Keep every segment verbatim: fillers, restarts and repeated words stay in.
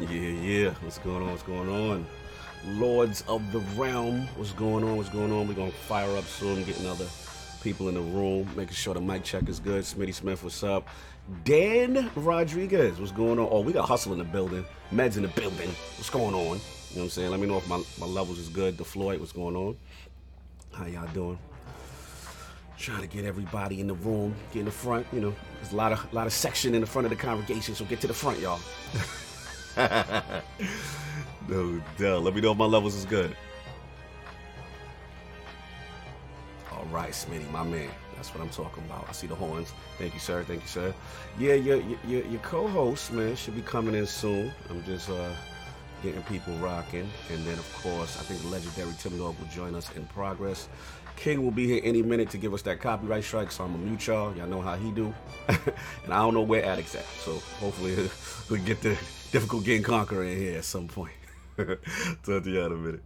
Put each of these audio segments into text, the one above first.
Yeah, yeah. What's going on? What's going on? Lords of the Realm. What's going on? What's going on? We're going to fire up soon, getting other people in the room, making sure the mic check is good. Smitty Smith, what's up? Dan Rodriguez, what's going on? Oh, we got Hustle in the building. Meds in the building. What's going on? You know what I'm saying? Let me know if my, my levels is good. DeFloyd, what's going on? How y'all doing? Trying to get everybody in the room, get in the front. You know, there's a lot of, lot of section in the front of the congregation, so get to the front, y'all. No doubt. Let me know if my levels is good. All right, Smitty, my man. That's what I'm talking about. I see the horns. Thank you, sir. Thank you, sir. Yeah, your your, your co-host, man, should be coming in soon. I'm just uh, getting people rocking. And then, of course, I think the legendary Tim Dog will join us in progress. King will be here any minute to give us that copyright strike, so I'm gonna mute y'all. Y'all know how he do. And I don't know where Addict's at, so hopefully we'll get the Difficult Game Conqueror in here at some point. Talk to y'all in a minute.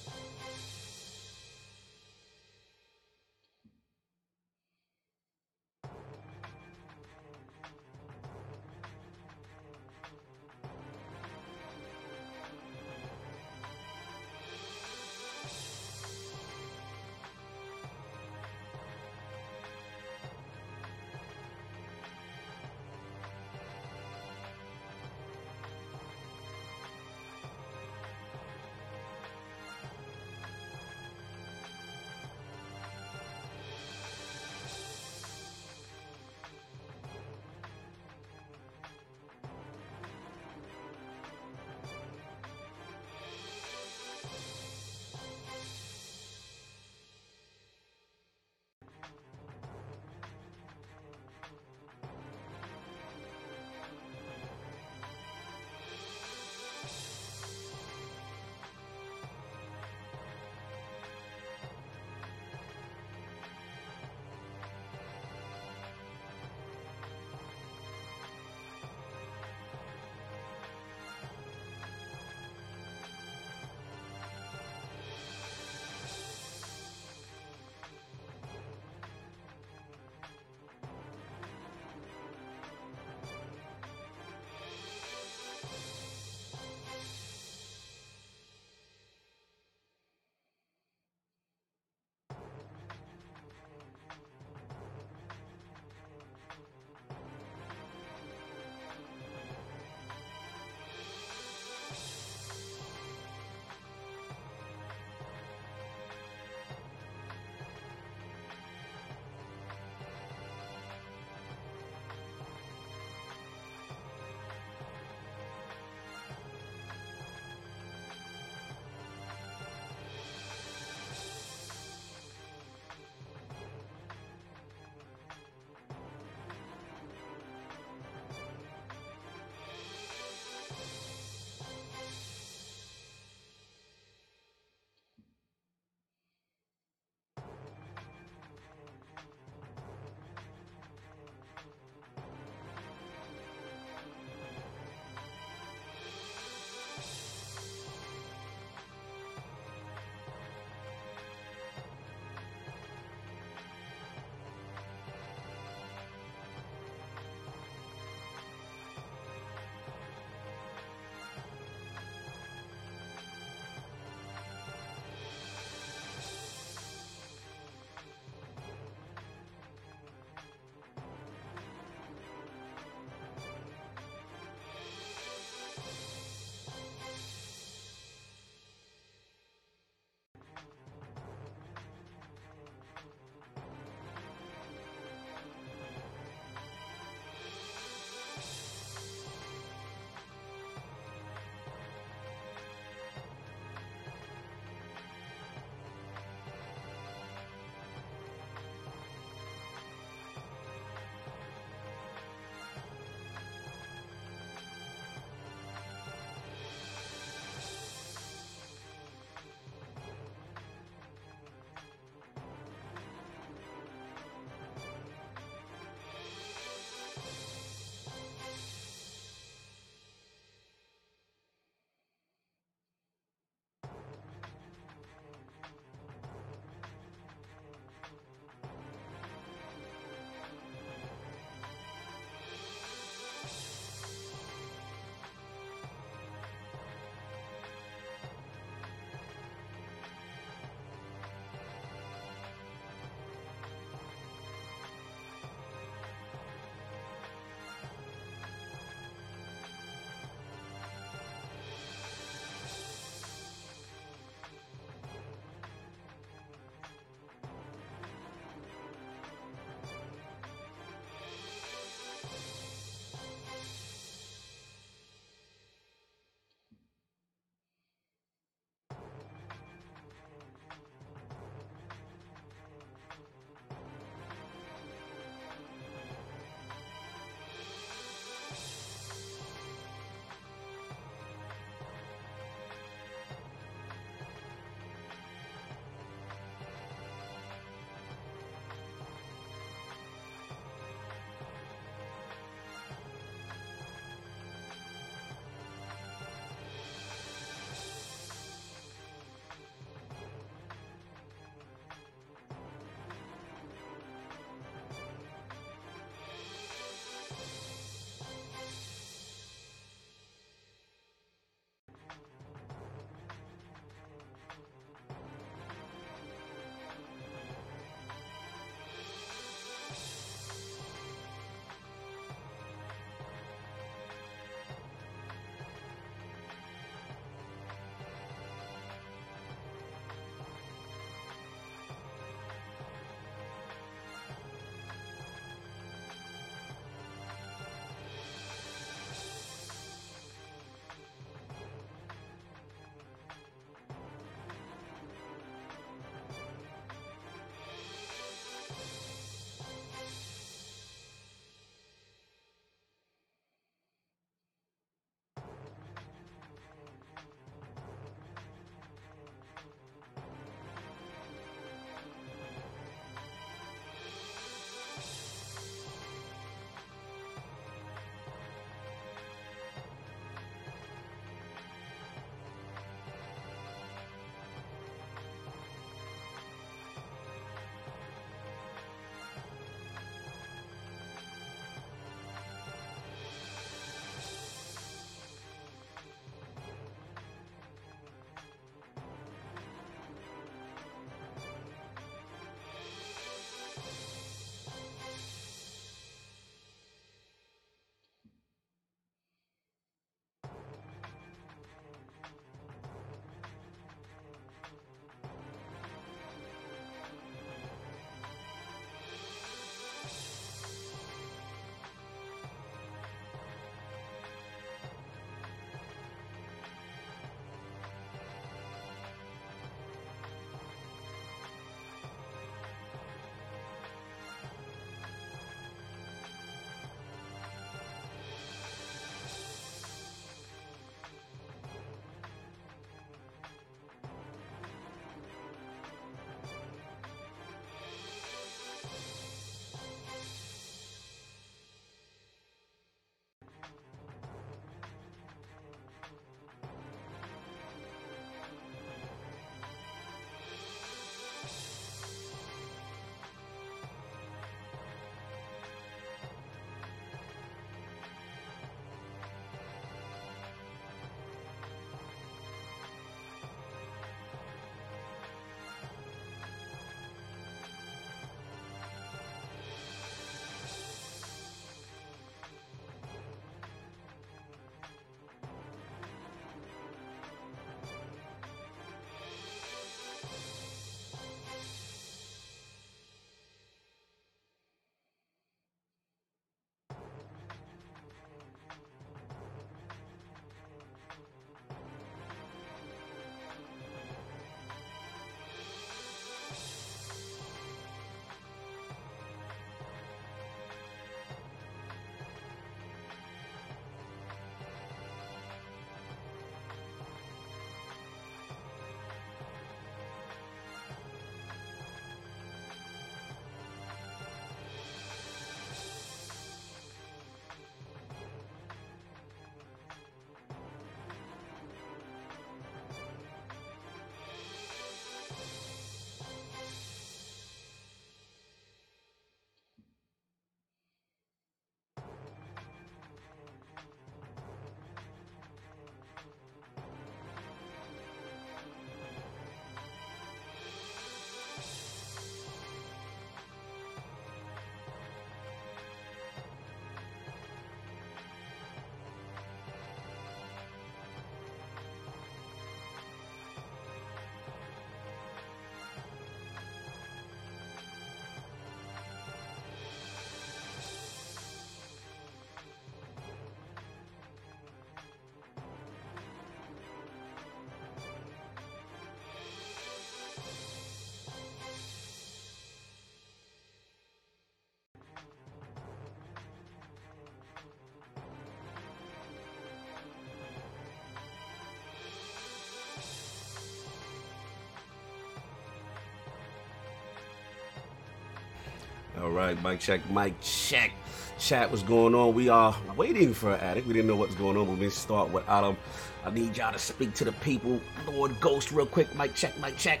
All right, mic check, mic check. Chat, what's going on? We are waiting for an addict. We didn't know what's going on, but we start with Adam. I need y'all to speak to the people. Lord Ghost, real quick. Mic check, mic check.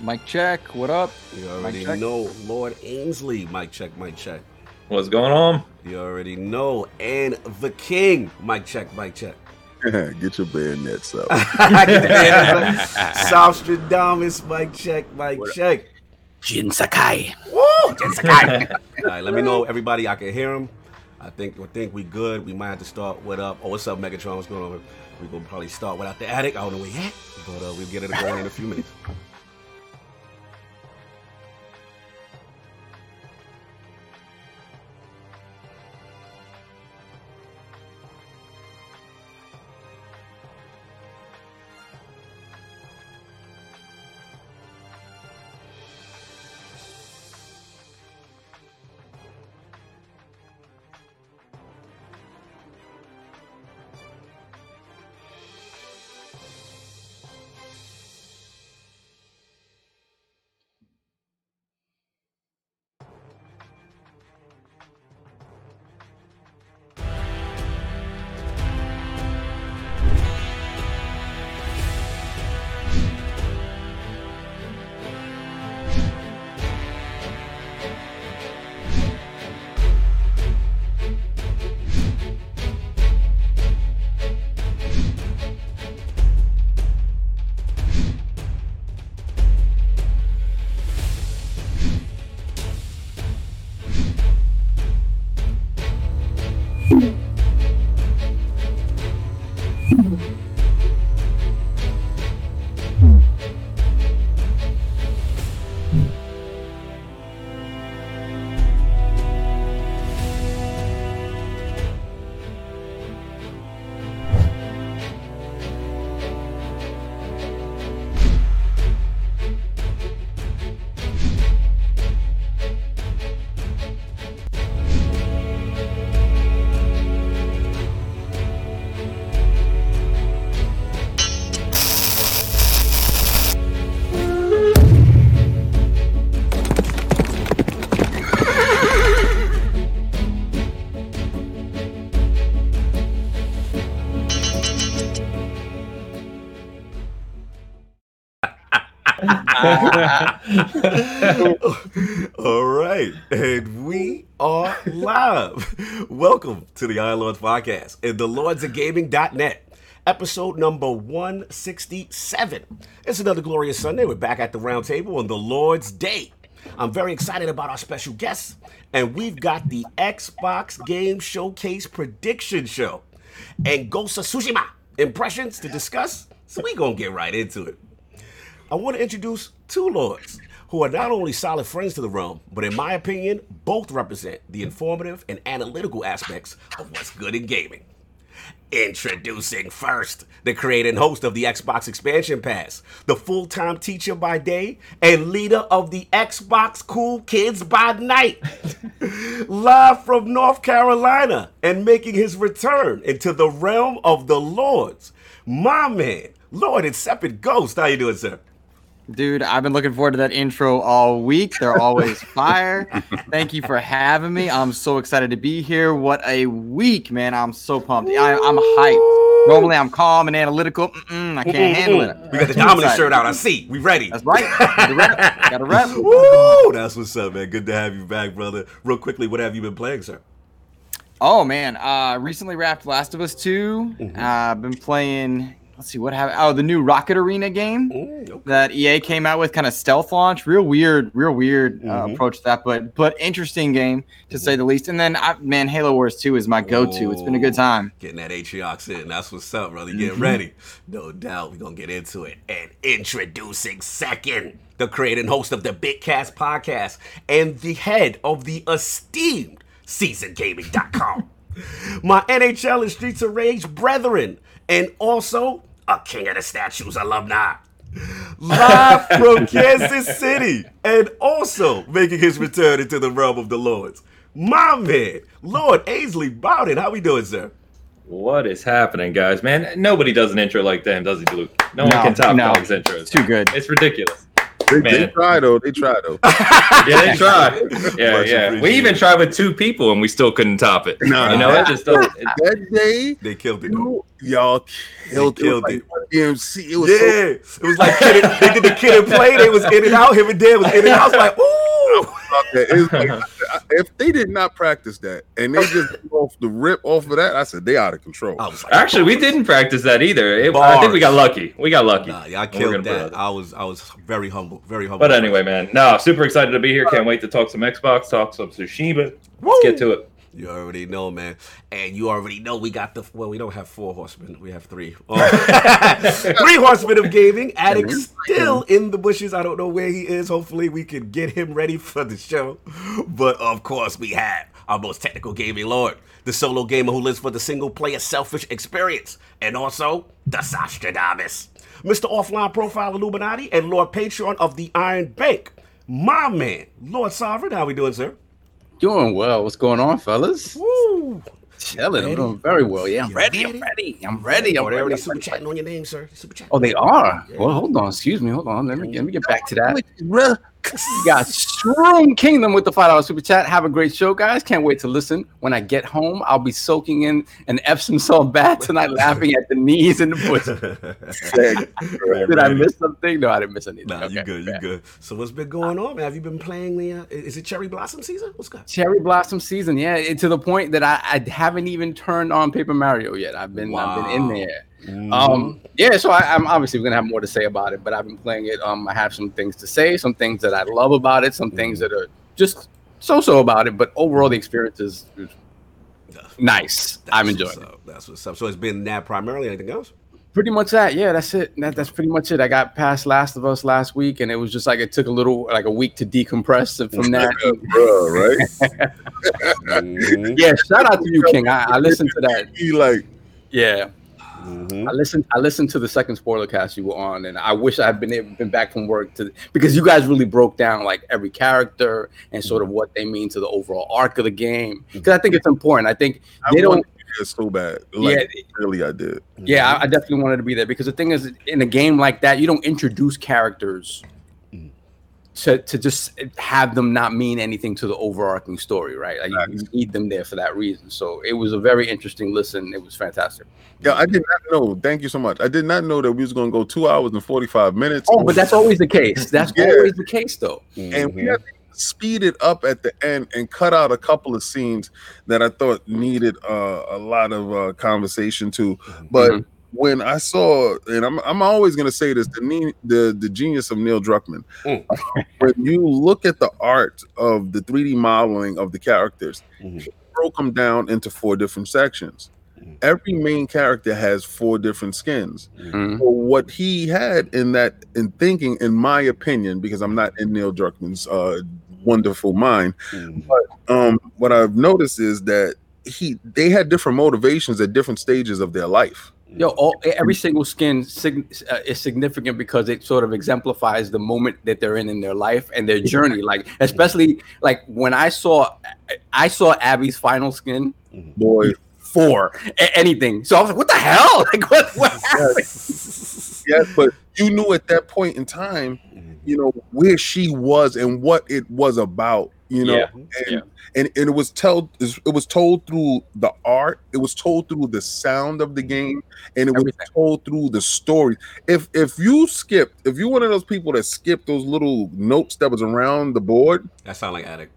Mic check, what up? You already know. Lord Ainsley, mic check, mic check. What's going on? You already know. And the King, mic check, mic check. Get your bayonets up. Get the bayonets up. South Stradamus, mic check, mic what check. Up? Jin Sakai. Woo! Jin Sakai. All right, let me know everybody. I can hear him. I think I think we good. We might have to start with up. Oh, what's up, Megatron? What's going on? We're gonna probably start without the attic. I don't know where yet, but uh, we'll get it going in a few minutes. All right, and we are live. Welcome to the Iron Lords Podcast and the lords of gaming dot net, episode number one sixty-seven. It's another glorious Sunday. We're back at the round table on the Lord's Day. I'm very excited about our special guests, and we've got the Xbox Game Showcase Prediction Show and Ghost of Tsushima impressions to discuss, so we're going to get right into it. I want to introduce two lords who are not only solid friends to the realm, but in my opinion, both represent the informative and analytical aspects of what's good in gaming. Introducing first, the creator and host of the Xbox Expansion Pass, the full-time teacher by day, and leader of the Xbox Cool Kids by night. Live from North Carolina and making his return into the realm of the Lords, my man, Lord Incepted Ghost. How you doing, sir? Dude, I've been looking forward to that intro all week. They're always fire. Thank you for having me. I'm so excited to be here. What a week, man. I'm so pumped. I, I'm hyped. Normally, I'm calm and analytical. Mm-mm, I can't Mm-mm. handle it. We got the dominant shirt out. I see. We ready. That's right. Got a rep. Got a rep. Woo! That's what's up, man. Good to have you back, brother. Real quickly, what have you been playing, sir? Oh, man. I uh, recently wrapped Last of Us two. I've mm-hmm. uh, been playing... Let's see what happened. Oh, the new Rocket Arena game Ooh, okay. that E A came out with, kind of stealth launch. Real weird, real weird uh, mm-hmm. approach to that, but but interesting game to say the least. And then, I, man, Halo Wars two is my go-to. Ooh, it's been a good time. Getting that Atriox in. That's what's up, brother. Get mm-hmm. ready. No doubt we're going to get into it. And introducing second, the creator and host of the BitCast podcast and the head of the esteemed season gaming dot com. My N H L and Streets of Rage brethren, and also... a King of the Statues alumni, live from Kansas City, and also making his return into the realm of the Lords, my man, Lord Ainsley Bowden. How we doing, sir? What is happening, guys? Man, nobody does an intro like them, does he, Luke? No, no one can top no. Dog's intro. It's too good. It's ridiculous. They, they try though. They try though. yeah, they try. Yeah, yeah. We even tried with two people and we still couldn't top it. No, you know, it just it, that day they killed it. Though. Y'all killed, killed it. Like D M C. It was yeah, so- it was like kid and, they did the kid and play. They was in and out. Him and Dad was in and out. I was like, ooh. Was like, if they did not practice that and they just off the rip off of that, I said they out of control. I was like, actually, we didn't practice that either. It, I think we got lucky. We got lucky. Nah, y'all killed that. I was I was very humble, very humble. But anyway, man, no, super excited to be here. Can't wait to talk some Xbox, talk some Tsushima. Woo! Let's get to it. You already know, man. And you already know we got the, well, we don't have four horsemen. We have three. Oh. Three horsemen of gaming. Attic's still in the bushes. I don't know where he is. Hopefully we can get him ready for the show. But of course we have our most technical gaming lord, the solo gamer who lives for the single player selfish experience. And also the Sostradamus, Mister Offline Profile Illuminati and Lord Patron of the Iron Bank. My man, Lord Sovereign, how we doing, sir? Doing well. What's going on, fellas? Woo. Chilling. I'm doing very well. Yeah, I'm ready. ready. I'm ready. I'm ready. I'm oh, ready. Super ready. Chatting on your name, sir. Super chatting. Oh, they are. Yeah. Well, hold on. Excuse me. Hold on. Let me let me get back to that. You got Shroom Kingdom with the five dollar super chat. Have a great show, guys. Can't wait to listen. When I get home, I'll be soaking in an Epsom salt bath tonight, laughing at the knees and the pussy. Did I miss something? No, I didn't miss anything. Nah, okay. You good. You good. So what's been going on, man? Have you been playing the? Uh, is it Cherry Blossom season? What's good? Cherry Blossom season. Yeah, it, to the point that I, I haven't even turned on Paper Mario yet. I've been wow. I've been in there. Mm-hmm. Um, yeah, so I, I'm obviously we're gonna have more to say about it, but I've been playing it. Um, I have some things to say, some things that I love about it, some mm-hmm. things that are just so-so about it. But overall, the experience is nice. That's I'm enjoying it. That's what's up. So it's been that primarily. Anything else? Pretty much that. Yeah, that's it. That, that's pretty much it. I got past Last of Us last week, and it was just like it took a little, like a week to decompress from that. Bro, right? mm-hmm. Yeah. Shout out to you, King. I, I listened to that. He like, yeah. Mm-hmm. I listened. I listened to the second spoiler cast you were on, and I wish I had been able, been back from work to because you guys really broke down like every character and sort of what they mean to the overall arc of the game. Because I think it's important. I think I they don't. It's so bad. Like, yeah, really, I did. Yeah, I, I definitely wanted to be there because the thing is, in a game like that, you don't introduce characters to to just have them not mean anything to the overarching story, right? Like exactly. You need them there for that reason. So it was a very interesting listen. It was fantastic. Yeah, I did not know. Thank you so much. I did not know that we was going to go two hours and forty-five minutes. Oh, but that's always the case. That's yeah. always the case, though. Mm-hmm. And we have to speed it up at the end and cut out a couple of scenes that I thought needed uh, a lot of uh, conversation too. But mm-hmm. when I saw, and I'm I'm always gonna say this, the the, the genius of Neil Druckmann. Mm. When you look at the art of the three D modeling of the characters, mm-hmm. he broke them down into four different sections. Mm-hmm. Every main character has four different skins. Mm-hmm. So what he had in that, in thinking, in my opinion, because I'm not in Neil Druckmann's uh, wonderful mind, mm-hmm. but um, what I've noticed is that he they had different motivations at different stages of their life. Yo, all, every single skin sig- uh, is significant because it sort of exemplifies the moment that they're in in their life and their journey. Like, especially like when I saw, I saw Abby's final skin, boy, four a- anything. So I was like, "What the hell? Like, what, what happened?" Yes. Yes, but you knew at that point in time, you know where she was and what it was about. You know, yeah, and, yeah. and and it was told it was told through the art, it was told through the sound of the game, and it Everything. was told through the story. If if you skipped, if you're one of those people that skipped those little notes that was around the board, that sound like Attic.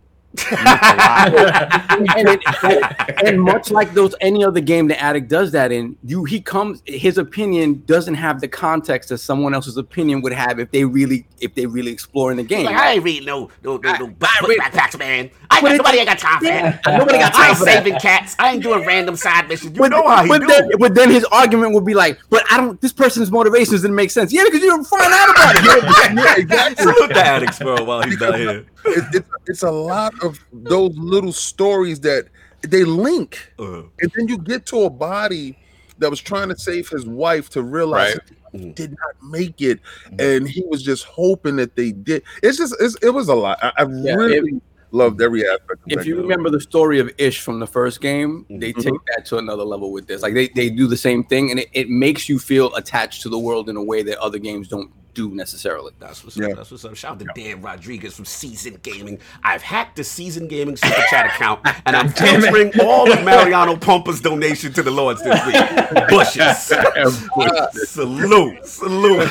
and, it, and, and much like those any other game the Attic does that in, you he comes his opinion doesn't have the context that someone else's opinion would have if they really if they really explore in the game. Like, I ain't read no no no, no backpacks, man. I ain't got, nobody ain't got time for that. Yeah. Nobody got time I ain't for saving that. cats. I ain't doing random side missions. You but, know how he but do. Then, but then his argument would be like, but I don't. This person's motivations didn't make sense. Yeah, because you don't find out about it. Yeah, exactly. Salute the Attic, bro, while he's down here. It, it, it's a lot of those little stories that they link, uh-huh. and then you get to a body that was trying to save his wife to realize right. he mm-hmm. did not make it, mm-hmm. and he was just hoping that they did. It's just it's, it was a lot. I, I yeah, really it, loved every aspect. Of if that you game. Remember the story of Ish from the first game, mm-hmm. they take that to another level with this. Like they, they do the same thing, and it, it makes you feel attached to the world in a way that other games don't do necessarily. That's what's yeah. up. That's what's up. Shout out to yeah. Dan Rodriguez from Season Gaming. I've hacked the Season Gaming Super Chat account, and I'm transferring all of Mariano Pumpa's donation to the Lords this week. Bushes. uh, salute. Salute.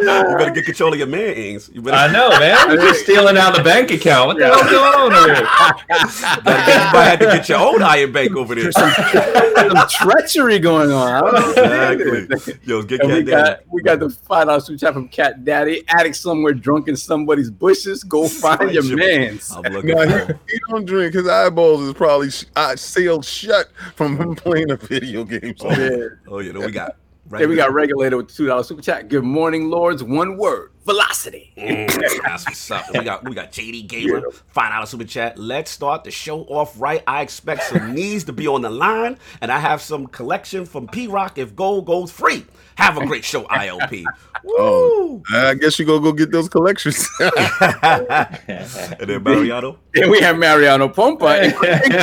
You better get control of your man, Ings. You better- I know, man. You're just stealing out of the bank account. What the hell's going on here? You might have to get your own Iron Bank over there. Some, some treachery going on. Exactly. Yo, get Cat we Daddy. Got, we got the five dollar super chat from Cat Daddy. Addict somewhere drunk in somebody's bushes. Go find your mans. I'm looking no, for he, he don't drink. His eyeballs is probably sh- uh, sealed shut from him playing a video game. Oh, yeah. Oh, yeah. Then we got. Right yeah, we got Regulator with the two dollar super chat. Good morning, Lords. One word, velocity. Mm, that's what's up. We got, we got J D Gamer, five dollar super chat. Let's start the show off right. I expect some knees to be on the line, and I have some collection from P-Rock if gold goes free. Have a great show, I L P. Woo! I guess you go go get those collections. And then Mariano. And we have Mariano Pompa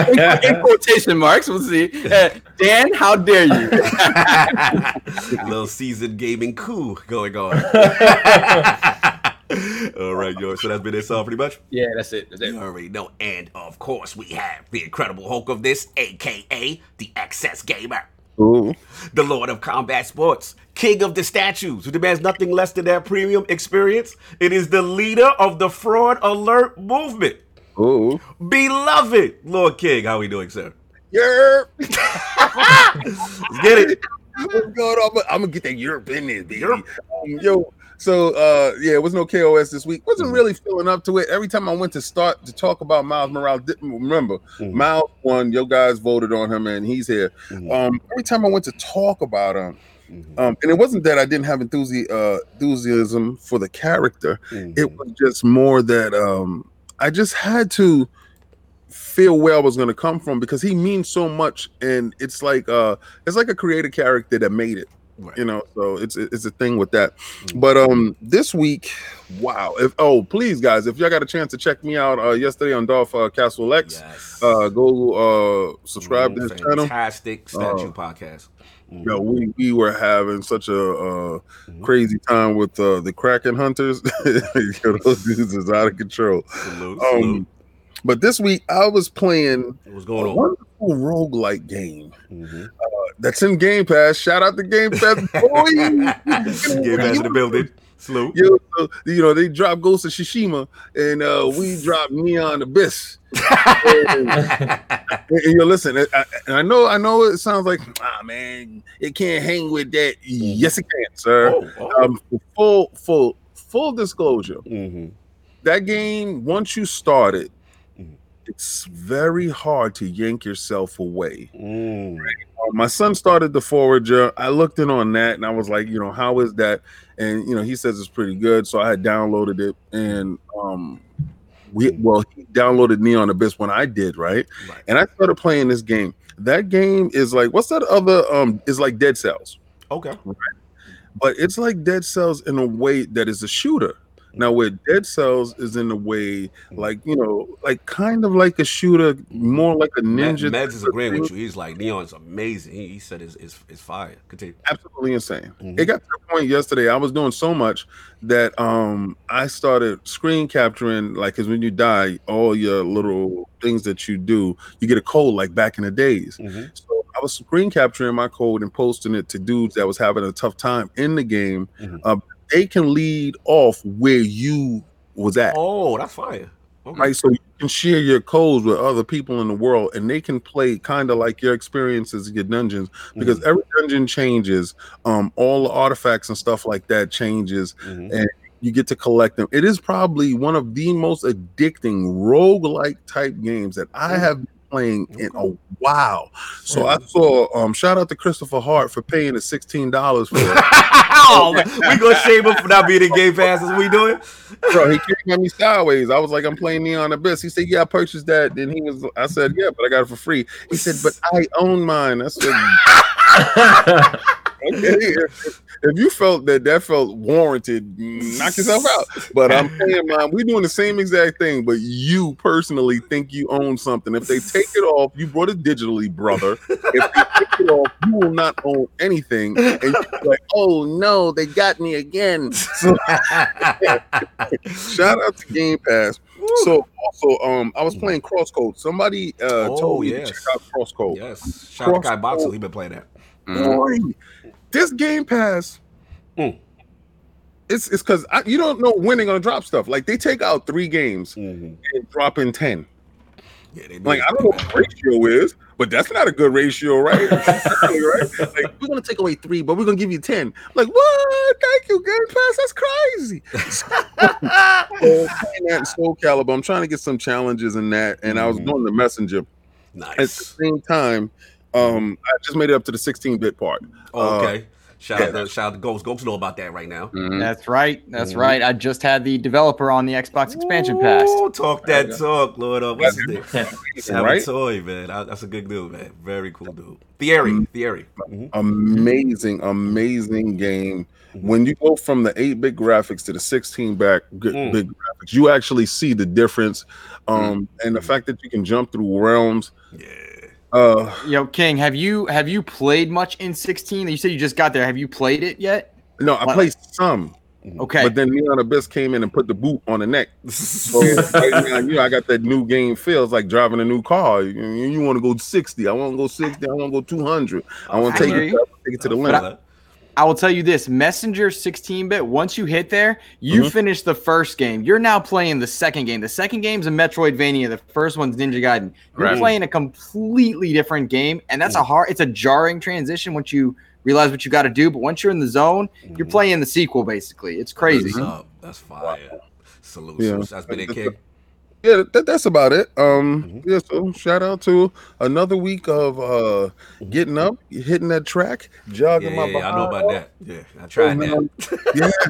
in, in, in quotation marks. We'll see. Uh, Dan, how dare you? Little Season Gaming coup going on. All right, yo. So that's been it, all pretty much. Yeah, that's it. That's it. You already know. And of course, we have the Incredible Hulk of this, aka the Excess Gamer. Ooh. The Lord of Combat Sports, King of the Statues, who demands nothing less than their premium experience. It is the leader of the Fraud Alert movement. Ooh. Beloved Lord King, how we doing, sir? Yeah. Let's get it. What's going on? I'm gonna get that Europe in there, baby. Europe. Um, yo, so uh, yeah, it was no K O S this week. Wasn't mm-hmm. really feeling up to it. Every time I went to start to talk about Miles Morales, remember mm-hmm. Miles won. Your guys voted on him, and he's here. Mm-hmm. Um, every time I went to talk about him, mm-hmm. um, and it wasn't that I didn't have enthusi- uh, enthusiasm for the character. Mm-hmm. It was just more that um, I just had to feel where I was going to come from, because he means so much, and it's like uh it's like a creative character that made it, right. You know, so it's it's a thing with that. Mm-hmm. But um this week, wow, if oh please guys, if y'all got a chance to check me out uh yesterday on Dolph uh, Castle X, yes. uh go uh subscribe mm-hmm. to his channel. Fantastic Statue uh, podcast. Mm-hmm. Yo, we, we were having such a uh, mm-hmm. crazy time with uh, the Kraken Hunters. Yo, those dudes is out of control. Salute, um, salute. But this week, I was playing was going a on? wonderful roguelike game mm-hmm. uh, that's in Game Pass. Shout out to Game Pass, boy! Game Pass in the building. Slow. You know, you know, they dropped Ghost of Tsushima, and uh, we dropped Neon Abyss. and, and, and, yo, listen, I, and I know, I know, it sounds like, ah, man, it can't hang with that. Yes, it can, sir. Oh, oh. Um, full, full, full disclosure. Mm-hmm. That game, once you start it, it's very hard to yank yourself away. Mm. My son started The Forager. I looked in on that, and I was like, you know, how is that? And, you know, he says it's pretty good, so I had downloaded it. And, um, we well, he downloaded Neon Abyss when I did, right? right? And I started playing this game. That game is like, what's that other? Um, It's like Dead Cells. Okay. Right? But it's like Dead Cells in a way that is a shooter. Now, where Dead Cells is in a way, like, you know, like kind of like a shooter, more like a ninja. Meds is agreeing with you. He's like, Neon's amazing. He, he said it's, it's, it's fire. Continue. Absolutely insane. Mm-hmm. It got to the point yesterday, I was doing so much that um, I started screen capturing, like, because when you die, all your little things that you do, you get a code, like back in the days. Mm-hmm. So I was screen capturing my code and posting it to dudes that was having a tough time in the game. Mm-hmm. Uh, they can lead off where you was at. Oh, that's fire. Okay. Right, so you can share your codes with other people in the world, and they can play kind of like your experiences, your dungeons, because mm-hmm. every dungeon changes. Um, all the artifacts and stuff like that changes, mm-hmm. and you get to collect them. It is probably one of the most addicting roguelike type games that I have been playing in a while. So I saw, um, shout out to Christopher Hart for paying the sixteen dollars for it. Oh, we gonna shame him for not being in Game Pass as we do it. Bro, he came at me sideways. I was like, I'm playing Neon Abyss. He said, yeah, I purchased that. Then he was, I said, yeah, but I got it for free. He said, but I own mine. I said, if, if you felt that that felt warranted, knock yourself out. But I'm saying, Mom, we're doing the same exact thing, but you personally think you own something. If they take it off, you brought it digitally, brother. If they take it off, you will not own anything. And you're like, oh no, they got me again. So, shout out to Game Pass. So also, um, I was playing CrossCode. Somebody uh, oh, told me yes. to check out CrossCode. Yes, shout out to Guy Boxel. He been playing that. Mm. This Game Pass, mm. it's it's because you don't know when they're gonna drop stuff. Like they take out three games mm-hmm. and drop in ten. Yeah, they do. Like I don't know what the ratio is, but that's not a good ratio, right? Right? Like we're gonna take away three, but we're gonna give you ten. I'm like what? Thank you, Game Pass. That's crazy. So, playing that in Soul Calibur, I'm trying to get some challenges in that, and mm-hmm. I was doing the messenger. Nice. At the same time, um, I just made it up to the sixteen-bit part. Oh, okay. Uh, Shout, yeah. out to, shout out to Ghost. Ghost know about that right now. Mm-hmm. That's right. That's mm-hmm. right. I just had the developer on the Xbox expansion Ooh, pass. Talk that talk, Lord. Of what's his name? Right? Toy, man. I, that's a good dude, man. Very cool dude. Theory. Mm-hmm. Theory. Mm-hmm. Amazing, amazing game. Mm-hmm. When you go from the eight-bit graphics to the sixteen-bit mm-hmm. graphics, you actually see the difference. Um, mm-hmm. And the fact that you can jump through realms. Yeah. Uh, Yo, King, have you have you played much in sixteen? You said you just got there. Have you played it yet? No, I what? played some. Okay, but then Neon Abyss came in and put the boot on the neck. So right now, you know, I got that new game feel. It's like driving a new car. You, you want to go sixty? I want to go sixty. I want to go two hundred. I want to take it. Take it to the limit. I will tell you this, Messenger sixteen-bit, once you hit there, you mm-hmm. finish the first game. You're now playing the second game. The second game's a Metroidvania. The first one's Ninja Gaiden. You're right. playing a completely different game, and that's mm-hmm. a hard, it's a jarring transition once you realize what you got to do, but once you're in the zone, mm-hmm. you're playing the sequel, basically. It's crazy. That's, that's fire. Wow. Salute. Yeah. That's been it, King. Yeah, that, that's about it. Um, mm-hmm. yeah, so shout out to another week of uh, getting up, hitting that track, jogging yeah, my body. Yeah, I know about that. Yeah, I tried so, that. Yeah.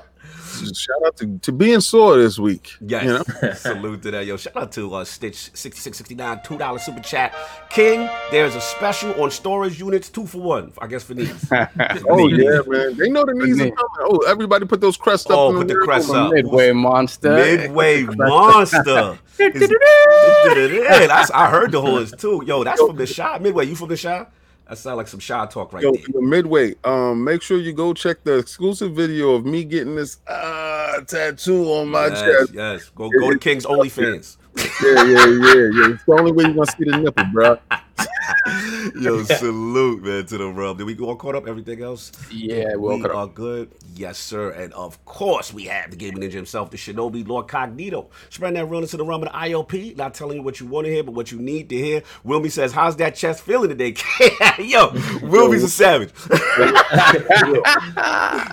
Shout out to, to being sore this week. Yes. You know? Salute to that. Yo, shout out to uh, Stitch sixty-six sixty-nine, two dollars super chat. King, there's a special on storage units, two for one, I guess, for knees. Oh, knees. Yeah, man. They know the knees are coming. Oh, everybody put those crests up. Oh, put the crests up. Midway Monster. Midway Monster. I heard the horns, too. Yo, that's from the shop. Midway, you from the shop? That sounds like some shy talk right Yo, there. Midway, um, make sure you go check the exclusive video of me getting this uh, tattoo on my yes, chest. Yes, go go yeah, to King's OnlyFans. Yeah, yeah, yeah, yeah. It's the only way you're gonna see the nipple, bro. Yo, salute, man, to the rub. Did we all caught up? Everything else? Yeah, we, we are good. Yes, sir. And of course, we have the Gaming Ninja himself, the Shinobi Lord Cognito. Spread that run into the realm of the I L P. Not telling you what you want to hear, but what you need to hear. Wilmy says, "How's that chest feeling today?" Yo, Wilmy's a savage.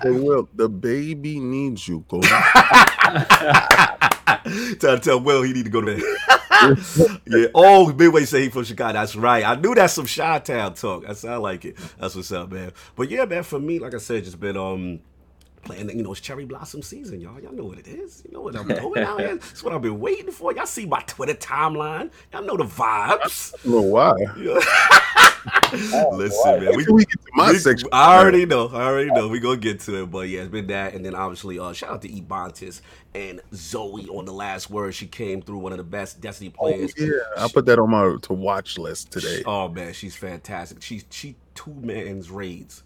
They will. The baby needs you. Go. Tell, tell Will he need to go to bed. Yeah. Oh, Midway say he from Chicago. That's right. I knew that's some Chi-Town talk. That sound like it. That's what's up, man. But yeah, man, for me, like I said, just been um playing, you know, it's cherry blossom season, y'all. Y'all know what it is. You know what I'm doing out here. It's what I've been waiting for. Y'all see my Twitter timeline. Y'all know the vibes. I don't know why. Yeah. Oh, listen, boy. man, we, we get to my we, section. I already know, I already know. We're gonna get to it, but yeah, it's been that. And then obviously, uh, shout out to Ebontis and Zoe on the last word. She came through, one of the best Destiny players. Oh, yeah, she, I put that on my to watch list today. Oh man, she's fantastic. She she two man's raids.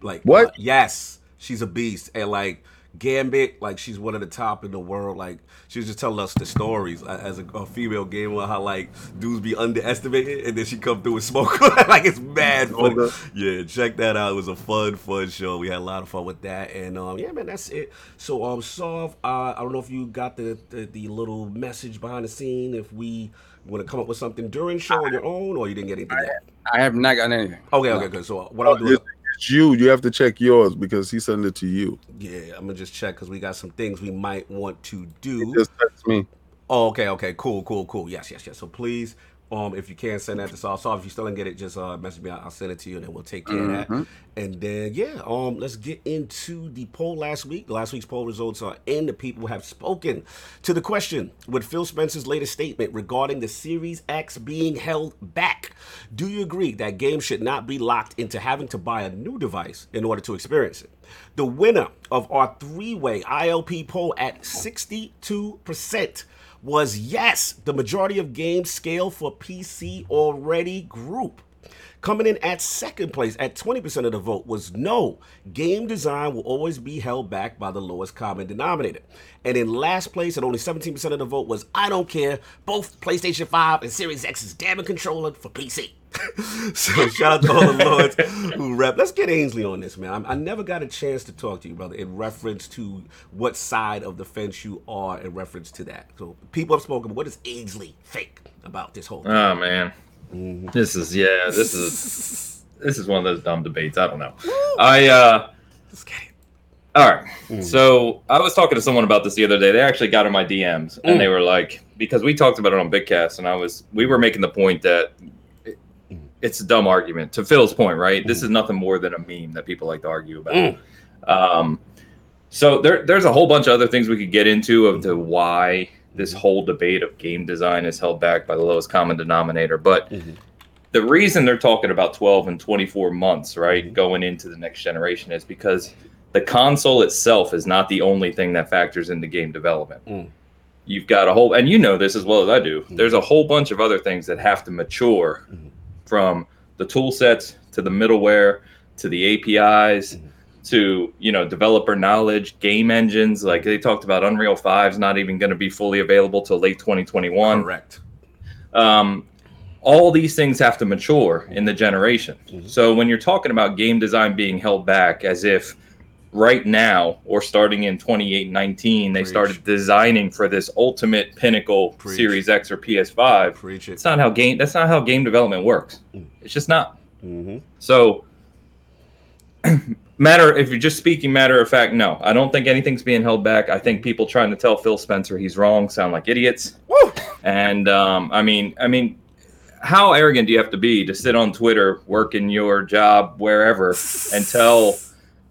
Like what? Uh, yes, she's a beast. And like Gambit, like she's one of the top in the world. Like she was just telling us the stories as a, a female gamer, how like dudes be underestimated, and then she come through with smoke. Like it's mad funny. Okay. Yeah, check that out. It was a fun, fun show. We had a lot of fun with that, and um, yeah, man, that's it. So um, Sov, uh, I don't know if you got the, the the little message behind the scene. If we want to come up with something during show on your own, or you didn't get anything. I, I have not gotten anything. Okay, okay, good. So uh, what I'll do is. You you have to check yours because he sent it to you. Yeah, I'm gonna just check because we got some things we might want to do. He just text me. Oh, okay, okay, cool, cool, cool. Yes, yes, yes. So please Um, if you can send that to Soft Soft, if you still didn't get it, just uh, message me. I'll, I'll send it to you, and then we'll take care mm-hmm. of that. And then yeah, um, let's get into the poll last week. Last week's poll results are in. The people have spoken to the question: with Phil Spencer's latest statement regarding the Series X being held back, do you agree that games should not be locked into having to buy a new device in order to experience it? The winner of our three-way I L P poll at sixty-two percent was yes. The majority of games scale for P C already group. Coming in at second place at twenty percent of the vote was no. Game design will always be held back by the lowest common denominator. And in last place at only seventeen percent of the vote was I don't care. Both PlayStation five and Series X's damn controller for P C. So shout out to all the lords who rep. Let's get Ainsley on this, man. I, I never got a chance to talk to you, brother, in reference to what side of the fence you are in reference to that. So people have spoken. What does Ainsley think about this whole thing? Oh, man. Mm-hmm. This is, yeah, this is this is one of those dumb debates. I don't know. Woo! I, uh... Let's get it. All right. Mm. So I was talking to someone about this the other day. They actually got in my D Ms, mm. and they were like, because we talked about it on BigCast, and I was, we were making the point that it's a dumb argument. To Phil's point, right? Mm. This is nothing more than a meme that people like to argue about. Mm. Um, so there, there's a whole bunch of other things we could get into of the why this whole debate of game design is held back by the lowest common denominator. But mm-hmm. the reason they're talking about twelve and twenty-four months, right, mm-hmm. going into the next generation is because the console itself is not the only thing that factors into game development. Mm. You've got a whole, and you know this as well as I do, mm-hmm. there's a whole bunch of other things that have to mature mm-hmm. from the tool sets to the middleware to the A P Is mm-hmm. to, you know, developer knowledge, game engines. Like they talked about Unreal five's not even going to be fully available till late twenty twenty-one. Correct. Um, all these things have to mature in the generation. Mm-hmm. So when you're talking about game design being held back as if right now or starting in twenty-eight nineteen, they Preach. started designing for this ultimate pinnacle Preach. Series X or P S five. Preach it. It's not how game, that's not how game development works. Mm. It's just not. Mm-hmm. So... Matter, if you're just speaking matter of fact, no. I don't think anything's being held back. I think people trying to tell Phil Spencer he's wrong sound like idiots. Woo! And um, I mean, I mean, how arrogant do you have to be to sit on Twitter, work in your job, wherever, and tell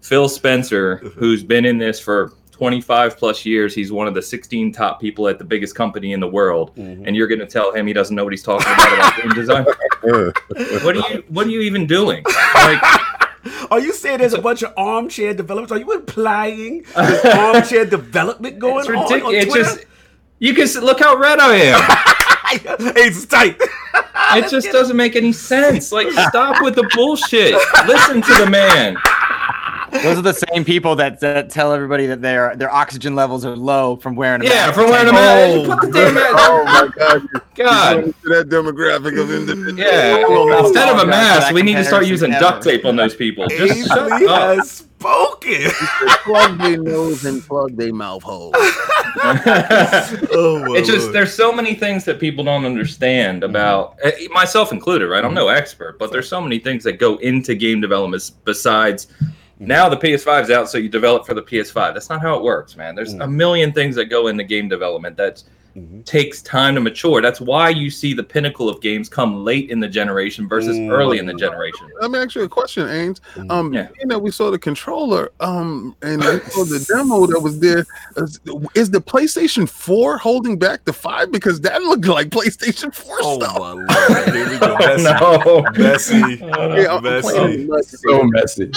Phil Spencer, who's been in this for twenty-five plus years, he's one of the sixteen top people at the biggest company in the world, mm-hmm. and you're going to tell him he doesn't know what he's talking about about game design? What are you? What are you even doing? Like. Are you saying there's a bunch of armchair developers? Are you implying there's armchair development going it's ridiculous. on? It's ridiculous. You can see, look how red I am. It's tight. It just doesn't make any sense. Like, stop with the bullshit. Listen to the man. Those are the same people that, that tell everybody that their their oxygen levels are low from wearing a mask. Yeah, from wearing a mask. Oh, oh my God. God. To that demographic of individuals. Yeah. Oh, instead of a mask, we need to start using ever. duct tape on those people. Just shut up. Has spoken. Plug their nose and plug their mouth hole. oh, it's just, Lord. There's so many things that people don't understand about, mm-hmm. myself included, right? I'm no expert, but there's so many things that go into game development besides... Now the P S five's out, so you develop for the P S five. That's not how it works, man. There's mm-hmm. a million things that go into game development that mm-hmm. takes time to mature. That's why you see the pinnacle of games come late in the generation versus mm-hmm. early in the generation. Let me ask you a question, Ames. Mm-hmm. Um, yeah. You know, we saw the controller um, and we saw the demo that was there. Is the PlayStation four holding back the five? Because that looked like PlayStation four oh, stuff. Oh, my Lord. Here we go. Oh, no. Messy. Uh, yeah, messy. So messy.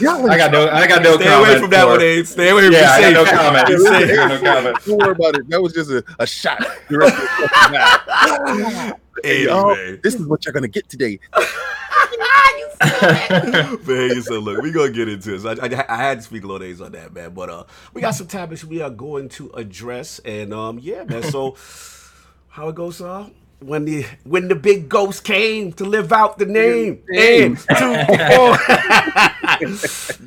I got no, I got no Stay comment. Stay away from that or, one, Abe. Stay away from yeah, I got no comment. You're safe. No comment. Don't worry about it. That was just a, a shot. Hey, y'all, man. This is what you're going to get today. Man, so look, we're going to get into this. I, I, I had to speak a little days on that, man. But uh, we got some topics we are going to address. And um, yeah, man, so how it goes, uh? When the when the big ghost came to live out the name, and two, four.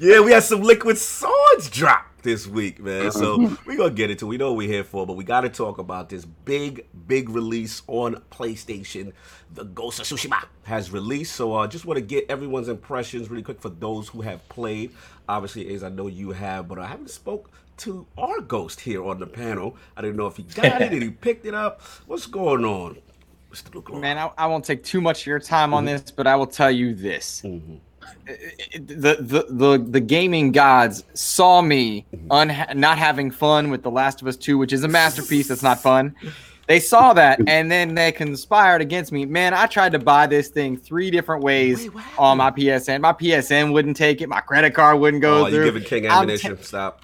Yeah, we had some Liquid Swords drop. this week, man. So we're going to get into it. We know what we're here for, but we got to talk about this big, big release on PlayStation. The Ghost of Tsushima has released. So I uh, just want to get everyone's impressions really quick for those who have played. Obviously, as I know you have, but I haven't spoke to our ghost here on the panel. I didn't know if he got it and he picked it up. What's going on? What's the look like? Man, I, I won't take too much of your time mm-hmm. on this, but I will tell you this. Mm-hmm. The, the the the gaming gods saw me unha- not having fun with The Last of Us two, which is a masterpiece that's not fun. They saw that, and then they conspired against me. Man, I tried to buy this thing three different ways Wait, on my P S N. My P S N wouldn't take it. My credit card wouldn't go oh, through. Oh, you're giving King ammunition. T- Stop.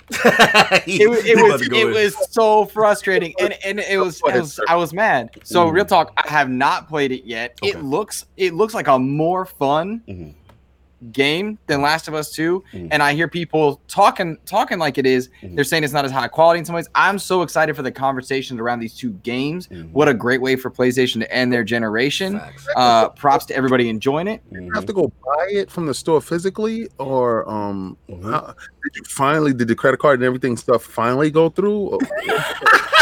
he, it was, it, was, it was so frustrating, and, and it was, it was I was mad. So mm-hmm. real talk, I have not played it yet. Okay. It looks it looks like a more fun mm-hmm. game than Last of Us two, mm-hmm. and I hear people talking talking like it is. Mm-hmm. They're saying it's not as high quality in some ways. I'm so excited for the conversations around these two games. Mm-hmm. What a great way for PlayStation to end their generation. Uh, props to everybody enjoying it. Mm-hmm. You have to go buy it from the store physically, or um, mm-hmm. uh, did you finally did the credit card and everything stuff finally go through?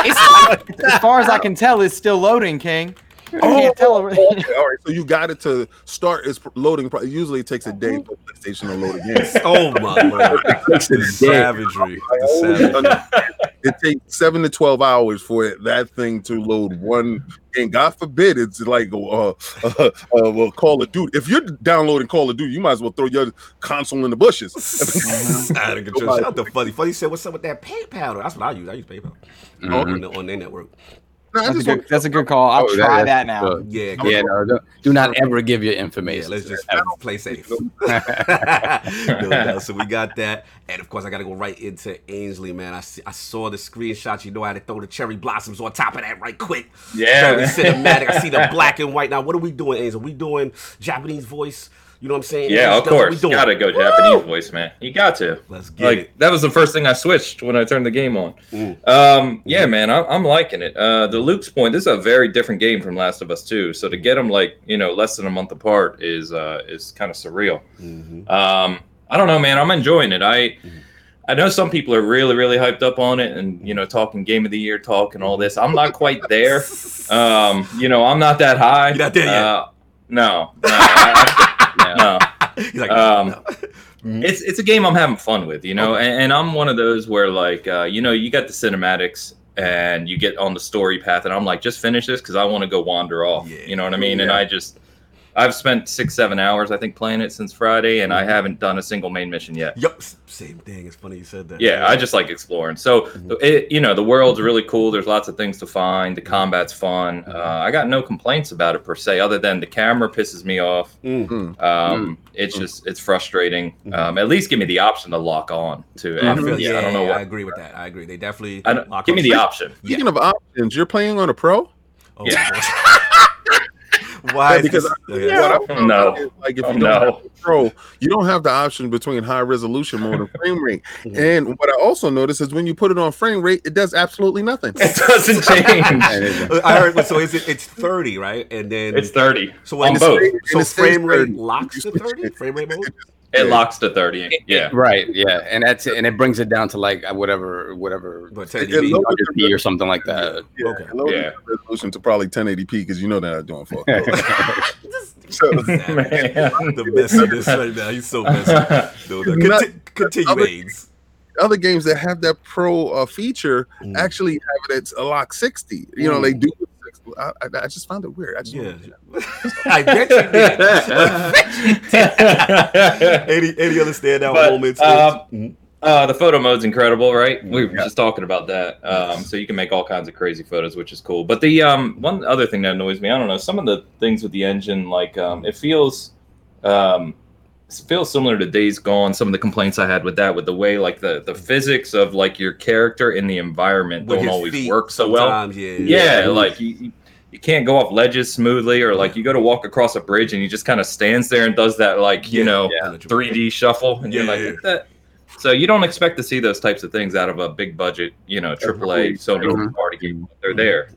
It's, as far as I can tell, it's still loading, King. Oh, can't tell okay. All right. So you got it to start. It's loading. Usually it takes a day for PlayStation to load again. Oh my lord! The savagery. The savage. It takes seven to twelve hours for it, that thing to load one. And God forbid it's like uh, uh, uh, well, Call of Duty. If you're downloading Call of Duty, you might as well throw your console in the bushes. Out of control. Shout out to Funny. Funny said, "What's up with that PayPal?" That's what I use. I use PayPal mm-hmm. on, the, on their network. No, that's, a good, that's a good call. I'll oh, try that, that now. Good. Yeah, yeah. No, no, do not ever give your information. Yeah, let's just play safe. no, no, so we got that, and of course I got to go right into Ainsley, man. I see, I saw the screenshot. You know I had to throw the cherry blossoms on top of that right quick. Yeah, cinematic. I see the black and white. Now what are we doing, Ainsley? We doing Japanese voice? You know what I'm saying? Yeah, English, of course. You gotta go Woo! Japanese voice, man. You got to. Let's get like, it. That was the first thing I switched when I turned the game on. Mm. Um, yeah, man, I'm, I'm liking it. Uh, to Luke's point, this is a very different game from Last of Us two. So to get them like you know less than a month apart is uh, is kind of surreal. Mm-hmm. Um, I don't know, man. I'm enjoying it. I mm-hmm. I know some people are really really hyped up on it, and you know talking game of the year talk and all this. I'm not quite there. Um, you know, I'm not that high. You're not there yet. Uh, no. no I, No. Like, um, no. it's it's a game I'm having fun with, you know, okay. and, and I'm one of those where like, uh, you know, you got the cinematics and you get on the story path and I'm like, just finish this because I want to go wander off. Yeah. You know what I mean? Yeah. And I just I've spent six, seven hours, I think, playing it since Friday, and mm-hmm. I haven't done a single main mission yet. Yep. Same thing. It's funny you said that. Yeah, yeah. I just like exploring. So, mm-hmm. it, you know, the world's really cool. There's lots of things to find. The combat's fun. Mm-hmm. Uh, I got no complaints about it, per se, other than the camera pisses me off. Mm-hmm. Um, mm-hmm. It's just, it's frustrating. Mm-hmm. Um, at least give me the option to lock on to it. I feel, yeah, yeah, I don't know yeah, what I agree with that. I agree. They definitely lock give on. me the Speaking option. Speaking yeah. of options, you're playing on a pro? Oh, yeah. Why? Yeah, because I, yeah. what I no. is, like if oh, you don't no. have pro, you don't have the option between high resolution mode and frame rate. Mm-hmm. And what I also notice is when you put it on frame rate, it does absolutely nothing. It doesn't change. I heard. So is it? It's thirty, right? And then it's thirty. So on both. So frame rate locks to thirty. Frame rate mode. It locks to thirty. Yeah. Right. Yeah. And that's it. And it brings it down to like whatever, whatever ten eighty p or something like that. Yeah. Okay. Yeah. Resolution to probably ten eighty p because you know that I'm doing for. So, man. The mess of this right now. He's so messy. No, no. Conti- continue. Other, aids. Other games that have that pro uh, feature mm. actually have it at a lock sixty. You mm. know, they do. I, I just found it weird. I just yeah. I bet you did. I bet you did. any, any other standout but, moments? Uh, uh, the photo mode's incredible, right? Mm-hmm. We were just talking about that. Um, so you can make all kinds of crazy photos, which is cool. But the um, one other thing that annoys me, I don't know, some of the things with the engine, like um, it feels um, it feels similar to Days Gone. Some of the complaints I had with that, with the way like the, the physics of like your character in the environment with don't always work so well. Yeah, yeah, yeah. Like you, you can't go off ledges smoothly, or like yeah. you go to walk across a bridge and he just kind of stands there and does that like you yeah, know yeah. three D shuffle, and yeah, you're like yeah. that. So you don't expect to see those types of things out of a big budget, you know, triple A Sony mm-hmm. party game. They're there.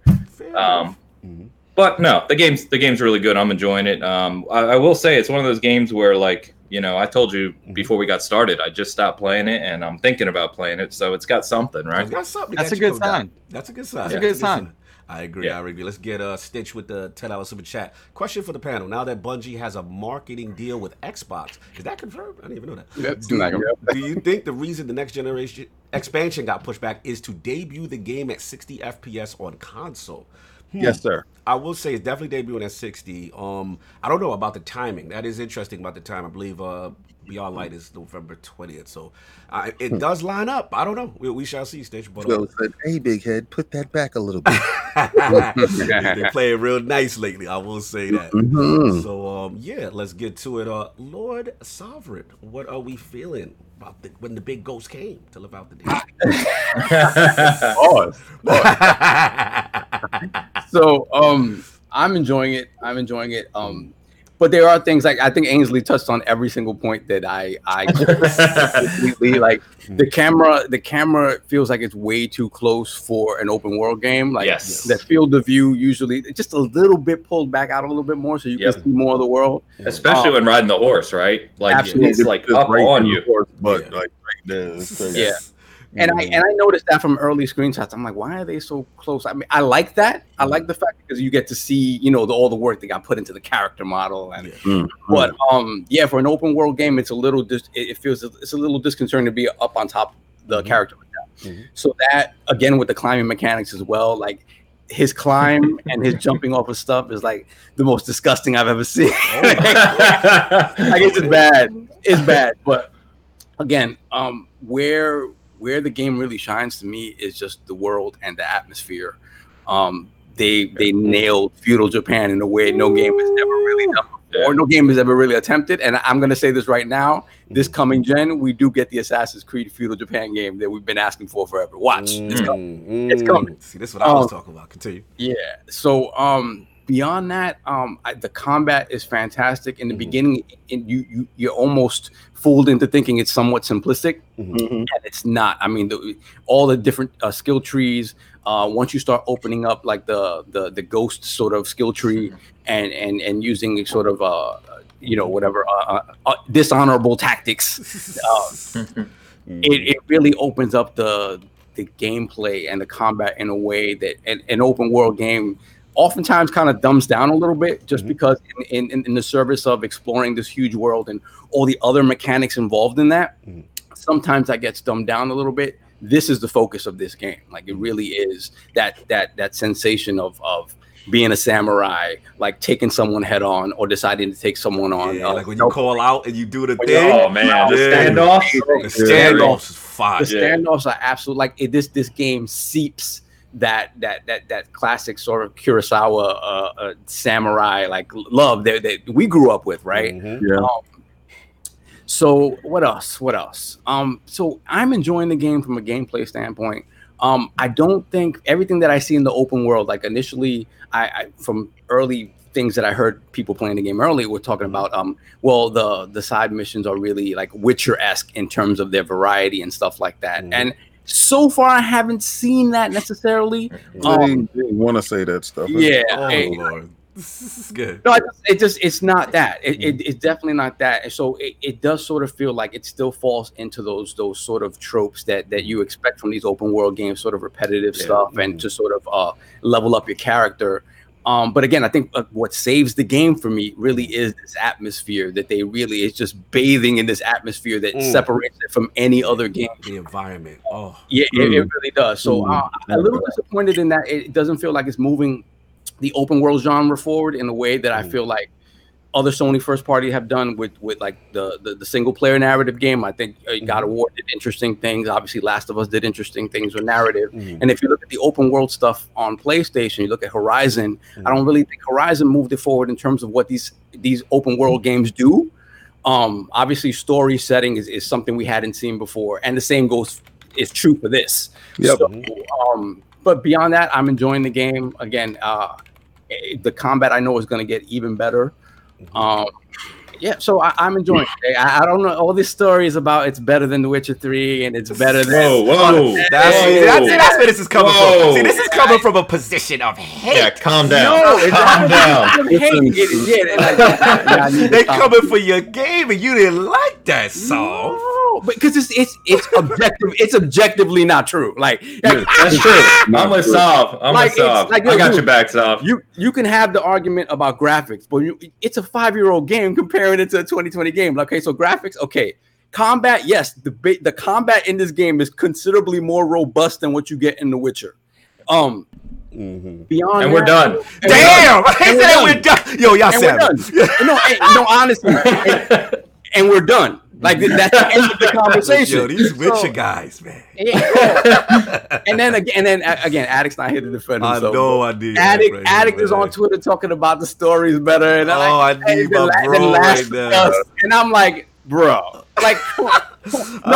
Um, mm-hmm. But no, the game's the game's really good. I'm enjoying it. Um, I, I will say it's one of those games where like. you know, I told you before we got started, I just stopped playing it and I'm thinking about playing it. So it's got something, right? It's got something. That's a good sign. That's a good sign. That's a good sign. I agree. Yeah. I agree. Let's get uh, Stitch with the ten dollars super chat. Question for the panel. Now that Bungie has a marketing deal with Xbox, is that confirmed? I didn't even know that. Do, like do you think the reason the next generation expansion got pushed back is to debut the game at sixty F P S on console? Hmm. Yes, sir. I will say it's definitely debuting at sixty. Um, I don't know about the timing. That is interesting about the time. I believe uh, Beyond Light is November twentieth, so uh, it hmm. does line up. I don't know. We, we shall see, Stitch. But so, uh, hey, big head, put that back a little bit. They're playing real nice lately. I will say that. Mm-hmm. So um, yeah, let's get to it. Uh, Lord Sovereign, what are we feeling about the, when the big ghost came to live out the day? Pause. Pause. So um, I'm enjoying it. I'm enjoying it. Um, but there are things like I think Ainsley touched on every single point that I I completely like the camera. The camera feels like it's way too close for an open world game. Like yes. the field of view usually just a little bit pulled back out a little bit more, so you yep. can see more of the world. Especially um, when riding the horse, right? Like absolutely. It's like up right on you, horse, but yeah. like right there. Like, yeah. And I and I noticed that from early screenshots. I'm like, why are they so close? I mean, I like that. I like the fact because you get to see, you know, the, all the work that got put into the character model. And yeah. but um, yeah, for an open world game, it's a little dis- it feels it's a little disconcerting to be up on top of the mm-hmm. character like that. Mm-hmm. So that again with the climbing mechanics as well, like. His climb and his jumping off of stuff is like the most disgusting I've ever seen. Oh. Like, like it's just bad. It's bad. But again, um, where. Where the game really shines to me is just the world and the atmosphere. Um, they they nailed feudal Japan in a way no game has ever really done before, no game has ever really attempted. And I'm gonna say this right now: this coming gen, we do get the Assassin's Creed feudal Japan game that we've been asking for forever. Watch, it's coming. Mm-hmm. It's coming. See, this is what um, I was talking about. Continue. Yeah. So um, beyond that, um, I, the combat is fantastic. In the mm-hmm. beginning, and you you you're almost fooled into thinking it's somewhat simplistic, mm-hmm. and it's not. I mean, the, all the different uh, skill trees. Uh, once you start opening up like the the the ghost sort of skill tree, and and and using sort of uh you know whatever uh, uh, dishonorable tactics, uh, it, it really opens up the the gameplay and the combat in a way that an, an open world game oftentimes kind of dumbs down a little bit just mm-hmm. because in, in in the service of exploring this huge world and all the other mechanics involved in that, mm-hmm. sometimes that gets dumbed down a little bit. This is the focus of this game. Like it really is that that that sensation of of being a samurai, like taking someone head on or deciding to take someone on. Yeah, uh, like when you call out and you do the thing. Oh man, yeah. the standoffs. The standoffs is fire. The standoffs are absolutely like it, this this game seeps that that that that classic sort of Kurosawa uh, uh, samurai like love that, that we grew up with, right? Mm-hmm. Yeah. Um, so what else? What else? Um, so I'm enjoying the game from a gameplay standpoint. Um, I don't think everything that I see in the open world, like initially, I, I from early things that I heard people playing the game earlier were talking about. Um, well, the the side missions are really like Witcher-esque in terms of their variety and stuff like that, mm-hmm. and. So far, I haven't seen that necessarily. I um, didn't want to say that stuff. Yeah. Oh, it, Lord. This is good. No, it just, it just it's not that. It, mm-hmm. it, it's definitely not that. So it, it does sort of feel like it still falls into those those sort of tropes that, that you expect from these open world games, sort of repetitive yeah. stuff mm-hmm. and to sort of uh, level up your character. Um, but again, I think uh, what saves the game for me really is this atmosphere that they really is just bathing in this atmosphere that mm. separates it from any other game. The environment. Oh, yeah, mm. it, it really does. So mm. uh, I'm a little disappointed in that it doesn't feel like it's moving the open world genre forward in a way that mm. I feel like other Sony first party have done with with like the the, the single player narrative game. I think uh, God of War did interesting things. Obviously, Last of Us did interesting things with narrative. Mm-hmm. And if you look at the open world stuff on PlayStation, you look at Horizon. Mm-hmm. I don't really think Horizon moved it forward in terms of what these these open world mm-hmm. games do. Um, obviously, story setting is, is something we hadn't seen before, and the same goes is true for this. Yep. So, um, but beyond that, I'm enjoying the game. Again, uh, the combat I know is going to get even better. Um, yeah, so I, I'm enjoying it. I, I don't know. All these stories about it's better than The Witcher three and it's better than. Whoa, whoa. That's, that's, that's where this is coming whoa. from. See, this is coming from a position of hate. Yeah, calm down. No, it's calm down. They're coming for your game and you didn't like that song. No, because it's it's it's objective. It's objectively not true. Like yeah, that's true. I'm gonna solve. I'm like, gonna solve. Like, I got dude, your back, solve. You you can have the argument about graphics, but you, it's a five year old game comparing it to a twenty twenty game. Okay, so graphics, okay. Combat, yes, the the combat in this game is considerably more robust than what you get in The Witcher. Um, mm-hmm. Beyond and we're that, done. And damn, I said we're, we're done. Yo, y'all said no, and, no, honestly, and, and we're done. Like that's the end of the conversation. Yo, these Witcher so, guys, man. Yeah. and then again, and then again, Addict's not here to defend himself. I know I did. Addict, right Addict is on Twitter talking about the stories better. And oh, I, I need and my then, bro right now. And I'm like, bro, like, no,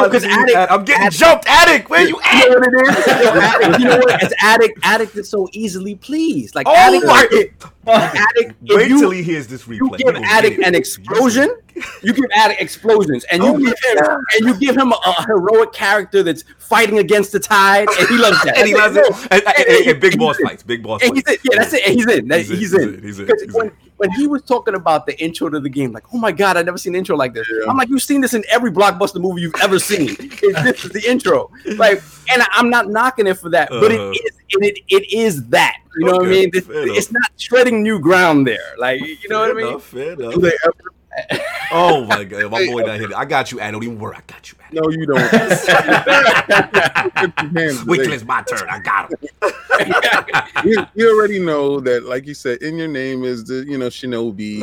because Addict, I'm getting Addict, jumped. Addict, where you at? You know what it is? Addict, you know what? It's Addict. Addict is so easily pleased. Like, oh Addict, my. It, Addict, wait you, till he hears this replay. You give Addict an explosion. You give Addict explosions, and you oh give him God. and you give him a, a heroic character that's fighting against the tide, and he loves that. and he loves it. And, and, and, and big boss fights, big boss fights. Yeah, that's it. And he's in. He's, he's in. in. He's in. He's when, in. When he was talking about the intro to the game, like, oh my God, I've never seen an intro like this. Yeah. I'm like, you've seen this in every blockbuster movie you've ever seen. This is the intro. Like, and I'm not knocking it for that, but uh, it is. And it it is that you know okay, what I mean. It's, it's not treading new ground there, like you know fair what I mean. Enough, oh my God, my boy not here. I got you. I don't even worry. I got you. Adam. No, you don't. Wait till it's my turn. I got him. you, you already know that, like you said, in your name is the you know Shinobi.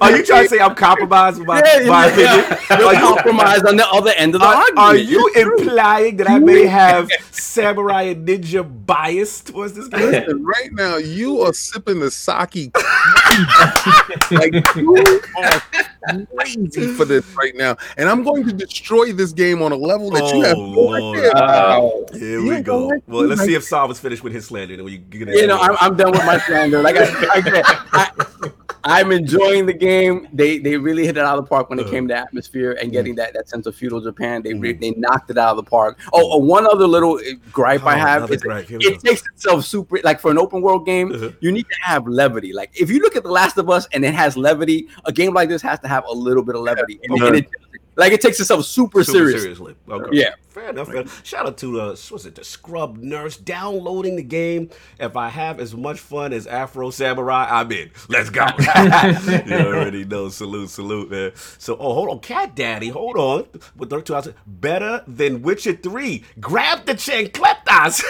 Are you trying to say I'm compromised with my, yeah, my yeah. opinion? You're are compromised you, on the other end of the are, argument. Are you implying that I may have samurai and ninja bias towards this game? Listen, right now, you are sipping the sake. Like you are crazy for this right now, and I'm going to destroy this game on a level that oh, you have no idea about. Wow. Here we go. Well, let's see if Sav is finished with his slander. Then you get you know, I'm, I'm done with my slander. Like I, I, I, I'm enjoying the game. They they really hit it out of the park when it uh, came to atmosphere and getting that, that sense of feudal Japan. They mm. they knocked it out of the park. Oh, oh one other little gripe oh, I have is gripe. it, it takes itself super like for an open world game. Uh-huh. You need to have levity. Like if you look at The Last of Us and it has levity, a game like this has to have a little bit of levity. Yeah. And, okay. and it, like it takes itself super, super seriously. seriously. Okay. Yeah. Fair enough. Right. Shout out to the was it the scrub nurse downloading the game. If I have as much fun as Afro Samurai, I'm in. Let's go. You already know. Salute, salute, man. So, oh, hold on, Cat Daddy, hold on. With Dirk two hours, better than Witcher three. Grab the chancletas.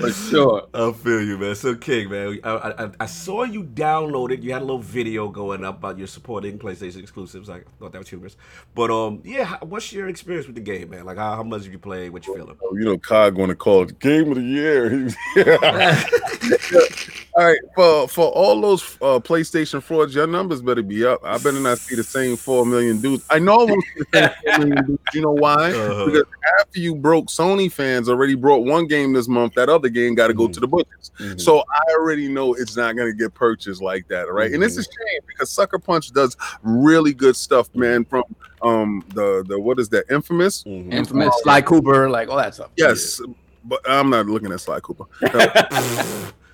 For sure. I feel you, man. So, King, man, I, I, I saw you download it. You had a little video going up about your supporting PlayStation exclusives. I thought that was humorous, but um, yeah, what's your experience with the game, man? Like, how, how much have you played? What you feeling? Oh, you know, Cog going to call it Game of the Year. All right, for for all those uh, PlayStation frauds, your numbers better be up. I better not see the same four million dudes. I know it was the same four million dudes. You know why? Uh-huh. Because after you broke, Sony fans already brought one game this month. That other game got to go mm-hmm. to the butchers. Mm-hmm. So I already know it's not going to get purchased like that, right? Mm-hmm. And it's a shame because Sucker Punch does really good stuff, man. From um the the what is that? Infamous, mm-hmm. Infamous, um, Sly Cooper, like all that stuff. Yes, yeah. But I'm not looking at Sly Cooper. No.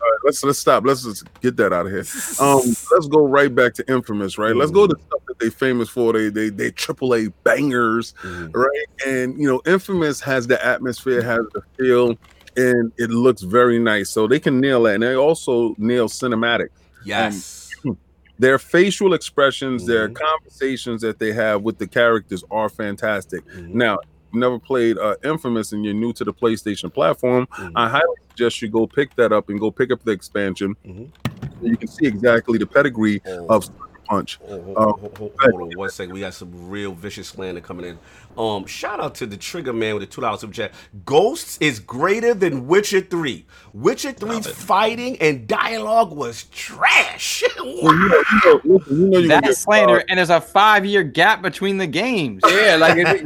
All right, let's let's stop. Let's just get that out of here. Um, let's go right back to Infamous, right? Mm-hmm. Let's go to stuff that they famous for. They they they triple A bangers, mm-hmm. right? And you know, Infamous has the atmosphere, has the feel, and it looks very nice. So they can nail that, and they also nail cinematic. Yes. Um, their facial expressions, mm-hmm. their conversations that they have with the characters are fantastic. Mm-hmm. Now, never played uh, Infamous and you're new to the PlayStation platform, mm-hmm. I highly suggest you go pick that up and go pick up the expansion. Mm-hmm. You can see exactly the pedigree oh. of Sucker Punch. Oh, hold, um, hold, hold, hold on one second. We got some real vicious slander coming in. Um, shout out to the Trigger Man with the two dollars super chat. Ghosts is greater than Witcher three. Witcher three's fighting and dialogue was trash. Well, you know, you know, you know you that's slander, and there's a five-year gap between the games. Yeah, like, it,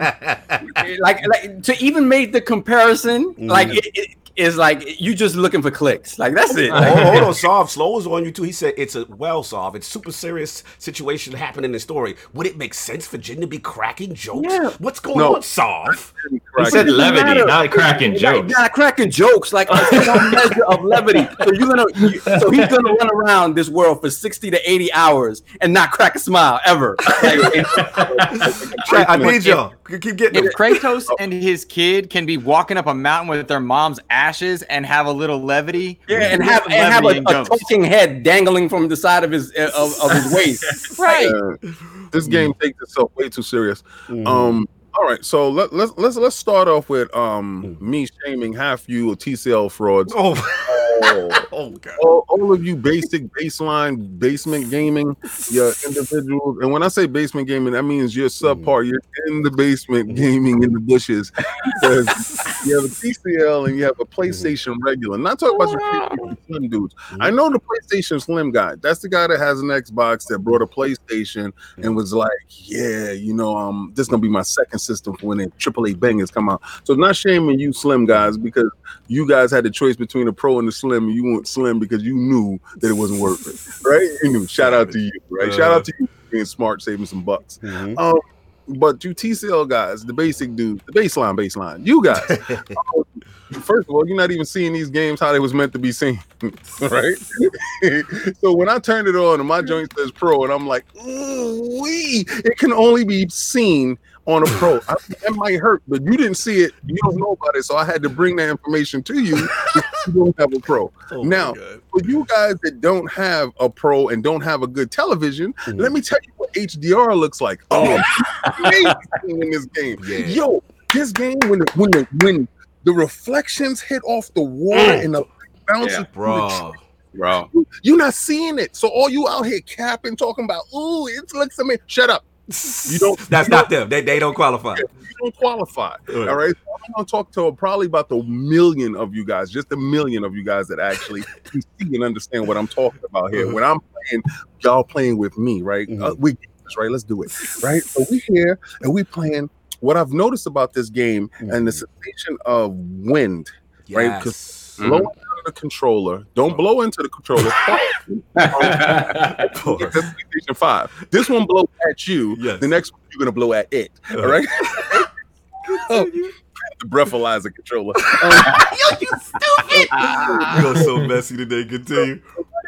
like, like to even make the comparison, mm-hmm. like it, it, is like you just looking for clicks. Like that's it. Like, hold on, Soft. Slow is on you too. He said it's a well solved. It's super serious situation happening in the story. Would it make sense for Jin to be cracking jokes? Yeah. What's going no. on, Soft? He said levity, matter. not cracking it's jokes. Not cracking jokes. Like a measure of levity. So you're gonna. You, so he's gonna run around this world for sixty to eighty hours and not crack a smile ever. Like, I, I need y'all. Keep getting if Kratos and his kid can be walking up a mountain with their mom's ashes and have a little levity, yeah, and have and have a, a talking head dangling from the side of his of, of his waist, right? Uh, this game mm. takes itself way too serious. Mm. Um, all right, so let, let's let's let's start off with um mm. me shaming half you T C L frauds. Oh. Oh, oh God. All, all of you basic baseline basement gaming, your individuals, and when I say basement gaming, that means you're subpar. You're in the basement gaming in the bushes because you have a P C L and you have a PlayStation regular. Not talking about your PlayStation Slim dudes. I know the PlayStation Slim guy. That's the guy that has an Xbox that brought a PlayStation and was like, yeah, you know, um, this is gonna be my second system for when the triple A bangers come out. So not shaming you Slim guys because you guys had the choice between the Pro and the Slim. Slim, you weren't Slim because you knew that it wasn't worth it, right? You knew. Shout out to you, right? Uh, Shout out to you for being smart, saving some bucks. Mm-hmm. Um, but you T C L guys, the basic dude, the baseline, baseline, you guys. um, first of all, you're not even seeing these games how they was meant to be seen, right? So when I turned it on and my joint says Pro, and I'm like, ooh, wee, it can only be seen on a Pro. I mean, that might hurt, but you didn't see it. You don't know about it, so I had to bring that information to you. You don't have a Pro. Oh now, for you guys that don't have a Pro and don't have a good television, mm-hmm. let me tell you what H D R looks like. Oh, in this game, yeah. yo, this game when the, when the, when the reflections hit off the wall mm. and the bounces, yeah, bro. The tr- bro, you're not seeing it. So all you out here capping, talking about, ooh, it looks amazing. Shut up. You don't. That's you not don't, them. They they don't qualify. You don't qualify. All right. So I'm gonna talk to probably about the million of you guys, just a million of you guys that actually see and understand what I'm talking about here. When I'm playing, y'all playing with me, right? Mm-hmm. Uh, we right. Let's do it, right? So we here and we playing. What I've noticed about this game mm-hmm. and the sensation of wind, yes. right? Because mm-hmm. blowing out of the controller. Don't oh. blow into the controller. PlayStation Five. This one blows at you. Yes. The next one you're gonna blow at it. All right. Oh, the breathalyzer controller. Um, Yo, you stupid! You're so messy today. Continue.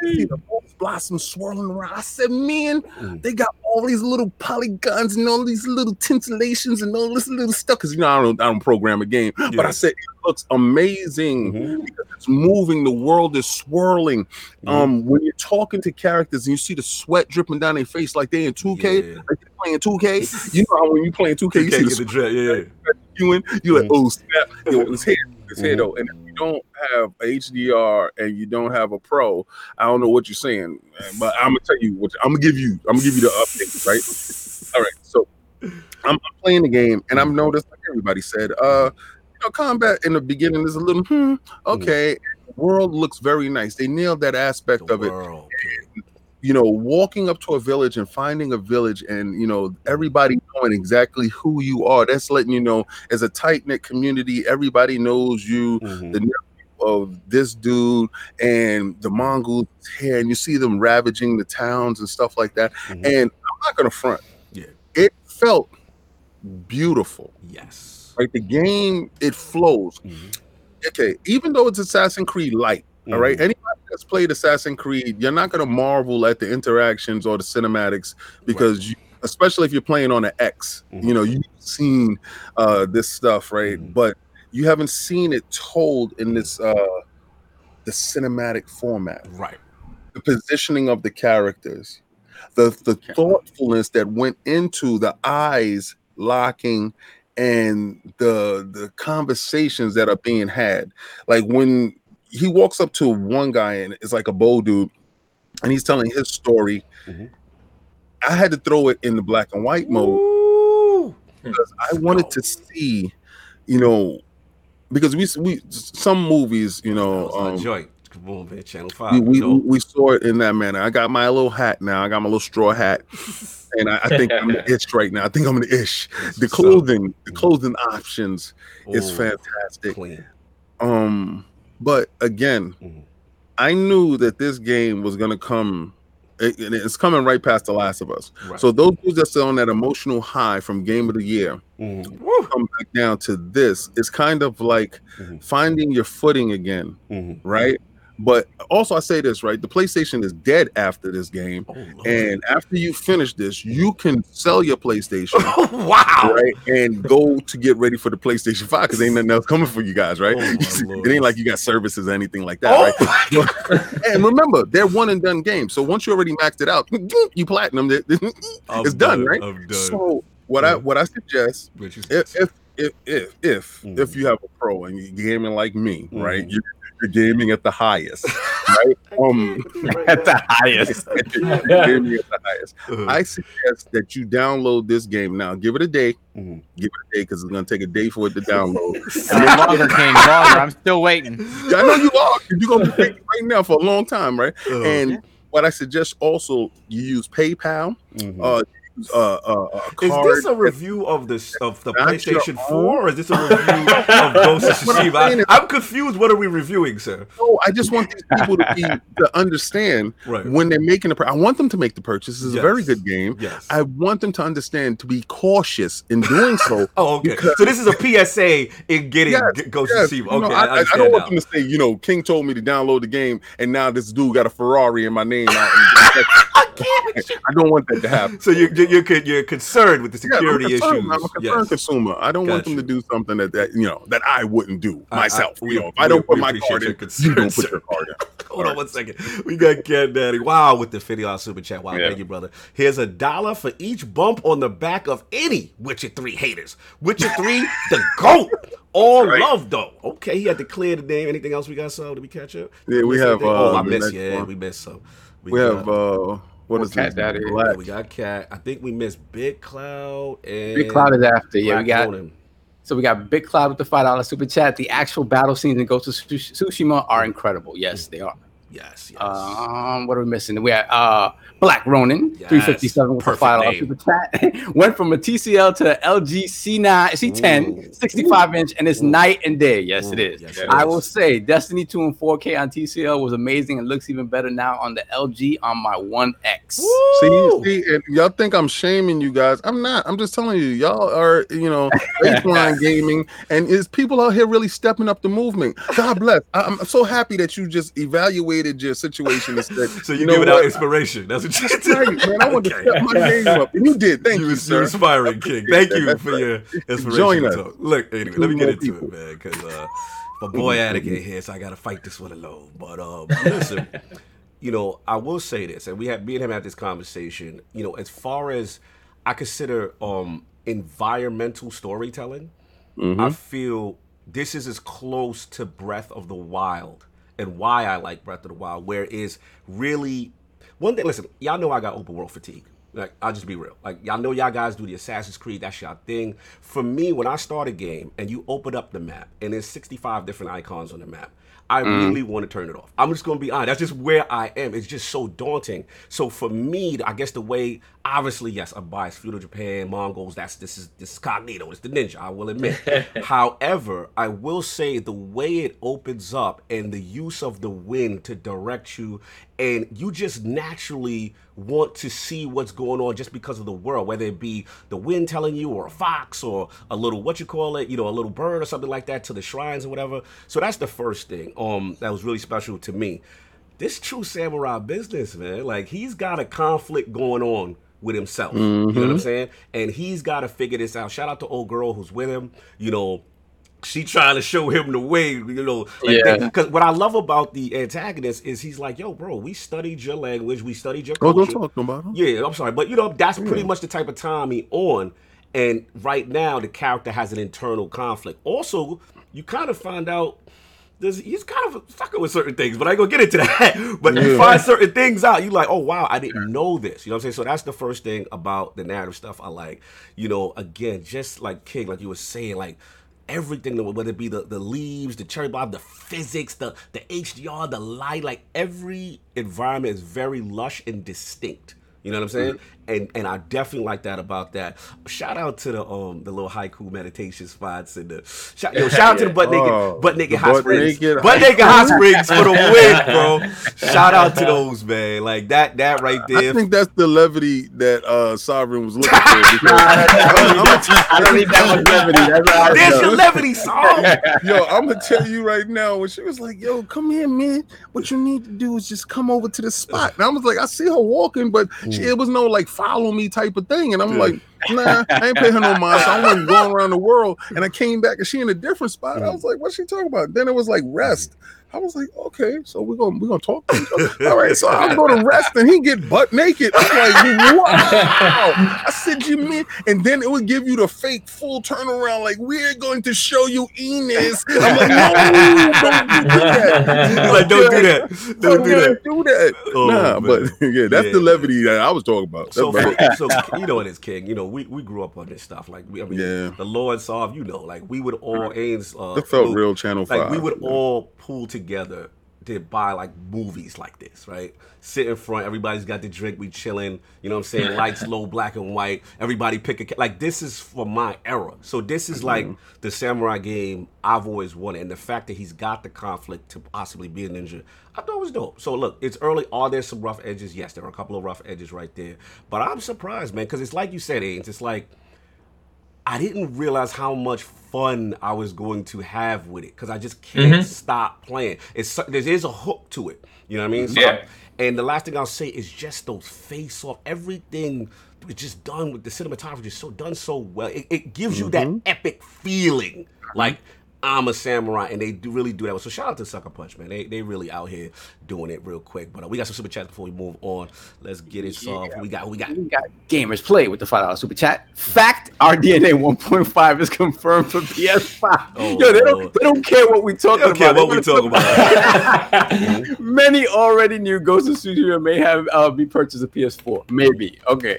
The blossoms swirling around. I said, man, mm. they got all these little polygons and all these little tinsellations and all this little stuff. Because you know, I don't, I don't program a game, yes. but I said it looks amazing mm-hmm. because it's moving. The world is swirling. Mm-hmm. Um, when you're talking to characters and you see the sweat dripping down their face, like they in two K, yeah. like they're playing two K. You know how when you playing two K, you, you see the sweat drip. Yeah, yeah. You in, you mm-hmm. like, oh snap! Yo, it's here, it's here though, and. Don't have H D R and you don't have a Pro, I don't know what you're saying, man, but I'm gonna tell you what I'm gonna give you. I'm gonna give you the update, right? All right, so I'm playing the game and I've noticed, like everybody said, uh, you know, combat in the beginning is a little hmm, okay. The world looks very nice. They nailed that aspect the of world. It. And, you know, walking up to a village and finding a village and, you know, everybody knowing exactly who you are. That's letting you know as a tight-knit community, everybody knows you, mm-hmm. the nephew of this dude and the Mongols here, and you see them ravaging the towns and stuff like that. Mm-hmm. And I'm not going to front. Yeah. It felt beautiful. Yes. Like the game, it flows. Mm-hmm. Okay, even though it's Assassin's Creed Lite, all right. Mm-hmm. Anybody that's played Assassin's Creed, you're not going to marvel at the interactions or the cinematics because, right. you, especially if you're playing on an X, mm-hmm. you know, you've seen uh, this stuff, right? Mm-hmm. But you haven't seen it told in this uh, the cinematic format, right? The positioning of the characters, the the okay. thoughtfulness that went into the eyes locking and the the conversations that are being had, like when. He walks up to one guy and it's like a bold dude and he's telling his story. Mm-hmm. I had to throw it in the black and white mode Ooh. because I wanted to see, you know, because we, we some movies, you know, um, enjoy it. Channel five, we, we, no. we saw it in that manner. I got my little hat now. I got my little straw hat and I, I think I'm the ish right now. I think I'm the ish. The clothing, the clothing options Ooh. is fantastic. Clean. Um, But again, mm-hmm. I knew that this game was going to come. It, it's coming right past The Last of Us. Right. So those dudes that's on that emotional high from Game of the Year mm-hmm. come back down to this. It's kind of like mm-hmm. finding your footing again, mm-hmm. right? But also I say this, right? The PlayStation is dead after this game. Oh, and after you finish this, you can sell your PlayStation. Oh, wow. Right? And go to get ready for the PlayStation five because ain't nothing else coming for you guys, right? Oh, see, it ain't like you got services or anything like that, oh, right? And remember, they're one and done games. So once you already maxed it out, you platinum it. It's I'm done, done, right? Done. So what yeah. I what I suggest, what you suggest? if if if if, mm. if you have a pro and you're gaming like me, mm. right? You're gaming at the highest, right? Um, at the highest, gaming at the highest. Uh-huh. I suggest that you download this game now. Give it a day, mm-hmm. give it a day because it's gonna take a day for it to download. And longer came longer. I'm still waiting. I know you are. You're gonna be waiting right now for a long time, right? Uh-huh. And what I suggest also, you use PayPal. Mm-hmm. Uh, Uh, uh, uh, card. Is this a review of the of the PlayStation four, or is this a review of Ghost of Tsushima? I'm confused. What are we reviewing, sir? No, I just want these people to be to understand right. when they're making a. Pur- I want them to make the purchase. It's yes. a very good game. Yes. I want them to understand to be cautious in doing so. Oh, okay. Because- so this is a P S A in getting yes, g- Ghost yes. of Tsushima. Okay, you know, I, I, I don't now. want them to say, you know, King told me to download the game, and now this dude got a Ferrari in my name. I can't. I don't want that to happen. So you. You're, you're concerned with the security yeah, issues. I'm a concerned yes. consumer. I don't gotcha. want them to do something that, that you know that I wouldn't do myself. I, I, we, you know, if we, I don't put my card in, concern, you don't put sir. your card in. Hold All on right. one second. We got Ken Daddy. Wow, with the fifty dollars super chat. Wow, yeah. thank you, brother. Here's a dollar for each bump on the back of any Witcher three haters. Witcher three, the GOAT. All right. love, though. Okay, he had to clear the name. Anything else we got, so did we catch up? Yeah, we have. Uh, oh, I missed. Yeah, one. we missed some. We, we have... Uh, What is Cat Daddy? Yeah, we got Cat. I think we missed Big Cloud and Big Cloud is after. Yeah, Black we got Golden. So we got Big Cloud with the five dollar super chat. The actual battle scenes in Ghost of Tsushima are incredible. Yes, they are. Yes. yes. Um, what are we missing? We had uh, Black Ronin yes. three fifty seven with Perfect the five dollar super chat. Went from a T C L to the L G C nine C ten sixty-five Ooh. inch, and it's Ooh. night and day. Yes, Ooh. it is. Yes, it I is. will say Destiny two and four K on T C L was amazing and looks even better now on the L G on my One X. See, see, if y'all think I'm shaming you guys. I'm not. I'm just telling you, y'all are you know baseline gaming, and is people out here really stepping up the movement. God bless. I'm so happy that you just evaluated your situation instead. So you, you know giving out inspiration. That's what you're doing. Right, man. I want okay. to step my game up. And you did. Thank you. You, sir. You're inspiring, King. Thank you for right. your inspiration. Join us. Talk. Look, anyway, let me get into people. it, man, because uh, my boy Attic ain't here, so I got to fight this one alone. But um, listen, you know, I will say this, and we had me and him had this conversation. You know, as far as I consider um, environmental storytelling, mm-hmm. I feel this is as close to Breath of the Wild. And why I like Breath of the Wild, where is really one thing. Listen, y'all know I got open world fatigue. Like, I'll just be real. Like, y'all know y'all guys do the Assassin's Creed. That's y'all thing. For me, when I start a game and you open up the map and there's sixty-five different icons on the map, I mm. really want to turn it off. I'm just going to be honest. That's just where I am. It's just so daunting. So for me, I guess the way, obviously, yes, I'm biased. Feudal Japan, Mongols, that's this is this is Cognito. It's the ninja, I will admit. However, I will say the way it opens up and the use of the wind to direct you, and you just naturally want to see what's going on just because of the world, whether it be the wind telling you or a fox or a little, what you call it, you know, a little bird or something like that to the shrines or whatever. So that's the first thing. Um, that was really special to me. This true samurai business, man. Like, he's got a conflict going on with himself. Mm-hmm. You know what I'm saying? And he's got to figure this out. Shout out to old girl who's with him. You know, she trying to show him the way. You know, like yeah. Because what I love about the antagonist is he's like, "Yo, bro, we studied your language, we studied your culture." Oh, don't talk about him. Yeah, I'm sorry, but you know, that's pretty yeah. much the type of time he on. And right now, the character has an internal conflict. Also, you kind of find out. This, he's kind of fucking with certain things, but I ain't gonna get into that. But yeah. you find certain things out, you like, oh wow, I didn't know this. You know what I'm saying? So that's the first thing about the narrative stuff I like. You know, again, just like King, like you were saying, like everything, whether it be the, the leaves, the cherry bomb, the physics, the, the H D R, the light, like every environment is very lush and distinct. You know what I'm saying? Mm-hmm. And and I definitely like that about that. Shout out to the um the little haiku meditation spots and the shout, yo, shout out to the butt naked oh, butt naked hot butt springs naked. butt naked hot springs for the win, bro. Shout out to those, man. Like that that right there. I think that's the levity that uh, Sovereign was looking for. I don't need that much levity. There's your levity song. Yo, I'm gonna tell you right now. When she was like, "Yo, come here, man. What you need to do is just come over to the spot." And I was like, I see her walking, but she, it was no like follow me type of thing, and I'm like, nah, I ain't paying her no mind. So I wasn't going around the world, and I came back and she in a different spot. I was like, what's she talking about? Then it was like rest. I was like, okay, so we're gonna we're gonna talk to each other. All right, so I'm gonna rest, and he get butt naked. I'm like, wow. I said, you mean? And then it would give you the fake full turnaround, like we're going to show you Enos. I'm like, no, don't do that. Like, don't do that. Don't, don't do that. Do that. Oh, nah, man. But yeah, that's yeah. the levity that I was talking about. So, so you know what it is, King. You know, we, we grew up on this stuff. Like, we, I mean, yeah. the Lord solved. You know, like we would all aims. Uh, that felt pull, real. Channel Five. Like we would yeah. all pull together. together to buy like movies like this, right? Sit in front, everybody's got the drink, we chilling, you know what I'm saying? Lights low, black and white, everybody pick a ca- like this is for my era. So this is mm-hmm. like the samurai game I've always wanted, and the fact that he's got the conflict to possibly be a ninja, I thought was dope. So look, it's early. Are there some rough edges? Yes, there are a couple of rough edges right there, but I'm surprised, man, because it's like you said, Ains, it's like I didn't realize how much fun I was going to have with it, because I just can't mm-hmm. stop playing. It's there is a hook to it, you know what I mean? So, yeah. And the last thing I'll say is just those face-off. Everything was just done with the cinematography, just so done so well. It, it gives mm-hmm. you that epic feeling, like I'm a samurai, and they do really do that. So shout out to Sucker Punch, man. They they really out here doing it real quick. But uh, we got some super chats before we move on. Let's get it solved. Yeah. We got we got we got gamers play with the five dollar super chat. Fact: Our D N A one point five is confirmed for P S five. Oh, Yo, they don't they don't care what we talking about. They don't care what we talking about. Many already knew Ghost of Tsushima may have uh, be purchased a P S four. Maybe okay.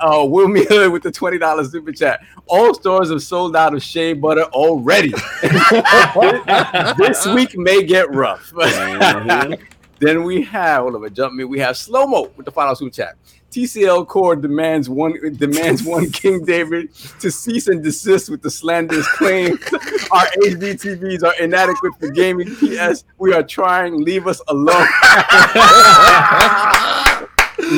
Uh, Will Miller with the twenty dollar super chat. All stores have sold out of shea butter already. This week may get rough. Mm-hmm. Then we have, hold on a jump me. We have Slow Mo with the final super chat. T C L Core demands one demands one King David to cease and desist with the slanderous claims. Our H D T Vs are inadequate for gaming. P S We are trying. Leave us alone.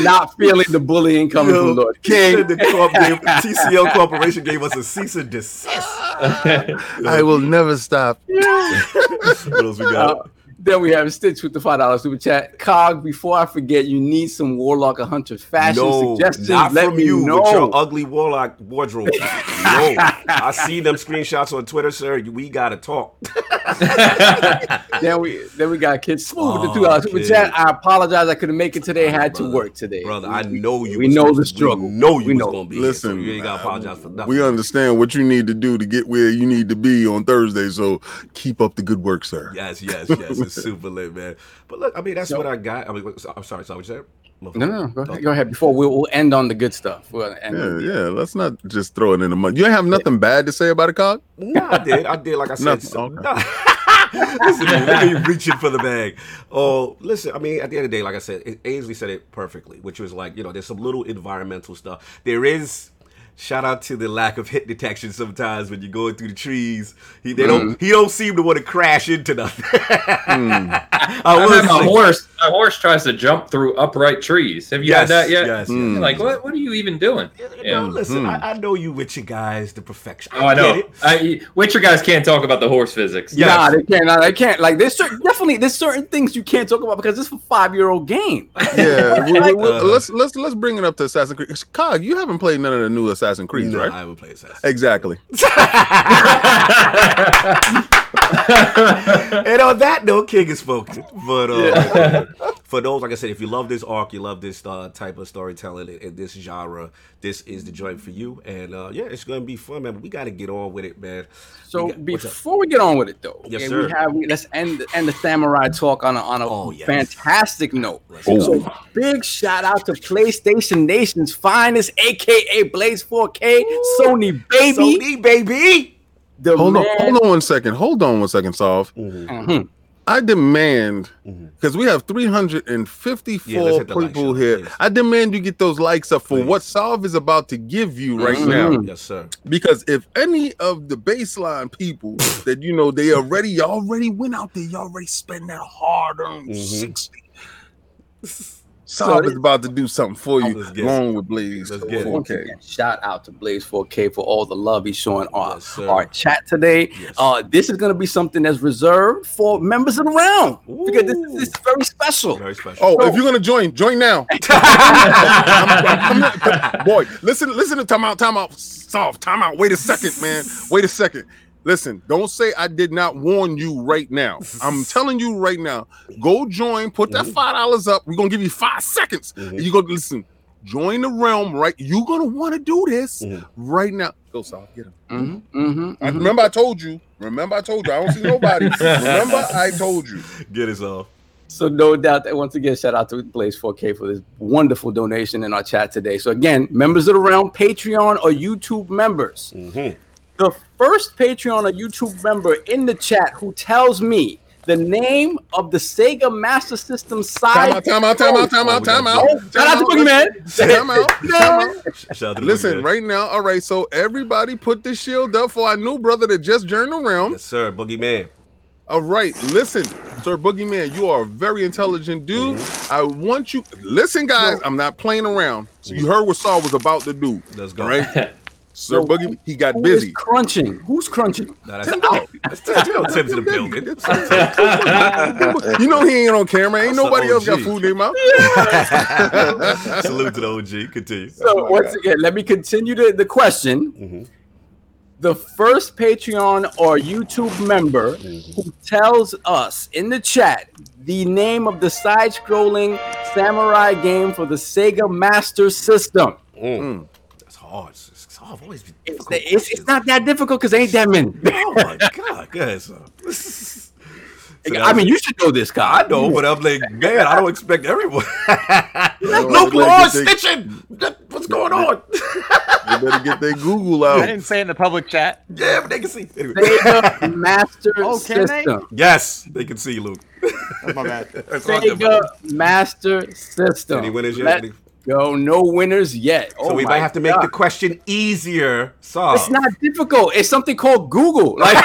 Not feeling the bullying coming Yo, from Lord King. The corp gave, T C L Corporation gave us a cease and desist. I will never stop. Yeah. What else we got? Uh, then we have Stitch with the five dollar super chat. Cog, before I forget, you need some Warlock or Hunter fashion no, suggestions. Not Let from me you know. With your ugly Warlock wardrobe. No, I see them screenshots on Twitter, sir. We gotta talk. then we then we got Kid Smooth with the two dollars super chat. I apologize, I couldn't make it today. I had brother, to work today, brother. We, I know you. We know supposed, the struggle. We know you. We was know. Gonna be Listen, here, so you ain't gotta apologize for nothing. We understand what you need to do to get where you need to be on Thursday. So keep up the good work, sir. Yes, yes, yes. It's super lit, man. But look, I mean, that's so, what I got. I mean, I'm sorry, sorry, what you said? No, no, go ahead. Go ahead. Before we'll, we'll end on the good stuff. We'll end yeah, on- yeah. Let's not just throw it in the mud. You have nothing yeah. bad to say about it, Cog? No, I did. I did. Like I said. So, okay. no. Listen, man, you're reaching for the bag. Oh, listen. I mean, at the end of the day, like I said, Ainsley said it perfectly, which was like, you know, there's some little environmental stuff. There is. Shout out to the lack of hit detection sometimes when you're going through the trees. He they mm. don't he don't seem to want to crash into nothing. mm. I was a horse. A horse tries to jump through upright trees. Have you yes, had that yet? Yes. Mm. Like what? What are you even doing? Yeah. No, listen, mm. I, I know you Witcher guys, the perfection. I oh, I know. It. I, Witcher guys can't talk about the horse physics. Yes. Nah, they can't. Nah, they can't. Like there's certain, definitely there's certain things you can't talk about because it's a five year old game. Yeah. we, we, we, uh, let's let's let's bring it up to Assassin's Creed. Cog, you haven't played none of the newest. Assassin's Creed, no, right? I would play Assassin's Creed. Exactly. And on that note, King is spoken. But uh, yeah. for those, like I said, if you love this arc, you love this uh, type of storytelling and, and this genre, this is the joint for you. And uh, yeah, it's gonna be fun, man. But we gotta get on with it, man. So we got, before we get on with it, though, yes, okay, we have we, let's end end the samurai talk on a, on a oh, yes. fantastic note. Oh. So big shout out to PlayStation Nation's finest, aka Blaze four K, Ooh. Sony baby, Sony baby. The hold man. on, hold on one second. Hold on one second, Solve. Mm-hmm. Mm-hmm. I demand, because mm-hmm. we have three hundred fifty-four yeah, people here. Please. I demand you get those likes up for please. What Solve is about to give you right mm-hmm. now. Yes, sir. Because if any of the baseline people that you know they already you already went out there, you already spent that hard earned mm-hmm. sixty. Solve is about to do something for you along with Blaze four K. Shout out to Blaze four K for all the love he's showing our, yes, our chat today. Yes. Uh, this is going to be something that's reserved for members of the realm because this, this is very special. Very special. Oh, so, if you're going to join, join now. I'm, I'm, I'm, I'm, boy, listen, listen to time out, time out, Solve, time out. Wait a second, man. Wait a second. Listen, don't say I did not warn you right now. I'm telling you right now, go join, put that five dollars up. We're going to give you five seconds. Mm-hmm. And you go, listen, join the realm, right? You're going to want to do this mm-hmm. right now. Go, Sol, get him. Mm-hmm. Mm-hmm. I, remember I told you. Remember I told you. I don't see nobody. Remember I told you. Get us off. So no doubt that once again, shout out to Blaze four K for this wonderful donation in our chat today. So again, members of the realm, Patreon or YouTube members. Mm-hmm. The first Patreon or YouTube member in the chat who tells me the name of the Sega Master System side. Time out, time out, time out, time out, time out. Shout out to Boogeyman. Time out, time out. Listen, right now, all right, so everybody put the shield up for our new brother that just joined the realm. Yes, sir, Boogeyman. All right, listen, Sir Boogeyman, you are a very intelligent dude. Mm-hmm. I want you, listen, guys, I'm not playing around. So you heard what Saul was about to do. Let's go. Right? Sir so Boogie, he got who busy. Is crunching? Who's crunching? No, that's still Tim's in the building. You know he ain't on camera. Ain't nobody else got food in their mouth. Yeah. Salute to the O G. Continue. So oh once God. again, let me continue the, the question. Mm-hmm. The first Patreon or YouTube member mm-hmm. who tells us in the chat the name of the side-scrolling samurai game for the Sega Master System. Mm. Mm. That's hard. Oh, I've always been it's, it's, it's not that difficult because ain't that many. Oh my God, guys! So I mean, you should know this, guy. I know, but I'm like, man, I don't expect everyone. Luke Law's stitching. They, What's going on? They better get their Google out. I didn't say in the public chat. Yeah, but they can see. Anyway. Sega Master oh, System. They? Yes, they can see Luke. Oh, my bad. Sega Master System. Any winners yet? Yo, no winners yet. Oh so we might have to make God. the question easier. Solve. It's not difficult. It's something called Google. Like,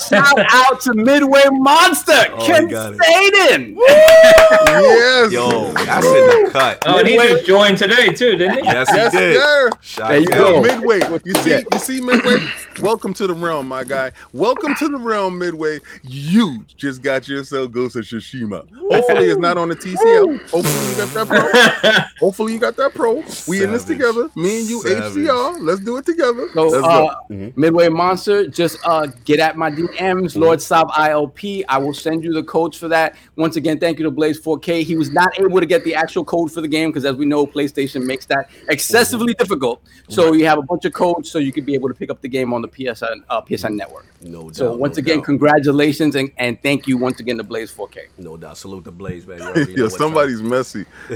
shout out to Midway Monster, oh, Ken Staden. Yes, yo, that's in the cut. Oh, Midway. He just joined today too, didn't he? Yes, he yes, did. Sir. Shout there you go, Midway. You see, you see, Midway. Welcome to the realm, my guy. Welcome to the realm, Midway. You just got yourself Ghost of Tsushima. Hopefully, it's not on the T C L. Hopefully. You got that pro. Hopefully you got that pro. We Savage. in this together. Me and you, Savage. H C R. Let's do it together. So, Let's uh, go. Mm-hmm. Midway Monster, just uh, get at my D Ms, mm-hmm. Lord Sob I L P. I will send you the codes for that. Once again, thank you to Blaze four K. He was not able to get the actual code for the game because, as we know, PlayStation makes that excessively mm-hmm. difficult. So you have a bunch of codes so you can be able to pick up the game on the P S N uh, P S N network. No doubt. So once no again, doubt. congratulations and, and thank you once again to Blaze four K. No doubt. Salute to Blaze, man. Yo, somebody's messing.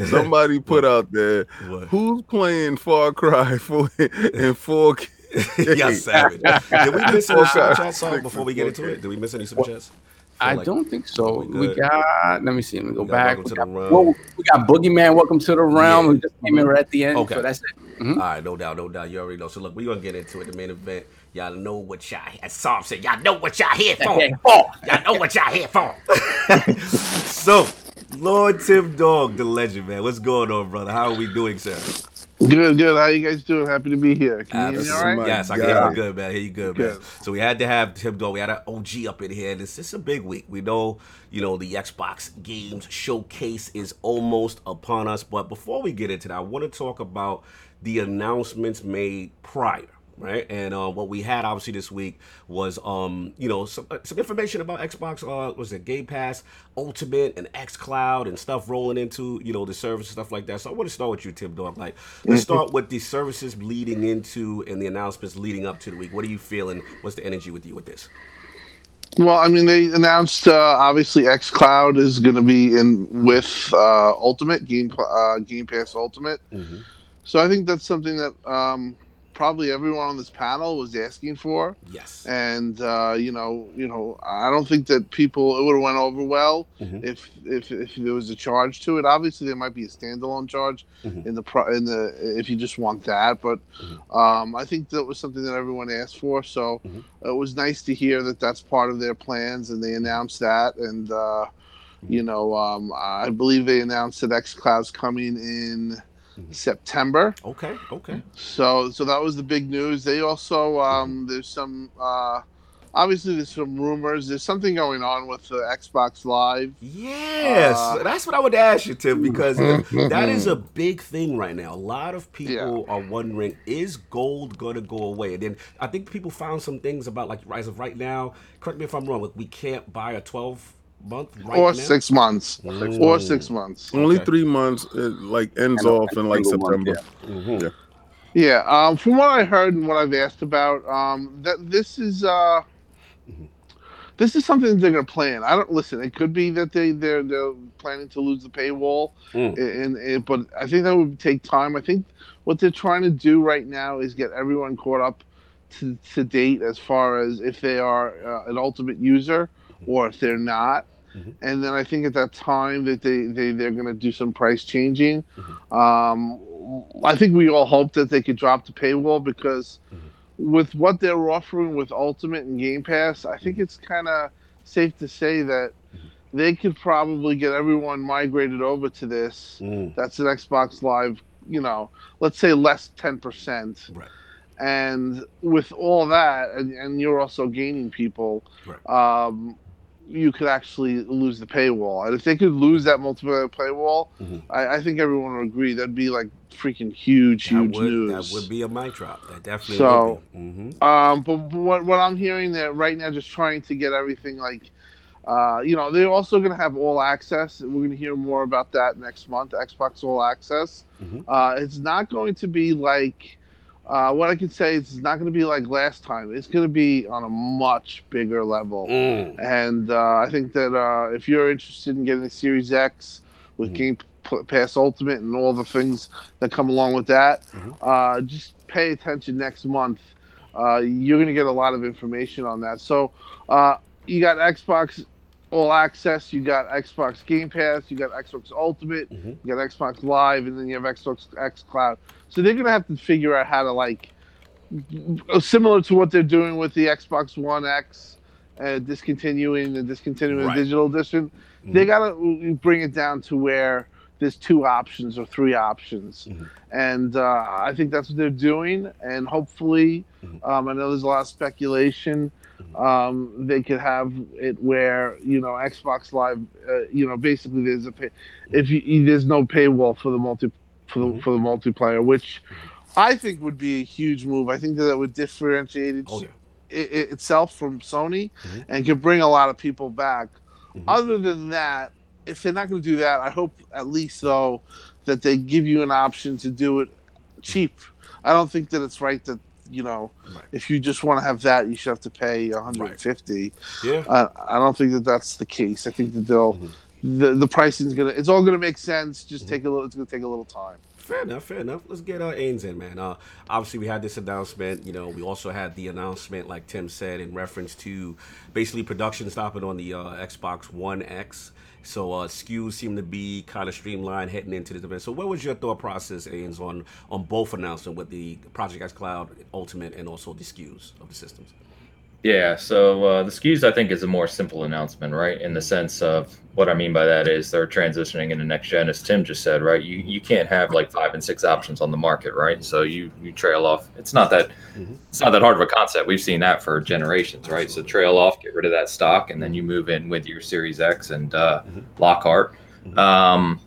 Somebody put out there what? who's playing Far Cry four in four K. Yeah, Savage. Did we miss any super chats before we get into it? Did we miss any super chats? I like, don't think so. We, we got. Let me see. Let me go back. We got, well, we got Boogeyman. Welcome to the realm. Yeah. We just came in right at the end. Okay, so that's it. Mm-hmm. All right, no doubt, no doubt. You already know. So look, we gonna get into it. The main event. Y'all know what y'all. As Sam said, y'all know what y'all here for. Y'all know what y'all here for. So. Lord Tim Dog, the legend, man. What's going on, brother? How are we doing, sir? Good, good. How you guys doing? Happy to be here. Can you hear me all right? Yes, I can hear you good, man. Hear you good, man. So we had to have Tim Dog. We had an O G up in here. This is a big week. We know, you know, the Xbox Games Showcase is almost upon us. But before we get into that, I want to talk about the announcements made prior. Right, and uh, what we had obviously this week was, um, you know, some, some information about Xbox. Uh, was it Game Pass Ultimate and X Cloud and stuff rolling into, you know, the service and stuff like that. So I want to start with you, Tim Dog. Like, let's start with the services leading into and the announcements leading up to the week. What are you feeling? What's the energy with you with this? Well, I mean, they announced uh, obviously X Cloud is going to be in with uh, Ultimate Game uh, Game Pass Ultimate. Mm-hmm. So I think that's something that. Um, probably everyone on this panel was asking for. Yes. And uh, you know, you know, I don't think that people it would have went over well mm-hmm. if, if if there was a charge to it. Obviously, there might be a standalone charge mm-hmm. in the pro, in the if you just want that. But mm-hmm. um, I think that was something that everyone asked for. So mm-hmm. it was nice to hear that that's part of their plans, and they announced that. And uh, mm-hmm. you know, um, I believe they announced that xCloud's coming in September. Okay. Okay. So, so that was the big news. They also um, there's some uh, obviously there's some rumors. There's something going on with the Xbox Live. Yes, uh, that's what I would ask you, Tim, because that is a big thing right now. A lot of people yeah. are wondering: is gold going to go away? And then I think people found some things about like as of right now. Correct me if I'm wrong. Like we can't buy a twelve. Month right or now? six months mm. or six months okay. Only three months. It like ends off in like September month, yeah. Mm-hmm. yeah yeah um From what I heard and what I've asked about, um that this is uh this is something that they're gonna plan. I don't listen it could be that they they're they're planning to lose the paywall mm. and, and but I think that would take time. I think what they're trying to do right now is get everyone caught up to, to date as far as if they are uh, an ultimate user or if they're not. Mm-hmm. And then I think at that time that they, they, they're going to do some price changing. Mm-hmm. Um, I think we all hope that they could drop the paywall because mm-hmm. with what they're offering with Ultimate and Game Pass, I think it's kind of safe to say that mm-hmm. they could probably get everyone migrated over to this. Mm. That's an Xbox Live, you know, let's say less ten percent. Right. And with all that, and, and you're also gaining people, right. um, you could actually lose the paywall. And if they could lose that multiplayer paywall, mm-hmm. I, I think everyone would agree that'd be like freaking huge, that huge would, news. That would be a mic drop. That definitely so, would be. Mm-hmm. Um, but what, what I'm hearing that right now, just trying to get everything like, uh, you know, they're also going to have all access. We're going to hear more about that next month, Xbox All Access. Mm-hmm. Uh, it's not going to be like... Uh, what I can say is it's not going to be like last time. It's going to be on a much bigger level. Mm. And uh, I think that uh, if you're interested in getting a Series X with mm. Game Pass Ultimate and all the things that come along with that, mm-hmm. uh, just pay attention next month. Uh, you're going to get a lot of information on that. So uh, you got Xbox All Access, you got Xbox Game Pass, you got Xbox Ultimate, mm-hmm. you got Xbox Live, and then you have Xbox xCloud. So they're going to have to figure out how to, like, similar to what they're doing with the Xbox One X, uh, discontinuing the discontinuing right. digital edition, mm-hmm. they got to bring it down to where there's two options or three options. Mm-hmm. And uh, I think that's what they're doing. And hopefully, mm-hmm. um, I know there's a lot of speculation, Um, they could have it where, you know, Xbox Live, uh, you know, basically there's a pay, if you, there's no paywall for the multi for the, mm-hmm. for the multiplayer, which I think would be a huge move. I think that it would differentiate it, okay. it, it itself from Sony mm-hmm. and could bring a lot of people back. Mm-hmm. Other than that, if they're not going to do that, I hope at least though that they give you an option to do it cheap. I don't think that it's right that. You know, right. if you just want to have that, you should have to pay one hundred fifty dollars. Right. Yeah, uh, I don't think that that's the case. I think that they'll mm-hmm. the the pricing's gonna it's all gonna make sense. Just mm-hmm. take a little. It's gonna take a little time. Fair enough. Fair enough. Let's get our Ains in, man. Uh, obviously, we had this announcement. You know, we also had the announcement, like Tim said, in reference to basically production stopping on the uh, Xbox One X. So uh, S K Us seem to be kind of streamlined heading into this event. So what was your thought process, Ains, on, on both announcements with the Project X Cloud Ultimate and also the S K Us of the systems? Yeah, so uh, the S K Us, I think, is a more simple announcement, right? In the sense of what I mean by that is they're transitioning into next gen, as Tim just said, right? You you can't have like five and six options on the market, right? So you, you trail off. It's not that mm-hmm. it's not that hard of a concept. We've seen that for generations, right? Absolutely. So trail off, get rid of that stock, and then you move in with your Series X and uh, mm-hmm. Lockhart. Mm-hmm. Um,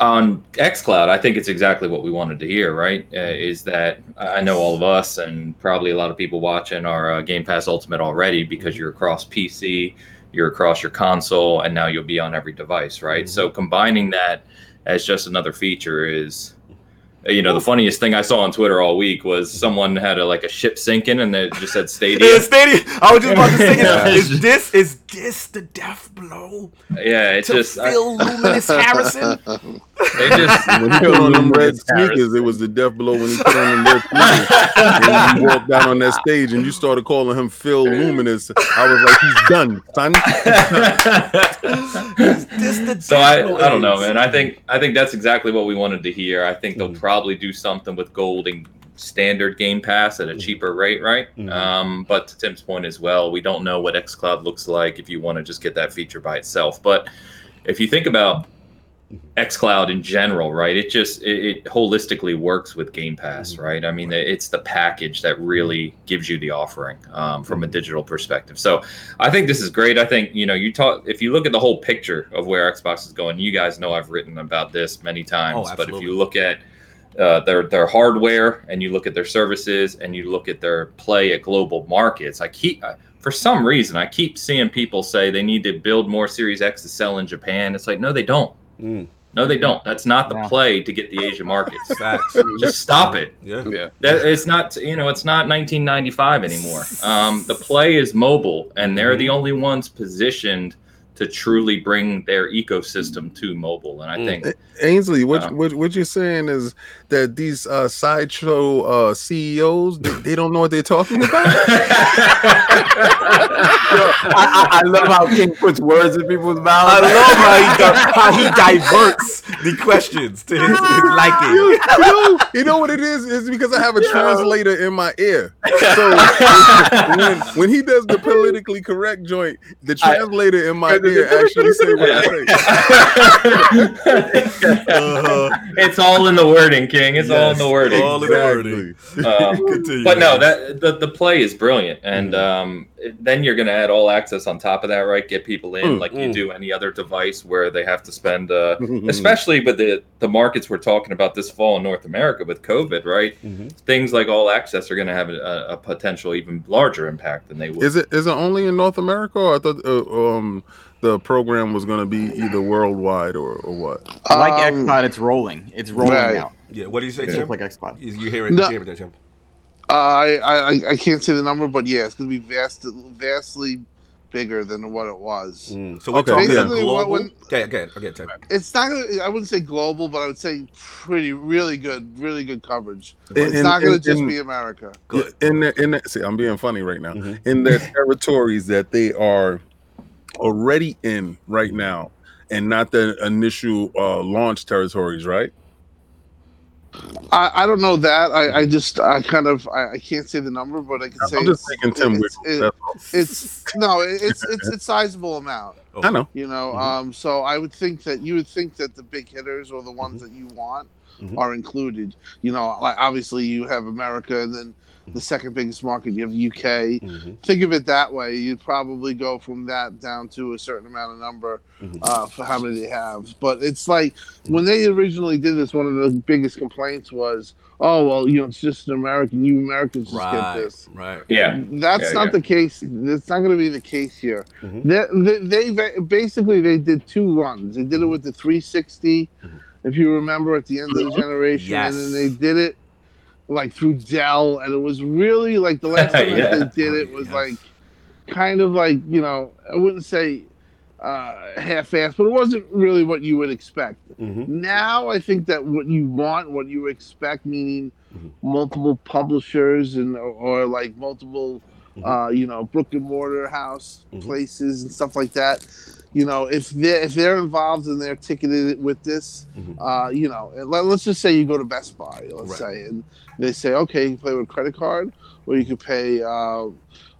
on xCloud, I think it's exactly what we wanted to hear, right? Uh, is that I know all of us and probably a lot of people watching are uh, Game Pass Ultimate already because you're across P C, you're across your console, and now you'll be on every device, right? Mm-hmm. So combining that as just another feature is, you know, the funniest thing I saw on Twitter all week was someone had a, like a ship sinking and it just said Stadia. Stadia. I was just about to say, yeah. is this is this the death blow? Yeah, it to just Phil I, Luminous Harrison. They just when he put on them red sneakers, it was the death blow when he put on them red sneakers. When you walked down on that stage and you started calling him Phil Luminous, I was like, he's done, son. This the so I, I don't know, man. I think I think that's exactly what we wanted to hear. I think they'll mm-hmm. probably do something with Gold and Standard Game Pass at a cheaper rate, right? Mm-hmm. Um, but to Tim's point as well, we don't know what xCloud looks like if you want to just get that feature by itself. But if you think about xCloud in general, right, it just it, it holistically works with Game Pass, mm-hmm. right? I mean, it's the package that really gives you the offering um, from a digital perspective. So I think this is great. I think, you know, you talk if you look at the whole picture of where Xbox is going, you guys know I've written about this many times, oh, but if you look at Uh, their their hardware, and you look at their services, and you look at their play at global markets. I keep I, for some reason I keep seeing people say they need to build more Series X to sell in Japan. It's like, no, they don't. Mm. No, they don't. That's not the yeah. play to get the Asia markets. Just stop it. Yeah, yeah. That, it's not you know it's not nineteen ninety-five anymore. Um, the play is mobile, and they're mm. the only ones positioned to truly bring their ecosystem to mobile. And I think Ainsley, what, uh, what, what you're saying is that these uh, sideshow uh, C E Os, they, they don't know what they're talking about. I, I, I love how King puts words in people's mouths. I love how he, how he diverts the questions to his, his liking. You, you, know, you know what it is? It's because I have a yeah. translator in my ear. So when, when he does the politically correct joint, the translator I, in my ear actually say what I say. uh-huh. It's all in the wording, King. It's yes, all in the wording. All in the exactly. wording. Um, but no, that the, the play is brilliant, and mm-hmm. um, then you're going to add all access on top of that, right? Get people in mm-hmm. like you do any other device where they have to spend, uh, mm-hmm. especially with the the markets we're talking about this fall in North America with COVID, right? Mm-hmm. Things like all access are going to have a, a potential even larger impact than they would. Is it is it only in North America? Or I thought uh, um. the program was going to be either worldwide or, or what? Um, like xCloud, it's rolling. It's rolling right. out. Yeah. What do you say, Tim? Like xCloud. You, you hear it? No, you hear it, Tim? Uh, I, I I can't say the number, but yeah, it's going to be vast, vastly bigger than what it was. Mm. So we're okay. talking about global. When, okay, okay, okay, Tim. It's not. I wouldn't say global, but I would say pretty, really good, really good coverage. In, it's in, not going to just in, be America. Good. In the, in the, see, I'm being funny right now. Mm-hmm. In the territories that they are already in right now, and not the initial uh launch territories, right? I, I don't know that. I, I just I kind of I, I can't say the number, but I can I'm say just it's, Tim it's, it, it's no, it's it's it's sizable amount. I know, you know. Mm-hmm. Um, so I would think that you would think that the big hitters or the ones mm-hmm. that you want mm-hmm. are included. You know, like obviously you have America, and then the second biggest market, you have the U K. Mm-hmm. Think of it that way. You'd probably go from that down to a certain amount of number mm-hmm. uh, for how many they have. But it's like when they originally did this, one of the biggest complaints was, oh, well, you know, it's just an American. You Americans just right, get this. Right. Yeah. That's yeah, not yeah. the case. That's not going to be the case here. Mm-hmm. They, they, they basically, they did two runs. They did it with the three sixty, mm-hmm. if you remember, at the end of the generation. Yes. And then they did it like through Dell, and it was really like the last time yeah. they did it was yes. like kind of like, you know, I wouldn't say uh, half-assed, but it wasn't really what you would expect. Mm-hmm. Now I think that what you want, what you expect, meaning mm-hmm. multiple publishers and or, or like multiple, mm-hmm. uh, you know, brick and mortar house mm-hmm. places and stuff like that. You know, if they're, if they're involved and they're ticketed with this, mm-hmm. uh, you know, let, let's just say you go to Best Buy, let's right. say, and they say, okay, you can pay with a credit card, or you can pay, uh,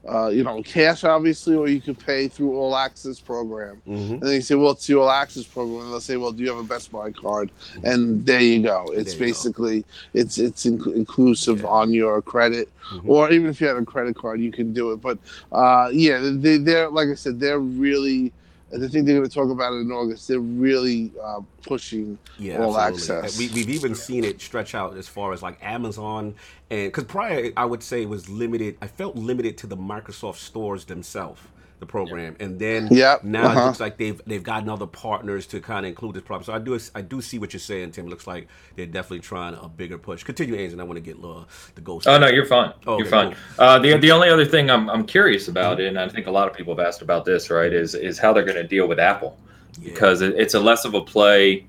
uh, you know, cash, obviously, or you can pay through All Access program. Mm-hmm. And they say, well, it's the All Access program. And they'll say, well, do you have a Best Buy card? And there you go. It's you basically, go. it's it's in- inclusive yeah. on your credit. Mm-hmm. Or even if you had a credit card, you can do it. But, uh, yeah, they, they're, like I said, they're really... I think they're going to talk about it in August. They're really uh, pushing yeah, all absolutely. access. We, we've even seen it stretch out as far as like Amazon, and because prior I would say it was limited. I felt limited to the Microsoft stores themselves. the program. And then yep. now uh-huh. it looks like they've they've gotten other partners to kind of include this problem. So I do I do see what you're saying, Tim. It looks like they're definitely trying a bigger push. Continue, Angel. I want to get uh, the ghost. Oh, no, you're fine. Oh, you're okay, fine. Cool. Uh, the the only other thing I'm I'm curious about, mm-hmm. and I think a lot of people have asked about this, right, is, is how they're going to deal with Apple. Yeah. Because it, it's a less of a play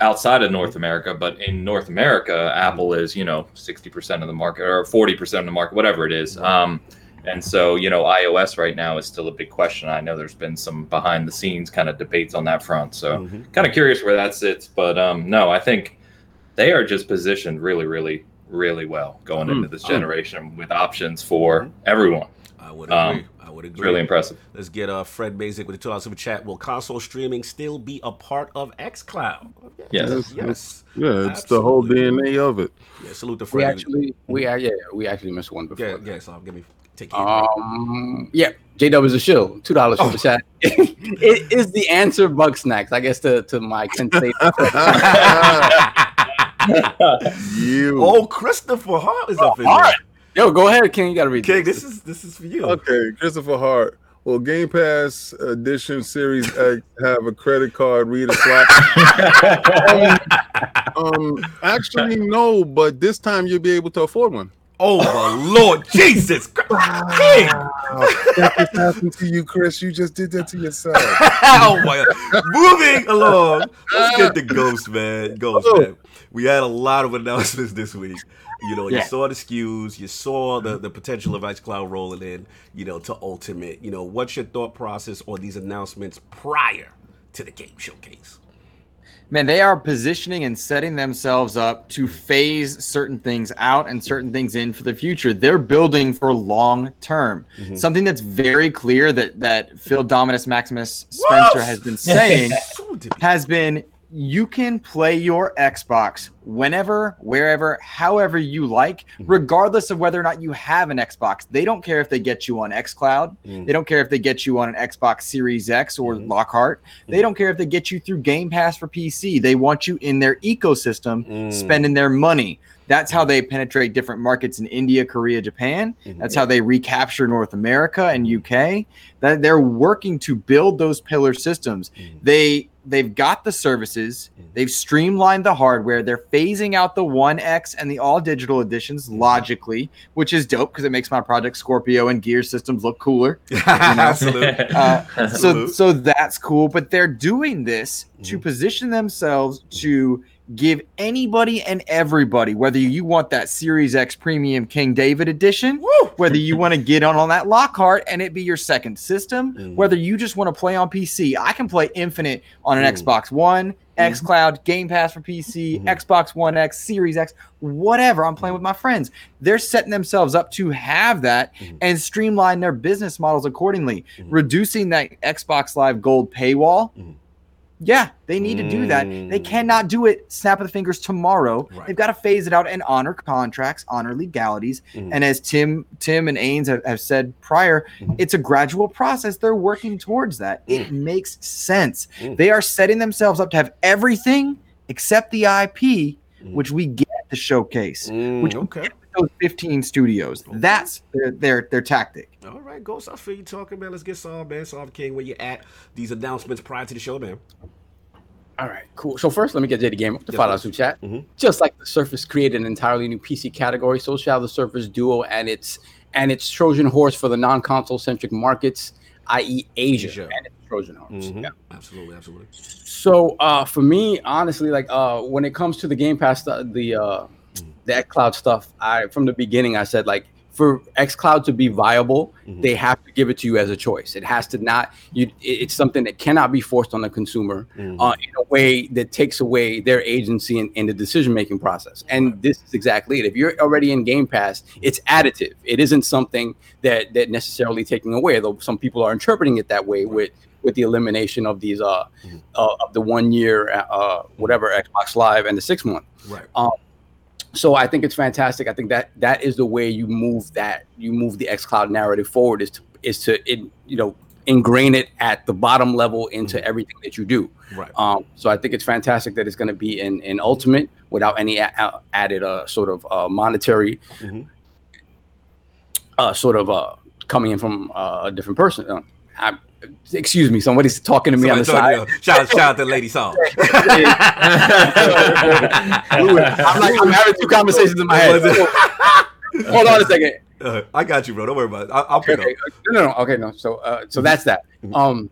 outside of North America, but in North America, Apple is, you know, sixty percent of the market or forty percent of the market, whatever it is. Um, and so, you know, iOS right now is still a big question. I know there's been some behind the scenes kind of debates on that front. So mm-hmm. kind of curious where that sits. But um, no, I think they are just positioned really, really, really well going mm-hmm. into this generation oh. with options for everyone. I would agree. Um, I would agree. Really impressive. Let's get uh, Fred Basic with the two dollars super chat. Will console streaming still be a part of xCloud? Yes. Yes. yes. Yeah, it's absolutely. The whole D N A of it. Yeah, salute to Fred. We actually, we are, yeah, we actually missed one before. Yeah, yeah so I'll give me, take care. Um, yeah, J W is a shill. two dollars oh. super chat. It is the answer, Bug Snacks, I guess, to, to my conceit. you. Oh, Christopher Hart is oh, up in Hart. There. Yo, go ahead, King. You gotta read. King, this. this is this is for you. Okay, Christopher Hart. Will Game Pass Edition Series X have a credit card reader slot? um, um, actually, no. But this time you'll be able to afford one. Oh my Lord, Jesus Christ! Wow. That just happened to you, Chris. You just did that to yourself. Oh my God! Moving along, let's get the ghost, man. Ghost, oh. man. We had a lot of announcements this week. You know, you yeah. saw the S K Us, you saw the, the potential of xCloud rolling in, you know, to Ultimate. You know, what's your thought process on these announcements prior to the game showcase? Man, they are positioning and setting themselves up to phase certain things out and certain things in for the future. They're building for long term. Mm-hmm. Something that's very clear that, that Phil Dominus Maximus Spencer Whoa! has been saying has been... You can play your Xbox whenever, wherever, however you like, regardless of whether or not you have an Xbox. They don't care if they get you on xCloud. Mm. They don't care if they get you on an Xbox Series X or mm. Lockhart. Mm. They don't care if they get you through Game Pass for P C. They want you in their ecosystem, mm. spending their money. That's how they penetrate different markets in India, Korea, Japan. Mm-hmm. That's how they recapture North America and U K. That they're working to build those pillar systems. Mm-hmm. They they've got the services. Mm-hmm. They've streamlined the hardware. They're phasing out the one X and the all digital editions logically, which is dope because it makes my Project Scorpio and Gear systems look cooler. Absolutely. uh, Absolute. So so that's cool. But they're doing this mm-hmm. to position themselves to give anybody and everybody, whether you want that Series X Premium King David edition, Woo! whether you want to get on, on that Lockhart and it be your second system, mm. whether you just want to play on P C. I can play Infinite on an mm. Xbox One, mm-hmm. xCloud, Game Pass for P C, mm-hmm. Xbox One X, Series X, whatever. I'm playing with my friends. They're setting themselves up to have that mm-hmm. and streamline their business models accordingly, mm-hmm. reducing that Xbox Live Gold paywall. Mm-hmm. Yeah, they need to do that. They cannot do it snap of the fingers tomorrow. Right. They've got to phase it out and honor contracts, honor legalities. Mm-hmm. And as Tim Tim and Ains have, have said prior, mm-hmm. it's a gradual process. They're working towards that. Mm. It makes sense. Mm. They are setting themselves up to have everything except the I P, mm. which we get to showcase, mm, which okay. those fifteen studios. That's their their, their tactic. All right, Ghost, I feel you talking, man. Let's get some, man. Soft King, where you at? These announcements prior to the show, man. All right, cool. So first, let me get J D Game up to follow us through chat. Mm-hmm. Just like the Surface created an entirely new P C category, so shall the Surface Duo and its and its Trojan horse for the non-console centric markets, that is, Asia, Asia. and its Trojan horse. Mm-hmm. Yeah. Absolutely, absolutely. So uh, for me, honestly, like uh, when it comes to the Game Pass, the the, uh, mm-hmm. the xCloud stuff, I from the beginning I said like. For xCloud to be viable, mm-hmm. they have to give it to you as a choice. It has to not. You, it's something that cannot be forced on the consumer mm-hmm. uh, in a way that takes away their agency in, in the decision-making process. And this is exactly it. If you're already in Game Pass, it's additive. It isn't something that that necessarily taking away. Though some people are interpreting it that way with with the elimination of these uh, mm-hmm. uh of the one year uh whatever Xbox Live and the six month. Right. Um, So I think it's fantastic. I think that that is the way you move that you move the xCloud narrative forward is to is to it, you know ingrain it at the bottom level into mm-hmm. everything that you do. Right. Um, so I think it's fantastic that it's going to be in, in Ultimate without any a- added uh, sort of uh, monetary mm-hmm. uh, sort of uh, coming in from uh, a different person. Uh, I, excuse me, somebody's talking to me Somebody on the side. Shout, shout out to Lady Song. I'm like, I'm having two conversations in my head. Hold on a second. Uh, I got you, bro. Don't worry about it. I, I'll pick okay, up. Okay. No, no, no. Okay, no. So, uh, so that's that. Um,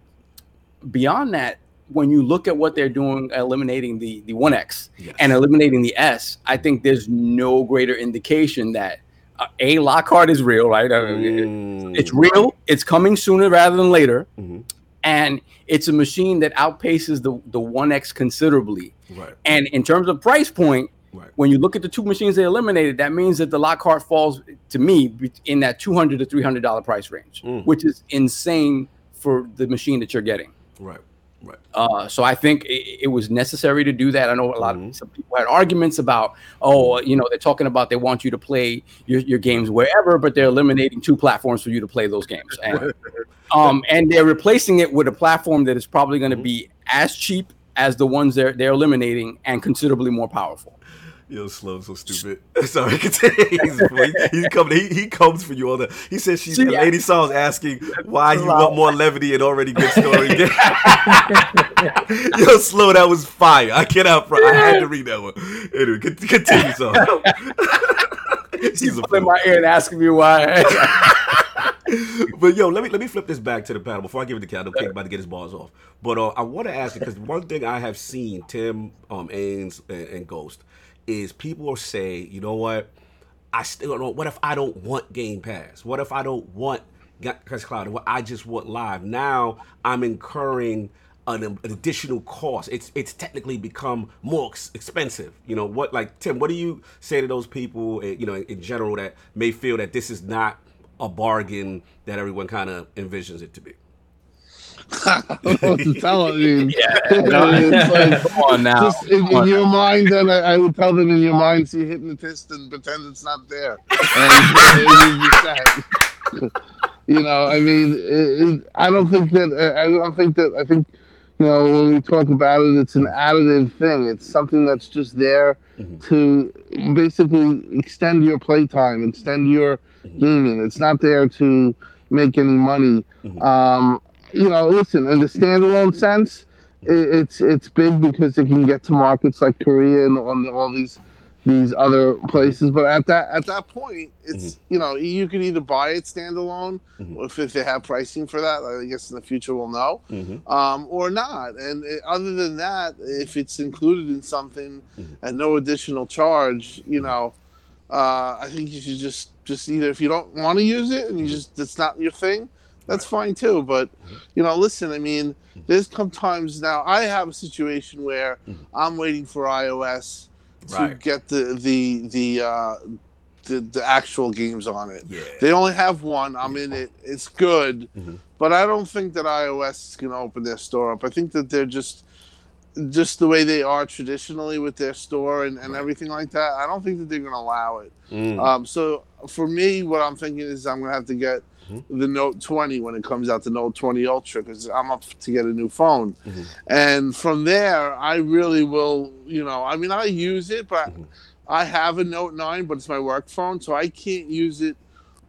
beyond that, when you look at what they're doing, eliminating the the one X yes. and eliminating the S, I think there's no greater indication that uh, A, Lockhart is real, right? Mm. It's real. It's coming sooner rather than later. Mm-hmm. And it's a machine that outpaces the, the one X considerably. Right. And in terms of price point, right. when you look at the two machines they eliminated, that means that the Lockhart falls, to me, in that two hundred to three hundred dollars price range, mm. which is insane for the machine that you're getting. Right. Right. Uh, so I think it, it was necessary to do that. I know a lot mm-hmm. of some people had arguments about, oh, you know, they're talking about they want you to play your, your games wherever, but they're eliminating two platforms for you to play those games. And, um, and they're replacing it with a platform that is probably going to mm-hmm. be as cheap as the ones they're, they're eliminating and considerably more powerful. Yo, Slow, so stupid. Sorry, he's, he's coming, he, he comes for you all the. He says she's she, the lady. Song's asking why you want more levity and already good story. Yo, Slow, that was fire. I cannot. I had to read that one. Anyway, continue, Song. She's pulling my ear and asking me why. But yo, let me let me flip this back to the panel before I give it to Cal. I know Kate's about to get his bars off. But uh, I want to ask you because one thing I have seen Tim, um, Ains, and, and Ghost. Is people will say, you know what, I still don't, what if I don't want Game Pass? What if I don't want Cloud? What I just want live? Now I'm incurring an, an additional cost. It's it's technically become more expensive. You know, what, like, Tim, what do you say to those people, you know, in general that may feel that this is not a bargain that everyone kind of envisions it to be? I'm telling you, yeah, like, come on now. Just in, in your now. mind, then I, I would tell them in your mind, see hypnotist and pretend it's not there. And, you know, I mean, it, it, I don't think that I don't think that I think you know when we talk about it, it's an additive thing. It's something that's just there mm-hmm. to basically extend your playtime, extend your mm-hmm. gaming. It's not there to make any money. Mm-hmm. Um, You know, listen, in the standalone sense, it's it's big because it can get to markets like Korea and on all these these other places. But at that at that point, it's mm-hmm. you know you can either buy it standalone, mm-hmm. if, if they have pricing for that. I guess in the future we'll know, mm-hmm. um, or not. And it, other than that, if it's included in something mm-hmm. at no additional charge, you know, uh, I think you should just just either if you don't want to use it and you just it's not your thing. That's fine too, but you know, listen. I mean, there's come times now. I have a situation where I'm waiting for iOS to right. get the the the, uh, the the actual games on it. Yeah. They only have one. I'm yeah. in it. It's good, mm-hmm. but I don't think that iOS is going to open their store up. I think that they're just just the way they are traditionally with their store and, and right. everything like that. I don't think that they're going to allow it. Mm. Um, so for me, what I'm thinking is I'm going to have to get. Mm-hmm. The Note twenty when it comes out, the Note twenty Ultra, because I'm up to get a new phone. Mm-hmm. And from there, I really will, you know, I mean, I use it, but mm-hmm. I have a Note nine, but it's my work phone, so I can't use it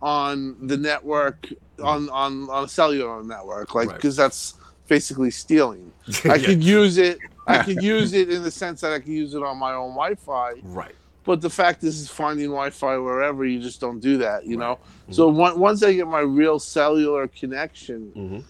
on the network, mm-hmm. on, on, on a cellular network, like, because right. that's basically stealing. I yes. could use it, I could use it in the sense that I could use it on my own Wi-Fi. Right. But the fact is, is finding Wi-Fi wherever, you just don't do that, you know? Mm-hmm. So one, once I get my real cellular connection. Mm-hmm.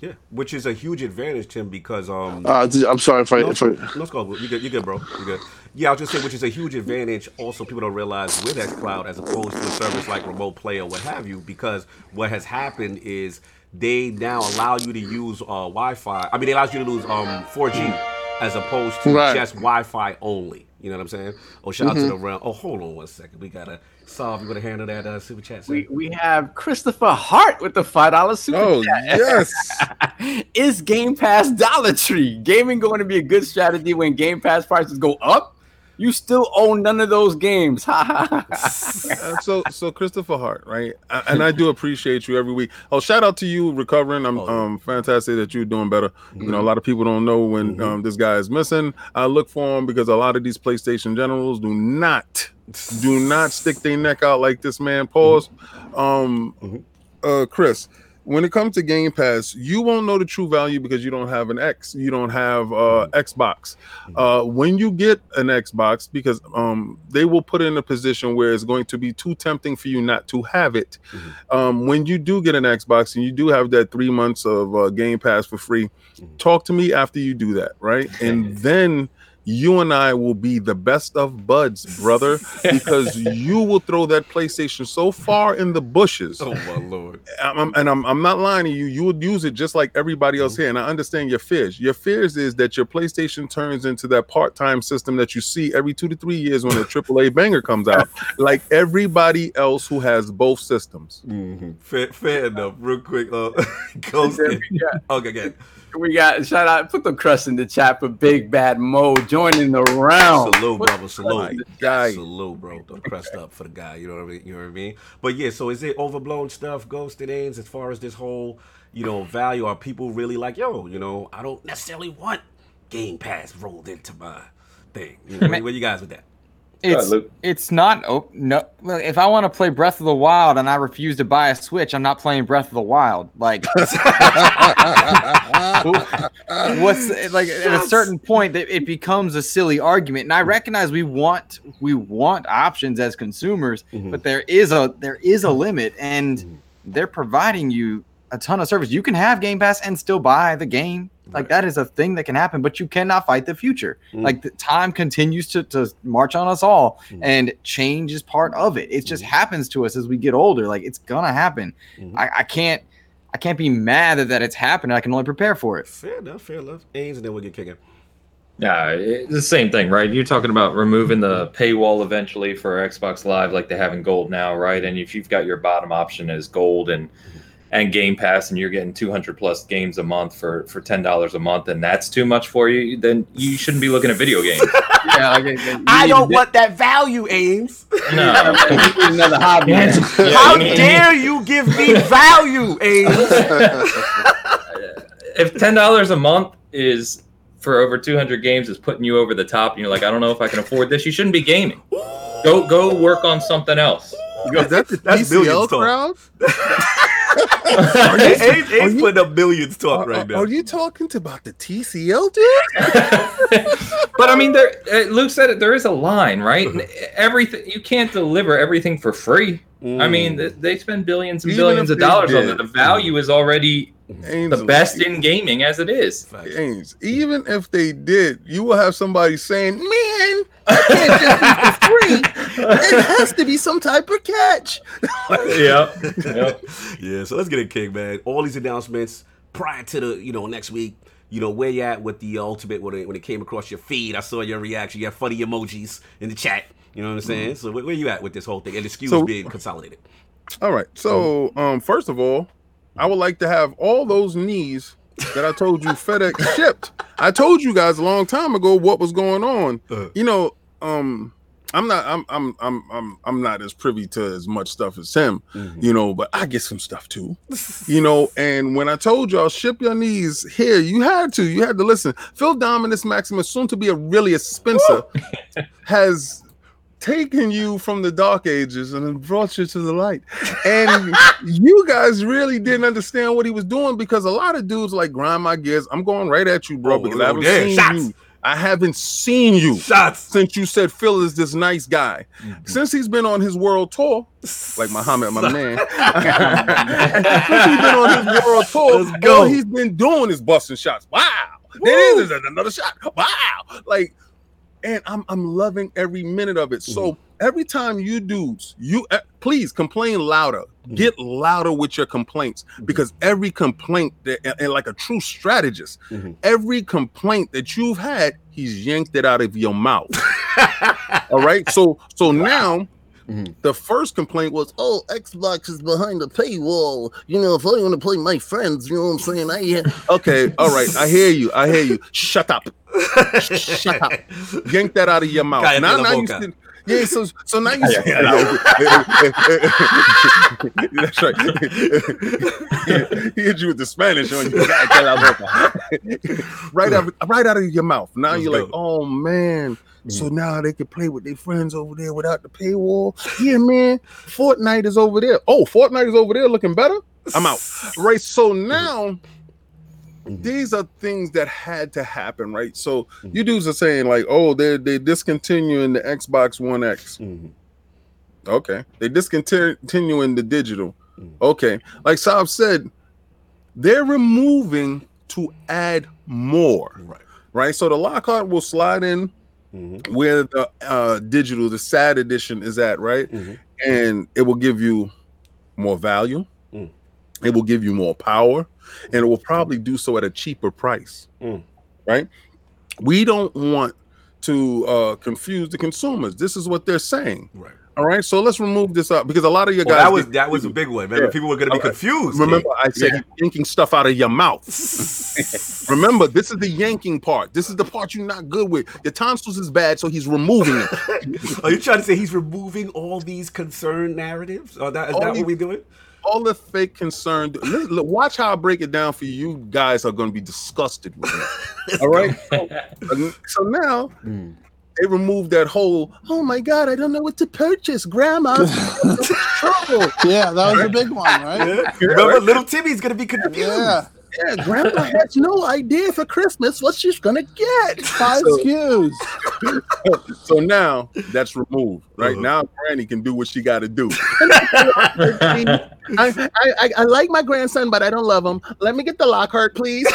Yeah, which is a huge advantage, Tim, because... Um, uh, I'm sorry if I... No, if I... no it's cool. You're good. You're good, bro. You're good. Yeah, I was just saying, which is a huge advantage. Also, people don't realize with xCloud, as opposed to a service like Remote Play or what have you, because what has happened is they now allow you to use uh, Wi-Fi. I mean, they allow you to use um, four G as opposed to right. just Wi-Fi only. You know what I'm saying? Oh, shout mm-hmm. out to the realm. Oh, hold on one second. We got to solve. You want to handle that uh, super chat? We, we have Christopher Hart with the five dollars super oh, chat. Oh, yes. Is Game Pass Dollar Tree gaming going to be a good strategy when Game Pass prices go up? You still own none of those games. uh, so, so Christopher Hart, right? I, and I do appreciate you every week. Oh, shout out to you recovering. I'm oh, yeah. um, fantastic that you're doing better. Mm-hmm. You know, a lot of people don't know when mm-hmm. um, this guy is missing. I look for him because a lot of these PlayStation generals do not, do not stick their neck out like this man. Pause. Mm-hmm. Um, mm-hmm. Uh, Chris, when it comes to Game Pass, you won't know the true value because you don't have an X. You don't have uh, Xbox. Uh, when you get an Xbox, because um, they will put it in a position where it's going to be too tempting for you not to have it. Mm-hmm. Um, when you do get an Xbox and you do have that three months of uh, Game Pass for free, mm-hmm. talk to me after you do that, right? And then you and I will be the best of buds, brother, because you will throw that PlayStation so far in the bushes. Oh my Lord! I'm, I'm, and I'm I'm not lying to you. You would use it just like everybody else here. And I understand your fears. Your fears is that your PlayStation turns into that part-time system that you see every two to three years when a triple A banger comes out, like everybody else who has both systems. Mm-hmm. Fair, fair enough. Real quick, uh, Ghost. Okay, again. We got shout out. Put the crust in the chat for Big Bad Mo joining the round. Salute, brother. Salute, guy. Salute, bro. The crust up for the guy. You know what I mean? You know what I mean? But yeah, so is it overblown stuff, Ghost and Ains, as far as this whole, you know, value? Are people really like, yo, you know, I don't necessarily want Game Pass rolled into my thing. You know, where, where you guys with that? It's it's not oh, no. If I want to play Breath of the Wild and I refuse to buy a Switch, I'm not playing Breath of the Wild. Like, what's like at a certain point that it becomes a silly argument. And I recognize we want we want options as consumers, mm-hmm. but there is a there is a limit, and mm-hmm. they're providing you a ton of service. You can have Game Pass and still buy the game. Like, that is a thing that can happen, but you cannot fight the future. Mm. Like, the time continues to, to march on us all, mm. and change is part of it. It just mm. happens to us as we get older. Like, it's gonna happen. Mm-hmm. I, I can't, I can't be mad that, that it's happening. I can only prepare for it. Fair enough. Fair enough. Ains, and then we'll get kicking. Yeah, it's the same thing, right? You're talking about removing the paywall eventually for Xbox Live, like they have in Gold now, right? And if you've got your bottom option as Gold and and Game Pass, and you're getting two hundred plus games a month for, for ten dollars a month, and that's too much for you, then you shouldn't be looking at video games. Yeah, like, I don't want it. That value, Ains. No. Another hobby. Yeah. Yeah. How yeah. dare you give me value, Ains? If ten dollars a month is for over two hundred games is putting you over the top, and you're like, I don't know if I can afford this, you shouldn't be gaming. Go go work on something else. Is that the T C L crowd? Ains putting up millions talk are, right now. Are you talking about the T C L, dude? But I mean, there. Luke said it. There is a line, right? Everything you can't deliver everything for free. Mm. I mean, they, they spend billions and Even billions of dollars did. on it. The value is already. Ains, the best in gaming as it is. Ains, even if they did, you will have somebody saying, man, I can't just be for free. It has to be some type of catch. Yeah. Yep. Yeah, so let's get it kicked, man. All these announcements prior to the, you know, next week, you know, where you at with the ultimate, when it, when it came across your feed, I saw your reaction. You have funny emojis in the chat. You know what I'm saying? Mm-hmm. So where, where you at with this whole thing? And excuse so, being consolidated. All right. So um, um, first of all, I would like to have all those knees that I told you FedEx shipped. I told you guys a long time ago what was going on. Uh, you know, um, I'm not, I'm, I'm, I'm, I'm, I'm not as privy to as much stuff as him. Mm-hmm. You know, but I get some stuff too. You know, and when I told y'all ship your knees here, you had to, you had to listen. Phil Dominus Maximus, soon to be Aurelius Spencer, has taken you from the dark ages and brought you to the light, and you guys really didn't understand what he was doing, because a lot of dudes like grind my gears. I'm going right at you, bro, oh, because I haven't yeah. seen Shots. you. I haven't seen you Shots. since you said Phil is this nice guy. Mm-hmm. Since he's been on his world tour, like Muhammad, my man. Since he's been on his world tour, all he's been doing is busting shots. Wow, there is another shot. Wow, like. And I'm I'm loving every minute of it. So mm-hmm. every time you dudes, you uh, please complain louder. Mm-hmm. Get louder with your complaints, because every complaint that, and, and like a true strategist, mm-hmm. every complaint that you've had, he's yanked it out of your mouth. All right. So so wow. now. Mm-hmm. The first complaint was, oh, Xbox is behind the paywall. You know, if I want to play my friends, you know what I'm saying? I hear. Okay, all right, I hear you. I hear you. Shut up. Shut up. Yank that out of your mouth. Now, now you sit- yeah, so so now you. Sit- That's right. He hit you with the Spanish on you. right out, right out of your mouth. Now Let's you're go. like, oh man. So now they can play with their friends over there without the paywall. Yeah, man. Fortnite is over there. Oh, Fortnite is over there looking better? I'm out. Right. So now mm-hmm. these are things that had to happen, right? So mm-hmm. you dudes are saying like, oh, they're they discontinuing the Xbox One X. Mm-hmm. Okay. They discontinuing the digital. Mm-hmm. Okay. Like Saab said, they're removing to add more. Right. Right. So the Lockhart will slide in mm-hmm. where the uh, digital, the sad edition is at, right? Mm-hmm. And it will give you more value. Mm. It will give you more power, and it will probably do so at a cheaper price, mm. right? We don't want to uh, confuse the consumers. This is what they're saying, right? All right, so let's remove this up because a lot of your well, guys that was that was a big one. Yeah. People were going to be right. confused. Remember, I said yeah. you're yanking stuff out of your mouth. Remember, this is the yanking part. This is the part you're not good with. Your tonsils is bad, so he's removing it. Are you trying to say he's removing all these concern narratives? Or that, is all that what we're doing? All the fake concern. Look, look, watch how I break it down for you. You guys are going to be disgusted with it. All right. So, so now mm. they removed that whole. Oh my God! I don't know what to purchase, Grandma. Trouble. Yeah, that was a big one, right? Yeah. Remember, little Timmy's going to be confused. Yeah. Yeah, Grandma has no idea for Christmas what she's gonna get. Five skews. So, so now that's removed. Right uh-huh. now, Granny can do what she got to do. I, I, I, I like my grandson, but I don't love him. Let me get the Lockhart, please.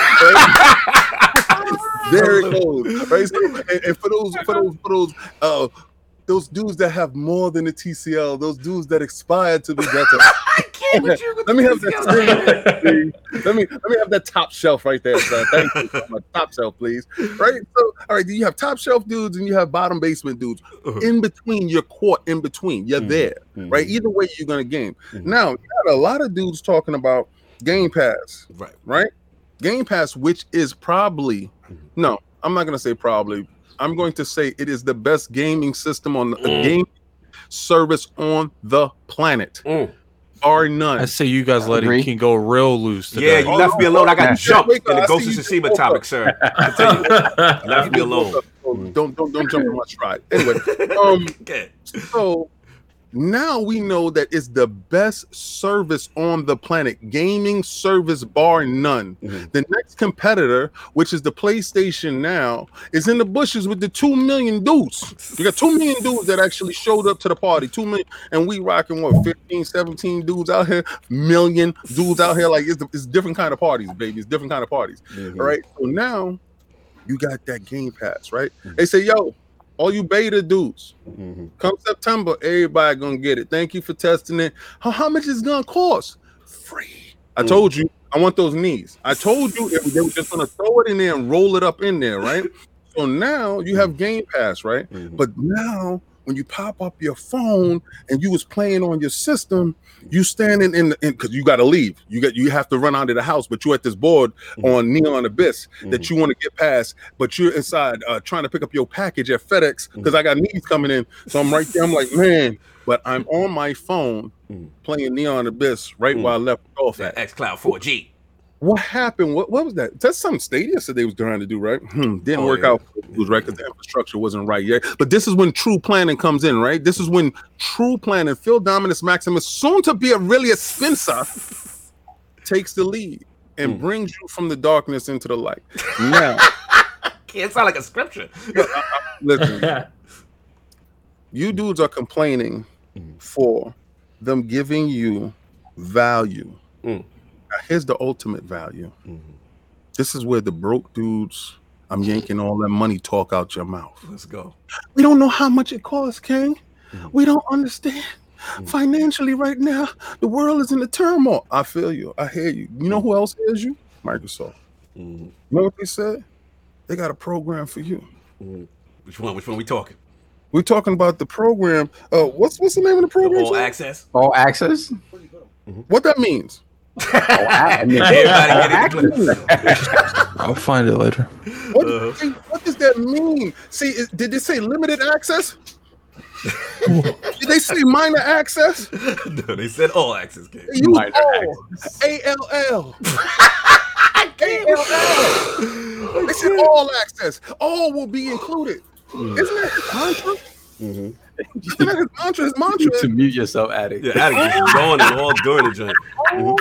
There it goes. Right? So, and, and for those, for those, for those, uh, those dudes that have more than a T C L, those dudes that aspire to be better. Let me have that. Let me let me have that top shelf right there, son. Thank you. My top shelf, please. Right. So, all right. You have top shelf dudes and you have bottom basement dudes. Uh-huh. In between, you're caught in between. You're mm-hmm. there, mm-hmm. right? Either way, you're gonna game. Mm-hmm. Now, you got a lot of dudes talking about Game Pass, right? Right. Game Pass, which is probably mm-hmm. no, I'm not gonna say probably. I'm going to say it is the best gaming system on the mm. game service on the planet. Mm. Are none. I say you guys let it can go real loose today. Yeah, you left me alone. I got jumped in the Ghost of Tsushima topic, sir. I tell you, left me alone. Don't don't don't jump on my stride. Anyway, um, so now we know that it's the best service on the planet, gaming service bar none. Mm-hmm. The next competitor, which is the PlayStation now, is in the bushes with the two million dudes. You got two million dudes that actually showed up to the party, two million, and we rocking what, fifteen, seventeen dudes out here, million dudes out here. Like it's, the, it's different kind of parties, baby. It's different kind of parties. Mm-hmm. All right, so now you got that Game Pass, right? Mm-hmm. They say, yo, all you beta dudes, mm-hmm. come September, everybody gonna get it. Thank you for testing it. How, how much is it gonna cost? Free. I mm. told you, I want those knees. I told you it, they were just gonna throw it in there and roll it up in there, right? So now you have Game Pass, right? Mm-hmm. But now when you pop up your phone and you was playing on your system, you standing in the, because you gotta leave. You got you have to run out of the house, but you at this board mm-hmm. on Neon Abyss mm-hmm. that you want to get past, but you're inside uh, trying to pick up your package at FedEx because mm-hmm. I got knees coming in. So I'm right there. I'm like, man, but I'm on my phone mm-hmm. playing Neon Abyss right mm-hmm. where I left off at. xCloud four G. What happened? What what was that? That's something Stadia said they was trying to do, right? Hmm, didn't oh, work yeah. out because right, the infrastructure wasn't right yet. But this is when true planning comes in, right? This is when true planning, Phil Dominus Maximus, soon to be Aurelius Spencer, takes the lead and mm. brings you from the darkness into the light. Now, can't sound like a scripture. Listen, you dudes are complaining for them giving you value. Mm. Now, here's the ultimate value. Mm-hmm. This is where the broke dudes, I'm yanking all that money talk out your mouth. Let's go. We don't know how much it costs, King. Mm-hmm. We don't understand. Mm-hmm. Financially right now, the world is in a turmoil. I feel you. I hear you. You know who else hears you? Microsoft. Mm-hmm. You know what they said? They got a program for you. Mm-hmm. Which one? Which one we talking? We're talking about the program. Uh, what's, what's the name of the program? The All Access. All Access? Mm-hmm. What that means? oh, I, I mean, I'll find it later. What, do you, what does that mean? See, is, did they say limited access? Did they say minor access? No, they said all access. Games. They minor access. A L L. A L L. They said all access. All will be included. Mm. Isn't that his mantra? Mm-hmm. Isn't that his mantra? His mantra. You need to mute yourself, Attic. Yeah, Attic is going and all during the joint. Mm-hmm.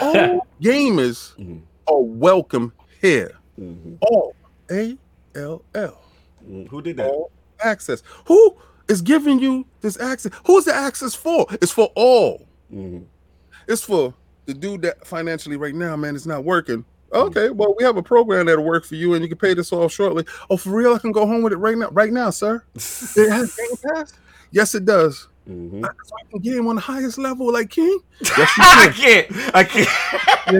All gamers mm-hmm. are welcome here. Mm-hmm. All A L L. Mm-hmm. Who did that? All access. Who is giving you this access? Who's the access for? It's for all. Mm-hmm. It's for the dude that financially right now, man, it's not working. Okay, well, we have a program that'll work for you, and you can pay this off shortly. Oh, for real? I can go home with it right now, right now, sir. It has Game Pass? Yes, it does. Mm-hmm. I can game on the highest level, like King. Yes, you can. I can't.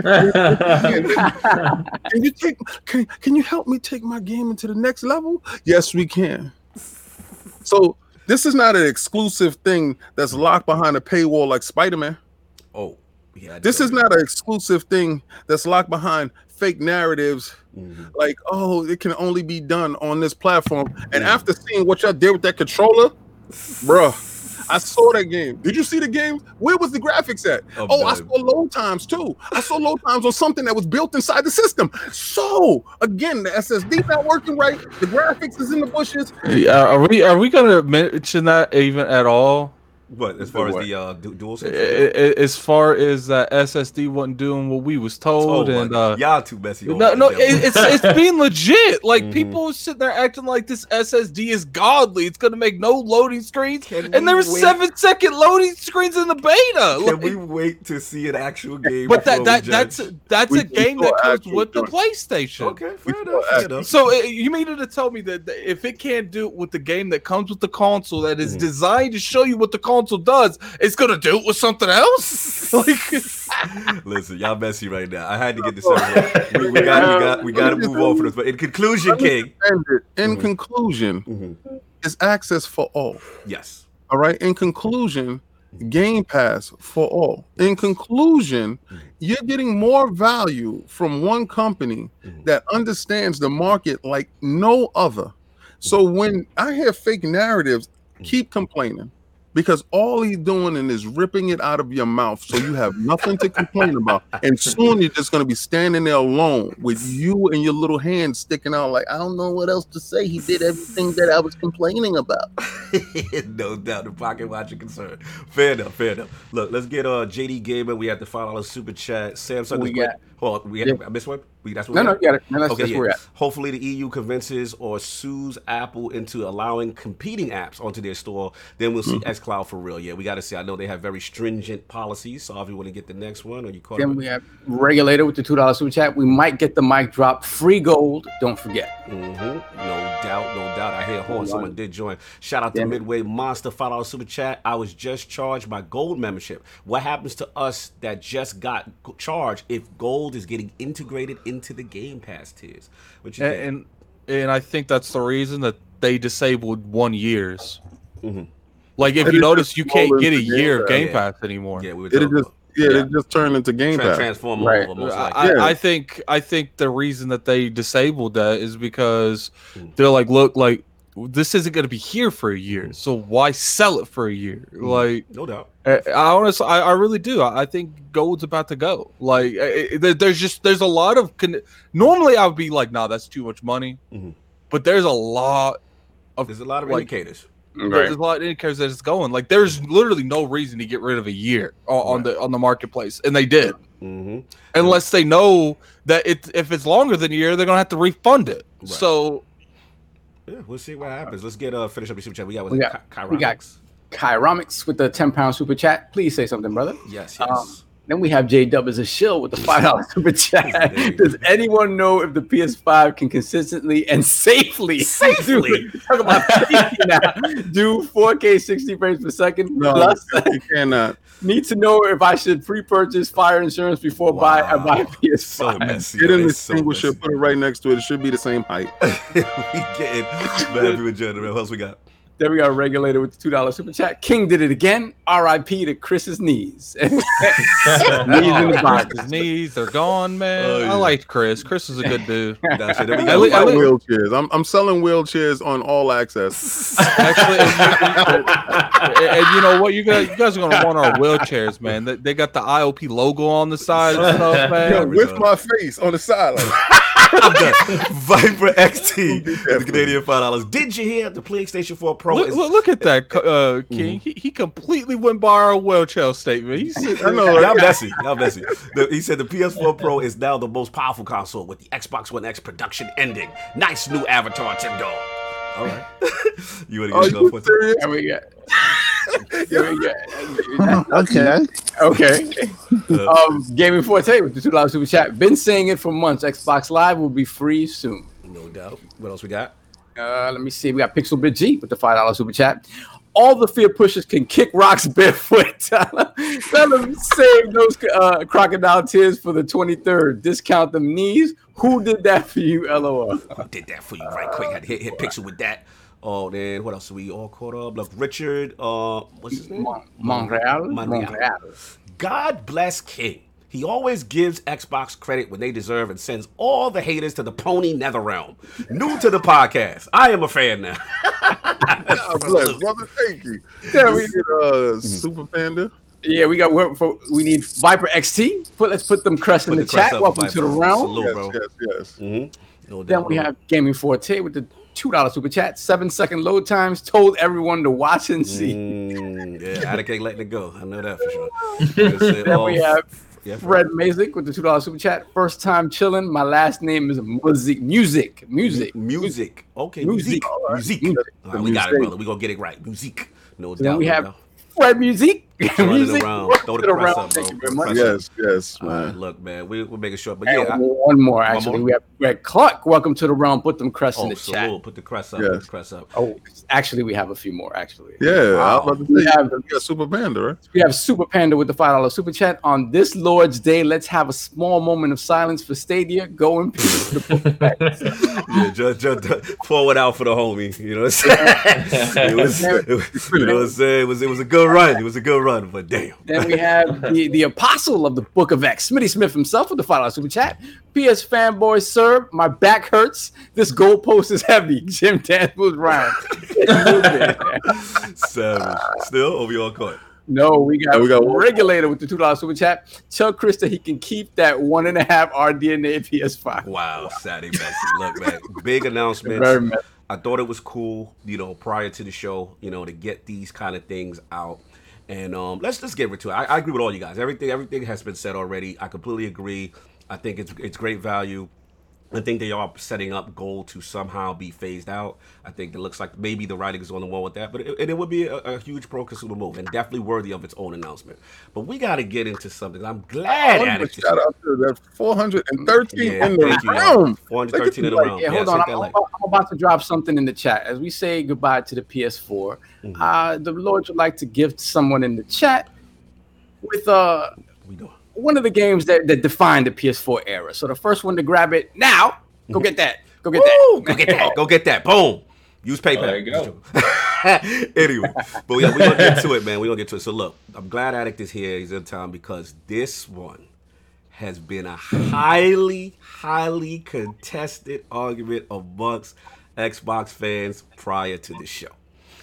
I can't. Can you take? Can Can you help me take my game into the next level? Yes, we can. So this is not an exclusive thing that's locked behind a paywall like Spider-Man. Oh. Yeah, this is not an exclusive thing that's locked behind fake narratives mm-hmm. like, oh, it can only be done on this platform. And mm. after seeing what y'all did with that controller, bruh, I saw that game. Did you see the game? Where was the graphics at? Oh, oh I saw load times too. I saw load times on something that was built inside the system. So again, the S S D not working right. The graphics is in the bushes. Hey, are we are we gonna mention that even at all? What as far as the uh, dual system? As far as uh, S S D wasn't doing what we was told, oh, and uh, y'all too messy. No, no, it, it's it's being legit. Like mm-hmm. people sitting there acting like this S S D is godly. It's gonna make no loading screens, can and there were seven second loading screens in the beta. Can like, we wait to see an actual game? But that, that that's that's we, a game that comes with the PlayStation. Okay, fair enough, fair enough. So it, you mean to tell me that if it can't do it with the game that comes with the console that is mm-hmm. designed to show you what the console console does, it's gonna do it with something else? Like, listen, y'all messy right now. I had to get this out. We, we got, we got, we got to move on from this. But in conclusion, King, in mm-hmm. conclusion, mm-hmm. it's access for all. Yes. All right. In conclusion, Game Pass for all. In conclusion, you're getting more value from one company mm-hmm. that understands the market like no other. So when I hear fake narratives, keep complaining. Because all he's doing is ripping it out of your mouth, so you have nothing to complain about. And soon you're just going to be standing there alone with you and your little hand sticking out like, I don't know what else to say. He did everything that I was complaining about. No doubt. The pocket watching concern. Fair enough. Fair enough. Look, let's get uh, J D Gamer. We have the five dollar super chat. Samsung. We got. Hold on, we had, yeah. I missed one? We, that's what no, we no, got it. No, that's, okay, that's yeah. where we're at. Hopefully the E U convinces or sues Apple into allowing competing apps onto their store. Then we'll see mm-hmm. xCloud for real. Yeah, we got to see. I know they have very stringent policies. So if you want to get the next one or you call Then it, we have Regulator with the two dollar super chat. We might get the mic drop. Free gold, don't forget. Mm-hmm. No doubt, no doubt. I hear horn. Someone did join. Shout out Damn to Midway it. Monster, five dollar super chat. I was just charged my gold membership. What happens to us that just got charged if gold is getting integrated into the Game Pass tiers? Which and, and and I think that's the reason that they disabled one years. Mm-hmm. Like if it you notice, you can't get a year of Game Pass yeah. anymore. Yeah, we it just about. yeah, yeah. it just turned into Game Pass. Transform right. over, most likely. I, yeah. I think I think the reason that they disabled that is because mm-hmm. they're like, look, like this isn't going to be here for a year, so why sell it for a year? Mm-hmm. Like no doubt. I honestly, I, I really do. I, I think gold's about to go. Like, it, it, there's just there's a lot of. Con- Normally, I would be like, "Nah, that's too much money." Mm-hmm. But there's a lot of there's a lot of like, indicators. Right. There's a lot of indicators that it's going. Like, there's literally no reason to get rid of a year on, right. on the on the marketplace, and they did. Mm-hmm. Unless they know that it if it's longer than a year, they're gonna have to refund it. Right. So, yeah, we'll see what happens. Let's get uh finish up your super chat. We got with we got, Ky- we got Kyromics with the ten pound super chat. Please say something, brother. Yes, yes. Um, then we have J-Dub as a shill with the five dollar super chat. Does anyone know if the P S five can consistently and safely, safely. Do, talk about safety now, do four K sixty frames per second? No, plus, you cannot. Need to know if I should pre-purchase fire insurance before wow. buy I buy P S five. So messy. Get in the extinguisher, put it right next to it. It should be the same height. We get it. Man, we general. What else we got? There we are, Regulator with the two dollar super chat. King did it again. R I P to Chris's knees. Knees in the box. His knees are gone, man. Oh, yeah. I liked Chris. Chris is a good dude. That's it. I like wheelchairs. I'm I'm selling wheelchairs on all access. Actually, and, you, and you know what? You guys, you guys are gonna want our wheelchairs, man. They, they got the I O P logo on the side and stuff, man. Yo, with my face on the side. Like. I'm done. Viper X T, the Canadian five dollars. Did you hear the PlayStation four Pro? Look, is, look at that, uh, King. Mm-hmm. He, he completely went by our Welchell statement. He said, I know, y'all messy. Y'all messy. The, he said the P S four Pro is now the most powerful console with the Xbox One X production ending. Nice new avatar, Tim Dog. All right. You want to get oh, serious? I mean, yeah. yeah, yeah. Okay. Okay. Um, Gaming Forte with the two dollars super chat. Been saying it for months. Xbox Live will be free soon. No doubt. What else we got? Uh, let me see. We got Pixelbit G with the five dollars super chat. All the fear pushers can kick rocks barefoot. Tyler, Tyler save those uh, crocodile tears for the twenty-third. Discount them knees. Who did that for you, L O L? Who did that for you? Right quick. I had to hit, hit Pixel with that. Oh, man. What else are we all caught up? Look, Richard. Uh, what's his name? Mon- Monreal. Monreal. God bless King. He always gives Xbox credit when they deserve and sends all the haters to the pony netherrealm. New to the podcast. I am a fan now. God bless, brother. Thank you. Yeah, we need uh, Super Panda. Yeah, we got work for. We need Viper X T. Put, let's put them crest put in the, the chat. Welcome Viper. To the realm. Yes, bro. yes, yes. Mm-hmm. No then doubt. We have Gaming Forte with the two dollars super chat. Seven second load times. Told everyone to watch and see. Mm, yeah, I can't let it go. I know that for sure. Then off. We have yeah, Fred Mazik with the two dollars super chat. First time chilling. My last name is Music. Music. Music. M- music. Okay. Music. All right. Music. Music. All right, we got it, brother. We're going to get it right. Music. No then doubt. We have. No. Fred Music, music. Throw the press up, bro. Yes, yes, man. Right, look, man, we, we're making sure. But yeah, I, one more actually. One more. We have Greg Clark. Welcome to the realm. Put them crests oh, in the so chat. We'll put the crests up. Yes. Put the crests up. Oh, actually, we have a few more actually. Yeah, wow. I was we have we got Super Panda, right? We have Super Panda with the five dollar super chat on this Lord's Day. Let's have a small moment of silence for Stadia. Go in peace. yeah, just, just pour it out for the homie. You know what I'm saying? It was, it was, you know what I'm saying? It was, it was a good. Run. It was a good run, but damn. Then we have the, the apostle of the Book of X, Smitty Smith himself with the five dollars super chat. P S fanboy, sir, my back hurts. This goalpost is heavy. Jim Dan moves round. Savage. Still, or we all caught? No, we got, yeah, we got Regulator with the two dollars super chat. Tell Chris that he can keep that one and a half R D N A P S five. Wow, Saturday message. Look, man, big announcement. Very messy. I thought it was cool, you know, prior to the show, you know, to get these kind of things out. And um, let's just get into it. I, I agree with all you guys. Everything everything has been said already. I completely agree. I think it's it's great value. I think they are setting up gold to somehow be phased out. I think it looks like maybe the writing is on the wall with that. But it, and it would be a, a huge pro-consumer move and definitely worthy of its own announcement. But we got to get into something. I'm glad at it. Shout out to that four hundred thirteen yeah, in the room. four hundred thirteen in the room. Yeah, hold yeah, on. I'm, like. I'm about to drop something in the chat. As we say goodbye to the P S four, mm-hmm. uh, the Lord would like to gift someone in the chat with uh, we doing? one of the games that, that defined the P S four era. So the first one to grab it now, go get that. Go get Woo! that. Go get that. Go get that. Boom. Use PayPal. There you go. Anyway, but yeah, we're going to get to it, man. We're going to get to it. So look, I'm glad Addict is here. He's in time because this one has been a highly, highly contested argument amongst Xbox fans prior to the show.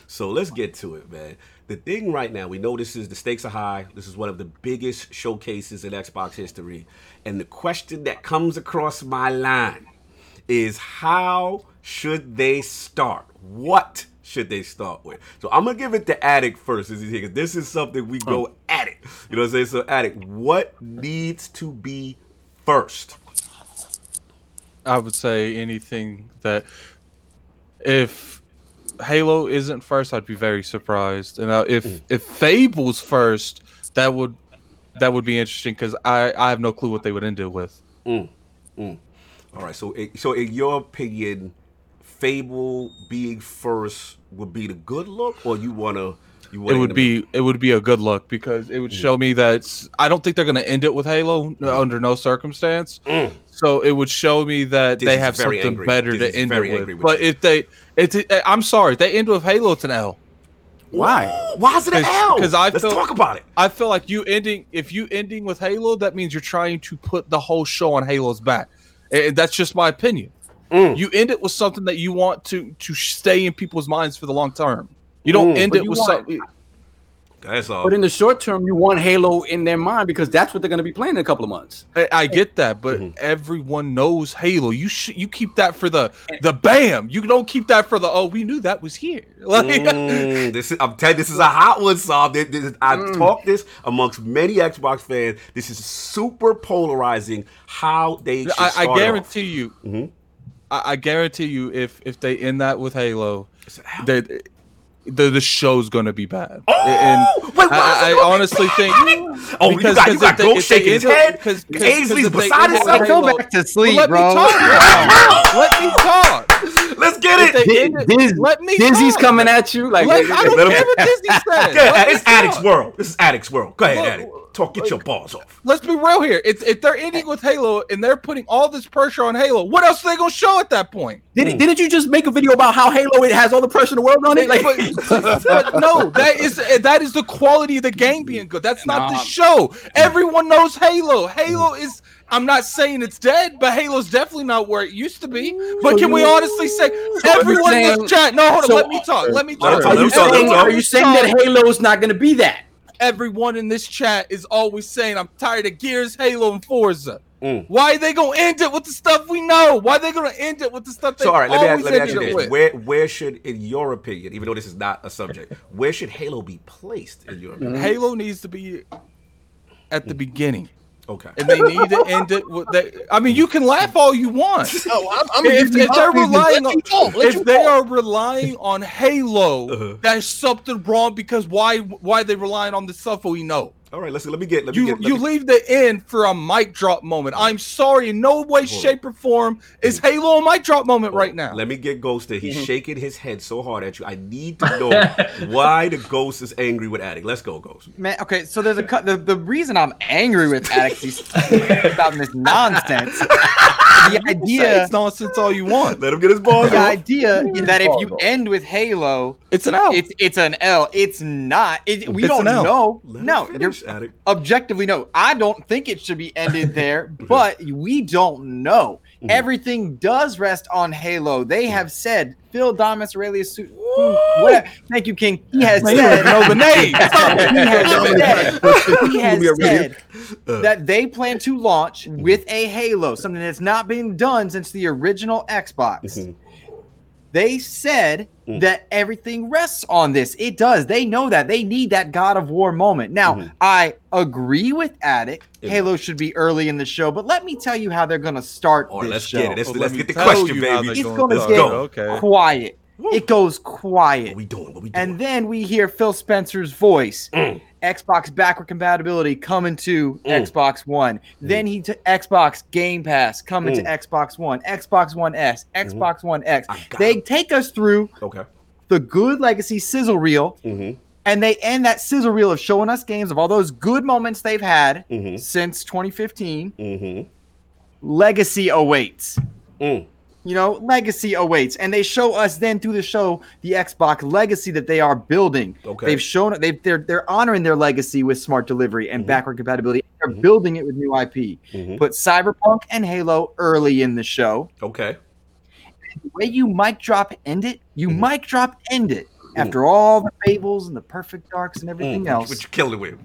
So let's get to it, man. The thing right now, we know this is the stakes are high. This is one of the biggest showcases in Xbox history. And the question that comes across my line is how should they start? What should they start with? So I'm going to give it to Attic first. Because this is something we go at it. You know what I'm saying? So Attic, what needs to be first? I would say anything that if... Halo isn't first, I'd be very surprised. And uh, if mm. if Fable's first, that would that would be interesting because I, I have no clue what they would end it with. Mm. Mm. All right, so so in your opinion, Fable being first would be the good look, or you wanna you want it would be it? it would be a good look because it would mm. show me that it's, I don't think they're gonna end it with Halo mm. under no circumstance. Mm. So it would show me that this they have something angry. better this to end it with. with. But you. if they, it's, I'm sorry, they end with Halo. It's an L. Why? Ooh, why is it an L? Because I Let's feel, talk about it. I feel like you ending if you ending with Halo, that means you're trying to put the whole show on Halo's back. And that's just my opinion. Mm. You end it with something that you want to to stay in people's minds for the long term. You don't mm, end it with something. That's all. But in the short term, you want Halo in their mind because that's what they're going to be playing in a couple of months. I, I get that, but mm-hmm. everyone knows Halo. You sh- you keep that for the the bam. You don't keep that for the oh, we knew that was here. Like mm, this is I'm telling this is a hot one, Saab. This, this, I've mm. talked this amongst many Xbox fans. This is super polarizing how they. I, I guarantee off. you. Mm-hmm. I, I guarantee you, if if they end that with Halo, they. The, the show's gonna be bad. Oh, and wait, I, I, I honestly bad? think. Oh, because, you got, you got Ghost they, shaking his head. Because Ainsley's beside himself. Go back to sleep, well, let bro. Me talk, let me talk. Let's get it. Did, Diz, it let me. Dizzy's talk. coming at you. Like let, I don't care what Dizzy said. Yeah, it's Addict's world. This is Addict's world. Go ahead, well, Addict. Talk, get like, your balls off. Let's be real here. It's, if they're ending with Halo and they're putting all this pressure on Halo, what else are they gonna show at that point? Didn't, mm. didn't you just make a video about how Halo it has all the pressure in the world on it? Like, but, but no, that is that is the quality of the game being good. That's not nah. the show. Everyone knows Halo. Halo is. I'm not saying it's dead, but Halo's definitely not where it used to be. But can we honestly say everyone in this chat? No, hold on. So, let me talk. Let me talk. Are you saying, are you saying that Halo's not gonna be that? Everyone in this chat is always saying, I'm tired of Gears, Halo, and Forza. Mm. Why are they going to end it with the stuff we know? Why are they going to end it with the stuff they so, all right, let me ask, let me ask you this. With? Where, where should, in your opinion, even though this is not a subject, where should Halo be placed in your opinion? Halo needs to be at the mm. beginning. Okay. And they need to end it with that. I mean, you can laugh all you want. No, I'm, I'm if, if they're relying on, if they are relying on Halo, uh-huh. that's something wrong. Because why? Why are they relying on the stuff we know? All right, let's let me get. Let you me get, let you me... leave the end for a mic drop moment. I'm sorry, in no way, shape, or form is Halo a mic drop moment right now. Let me get Ghost. There. He's mm-hmm. shaking his head so hard at you. I need to know why the Ghost is angry with Addict. Let's go, Ghost. Man, okay. So there's a cu- the the reason I'm angry with Addict is about this nonsense. The idea it's nonsense all you want. Let him get his balls. The off. idea is that if you off. end with Halo, it's an L. It's it's an L. It's not. It, we it's don't know. Let no, you're. Addict. Objectively, no. I don't think it should be ended there, but we don't know. Mm-hmm. Everything does rest on Halo. They have said Phil Domus Aurelius. Su- Thank you, King. He has Man, said. No, the name. He has said, he has said that they plan to launch with a Halo, something that's not been done since the original Xbox. Mm-hmm. They said mm. that everything rests on this. It does. They know that. They need that God of War moment. Now, mm-hmm. I agree with Addict. It Halo should be early in the show, but let me tell you how they're going to start or this let's show. Get it. Let's, well, let's, let's get the question, baby. It's going to get go. okay. quiet. Woo. It goes quiet. What we doing? What we doing? And then we hear Phil Spencer's voice. Mm. Xbox backward compatibility coming to mm. Xbox One. Mm. Then he took Xbox Game Pass coming mm. to Xbox One, Xbox One S, Xbox mm-hmm. One X. They it. take us through okay. the good legacy sizzle reel, mm-hmm. and they end that sizzle reel of showing us games of all those good moments they've had mm-hmm. since twenty fifteen. Mm-hmm. Legacy awaits. Mm. You know, legacy awaits, and they show us then through the show the Xbox legacy that they are building. Okay. They've shown they've they're they're honoring their legacy with smart delivery and mm-hmm. backward compatibility. They're mm-hmm. building it with new I P. Mm-hmm. Put Cyberpunk and Halo early in the show. Okay. And the way you mic drop end it, you mm-hmm. mic drop end it after mm-hmm. all the Fables and the Perfect Darks and everything mm-hmm. else. Which you killed it with.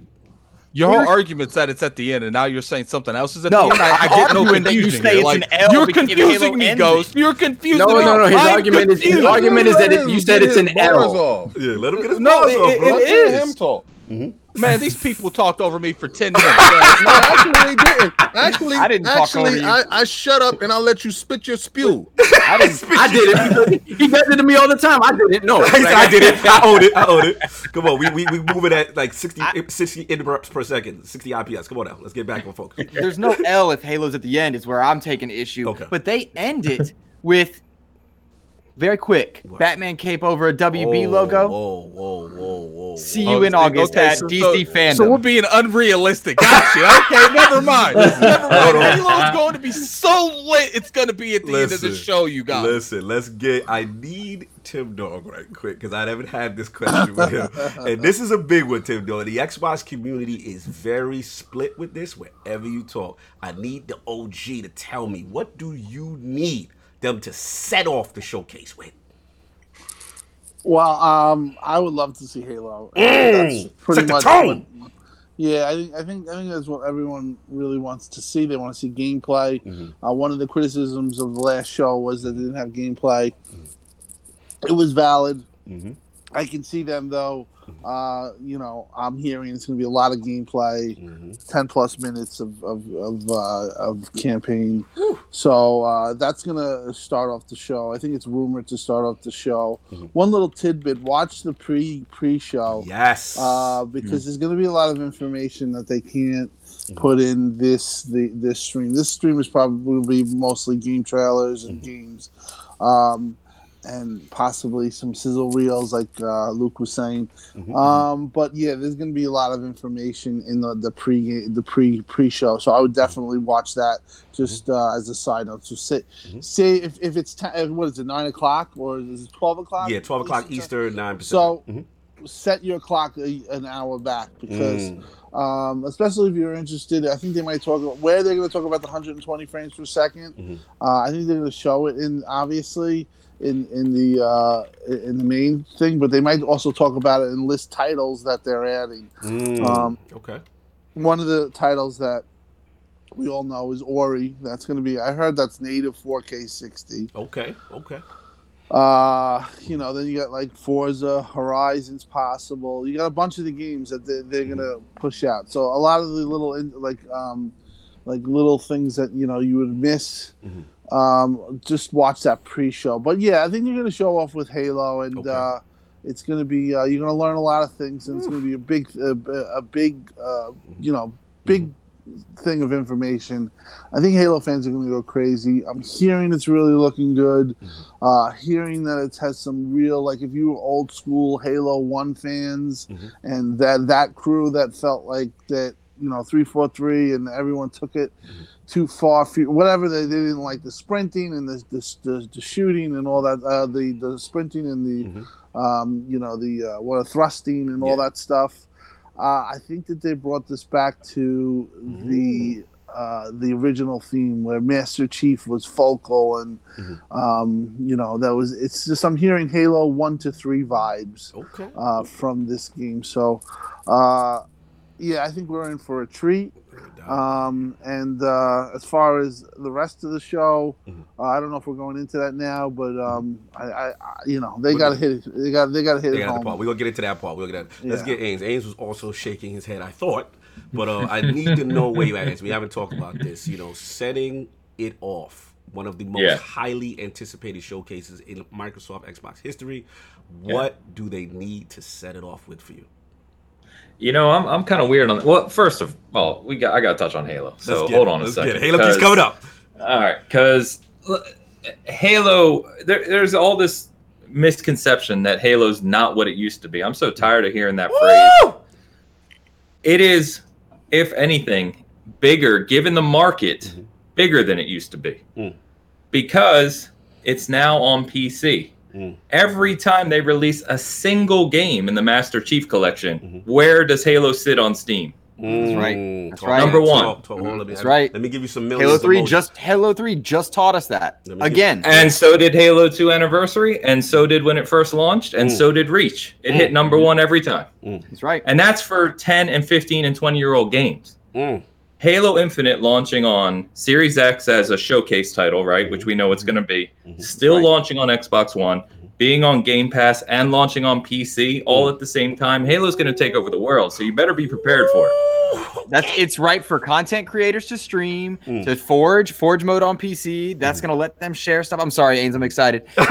Your whole argument's that it's at the end, and now you're saying something else is at no, the end. I, I get no confusion. You like, you're confusing me, Ghost. You're confusing me. No, no, no. His I'm argument confused. is his argument is that it, you said it it's an L. Yeah, let him get his no, balls it, off. It, it is. Him talk. Mm-hmm. Man, these people talked over me for ten minutes. No, actually, they didn't. Actually, I didn't actually, I, I shut up and I let you spit your spew. I didn't. Spit I did it. He does it to me all the time. I did it. No, like, I did it. I own it. I own it. Come on, we we we moving at like sixty, I, sixty interrupts per second, sixty I P S. Come on now, let's get back on focus. There's no L if Halo's at the end. Is where I'm taking issue. Okay. But they end it with. Very quick. What? Batman cape over a W B oh, logo. Whoa, whoa, whoa, whoa. See you oh, in August okay, at so, D C so, fandom. So we're being unrealistic. Gotcha. Okay, never mind. Never mind. Halo's going to be so lit. It's going to be at the listen, end of the show, you guys. Listen, let's get. I need Tim Dog right quick because I haven't had this question with him. And this is a big one, Tim Dog. The Xbox community is very split with this wherever you talk. I need the O G to tell me, what do you need them to set off the showcase with? Well, um, I would love to see Halo. Mm, that's pretty much what, yeah, I think I think I think that's what everyone really wants to see. They want to see gameplay. Mm-hmm. Uh, one of the criticisms of the last show was that they didn't have gameplay. It was valid. Mm-hmm. I can see them though. Uh, you know, I'm hearing it's going to be a lot of gameplay, mm-hmm. ten plus minutes of of of, uh, of campaign. Whew. So uh, that's going to start off the show. I think it's rumored to start off the show. Mm-hmm. One little tidbit: watch the pre pre show. Yes, uh, because mm-hmm. there's going to be a lot of information that they can't mm-hmm. put in this the this stream. This stream is probably mostly game trailers and mm-hmm. games. Um, And possibly some sizzle reels, like uh, Luke was saying. Mm-hmm. Um, but yeah, there's going to be a lot of information in the the pre the pre pre show. So I would definitely watch that. Just uh, as a side note, so say mm-hmm. say if if it's ten, what is it, nine o'clock or is it twelve o'clock? Yeah, twelve o'clock Eastern, nine. So mm-hmm. set your clock a, an hour back because. Mm. Um, especially if you're interested, I think they might talk about where they're going to talk about the one hundred twenty frames per second. Mm-hmm. Uh, I think they're going to show it in obviously in in the uh, in the main thing, but they might also talk about it and list titles that they're adding. Mm. Um, okay. One of the titles that we all know is Ori. That's going to be. I heard that's native four K sixty. Okay. Okay. Uh, you know, then you got like Forza Horizon's possible. You got a bunch of the games that they're, they're gonna push out. So a lot of the little like um, like little things that you know you would miss. Mm-hmm. Um, just watch that pre-show. But yeah, I think you're gonna show off with Halo, and okay. uh, it's gonna be uh, you're gonna learn a lot of things, and it's gonna be a big a, a big uh, you know big. Mm-hmm. thing of information. I think Halo fans are going to go crazy. I'm hearing it's really looking good. Mm-hmm. Uh, hearing that it has some real, like if you were old school Halo one fans mm-hmm. and that that crew that felt like that, you know, three forty-three and everyone took it mm-hmm. too far, whatever, they, they didn't like the sprinting and the the, the, the shooting and all that, uh, the, the sprinting and the, mm-hmm. um, you know, the uh, what thrusting and yeah. all that stuff. Uh, I think that they brought this back to the uh, the original theme where Master Chief was focal and mm-hmm. um, you know that was it's just I'm hearing Halo one to three vibes okay. uh, from this game. So uh, yeah, I think we're in for a treat. Um, and uh, as far as the rest of the show, mm-hmm. uh, I don't know if we're going into that now, but um, I, I, I, you know, they got to hit it. They got, they got to hit they it home. We're gonna get into that part. We're gonna yeah. let's get Ames. Ames was also shaking his head. I thought, but uh, I need to know where you at, Ames. We haven't talked about this. You know, setting it off. One of the most yeah. highly anticipated showcases in Microsoft Xbox history. What yeah. do they need to set it off with for you? You know, I'm I'm kind of weird on. Well, first of all, we got I got to touch on Halo. So hold on a second. Halo keeps coming up. All right, because Halo, there, there's all this misconception that Halo's not what it used to be. I'm so tired of hearing that Woo! Phrase. It is, if anything, bigger given the market, mm-hmm. bigger than it used to be, mm. because it's now on P C. Mm. Every time they release a single game in the Master Chief collection, mm-hmm. where does Halo sit on Steam? Mm. That's right. That's right. Number one. twelve, twelve, mm-hmm. That's right. Let me give you some millions. Halo three just Halo three just taught us that again. Give- and so did Halo two Anniversary, and so did when it first launched, and mm. so did Reach. It mm. hit number mm. one every time. Mm. That's right. And that's for ten and fifteen and twenty year old games. Mm. Halo Infinite launching on Series X as a showcase title, right, which we know it's going to be, still right. launching on Xbox One, being on Game Pass, and launching on P C all at the same time. Halo's going to take over the world, so you better be prepared for it. That's It's right for content creators to stream, mm. to forge, forge mode on P C. That's mm. going to let them share stuff. I'm sorry, Ains, I'm excited. No,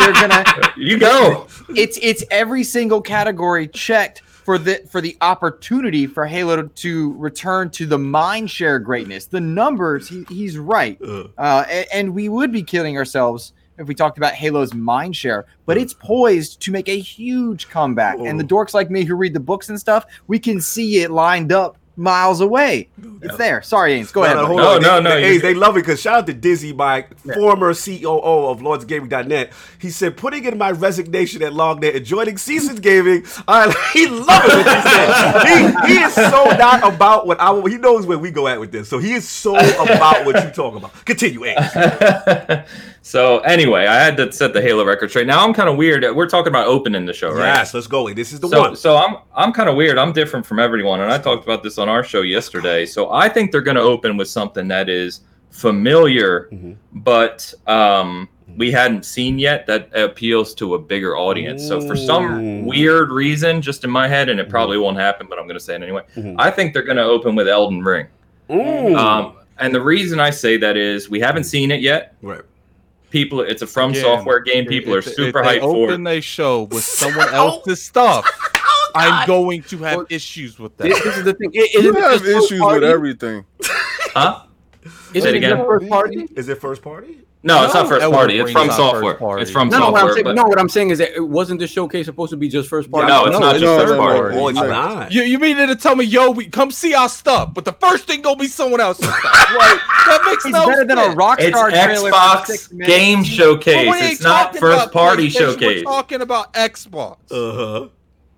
they're gonna, you go. It's It's every single category checked. For the for the opportunity for Halo to return to the mindshare greatness, the numbers he, he's right, uh, and, and we would be killing ourselves if we talked about Halo's mindshare. But it's poised to make a huge comeback, and the dorks like me who read the books and stuff, we can see it lined up miles away. It's there. Sorry, Ains. Go no, ahead. No, no, no, no. They, no, they, they love it because shout out to Dizzy, my yeah. former C O O of Lords Gaming dot net. He said, putting in my resignation at LogNet and joining Seasons Gaming. Uh, he loves what he said. He, he is so not about what I want. He knows where we go at with this. So he is so about what you talk about. Continue, Ains. So anyway, I had to set the Halo record straight. Now I'm kind of weird. We're talking about opening the show, right? Yes, let's go. This is the so, one. So I'm I'm kind of weird. I'm different from everyone, and I talked about this on our show yesterday. So I think they're going to open with something that is familiar, mm-hmm. but um, we hadn't seen yet, that appeals to a bigger audience. Ooh. So for some weird reason, just in my head, and it probably won't happen, but I'm going to say it anyway, mm-hmm. I think they're going to open with Elden Ring. Ooh. Um, and the reason I say that is we haven't seen it yet. Right. People, it's a From Again, Software game. People if, are super hyped for it. Open they show with someone else's stuff. Oh, I'm going to have well, issues with that. This is the thing. It, you it, have issues with everything, huh? Is it again? First party? Is it first party? No, it's no, not first party. It's from software. It's from no, software. What saying, but... No, what I'm saying is that it wasn't this showcase supposed to be just first party. No, no it's no, not it's just first party. Well, it's not. You, you mean to tell me, yo, we come see our stuff, but the first thing gonna be someone else's stuff. Right? That makes it's no better sense. Than a Rockstar trailer. It's Xbox game showcase. It's not first party showcase. We're talking about Xbox. Uh-huh.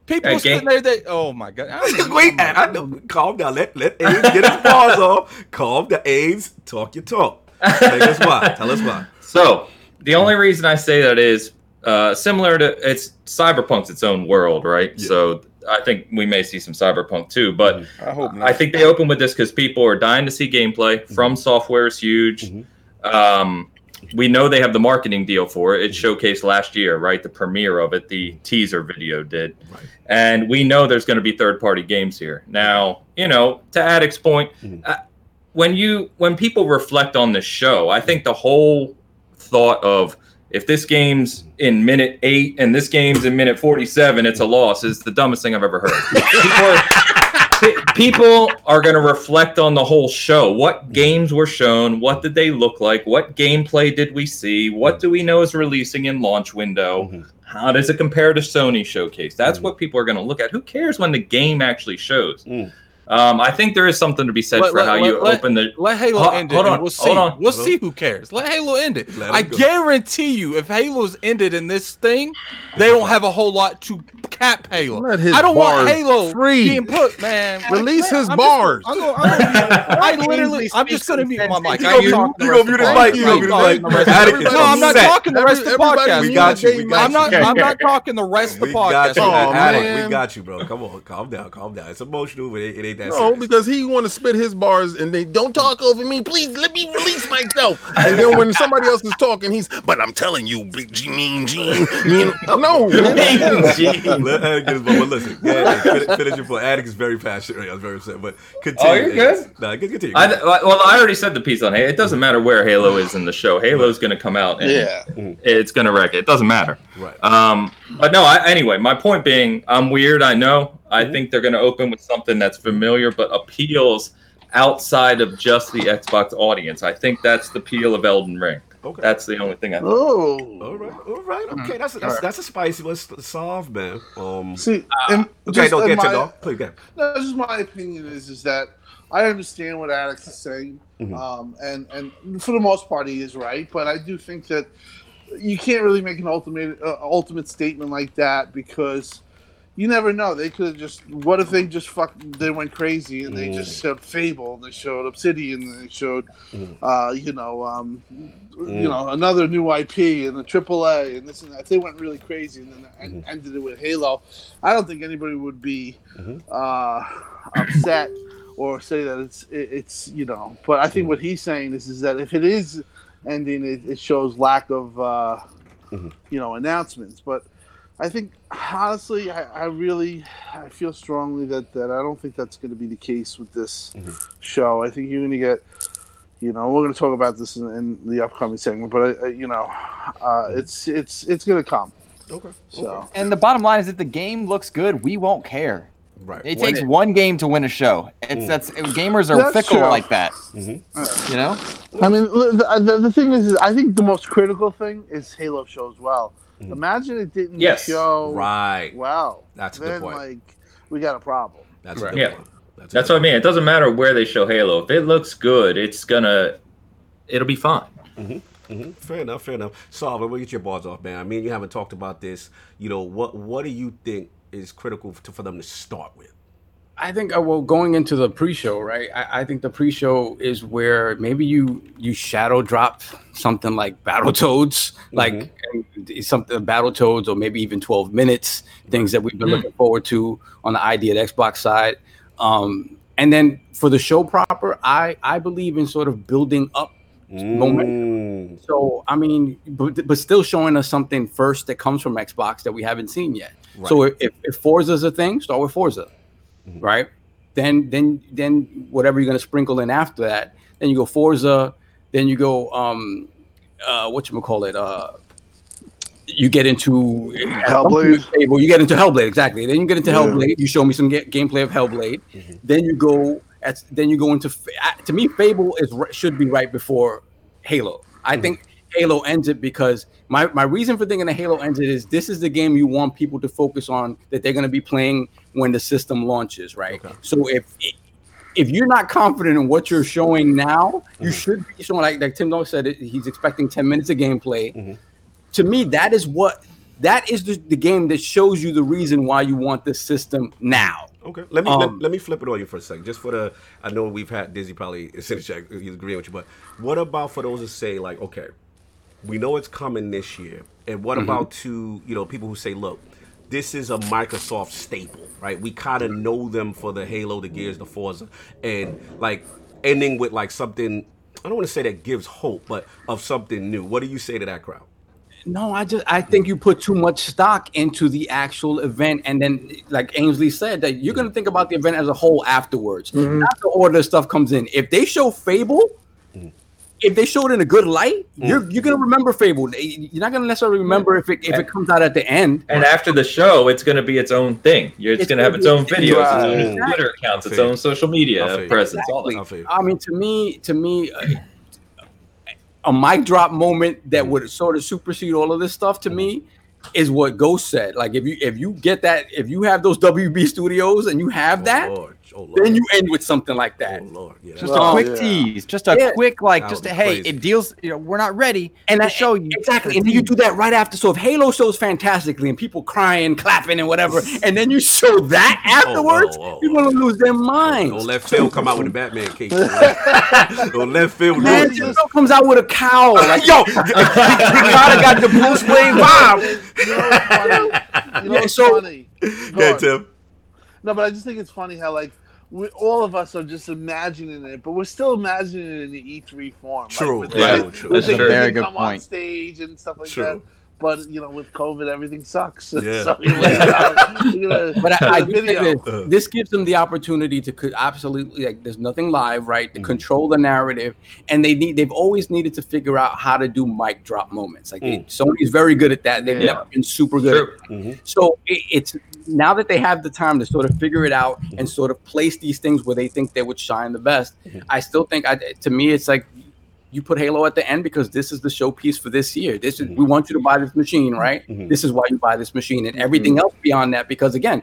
People that sitting game? There, they, oh my God. I Wait, know. I know. Calm down. Let, let Ames get his paws off. Calm down, Ames. Talk your talk. Tell us why. Tell us why. So, the only reason I say that is uh, similar to, it's Cyberpunk's its own world, right? Yeah. So, I think we may see some Cyberpunk too, but I, hope not. I think they open with this because people are dying to see gameplay. Mm-hmm. From Software is huge. Mm-hmm. Um, we know they have the marketing deal for it. It showcased last year, right? The premiere of it, the teaser video did. Right. And we know there's going to be third-party games here. Now, you know, to Addict's point, mm-hmm. uh, when you when people reflect on this show, I think the whole thought of if this game's in minute eight and this game's in minute forty-seven, it's a loss is the dumbest thing I've ever heard. people, people are going to reflect on the whole show. What games were shown? What did they look like? What gameplay did we see? What do we know is releasing in launch window? Mm-hmm. How does it compare to Sony showcase? That's mm-hmm. what people are going to look at. Who cares when the game actually shows? Mm. Um, I think there is something to be said let, for let, how let, you let, open the. Let Halo oh, end it. Hold on, we'll see. Hold on. We'll see who cares. Let Halo end it. I go. guarantee you, if Halo's ended in this thing, they don't have a whole lot to cap Halo. Let his I don't want Halo free. Being put, man. Release man, his I'm bars. Just, I'm gonna, I'm gonna, I literally, I'm just gonna mute my mic. You gonna mute his mic? You gonna mute his mic? No, I'm not talking the rest of the podcast. We got you. I'm not. I'm not talking the rest of the podcast. We got you, bro. Come on, calm down, calm down. It's emotional, but it ain't. That's no, serious. Because he want to spit his bars and they don't talk over me. Please let me release myself. And then when somebody else is talking, he's. But I'm telling you, Big G, Mean Gene. Mean, no, Mean Gene. Let Atticus, but listen, yeah, finish, finish your point. Atticus is very passionate. Right? I was very upset, but continue. Oh, you're good. Nah, continue. I, well, I already said the piece on Halo. It doesn't matter where Halo is in the show. Halo's going to come out. And yeah, it's going to wreck it. It doesn't matter. Right. Um. But no. I, anyway, my point being, I'm weird. I know. I think they're going to open with something that's familiar but appeals outside of just the Xbox audience. I think that's the appeal of Elden Ring. Okay. That's the only thing I think. Oh, all right, all right, okay. That's a, that's, right. that's a spicy one to solve, man. Um, See, uh, okay, don't get to no. Please go. No, just my opinion is is that I understand what Alex is saying, mm-hmm. um, and and for the most part he is right. But I do think that you can't really make an ultimate uh, ultimate statement like that because. You never know. They could have just. What if they just fucked? They went crazy and they mm. just showed Fable, and they showed Obsidian, and they showed, mm. uh, you know, um, mm. you know, another new I P and a triple A and this and that. They went really crazy and then mm-hmm. ended it with Halo. I don't think anybody would be mm-hmm. uh, upset or say that it's it, it's you know. But I think mm. what he's saying is is that if it is ending, it, it shows lack of uh, mm-hmm. you know announcements, but. I think, honestly, I, I really, I feel strongly that, that I don't think that's going to be the case with this mm-hmm. show. I think you're going to get, you know, we're going to talk about this in, in the upcoming segment, but, I, I, you know, uh, it's it's it's going to come. Okay. So. Okay. And the bottom line is if the game looks good, we won't care. Right. It when takes it, one game to win a show. It's mm. that's gamers are that's fickle true. Like that. Mm-hmm. You know? I mean, the, the, the thing is, is, I think the most critical thing is Halo shows well. Imagine it didn't yes. show right. Wow, that's then, a good point. Like, we got a problem. That's right. Yeah, point. that's, that's what point. I mean. It doesn't matter where they show Halo. If it looks good, it's gonna, it'll be fine. Mm-hmm. Mm-hmm. Fair enough. Fair enough. Solve it. We'll get your balls off, man. I mean, you haven't talked about this. You know what? What do you think is critical to, for them to start with? I think, uh, well, going into the pre-show, right? I, I think the pre-show is where maybe you you shadow drop something like Battletoads, mm-hmm. like and something Battletoads, or maybe even twelve minutes, things that we've been mm-hmm. looking forward to on the I D at Xbox side. Um, and then for the show proper, I, I believe in sort of building up mm. momentum. So, I mean, but, but still showing us something first that comes from Xbox that we haven't seen yet. Right. So if, if Forza's a thing, start with Forza. Right, then, then, then, whatever you're gonna sprinkle in after that, then you go Forza, then you go um, uh, whatchamacallit, uh, you get into Hellblade. You get into Hellblade, exactly. Then you get into yeah. Hellblade. You show me some ge- gameplay of Hellblade. Mm-hmm. Then you go at, then you go into. To me, Fable is should be right before Halo. I mm-hmm. think Halo ends it because my my reason for thinking that Halo ends it is this is the game you want people to focus on that they're gonna be playing when the system launches, right? Okay. So if if you're not confident in what you're showing now, you mm-hmm. should be showing, like, like Tim Dog said, he's expecting ten minutes of gameplay. Mm-hmm. To me, that is what that is the, the game that shows you the reason why you want this system now. Okay, let me um, let, let me flip it on you for a second, just for the. I know we've had Dizzy probably check, he's agreeing with you, but what about for those that say like, okay, we know it's coming this year, and what mm-hmm. about to you know people who say, look, this is a Microsoft staple, right? We kind of know them for the Halo, the Gears, the Forza, and like ending with like something, I don't want to say that gives hope, but of something new. What do you say to that crowd? No, I just, I think you put too much stock into the actual event. And then like Ainsley said, that you're going to think about the event as a whole afterwards, mm-hmm. not the order stuff comes in. If they show Fable, mm-hmm. if they show it in a good light, mm. you're you're gonna remember Fable. You're not gonna necessarily remember if it if and, it comes out at the end. And after the show, it's gonna be its own thing. You're, it's, it's gonna, gonna have its own videos, right. its own exactly. Twitter accounts, its own social media presence. Exactly. All that. I mean, to me, to me, uh, a mic drop moment that would sort of supersede all of this stuff. To me, is what Ghost said. Like if you if you get that, if you have those W B studios and you have oh, that. Lord. Oh, then you end with something like that. Oh, Lord. Yeah, just well, a quick yeah. tease, just a yeah. quick like, that just a, hey, it deals. You know, we're not ready, and I show you exactly. And then you do that right after. So if Halo shows fantastically and people crying, clapping, and whatever, and then you show that afterwards, oh, oh, oh, people oh, gonna oh, lose their minds. Don't let Phil come out with a Batman case. Don't let Phil. Man, Phil comes out with a cowl. Like, yo, he kind of got the Bruce Wayne vibe. You know what's funny? Yeah, Tim. No, but I just think it's funny how like we, all of us are just imagining it, but we're still imagining it in the E three form. True, like, with yeah, the, true. With that's a very good come point. On stage and stuff like true. That. But you know, with COVID, everything sucks. Yeah. So, you know, you know, but I, I think this, this gives them the opportunity to could absolutely like. There's nothing live, right? To mm-hmm. control the narrative, and they need. They've always needed to figure out how to do mic drop moments. Like mm. they, Sony's very good at that. They've yeah. never been super good. Sure. At that. Mm-hmm. So it, it's now that they have the time to sort of figure it out mm-hmm. and sort of place these things where they think they would shine the best. Mm-hmm. I still think, I, to me, it's like. You put Halo at the end because this is the showpiece for this year. This is mm-hmm. we want you to buy this machine, right? Mm-hmm. This is why you buy this machine, and everything mm-hmm. else beyond that. Because again,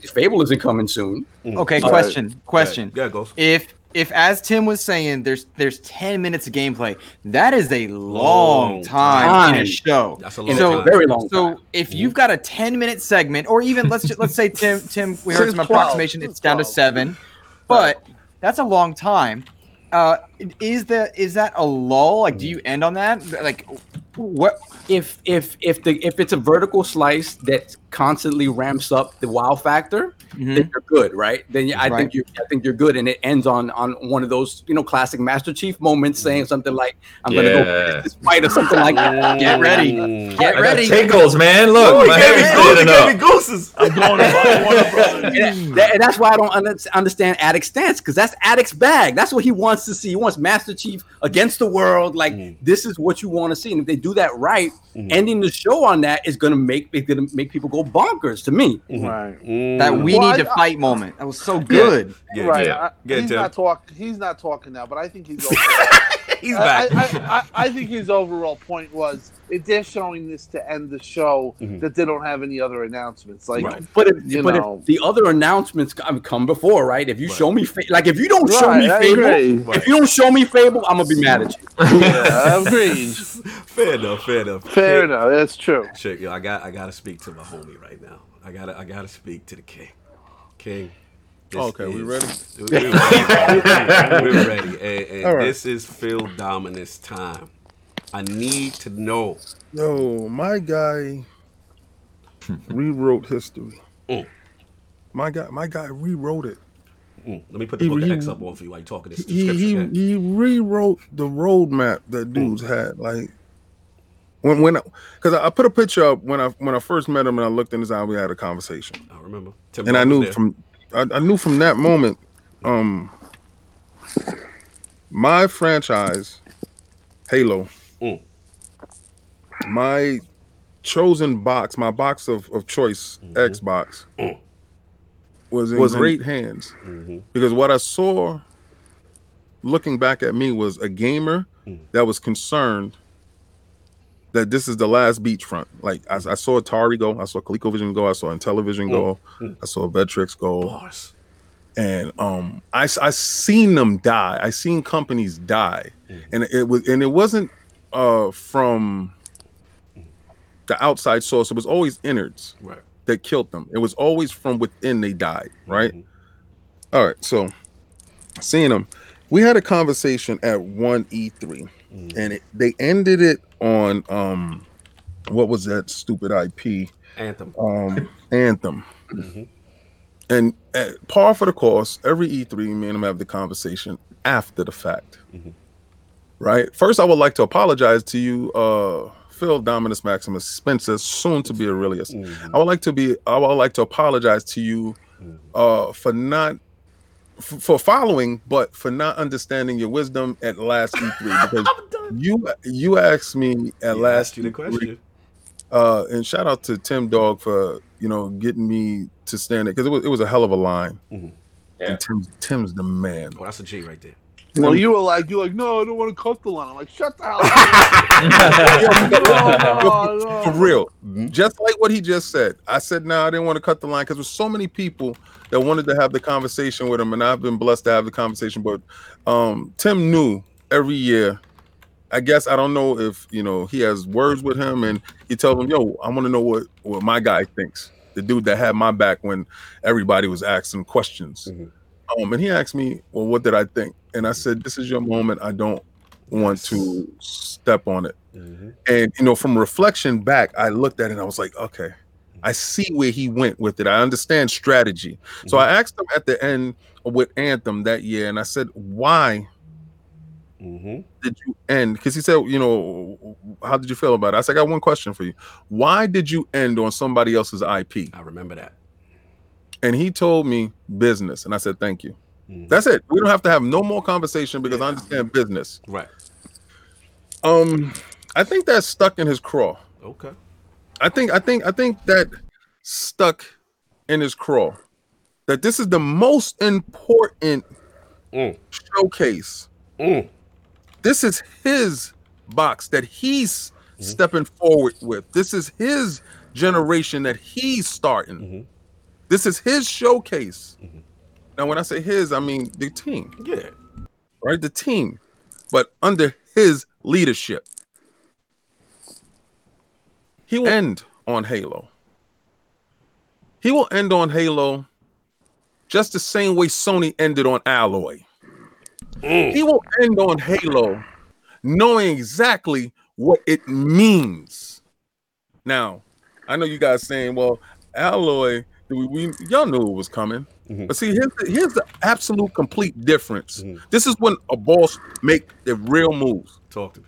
Fable isn't coming soon. Mm-hmm. Okay, question, right. question. Yeah, go. If if as Tim was saying, there's there's ten minutes of gameplay. That is a long, long time, time in a show. That's a long so, time. Very long. So time. If mm-hmm. you've got a ten minute segment, or even let's just, let's say Tim Tim we heard some approximation. It's down to seven, but that's a long time. Uh, is the is that a lull? Like, do you end on that? Like, what if if if the if it's a vertical slice that constantly ramps up the wow factor? Mm-hmm. Then you're good, right? Then I right. think you I think you're good, and it ends on on one of those you know classic Master Chief moments, saying something like, "I'm yeah. gonna go this fight" or something like that. Get ready, get I ready. Got tickles, man. Look, oh, my he gave me gooses. I'm going to buy one. And, that, and that's why I don't understand Addict's stance, because that's Addict's bag. That's what he wants to see. He wants Master Chief against the world. Like mm-hmm. this is what you want to see, and if they do that right, mm-hmm. ending the show on that is gonna make it's gonna make people go bonkers. To me, mm-hmm. right? Mm-hmm. That we. Well, need to fight I, moment. That was so good. Yeah, yeah, right. Yeah. I, yeah, he's, not talk, he's not talking now, but I think he's over. He's back. I, I, I, I think his overall point was if they're showing this to end the show, mm-hmm. that they don't have any other announcements. Like, right. But, if, you but know, if the other announcements come before, right? If you right. show me, fa- like, if you don't right, show me I Fable, agree. If you don't show me Fable, I'm gonna be mad at you. Yeah, I agree. Fair enough. Fair enough. Fair hey, enough. That's true. Shit, yo, I got, I gotta speak to my homie right now. I gotta, I gotta speak to the king. King, Oh, okay, is, we ready? We ready. We're ready. And, and right. This is Phil Dominus time. I need to know. No, my guy rewrote history. Mm. My guy, my guy rewrote it. Mm. Let me put the book he, of X up on for you while you're talking. This he, description. He, he rewrote the roadmap that dudes mm. had. Like when when because I, I put a picture up when I when I first met him and I looked in his eye, we had a conversation. I remember. Tim and I knew there. from. I, I knew from that moment, um, my franchise, Halo, mm. my chosen box, my box of, of choice, mm-hmm. Xbox, mm. was in was great in... hands. Mm-hmm. Because what I saw looking back at me was a gamer mm. that was concerned that this is the last beachfront. Like I, I saw Atari go, I saw ColecoVision go, I saw Intellivision go, mm. I saw Vectrex go, Boss. and um, I I seen them die. I seen companies die, mm. and it was and it wasn't uh, from the outside source. It was always innards right. that killed them. It was always from within they died. Right. Mm-hmm. All right. So seeing them, we had a conversation at one E three. Mm. And it, they ended it on um, what was that stupid I P? Anthem. Um, Anthem. Mm-hmm. And uh, par for the course, every E three, me and him have the conversation after the fact, mm-hmm. right? First, I would like to apologize to you, uh, Phil Dominus Maximus Spencer, soon to be Aurelius. Mm-hmm. I would like to be. I would like to apologize to you uh, for not. For following, but for not understanding your wisdom at last E three, because you you asked me at yeah, last you the question. Uh, and shout out to Tim Dog for you know getting me to stand it because it was it was a hell of a line. Mm-hmm. Yeah. And Tim's Tim's the man. Oh, that's a G right there. Well, you were like, you're like, no, I don't want to cut the line. I'm like, shut the hell up. no, no, no. For real. Mm-hmm. Just like what he just said. I said, no, nah, I didn't want to cut the line because there's so many people that wanted to have the conversation with him, and I've been blessed to have the conversation. But um, Tim knew every year. I guess I don't know if, you know, he has words with him, and he tells him, yo, I want to know what, what my guy thinks. The dude that had my back when everybody was asking questions. Mm-hmm. Um, and he asked me, well, what did I think? And I said, this is your moment. I don't want to step on it. Mm-hmm. And, you know, from reflection back, I looked at it and I was like, okay, I see where he went with it. I understand strategy. Mm-hmm. So I asked him at the end with Anthem that year. And I said, why mm-hmm. did you end? Because he said, you know, how did you feel about it? I said, I got one question for you. Why did you end on somebody else's I P? I remember that. And he told me business. And I said, thank you. Mm-hmm. That's it. We don't have to have no more conversation because yeah. I understand business. Right. Um, I think that stuck in his craw. Okay. I think I think I think that stuck in his craw. That this is the most important mm. showcase. Mm. This is his box that he's mm-hmm. stepping forward with. This is his generation that he's starting. Mm-hmm. This is his showcase. Mm-hmm. Now, when I say his, I mean the team. Yeah. Right? The team. But under his leadership. He will end on Halo. He will end on Halo just the same way Sony ended on Alloy. Mm. He will end on Halo knowing exactly what it means. Now, I know you guys saying, well, Alloy... We, we y'all knew it was coming, mm-hmm. but see, here's the, here's the absolute complete difference. Mm-hmm. This is when a boss make the real moves. Talk to me.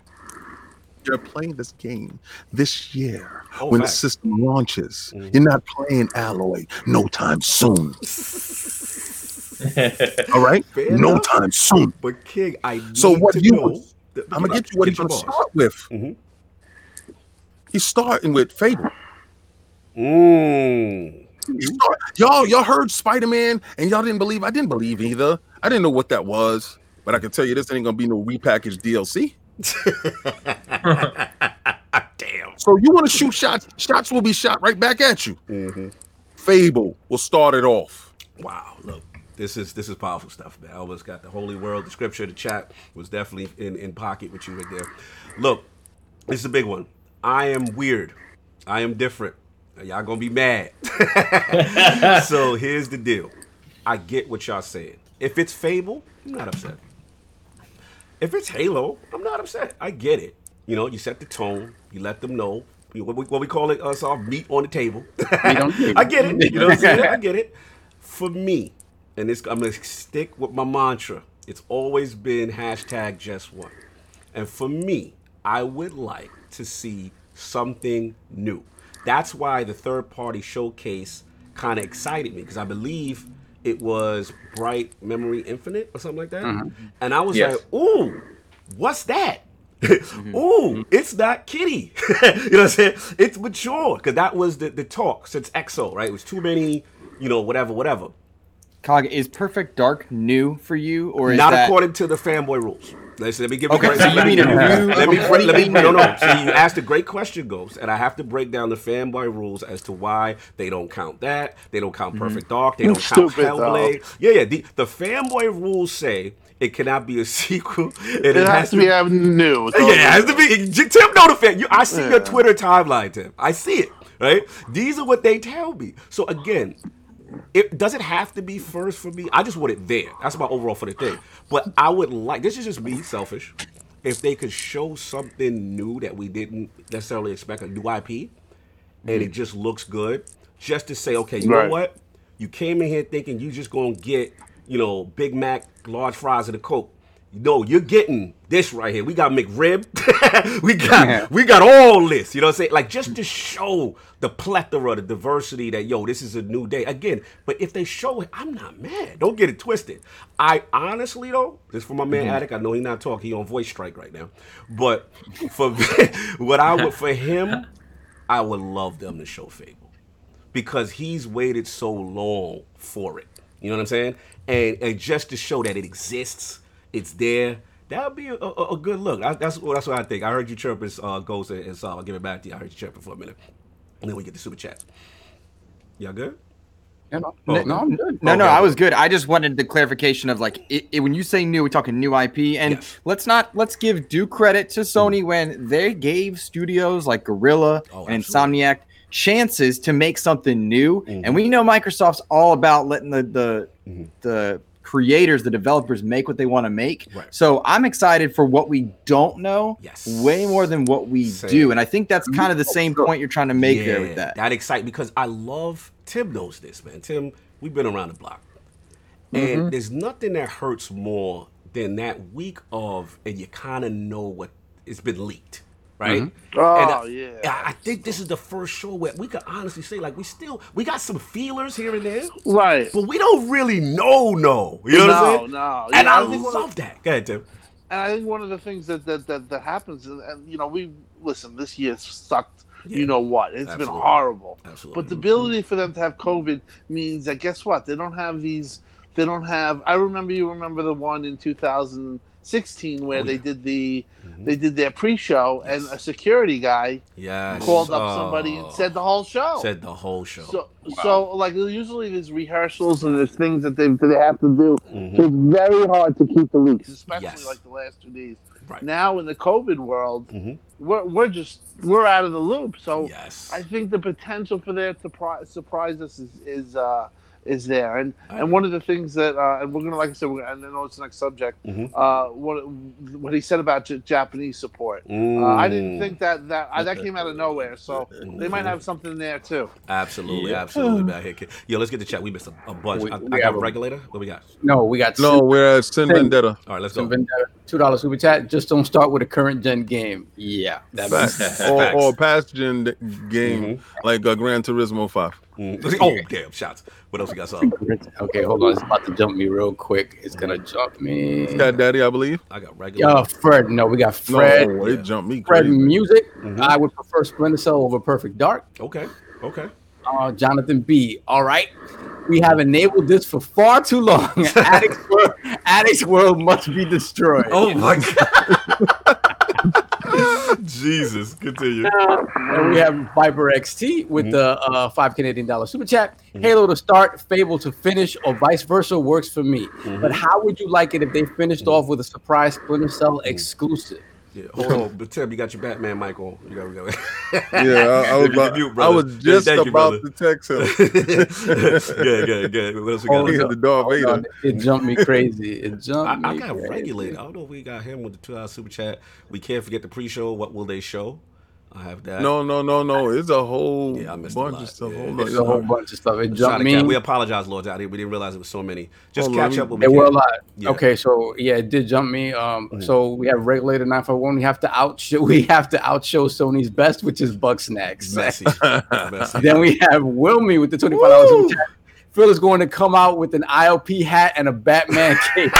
You're playing this game this year oh, when nice. the system launches. Mm-hmm. You're not playing Alloy no time soon. All right, fair no enough. time soon. But King, I need so what to you? Know the, I'm gonna get you what he's gonna start with. Mm-hmm. He's starting with Fable. Mmm. Y'all, y'all heard Spider-Man and y'all didn't believe. I didn't believe either. I didn't know what that was, but I can tell you this ain't gonna be no repackaged D L C. Damn. So you want to shoot shots? Shots will be shot right back at you. Mm-hmm. Fable will start it off. Wow, look, this is this is powerful stuff, man. I almost got the holy world. The scripture, the chat was definitely in in pocket with you right there. Look, this is a big one. I am weird. I am different. Y'all gonna be mad. So here's the deal. I get what y'all saying. If it's Fable, I'm not upset. If it's Halo, I'm not upset. I get it. You know, you set the tone. You let them know. You, what, we, what we call it, us all meat on the table. I get it. You know what I'm saying? I get it. For me, and it's, I'm going to stick with my mantra. It's always been hashtag just one. And for me, I would like to see something new. That's why the third-party showcase kind of excited me, because I believe it was Bright Memory Infinite or something like that. Mm-hmm. And I was yes. like, ooh, what's that? mm-hmm. Ooh, it's not kiddie. You know what I'm saying? It's mature, because that was the, the talk since X O, right? It was too many, you know, whatever, whatever. Cog, is Perfect Dark new for you, or is not that... according to the fanboy rules? Listen, let me give you. Okay, so you mean a new? Let me let me no no. So you asked a great question, Ghost, and I have to break down the fanboy rules as to why they don't count that, they don't count Perfect mm-hmm. Dark, they don't count Hellblade. Though. Yeah, yeah. The, the fanboy rules say it cannot be a sequel. And it, it has, has to be a new. Yeah, it has to be. Tim, know the fan. You, I see yeah. your Twitter timeline, Tim. I see it. Right. These are what they tell me. So again. It doesn't have to be first for me. I just want it there. That's my overall for the thing. But I would like, this is just me, selfish, if they could show something new that we didn't necessarily expect, a new I P, and it just looks good, just to say, okay, you right. know what? You came in here thinking you just going to get, you know, Big Mac, large fries, and a Coke. No, you're getting this right here. We got McRib. we got yeah. we got all this. You know what I'm saying? Like, just to show the plethora, the diversity that, yo, this is a new day. Again, but if they show it, I'm not mad. Don't get it twisted. I honestly, though, this is for my man mm-hmm. Attic. I know he's not talking. He's on voice strike right now. But for what I would for him, I would love them to show Fable. Because he's waited so long for it. You know what I'm saying? And, and just to show that it exists. It's there. That would be a, a, a good look. I, that's, that's what I think. I heard you chirping, uh, Ghost, and, and so I'll give it back to you. I heard you chirping for a minute. And then we get the Super Chats. Y'all good? Yeah, no, oh, no, no, I'm good. No, oh, no, okay. I was good. I just wanted the clarification of, like, it, it, when you say new, we're talking new I P. And yes. let's not, let's give due credit to Sony mm. when they gave studios like Guerrilla oh, and absolutely. Insomniac chances to make something new. Mm-hmm. And we know Microsoft's all about letting the, the, mm-hmm. the, creators, the developers make what they want to make. Right. So I'm excited for what we don't know yes. way more than what we same. do. And I think that's kind of the same point you're trying to make yeah, there with that. That excites because I love, Tim knows this, man. Tim, we've been around the block. And mm-hmm. there's nothing that hurts more than that week of, and you kind of know what, it's been leaked, right? Mm-hmm. Oh, and I, yeah. I think this is the first show where we could honestly say, like, we still, we got some feelers here and there. Right. But we don't really know, no. You know no, what I'm saying? No, no. And yeah, I, I love of, that. Go ahead, Tim. And I think one of the things that that, that, that happens, is, and, you know, we, listen, this year sucked, yeah. you know what. It's Absolutely. been horrible. Absolutely. But the ability for them to have COVID means that, guess what? They don't have these, they don't have, I remember, you remember the one in two thousand sixteen where oh, yeah. they did the mm-hmm. they did their pre-show yes. and a security guy yes. called up oh. somebody and said the whole show said the whole show so wow. so like usually there's rehearsals and there's things that they, that they have to do mm-hmm. it's very hard to keep the leaks, especially yes. like the last two days. Right. Now in the COVID world mm-hmm. we're we're just we're out of the loop, so yes. I think the potential for their surprise surprise us is, is uh is there. And and one of the things that uh and we're gonna, like I said, we're, and I know it's the next subject, mm-hmm. uh what what he said about J- Japanese support. Mm. Uh, I didn't think that that uh, that came out of nowhere, so mm-hmm. they might have something there too. Absolutely, yeah. absolutely. Back here, yo, let's get the chat. We missed a, a bunch. We, I, we I got a regulator. What we got? No, we got. No, Sin, we're Sin Vendetta. All right, let's Sin go. Vendetta. Two dollars super chat. Just don't start with a current gen game. Yeah, that's or, or past gen game mm-hmm. like uh, Gran Turismo Five. Mm. Oh damn! Shots. What else we got? Something. Okay, hold on. It's about to jump me real quick. It's gonna jump me. It's got Daddy, I believe. I got regular. Oh, Fred. No, we got Fred. No, it jumped me. Fred crazy. Music. Mm-hmm. I would prefer Splinter Cell over Perfect Dark. Okay. Okay. Uh, Jonathan B. All right. We have enabled this for far too long. Addict's world, Addict's world must be destroyed. Oh my god. Jesus, continue. Uh, and we have Viper X T with mm-hmm. the uh, five Canadian dollar super chat. Mm-hmm. Halo to start, Fable to finish, or vice versa works for me. Mm-hmm. But how would you like it if they finished mm-hmm. off with a surprise Splinter Cell exclusive? Yeah, hold on, but Tim, you got your Batman mic on. You gotta go. Yeah, I, I was about, mute, I was just yeah, about you, to text him. Good, good, good. What else we got? Oh, he had the dog oh, later. It jumped me crazy. It jumped. I, me I got crazy. Regulated. I don't know if we got him with the two-hour super chat. We can't forget the pre-show. What will they show? I have that. No, no, no, no. It's a whole yeah, bunch a of stuff. Yeah, it's a whole bunch of stuff. It jumped me. We apologize, Lord. I didn't, we didn't realize it was so many. Just oh, catch me. Up with me. It was a lot. Yeah. Okay, so yeah, it did jump me. Um, mm-hmm. So we have regulated nine five one. We have to out. We have to outshow Sony's best, which is Bucksnax. Messy. Messy. Then we have Wilmy with the twenty five dollars. Phil is going to come out with an I L P hat and a Batman cape.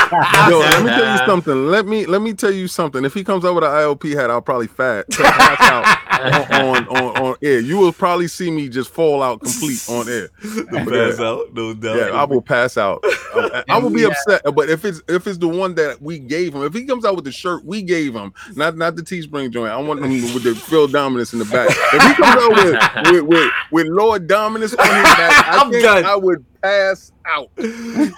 Yo, let me tell you something. Let me let me tell you something. If he comes out with an I L P hat, I'll probably fat pass out on, on, on, on air. You will probably see me just fall out complete on air. Pass out, no doubt. Yeah, I will pass out. I, I will be have- upset. But if it's if it's the one that we gave him, if he comes out with the shirt we gave him, not not the Teespring joint. I want him with the Phil Dominus in the back. If he comes out with with with, with Lord Dominus on his back, I I'm think done. I would. Ass out. Good.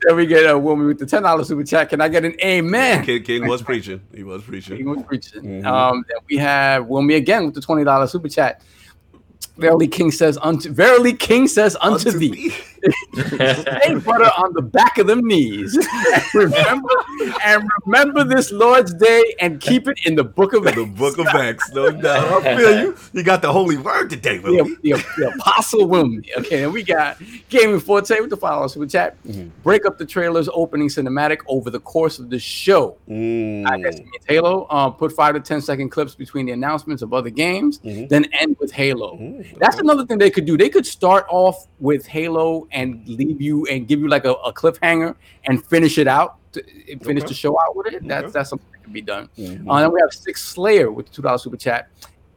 Then we get a woman with the ten dollars super chat. Can I get an amen? King, King was preaching. He was preaching. King was preaching. Mm-hmm. Um, then we have Wilmy again with the twenty dollars super chat. Verily, King says unto Verily, King says unto, unto thee, lay butter on the back of them knees. And remember, and remember this Lord's Day and keep it in the Book of Acts. The Book of Acts, no doubt. I feel you. You got the Holy Word today, Wilmy. The, the, the Apostle Wilmy. Okay, and we got Gaming Forte with the followers with chat. Mm-hmm. Break up the trailer's opening cinematic over the course of the show. Mm. I guess it means Halo. Um, put five to ten second clips between the announcements of other games, mm-hmm. then end with Halo. Mm. That's another thing they could do. They could start off with Halo and leave you and give you like a, a cliffhanger and finish it out, to, finish okay. the show out with it. That's okay. that's something that could be done. Mm-hmm. Uh, then we have Six Slayer with the two dollars super chat.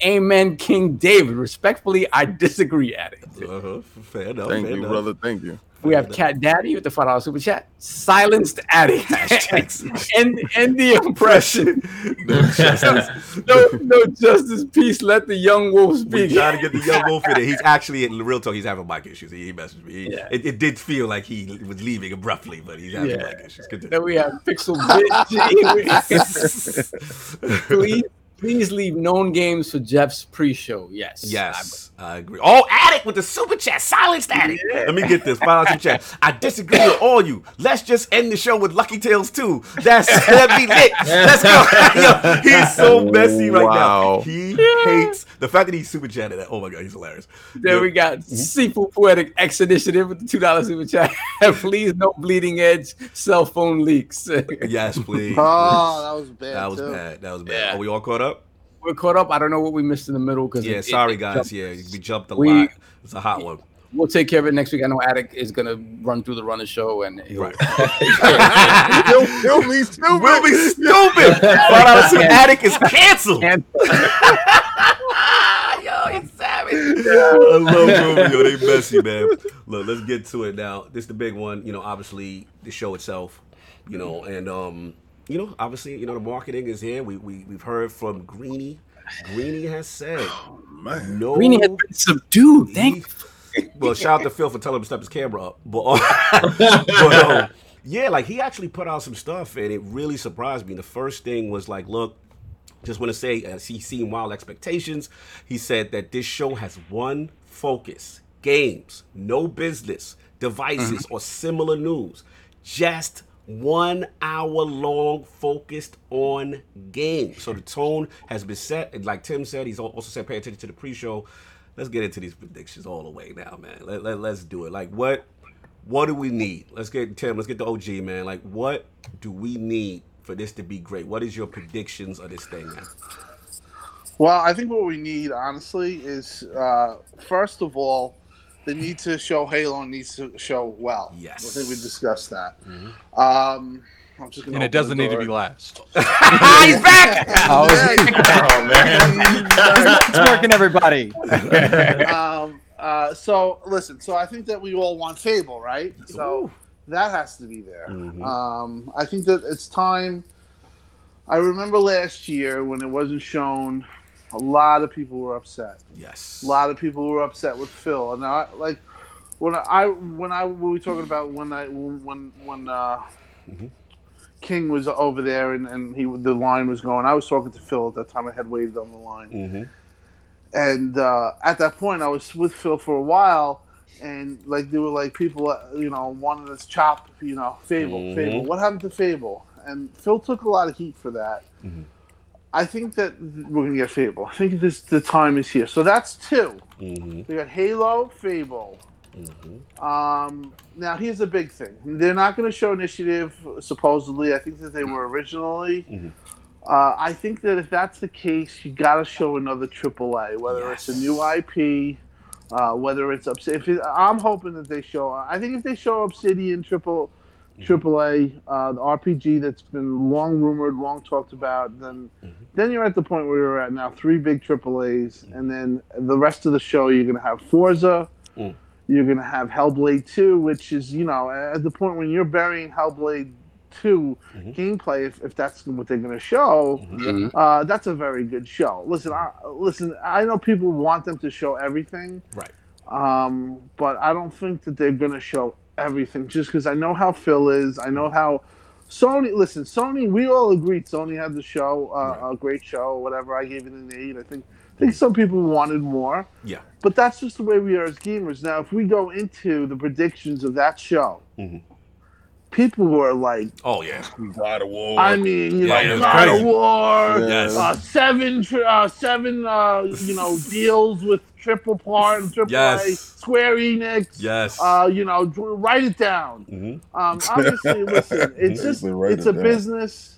Amen, King David. Respectfully, I disagree at it. Uh-huh. Fair enough. Thank fair you, enough. brother. Thank you. We have Cat Daddy with the five dollars super chat. Silenced Addy. End, end the oppression. No justice. No, no justice. Peace. Let the young wolf speak. We try to get the young wolf in there. He's actually, in real talk, he's having mic issues. He messaged me. He, yeah. it, it did feel like he was leaving abruptly, but he's having yeah. mic issues. Continue. Then we have Pixel Bitch. Please. Please leave known games for Jeff's pre-show. Yes. Yes, I, I agree. Oh, Attic with the super chat. Silence Attic. Yeah. Let me get this. Final super chat. I disagree with all you. Let's just end the show with Lucky Tales two. That's heavy lit. Let's go. Yo, he's so messy right wow. now. He hates the fact that he's super chatted. Oh, my God. He's hilarious. Then yeah. we got mm-hmm. Seafood Poetic X Initiative with the two dollars super chat. Please, no bleeding edge cell phone leaks. Yes, please. Oh, that was bad. That was too. bad. That was bad. Yeah. Are we all caught up? We're caught up. I don't know what we missed in the middle because yeah, it, sorry it, it guys. Jumped. Yeah, we jumped a we, lot. It's a hot one. We'll take care of it next week. I know Attic is gonna run through the runner show and he'll right. he'll, he'll be stupid. We'll be stupid. Attic is canceled. Yo, it's savage. Yeah. I love Romeo. Yo, they messy, man. Look, let's get to it now. This is the big one. You know, obviously the show itself. You know, and um. You know, obviously, you know, the marketing is here. We, we, we've heard from Greeny. Greeny has said, oh, man. no. Greeny has been subdued. Thank you. Well, shout out to Phil for telling him to step his camera up. But, uh, but um, yeah, like, he actually put out some stuff, and it really surprised me. The first thing was like, look, just want to say, as he's seen wild expectations, he said that this show has one focus. Games, no business, devices, mm-hmm. or similar news. Just one hour long focused on games. So the tone has been set. And like Tim said, he's also said pay attention to the pre-show. Let's get into these predictions all the way now, man. Let, let, let's do it. Like, what what do we need? Let's get, Tim, let's get the O G, man. Like, what do we need for this to be great? What is your predictions of this thing, man? Well, I think what we need, honestly, is uh, first of all, they need to show Halo and needs to show well. Yes. I think we discussed that. Mm-hmm. Um, I'm just gonna and it doesn't need to be last. He's back! Oh, oh man. It's working, everybody. um, uh, so, listen. So, I think that we all want Fable, right? So, Ooh. that has to be there. Mm-hmm. Um, I think that it's time. I remember last year when it wasn't shown. A lot of people were upset. Yes. A lot of people were upset with Phil, and I like when I when I when we were talking about when I when when uh, mm-hmm. King was over there, and, and he the line was going. I was talking to Phil at that time. I had waved on the line. Mm-hmm. And uh, at that point, I was with Phil for a while, and like there were like people, you know, wanted us chop, you know, Fable, mm-hmm. Fable. What happened to Fable? And Phil took a lot of heat for that. Mm-hmm. I think that we're going to get Fable. I think this the time is here. So that's two. Mm-hmm. We got Halo, Fable. Mm-hmm. Um, now, here's the big thing. They're not going to show Initiative, supposedly. I think that they were originally. Mm-hmm. Uh, I think that if that's the case, you got to show another triple A, whether yes. it's a new I P, uh, whether it's Obsidian. It, I'm hoping that they show. I think if they show Obsidian triple, triple A, uh, the R P G that's been long rumored, long talked about, then mm-hmm. then you're at the point where you're at now. Three big triple A's, mm-hmm. and then the rest of the show, you're going to have Forza. Mm. You're going to have Hellblade two, which is, you know, at the point when you're burying Hellblade two mm-hmm. gameplay, if, if that's what they're going to show, mm-hmm. uh, that's a very good show. Listen, I, listen, I know people want them to show everything. Right. Um, but I don't think that they're going to show everything, just because I know how Phil is. I know how Sony, listen, Sony, we all agreed Sony had the show, uh, right. a great show, whatever. I gave it an eight, I think. I think some people wanted more. Yeah. But that's just the way we are as gamers. Now, if we go into the predictions of that show, mm-hmm. people were like... Oh, yeah. God of War. I mean, you yeah, know, God crazy. Of War. Yes. Uh, seven, uh, seven uh, you know, deals with Triple Par and Triple yes. A, Square Enix. Yes. Uh, you know, write it down. Mm-hmm. Um, obviously, listen, it's just, it's it a down. business...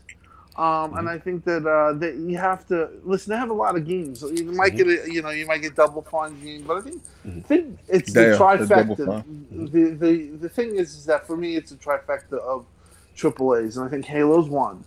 Um, mm-hmm. And I think that uh, that you have to listen. They have a lot of games. So you might mm-hmm. get a, you know, you might get Double Fine game, but I think mm-hmm. I think it's Damn, the trifecta. The, mm-hmm. the the the thing is, is that for me, it's a trifecta of triple A's, and I think Halo's one,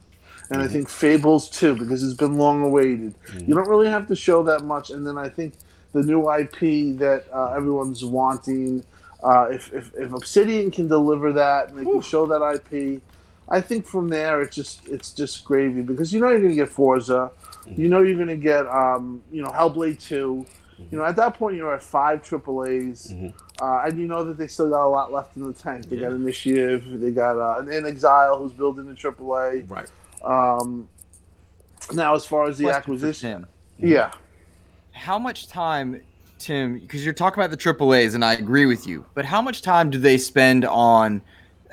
and mm-hmm. I think Fable's two because it's been long awaited. Mm-hmm. You don't really have to show that much, and then I think the new I P that uh, everyone's wanting. Uh, if, if if Obsidian can deliver that and they Ooh. can show that I P. I think from there it's just it's just gravy because you know you're gonna get Forza, mm-hmm. you know you're gonna get um, you know Hellblade two, mm-hmm. you know at that point you're at five triple A's, mm-hmm. uh, and you know that they still got a lot left in the tank. They yeah. got Initiative, they got uh, In Exile who's building the triple A. Right. Um, now as far as the Question acquisition, mm-hmm. yeah. How much time, Tim? Because you're talking about the triple A's, and I agree with you, but how much time do they spend on?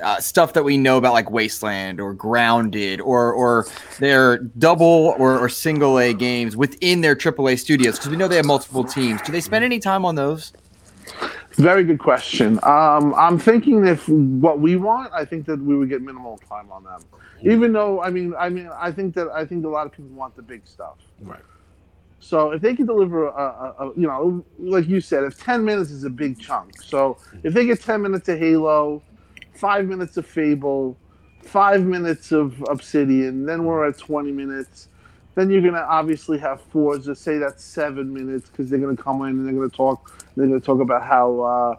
Uh, stuff that we know about, like Wasteland or Grounded, or or their double or, or single A games within their triple A studios, because we know they have multiple teams. Do they spend any time on those? Very good question. Um, I'm thinking if what we want, I think that we would get minimal time on them. Even though, I mean, I mean, I think that I think a lot of people want the big stuff. Right. So if they can deliver, a, a, a you know, like you said, if ten minutes is a big chunk. So if they get ten minutes of Halo. Five minutes of Fable, five minutes of Obsidian, then we're at twenty minutes. Then you're going to obviously have Forza, say that's seven minutes, because they're going to come in and they're going to talk They're going to talk about how, uh,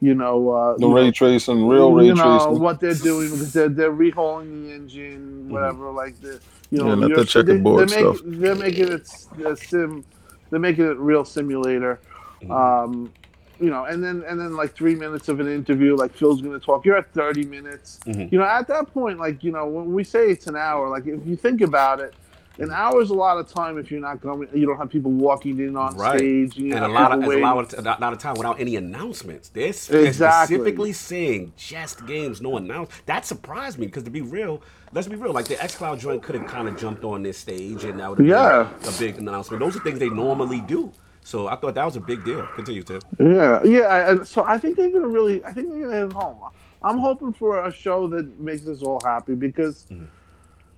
you know... Uh, the you ray know, tracing, real ray tracing. You know, tracing. What they're doing, because they're, they're rehauling the engine, whatever, mm-hmm. like the... You know, yeah, not the checkerboard they, they're stuff. Make, they're making it a sim... They're making it real simulator. Mm-hmm. Um... You know, and then and then like three minutes of an interview, like Phil's going to talk. You're at thirty minutes. Mm-hmm. You know, at that point, like, you know, when we say it's an hour, like if you think about it, an hour is a lot of time if you're not going, you don't have people walking in on right. stage. You and a lot, of, a lot of a lot of time without any announcements. They're exactly. specifically saying just games, no announcements. That surprised me because to be real, let's be real, like the xCloud joint could have kind of jumped on this stage and that would have yeah. been a big announcement. Those are things they normally do. So I thought that was a big deal. Continue, Tim. Yeah, yeah. And so I think they're gonna really, I think they're gonna hit home. I'm hoping for a show that makes us all happy because mm-hmm.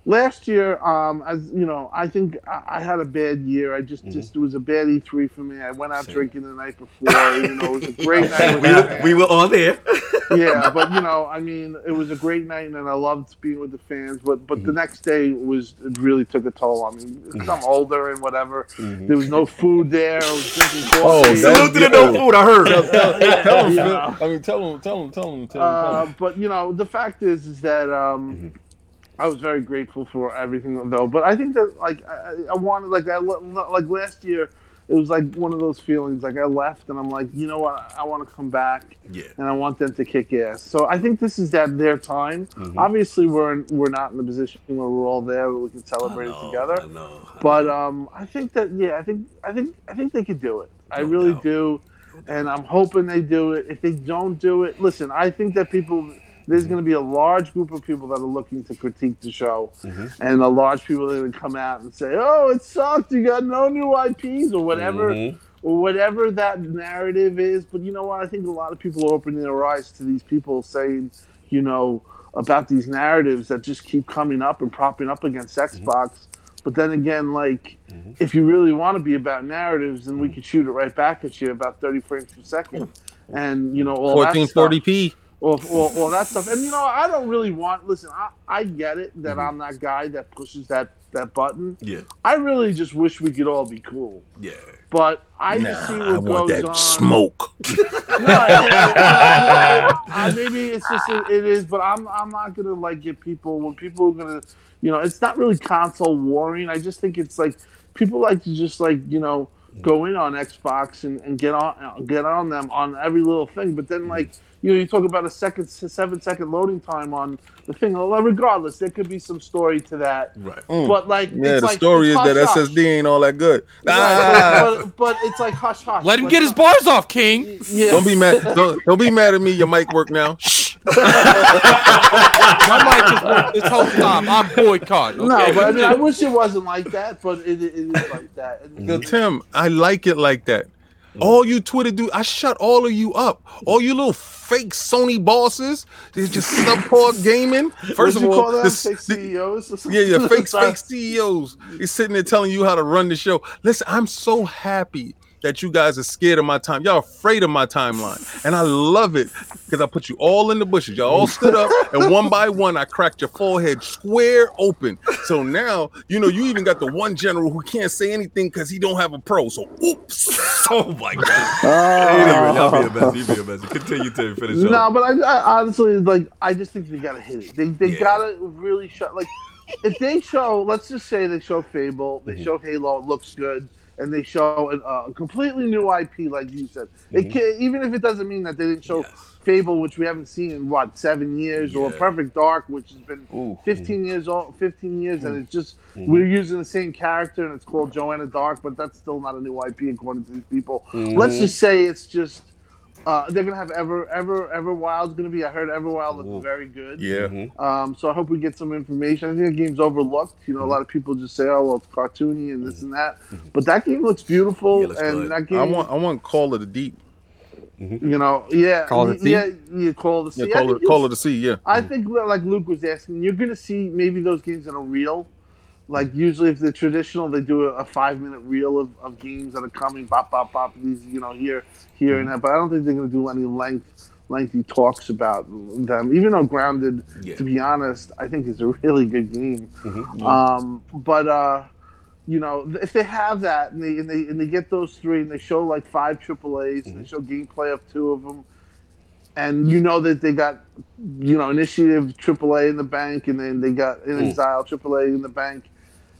last year, um, as you know, I think I, I had a bad year. I just, mm-hmm. just it was a bad E three for me. I went out Same. drinking the night before. You know, it was a great night. We were, we were all there. yeah, but you know, I mean, it was a great night, and I loved being with the fans. But but mm-hmm. the next day was it really took a toll on me. Mm-hmm. I'm older and whatever. Mm-hmm. There was no food there. I was drinking coffee. Oh, salute to the no food. I heard. tell, tell, yeah, tell him. Yeah. I mean, tell him. Tell him. Tell him. Tell him. Uh, but you know, the fact is, is that. Um, mm-hmm. I was very grateful for everything, though. But I think that, like, I, I wanted, like, I, like last year, it was like one of those feelings. Like I left and I'm like, you know what? I want to come back, yeah. and I want them to kick ass. So I think this is that their time. Mm-hmm. Obviously, we're in, we're not in the position where we're all there, where we can celebrate I know, it together. I know, I but know. um, I think that yeah, I think I think I think they could do it. No I really doubt. do, and I'm hoping they do it. If they don't do it, listen, I think that people. There's going to be a large group of people that are looking to critique the show, mm-hmm. and a large people that are going to come out and say, "Oh, it sucked. You got no new I Ps or whatever, mm-hmm. or whatever that narrative is." But you know what? I think a lot of people are opening their eyes to these people saying, you know, about these narratives that just keep coming up and propping up against Xbox. Mm-hmm. But then again, like, mm-hmm. if you really want to be about narratives, then we could shoot it right back at you about thirty frames per second, and you know, all fourteen forty p. Or, or, or that stuff. And, you know, I don't really want... Listen, I, I get it that mm-hmm. I'm that guy that pushes that, that button. Yeah. I really just wish we could all be cool. Yeah. But I nah, just see what I want goes that on. Smoke. no, I, I, I, I, maybe it's just... It, it is, but I'm I'm not going to, like, get people... When people are going to... You know, it's not really console warring. I just think it's, like... People like to just, like, you know, go in on Xbox and, and get on get on them on every little thing. But then, like... You know, you talk about a second, seven second loading time on the thing. Well, regardless, there could be some story to that. Right. Mm. But like, yeah, it's the like, story is hush, that hush. S S D ain't all that good. Nah. Right, but, but it's like hush hush. Let him like, get his bars off, King. Yeah. Don't be mad. Don't, don't be mad at me. Your mic work now. My mic just worked this whole time. I'm boycotting. Okay? No, but I mean, I wish it wasn't like that, but it, it is like that. Mm-hmm. Yo, Tim, I like it like that. All you Twitter dudes, I shut all of you up. All you little fake Sony bosses, they're just subpar gaming. First of all, call that the, fake C E Os? The, yeah, yeah, fake fake C E Os. They're sitting there telling you how to run the show. Listen, I'm so happy that you guys are scared of my time. Y'all afraid of my timeline, and I love it because I put you all in the bushes. Y'all all stood up, and one by one, I cracked your forehead square open. So now, you know, you even got the one general who can't say anything because he don't have a pro. So, oops. Oh, my God. Oh. He'd be a mess. He'd be a mess. Continue to finish up. No, but I, I honestly, like, I just think they got to hit it. They, they yeah. got to really show, like, if they show, let's just say they show Fable, they mm-hmm. show Halo, it looks good. And they show a, a completely new I P, like you said. Mm-hmm. It can, even if it doesn't mean that they didn't show yes. Fable, which we haven't seen in what seven years, yeah. or Perfect Dark, whiwhich has been Ooh. fifteen mm-hmm. years old, fifteen years, mm-hmm. and it's just mm-hmm. we're using the same character, and it's called Joanna Dark, but that's still not a new I P according to these people. Mm-hmm. Let's just say it's just uh, they're gonna have Ever Ever Everwild's gonna be. I heard Everwild looks very good. Yeah. Mm-hmm. Um. So I hope we get some information. I think the game's overlooked. You know, mm-hmm. a lot of people just say, "Oh, well, it's cartoony and this mm-hmm. and that," but that game looks beautiful. Yeah, looks and good. That game. I want. I want Call of the Deep. Mm-hmm. You know, yeah, Call of the Sea. Yeah, you Call of the Sea. Yeah, Call, it, Call of the Sea. Yeah. I mm-hmm. think, like Luke was asking, you're gonna see maybe those games that are real. Like usually, if they're traditional, they do a, a five-minute reel of, of games that are coming, bop, bop, bop. These, you know, here, here, mm-hmm. and that. But I don't think they're going to do any length, lengthy talks about them. Even though Grounded, yeah. to be honest, I think is a really good game. Mm-hmm. Um, but uh, you know, if they have that and they and they and they get those three and they show like five triple A's mm-hmm. and they show gameplay of two of them. And you know that they got, you know, Initiative triple A in the bank, and then they got In Exile mm. triple A in the bank.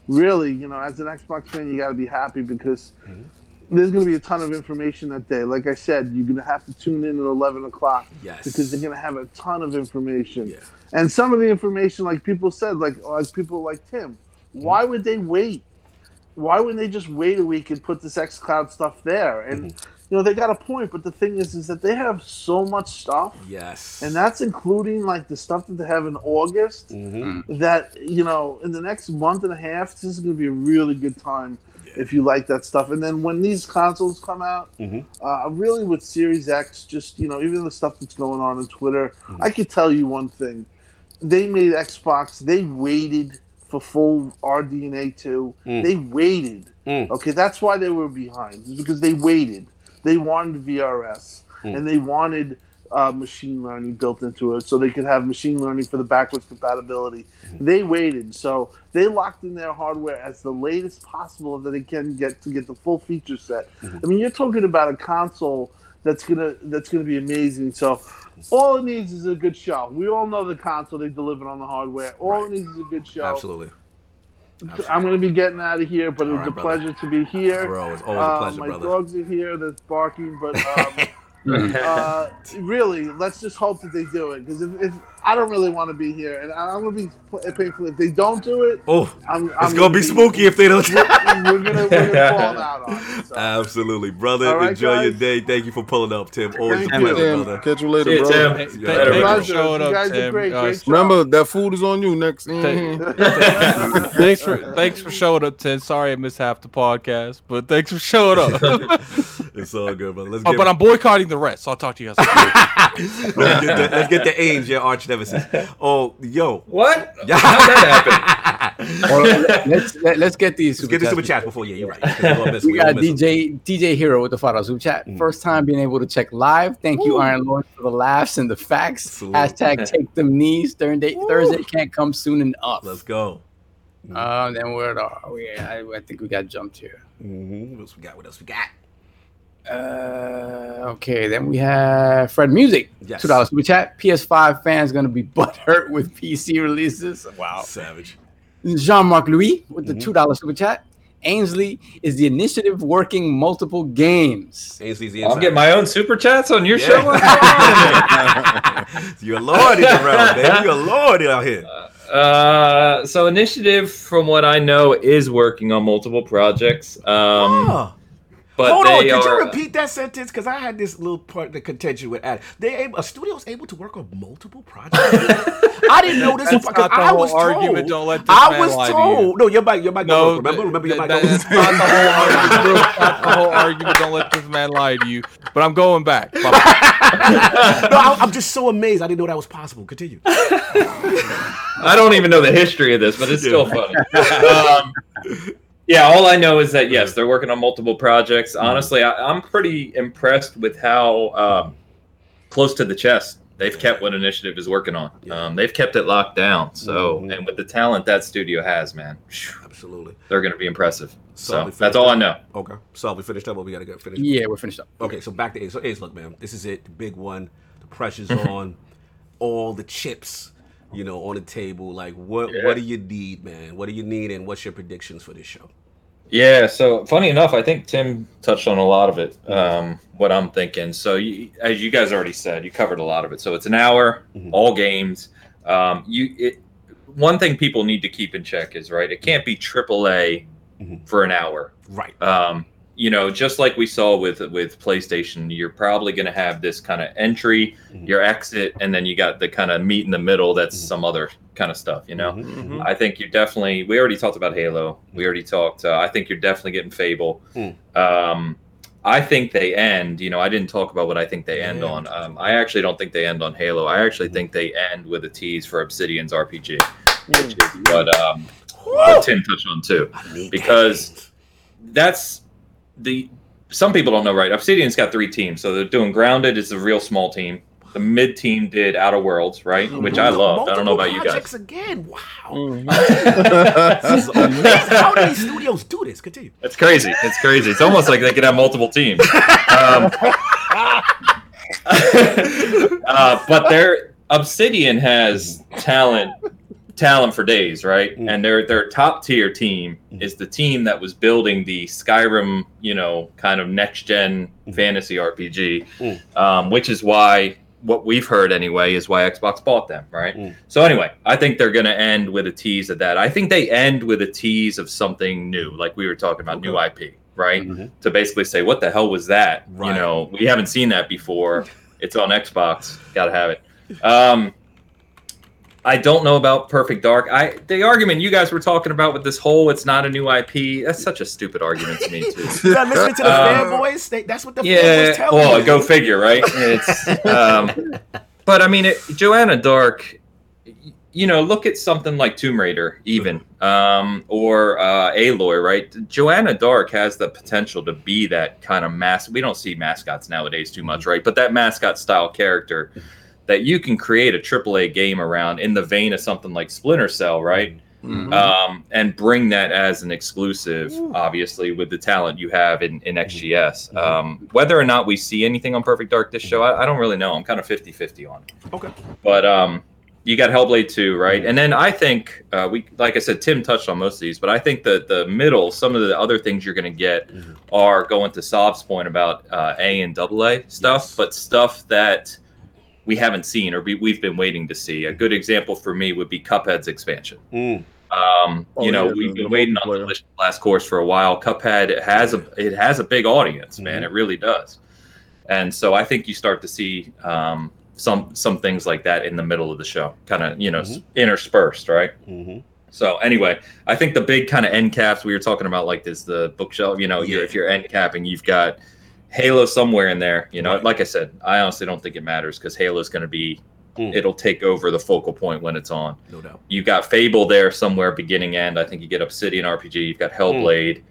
Really, you know, as an Xbox fan, you got to be happy because mm-hmm. there's going to be a ton of information that day. Like I said, you're going to have to tune in at eleven o'clock yes. because they're going to have a ton of information. Yeah. And some of the information, like people said, like, like people like Tim, why mm-hmm. would they wait? Why wouldn't they just wait a week and put this xCloud stuff there? And, mm-hmm. you know, they got a point, but the thing is, is that they have so much stuff. Yes. And that's including, like, the stuff that they have in August mm-hmm. that, you know, in the next month and a half, this is going to be a really good time yeah. if you like that stuff. And then when these consoles come out, mm-hmm. uh, really with Series X, just, you know, even the stuff that's going on on Twitter, mm-hmm. I could tell you one thing. They made Xbox. They waited for full R D N A two. Mm. They waited. Mm. Okay, that's why they were behind, because they waited. They wanted V R S, mm. and they wanted uh, machine learning built into it so they could have machine learning for the backwards compatibility. Mm. They waited. So they locked in their hardware as the latest possible that they can get to get the full feature set. Mm-hmm. I mean, you're talking about a console that's gonna that's gonna be amazing. So all it needs is a good show. We all know the console they delivered on the hardware. All right. it needs is a good show. Absolutely. I'm going to be getting out of here, but it was right, a brother. pleasure to be here. Bro, it's always a pleasure, uh, my brother. My dogs are here. That's barking, but um, uh, really, let's just hope that they do it, because if, if I don't really want to be here, and I'm going to be painful if they don't do it. Oh, I'm, I'm it's going to be spooky if they don't. We're going to fall out on it. So. Absolutely, brother. Right, enjoy guys. your day. Thank you for pulling up, Tim. Always Thank a pleasure, you. brother. Catch you later, See bro. Tim. Thank yeah, you up, guys Tim. Are great. Great Remember, that food is on you next. Mm-hmm. thanks for thanks for showing up, Tim. Sorry I missed half the podcast, but thanks for showing up. It's all good, brother. Let's oh, get but it. I'm boycotting the rest. So I'll talk to you guys. let's, get the, let's get the Ains, your arch nemesis. Oh, yo, what? How'd that happen? Right, let's let, let's get these. Let's get the super chats before. Yeah, you're right. We, we got D J D J Hero with the five dollar super chat. Mm. First time being able to check live. Thank Ooh. you, Iron Lord, for the laughs and the facts. Absolutely. Hashtag take them knees. Thursday, Ooh. Thursday can't come soon enough. Let's go. Um, uh, then where are we? I, I think we got jumped here. Mm-hmm. What else we got? What else we got? Uh, okay, then we have Fred Music. Yes. two dollars super chat. P S five fans gonna be butthurt with P C releases. Wow. Savage. Jean-Marc Louis with the mm-hmm. two dollars super chat. Ainsley is the initiative working multiple games. Ainsley's the I'll get my own super chats on your yeah. show. You're lording around, baby. You're lording out here. Uh, uh, so Initiative, from what I know, is working on multiple projects. Um, oh. But Hold on, did are, you repeat that sentence? Because I had this little part that contention with Adam. They able, a studio's able to work on multiple projects. I didn't know this because I was argument. told. Don't let this I was lie told. To no, your mic, your mic. No, goes, remember, remember your mic. That, that's not the whole argument. Not the whole argument. Don't let this man lie to you. But I'm going back. no, I, I'm just so amazed. I didn't know that was possible. Continue. I don't even know the history of this, but it's yeah. still funny. Um, Yeah, all I know is that, yes, they're working on multiple projects. Honestly, I, I'm pretty impressed with how um, close to the chest they've kept what Initiative is working on. Um, they've kept it locked down. So, mm-hmm. and with the talent that studio has, man, absolutely, they're going to be impressive. So, so that's all up. I know. Okay, so we finished up, but we got to go finish. Yeah, we're finished up. Okay, so back to Ace. So Ace, look, man, this is it. The big one. The pressure's on. All the chips. You know, on the table, like what? Yeah. What do you need, man? What do you need, and what's your predictions for this show? Yeah. So, funny enough, I think Tim touched on a lot of it. Um, what I'm thinking. So, you, as you guys already said, you covered a lot of it. So, it's an hour, mm-hmm. all games. Um, you. It, one thing people need to keep in check is right. It can't be triple A mm-hmm. for an hour. Right. Um, you know, just like we saw with with PlayStation, you're probably going to have this kind of entry, mm-hmm. your exit, and then you got the kind of meat in the middle that's mm-hmm. some other kind of stuff, you know? Mm-hmm. I think you definitely... We already talked about Halo. We already talked... Uh, I think you're definitely getting Fable. Mm. Um, I think they end... You know, I didn't talk about what I think they end yeah. on. Um, I actually don't think they end on Halo. I actually mm-hmm. think they end with a tease for Obsidian's R P G, mm-hmm. which is what, um, what Tim touched on, too. Because that's... The some people don't know, right? Obsidian's got three teams, so they're doing Grounded is a real small team. The mid team did Outer Worlds, right? Mm-hmm. Which I loved. Multiple I don't know about you guys. Again, wow! Mm-hmm. How do these studios do this? Continue. It's crazy. It's crazy. It's almost like they could have multiple teams. Um, uh, but their Obsidian has talent. Talent for days, right? Mm. And their their top tier team mm. is the team that was building the Skyrim, you know, kind of next gen mm. fantasy R P G, mm. um, which is why what we've heard anyway is why Xbox bought them, right? Mm. So anyway, I think they're going to end with a tease of that. I think they end with a tease of something new, like we were talking about, okay. new I P, right? Mm-hmm. To basically say, what the hell was that? Right. You know, we haven't seen that before. It's on Xbox. Gotta have it. Um, I don't know about Perfect Dark. I the argument you guys were talking about with this whole it's not a new I P, that's such a stupid argument to me, too. Yeah, listening to the um, fanboys, they, that's what the yeah, fanboys tell me. Well, go figure, right? It's, um, but, I mean, it, Joanna Dark, you know, look at something like Tomb Raider, even, um, or uh, Aloy, right? Joanna Dark has the potential to be that kind of mask. We don't see mascots nowadays too much, right? But that mascot-style character that you can create a triple A game around in the vein of something like Splinter Cell, right? Mm-hmm. Um, and bring that as an exclusive, yeah. obviously, with the talent you have in, in X G S. Mm-hmm. Um, whether or not we see anything on Perfect Dark this show, I, I don't really know. I'm kind of fifty-fifty on it. Okay. But um, you got Hellblade two, right? And then I think uh, we, like I said, Tim touched on most of these, but I think the the middle, some of the other things you're going to get mm-hmm. are going to Saab's point about uh, A and double A stuff, yes. but stuff that we haven't seen or we, we've been waiting to see. A good example for me would be Cuphead's expansion. Mm. Um, oh, you know, yeah, we've been waiting on the list last course for a while. Cuphead has a it has a big audience, man. Mm-hmm. It really does. And so I think you start to see um, some some things like that in the middle of the show, kind of, you know, mm-hmm. interspersed, right? Mm-hmm. So anyway, I think the big kind of end caps we were talking about, like this, the bookshelf, you know, yeah. you're, if you're end capping, you've got Halo somewhere in there. You know, right. like I said, I honestly don't think it matters because Halo's going to be, mm. it'll take over the focal point when it's on. No doubt. You've got Fable there somewhere, beginning, end. I think you get Obsidian R P G. You've got Hellblade.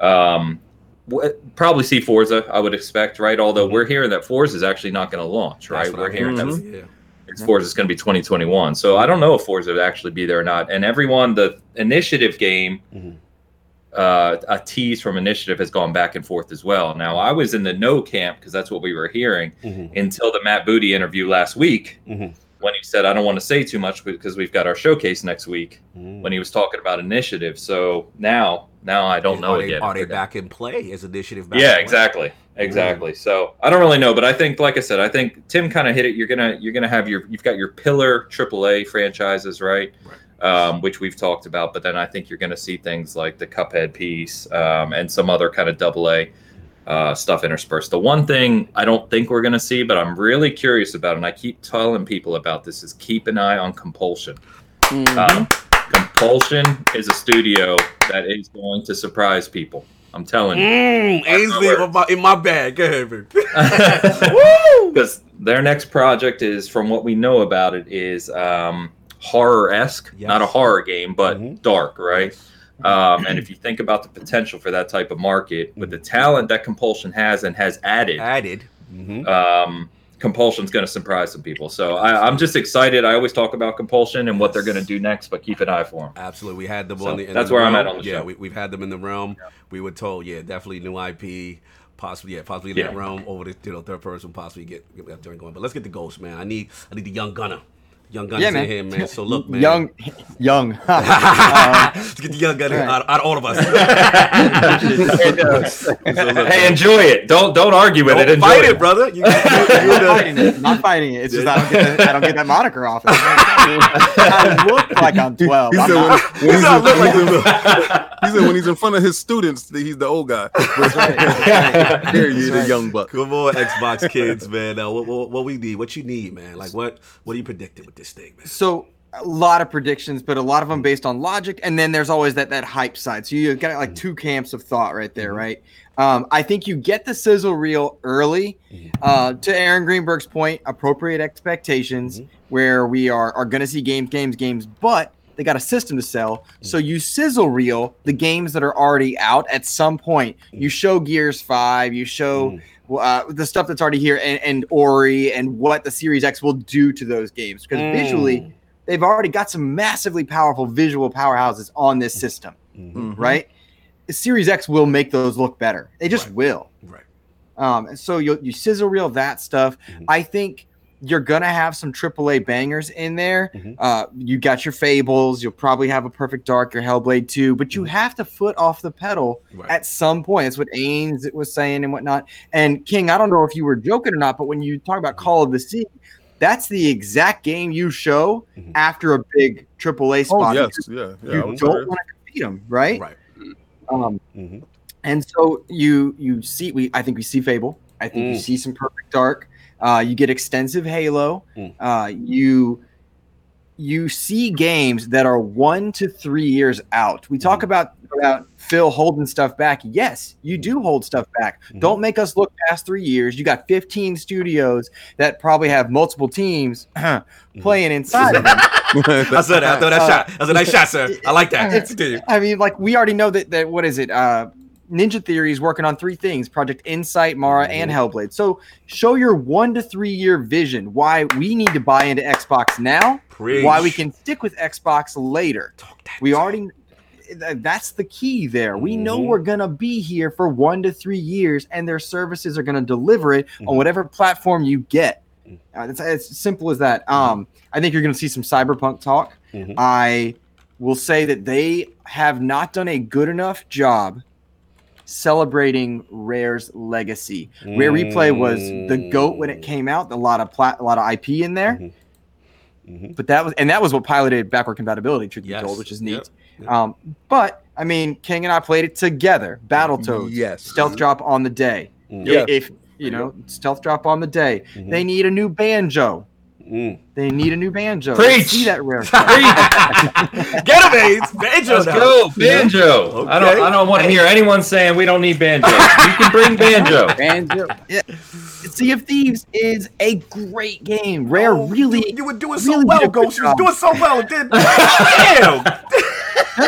Mm. Um, probably see Forza, I would expect, right? Although mm-hmm. we're hearing that Forza is actually not going to launch, right? We're I hearing that mm-hmm. yeah. it's Forza is going to be twenty twenty-one. So I don't know if Forza would actually be there or not. And everyone, the Initiative game, mm-hmm. uh, a tease from Initiative has gone back and forth as well. Now, I was in the no camp because that's what we were hearing mm-hmm. until the Matt Booty interview last week mm-hmm. when he said, I don't want to say too much because we've got our showcase next week mm. when he was talking about Initiative. So now... Now I don't is, know are they, again. Are they back in play? Is Initiative back yeah, in play? Yeah, exactly. Exactly. Mm. So I don't really know, but I think, like I said, I think Tim kind of hit it. You're gonna you're gonna have your you've got your pillar triple A franchises, right? Right. Um, which we've talked about, but then I think you're gonna see things like the Cuphead piece um, and some other kind of double A uh, stuff interspersed. The one thing I don't think we're gonna see, but I'm really curious about, and I keep telling people about this, is keep an eye on Compulsion. Mm-hmm. Um, Compulsion is a studio that is going to surprise people. I'm telling you. Mm, Ainsley my, in my bag. Go ahead, baby. Woo! Because their next project is, from what we know about it, is um, horror-esque. Yes. Not a horror game, but mm-hmm. dark, right? Um, and if you think about the potential for that type of market, mm-hmm. with the talent that Compulsion has and has added. Added. Mm-hmm. Um, Compulsion's going to surprise some people. So I, I'm just excited. I always talk about Compulsion and what they're going to do next, but keep an eye for them. Absolutely. We had them so on the That's the where realm. I'm at on the yeah, show. Yeah, we, we've had them in the realm. Yeah. We were told, yeah, definitely new I P, possibly yeah, possibly in yeah. that realm over the you know, third person, possibly get, get that turn going. But let's get the ghost, man. I need I need the young gunner. Young Gun's yeah, in here, man. So look, man. Young. Young. uh, Let's get the Young Gun right. out, out of all of us. So look, hey, enjoy it. Don't don't argue with don't it. Enjoy fight it, it brother. You, you, I'm fighting it. I'm not fighting it. It's just I don't get that, I don't get that moniker off it. I look like I'm twelve. He said when, when he's in, like he said when he's in front of his students, he's the old guy. That's right. That's right. Here you the right. young buck. Come on, Xbox kids, man. Now, what, what, what we need? What you need, man? Like what? What are you predicting with this? Thing, so a lot of predictions, but a lot of them based on logic, and then there's always that that hype side. So you got like two camps of thought right there, right? Um, I think you get the sizzle reel early. Uh, to Aaron Greenberg's point, appropriate expectations, mm-hmm. where we are are going to see games, games, games, but they got a system to sell. So you sizzle reel the games that are already out at some point. You show Gears five, you show uh, the stuff that's already here, and, and Ori, and what the Series X will do to those games. Because mm. visually, they've already got some massively powerful visual powerhouses on this system, mm-hmm. right? The Series X will make those look better. They just right. will. Right. Um, and so you you sizzle reel that stuff. Mm-hmm. I think... You're going to have some triple A bangers in there. Mm-hmm. Uh, you got your Fables. You'll probably have a Perfect Dark, your Hellblade two. But you have to foot off the pedal right. at some point. That's what Ains was saying and whatnot. And, King, I don't know if you were joking or not, but when you talk about Call of the Sea, that's the exact game you show mm-hmm. after a big triple A spot. Oh, yes. Yeah. Yeah, you I'm don't want to defeat them, right? Right. Um, mm-hmm. And so you you see – we I think we see Fable. I think mm. you see some Perfect Dark. Uh, you get extensive Halo. Mm. Uh, you you see games that are one to three years out. We talk mm. about, about Phil holding stuff back. Yes, you do hold stuff back. Mm-hmm. Don't make us look past three years. You got fifteen studios that probably have multiple teams mm-hmm. playing inside of them. I said that. I thought that uh, shot. I said nice shot, sir. I like that. It's good. I mean, like we already know that. That what is it? Uh, Ninja Theory is working on three things: Project Insight, Mara, and Hellblade. So show your one to three year vision. Why we need to buy into Xbox now. Preach. Why we can stick with Xbox later. We already. That's the key there. We know mm-hmm. we're gonna be here for one to three years, and their services are gonna deliver it mm-hmm. on whatever platform you get. Mm-hmm. Uh, it's as simple as that. Um, I think you're going to see some cyberpunk talk. Mm-hmm. I will say that they have not done a good enough job celebrating Rare's legacy. Mm-hmm. Rare Replay was the GOAT when it came out. A lot of plat, a lot of I P in there. Mm-hmm. Mm-hmm. But that was, and that was what piloted backward compatibility, truth yes. be told, which is neat. Yep. Yep. Um, but I mean, King and I played it together. Battletoads, yes. Stealth Drop on the day. Mm-hmm. Yep. If you know, Stealth Drop on the day. Mm-hmm. They need a new banjo. Mm. They need a new banjo. Preach! See that Rare. Get him, Ace. Banjo's go. Banjo. Okay. I don't. I don't want to hear anyone saying we don't need banjo. You can bring banjo. Banjo. Yeah. Sea of Thieves is a great game. Rare oh, really. You, you were doing so really well, Ghost. You were doing so well. It did. Damn. No,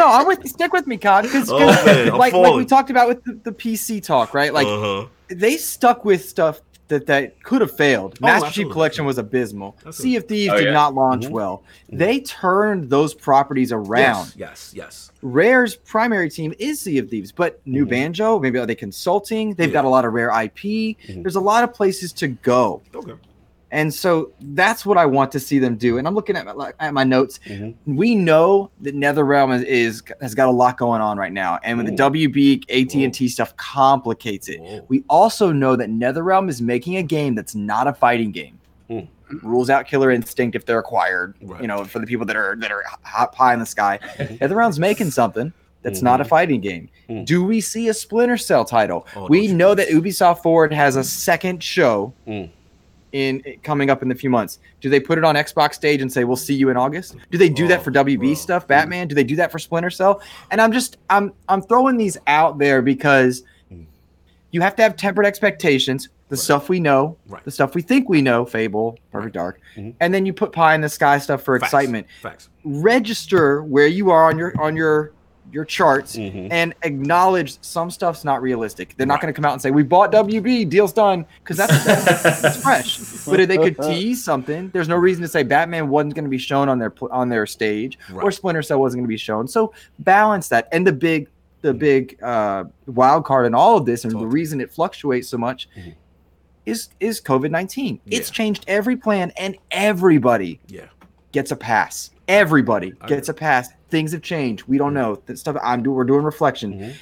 no. I'm with. Stick with me, Cod. Because oh, like, like we talked about with the, the P C talk, right? Like uh-huh. they stuck with stuff that that could have failed. Oh, Master Chief Collection was abysmal. Absolutely. Sea of Thieves oh, did yeah. not launch mm-hmm. well. Mm-hmm. They turned those properties around. Yes, yes, yes. Rare's primary team is Sea of Thieves, but New mm-hmm. Banjo, maybe are they consulting? They've yeah. got a lot of Rare I P. Mm-hmm. There's a lot of places to go. Okay. And so that's what I want to see them do. And I'm looking at my, at my notes. Mm-hmm. We know that NetherRealm is, is has got a lot going on right now. And with Ooh. the W B, A T and T Whoa. stuff complicates it. Whoa. We also know that NetherRealm is making a game that's not a fighting game. Mm. Rules out Killer Instinct if they're acquired, right. you know, for the people that are that are hop high in the sky. NetherRealm's making something that's mm-hmm. not a fighting game. Mm. Do we see a Splinter Cell title? Oh, we know you. that Ubisoft Forward has a second show. Mm. In coming up in the few months, do they put it on Xbox stage and say we'll see you in August? Do they do oh, that for W B bro. stuff, Batman? Mm. Do they do that for Splinter Cell? And I'm just I'm I'm throwing these out there because mm. you have to have tempered expectations. The right. stuff we know, right. the stuff we think we know, Fable, Perfect right. Dark, mm-hmm. and then you put pie in the sky stuff for Facts. excitement. Facts. Register where you are on your on your. your charts mm-hmm. and acknowledge some stuff's not realistic. They're right. not going to come out and say, we bought W B, deal's done, because that's, that's, that's fresh. But if they could tease something, there's no reason to say Batman wasn't going to be shown on their on their stage right. or Splinter Cell wasn't going to be shown. So balance that. And the big the big uh, wild card in all of this, and totally. the reason it fluctuates so much, mm-hmm. is, is COVID nineteen. Yeah. It's changed every plan, and everybody yeah. gets a pass. Everybody gets a pass. Things have changed. We don't mm-hmm. know that stuff. I'm doing. We're doing reflection. Mm-hmm.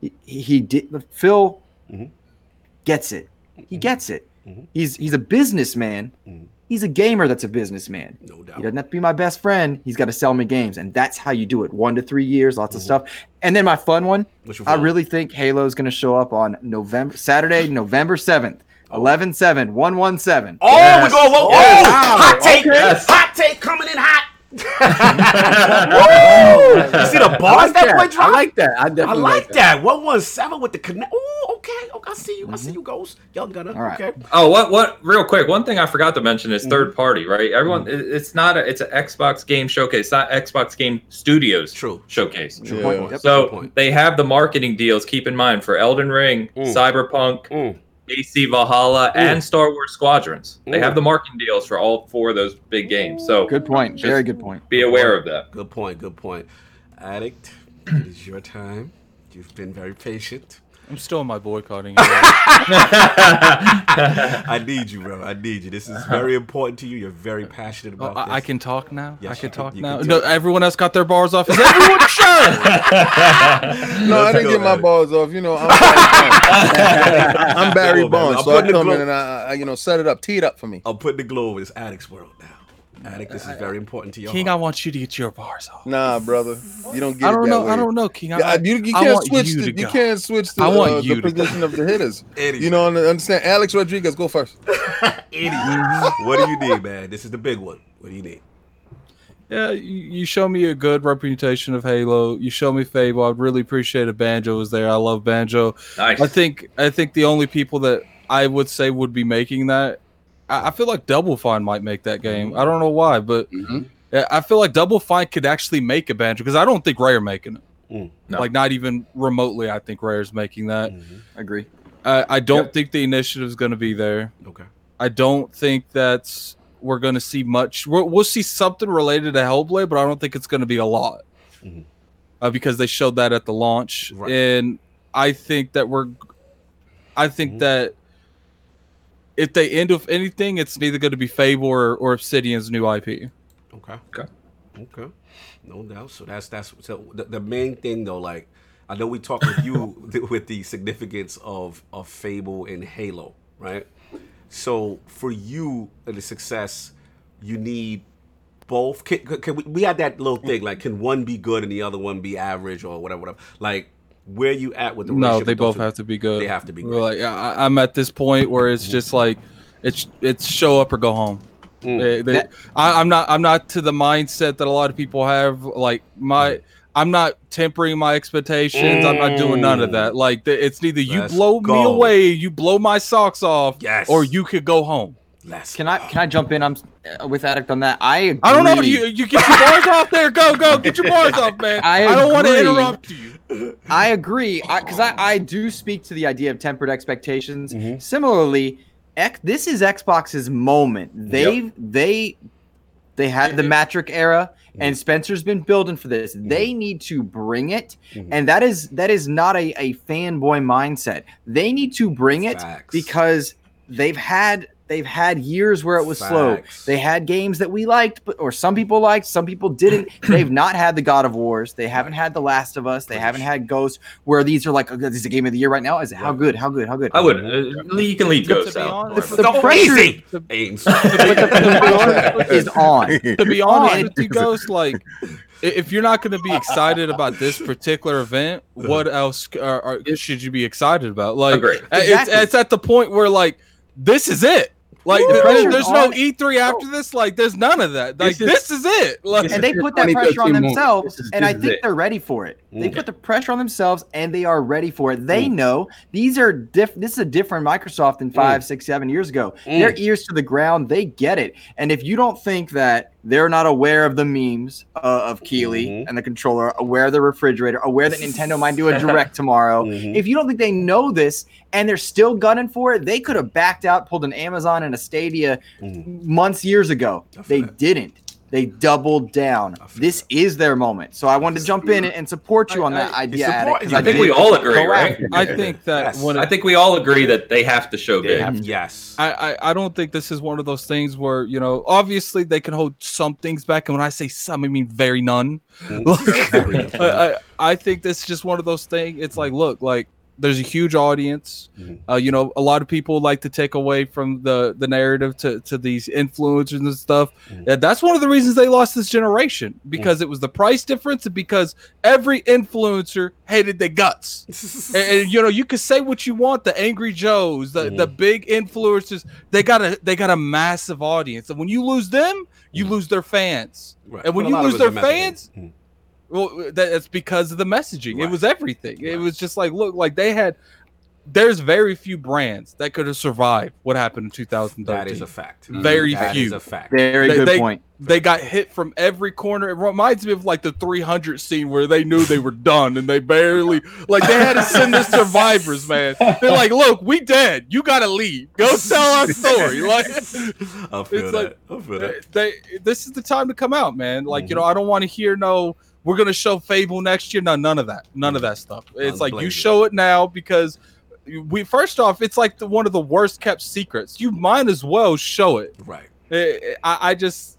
He, he did. Phil mm-hmm. gets it. He mm-hmm. gets it. Mm-hmm. He's he's a businessman. Mm-hmm. He's a gamer. That's a businessman. No doubt. He doesn't have to be my best friend. He's got to sell me games, and that's how you do it. One to three years, lots mm-hmm. of stuff. And then my fun one. Which I really think Halo is going to show up on November Saturday, November seventh. eleven seven one one seven Oh, yes. we go. Whoa, oh, yes. wow. hot take. Okay. Yes. Hot take coming in hot. Woo! You see the bars that boy dropped? I like that. I, definitely I like, like that. that. one one seven with the connect. Oh, okay. Okay, I see you. Mm-hmm. I see you, Ghost. Y'all got it. Right. Okay. Oh, what? What? Real quick. One thing I forgot to mention is mm-hmm. third party, right? Everyone, mm-hmm. it's not. A, it's an Xbox Game Showcase, not Xbox Game Studios. True. Showcase. True. Yeah. Yep. So they have the marketing deals. Keep in mind for Elden Ring, mm. Cyberpunk. Mm. A C Valhalla Ooh. and Star Wars Squadrons. Ooh. They have the marketing deals for all four of those big games. So good point. Very good point. Be aware of that. Good point. Good point. Addict, it is your time. You've been very patient. I'm still on my boycotting. I need you, bro. I need you. This is very important to you. You're very passionate about oh, I, this. I can talk now? Yes, I can talk can, now? Can no, everyone else got their bars off. Is everyone sure? No, I didn't get my bars off. You know, I'm Barry Bonds. I'm Barry Bonds, so I come in and I, I, you know, set it up, tee it up for me. I'll put the glow in this addict's world now. Addict, this is very important to you. King, heart. I want you to get your bars off. Nah, brother, you don't get. I don't it that know. Way. I don't know, King. I, yeah, you, you can't I want switch. You, the, you can't switch the, I want uh, you the position go. of the hitters. Idiot. You know, understand? Alex Rodriguez, go first. Idiot. What do you need, man? This is the big one. What do you need? Yeah, you show me a good representation of Halo. You show me Fable. I'd really appreciate a Banjo is there. I love Banjo. Nice. I think. I think the only people that I would say would be making that. I feel like Double Fine might make that game. I don't know why, but mm-hmm. I feel like Double Fine could actually make a Banjo because I don't think Rare making it. Mm, no. Like not even remotely, I think Rare's making that. Mm-hmm. I agree. I, I don't yep. think the initiative is going to be there. Okay. I don't think that's we're going to see much. We're, we'll see something related to Hellblade, but I don't think it's going to be a lot mm-hmm. uh, because they showed that at the launch, right. and I think that we're. I think mm-hmm. that. if they end with anything, it's neither going to be Fable or, or Obsidian's new I P. Okay. Okay. Okay. No doubt. So that's that's so the, the main thing though. Like I know we talked with you th- with the significance of of Fable and Halo, right? So for you and the success, you need both. Can, can we, we had that little thing like, can one be good and the other one be average or whatever? Whatever. Like, where you at with the relationship? No, they both have to be good. They have to be good. Like, I, I'm at this point where it's just like, it's it's show up or go home. Mm. They, they, that, I, I'm not I'm not to the mindset that a lot of people have. Like my, I'm not tempering my expectations. Mm. I'm not doing none of that. Like it's neither you Let's blow go. me away, you blow my socks off, yes. or you could go home. Let's can I go. can I jump in? I'm with Addict on that. I agree. I don't know. You you get your bars off there. Go go get your bars off, man. I, I don't want to interrupt you. I agree because I, I, I do speak to the idea of tempered expectations. Mm-hmm. Similarly, X, this is Xbox's moment. They yep. they they had the Matrix era, mm-hmm. and Spencer's been building for this. Mm-hmm. They need to bring it, mm-hmm. and that is that is not a, a fanboy mindset. They need to bring Facts. it because they've had. They've had years where it was Facts. slow. They had games that we liked, but or some people liked, some people didn't. They've not had the God of Wars. They haven't had The Last of Us. They haven't had Ghost, where these are like, oh, this is a game of the year right now. Is it how good? How good? How good? I wouldn't. Uh, you can leave Ghost out. The, the pressure the, the, the is on. To be honest, to Ghost, like, if you're not going to be excited about this particular event, what else are, are, should you be excited about? Like, Agreed. it's exactly. it's at the point where like. This is it. Like the there, there's no E three after this. Like there's none of that. Like this is, this is it. Like, and they put that pressure on themselves, is, and I think it. they're ready for it. They put the pressure on themselves, and they are ready for it. They mm. know these are diff. This is a different Microsoft than five, mm. six, seven years ago. Mm. Their ears to the ground. They get it. And if you don't think that they're not aware of the memes uh, of Keeley mm-hmm. and the controller, aware of the refrigerator, aware that Nintendo might do a direct tomorrow, mm-hmm. if you don't think they know this and they're still gunning for it, they could have backed out, pulled an Amazon and a Stadia mm-hmm. months, years ago. They that. didn't. They doubled down. This that. is their moment. So I wanted to jump in and support you on I, that I, idea. Support, I, I think we all agree, right? I think that yes. when I think we all agree that they have to show big. Have, yes. I, I, I don't think this is one of those things where, you know, obviously they can hold some things back. And when I say some, I mean very none. Like, I, I think this is just one of those things. It's like, look, like, there's a huge audience. Mm-hmm. Uh, you know, a lot of people like to take away from the, the narrative to, to these influencers and stuff. Mm-hmm. And that's one of the reasons they lost this generation, because mm-hmm. it was the price difference and because every influencer hated their guts. and, and, you know, you could say what you want. The Angry Joes, the, mm-hmm. the big influencers, they got a they got a massive audience. And when you lose them, you mm-hmm. lose their fans. Right. And when well, you lose their fans... Mm-hmm. Well, that's because of the messaging. Right. It was everything. Right. It was just like, look, like they had, there's very few brands that could have survived what happened in two thousand thirteen. That is a fact. Very that few. That is a fact. Very they, good they, point. They got hit from every corner. It reminds me of like the three hundred scene where they knew they were done and they barely, like they had to send the survivors, man. They're like, look, we dead. You got to leave. Go tell our story. Like, I feel that. Like, I feel that. They, this is the time to come out, man. Like, mm-hmm. you know, I don't want to hear no, we're going to show Fable next year. No, none of that. None of that stuff. It's like you show it now because we, first off, it's like the, one of the worst kept secrets. You might as well show it. Right. I, I just,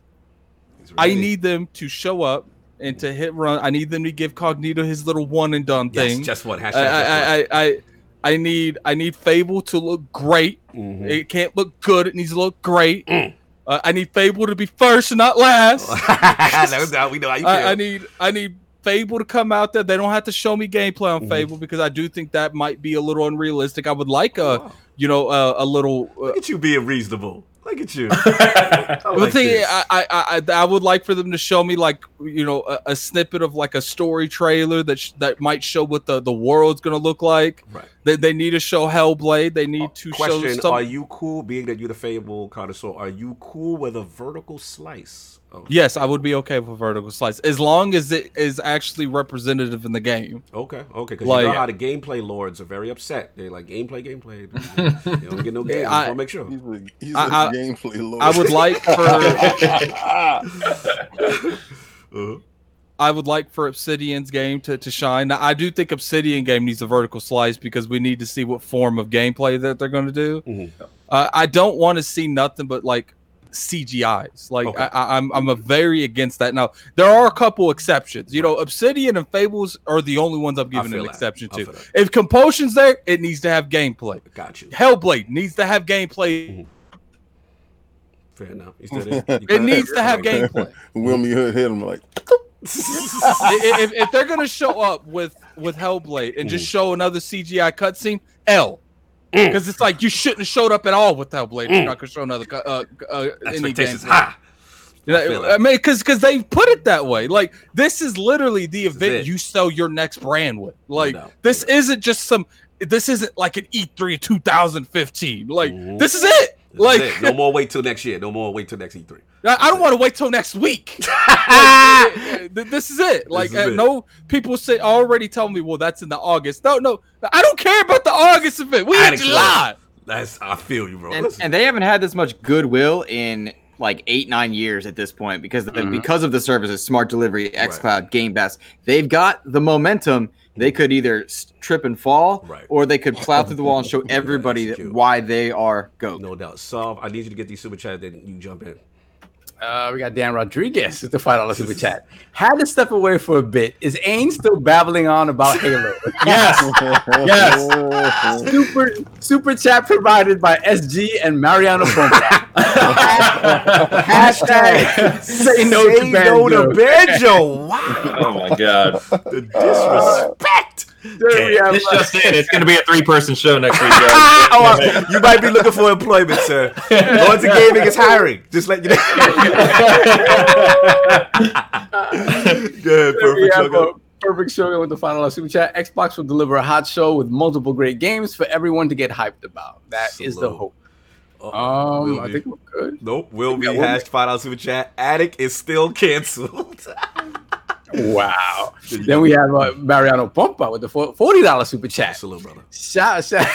I need them to show up and to hit run. I need them to give Cognito his little one and done thing. Yes, just one. Hashtag I, I, I, I need, I need Fable to look great. Mm-hmm. It can't look good. It needs to look great. Mm. Uh, I need Fable to be first and not last. no, no, we know how you I, I need I need Fable to come out there. They don't have to show me gameplay on mm-hmm. Fable because I do think that might be a little unrealistic. I would like a, oh. you know, a, a little. Uh, Look at you being reasonable. Look at you. I, like thing, I, I, I, I would like for them to show me like, you know, a, a snippet of like a story trailer that sh- that might show what the, the world's going to look like. Right. They, they need to show Hellblade. They need to Question, show something. Are you cool, being that you're the Fable connoisseur, are you cool with a vertical slice? Of- yes, I would be okay with a vertical slice as long as it is actually representative in the game. Okay, okay. Because like, you know how the gameplay lords are very upset. They're like, gameplay, gameplay. They don't get no game. I, I'll make sure. He's like, he's I, like I, gameplay lord. I would like for... uh-huh. I would like for Obsidian's game to, to shine. Now, I do think Obsidian game needs a vertical slice because we need to see what form of gameplay that they're going to do. Mm-hmm. Uh, I don't want to see nothing but like C G Is. Like okay. I, I'm, I'm a very against that. Now there are a couple exceptions. You know, Obsidian and Fables are the only ones I'm giving an that. exception to. That. If Compulsion's there, it needs to have gameplay. Got you. Hellblade needs to have gameplay. Mm-hmm. Fair enough. He's it it needs to have gameplay. Wilmy Hood hit him like. if, if they're gonna show up with with Hellblade and just show another C G I cutscene, L. Because it's like you shouldn't have showed up at all with Hellblade. You're not gonna show another uh, uh, any game. High. You know, I, I mean, because because they put it that way. Like this is literally the this event you sell your next brand with. Like no, this no. isn't just some. This isn't like an E three of two thousand fifteen. Like mm-hmm. this is it. Like it. no more wait till next year. No more wait till next E three. I, I don't want to wait till next week. like, it, it, this is it. Like is it. no people say already tell me, well, that's in the August. No, no, I don't care about the August event. We in July. That's I feel you, bro. And, and they haven't had this much goodwill in like eight nine years at this point because mm-hmm. because of the services, Smart Delivery, xCloud, right. Game Pass. They've got the momentum. They could either trip and fall, right. or they could plow through the wall and show everybody that why they are go. No doubt. Solve, I need you to get these super chats, then you jump in. Uh, we got Dan Rodriguez with the five dollars super chat. Had to step away for a bit. Is Aang still babbling on about Halo? Yes. Yes. Super super chat provided by S G and Mariano Ponta. Hashtag say no say to Banjo. No to Banjo. Wow. Oh, my God. The disrespect. Yeah, it's like, just it. It's going to be a three-person show next week, guys. Oh, you might be looking for employment, sir. Lords of Gaming is hiring. Just let you know. Good, perfect show. Perfect show with the final super chat. Xbox will deliver a hot show with multiple great games for everyone to get hyped about. That Slow. is the hope. Uh-oh. Um, I think we're good. Nope, will be hashed five dollars super chat. Attic is still canceled. Wow. Then we have uh, Mariano Pompa with the forty dollars super chat. Salute, brother. Shout, shout,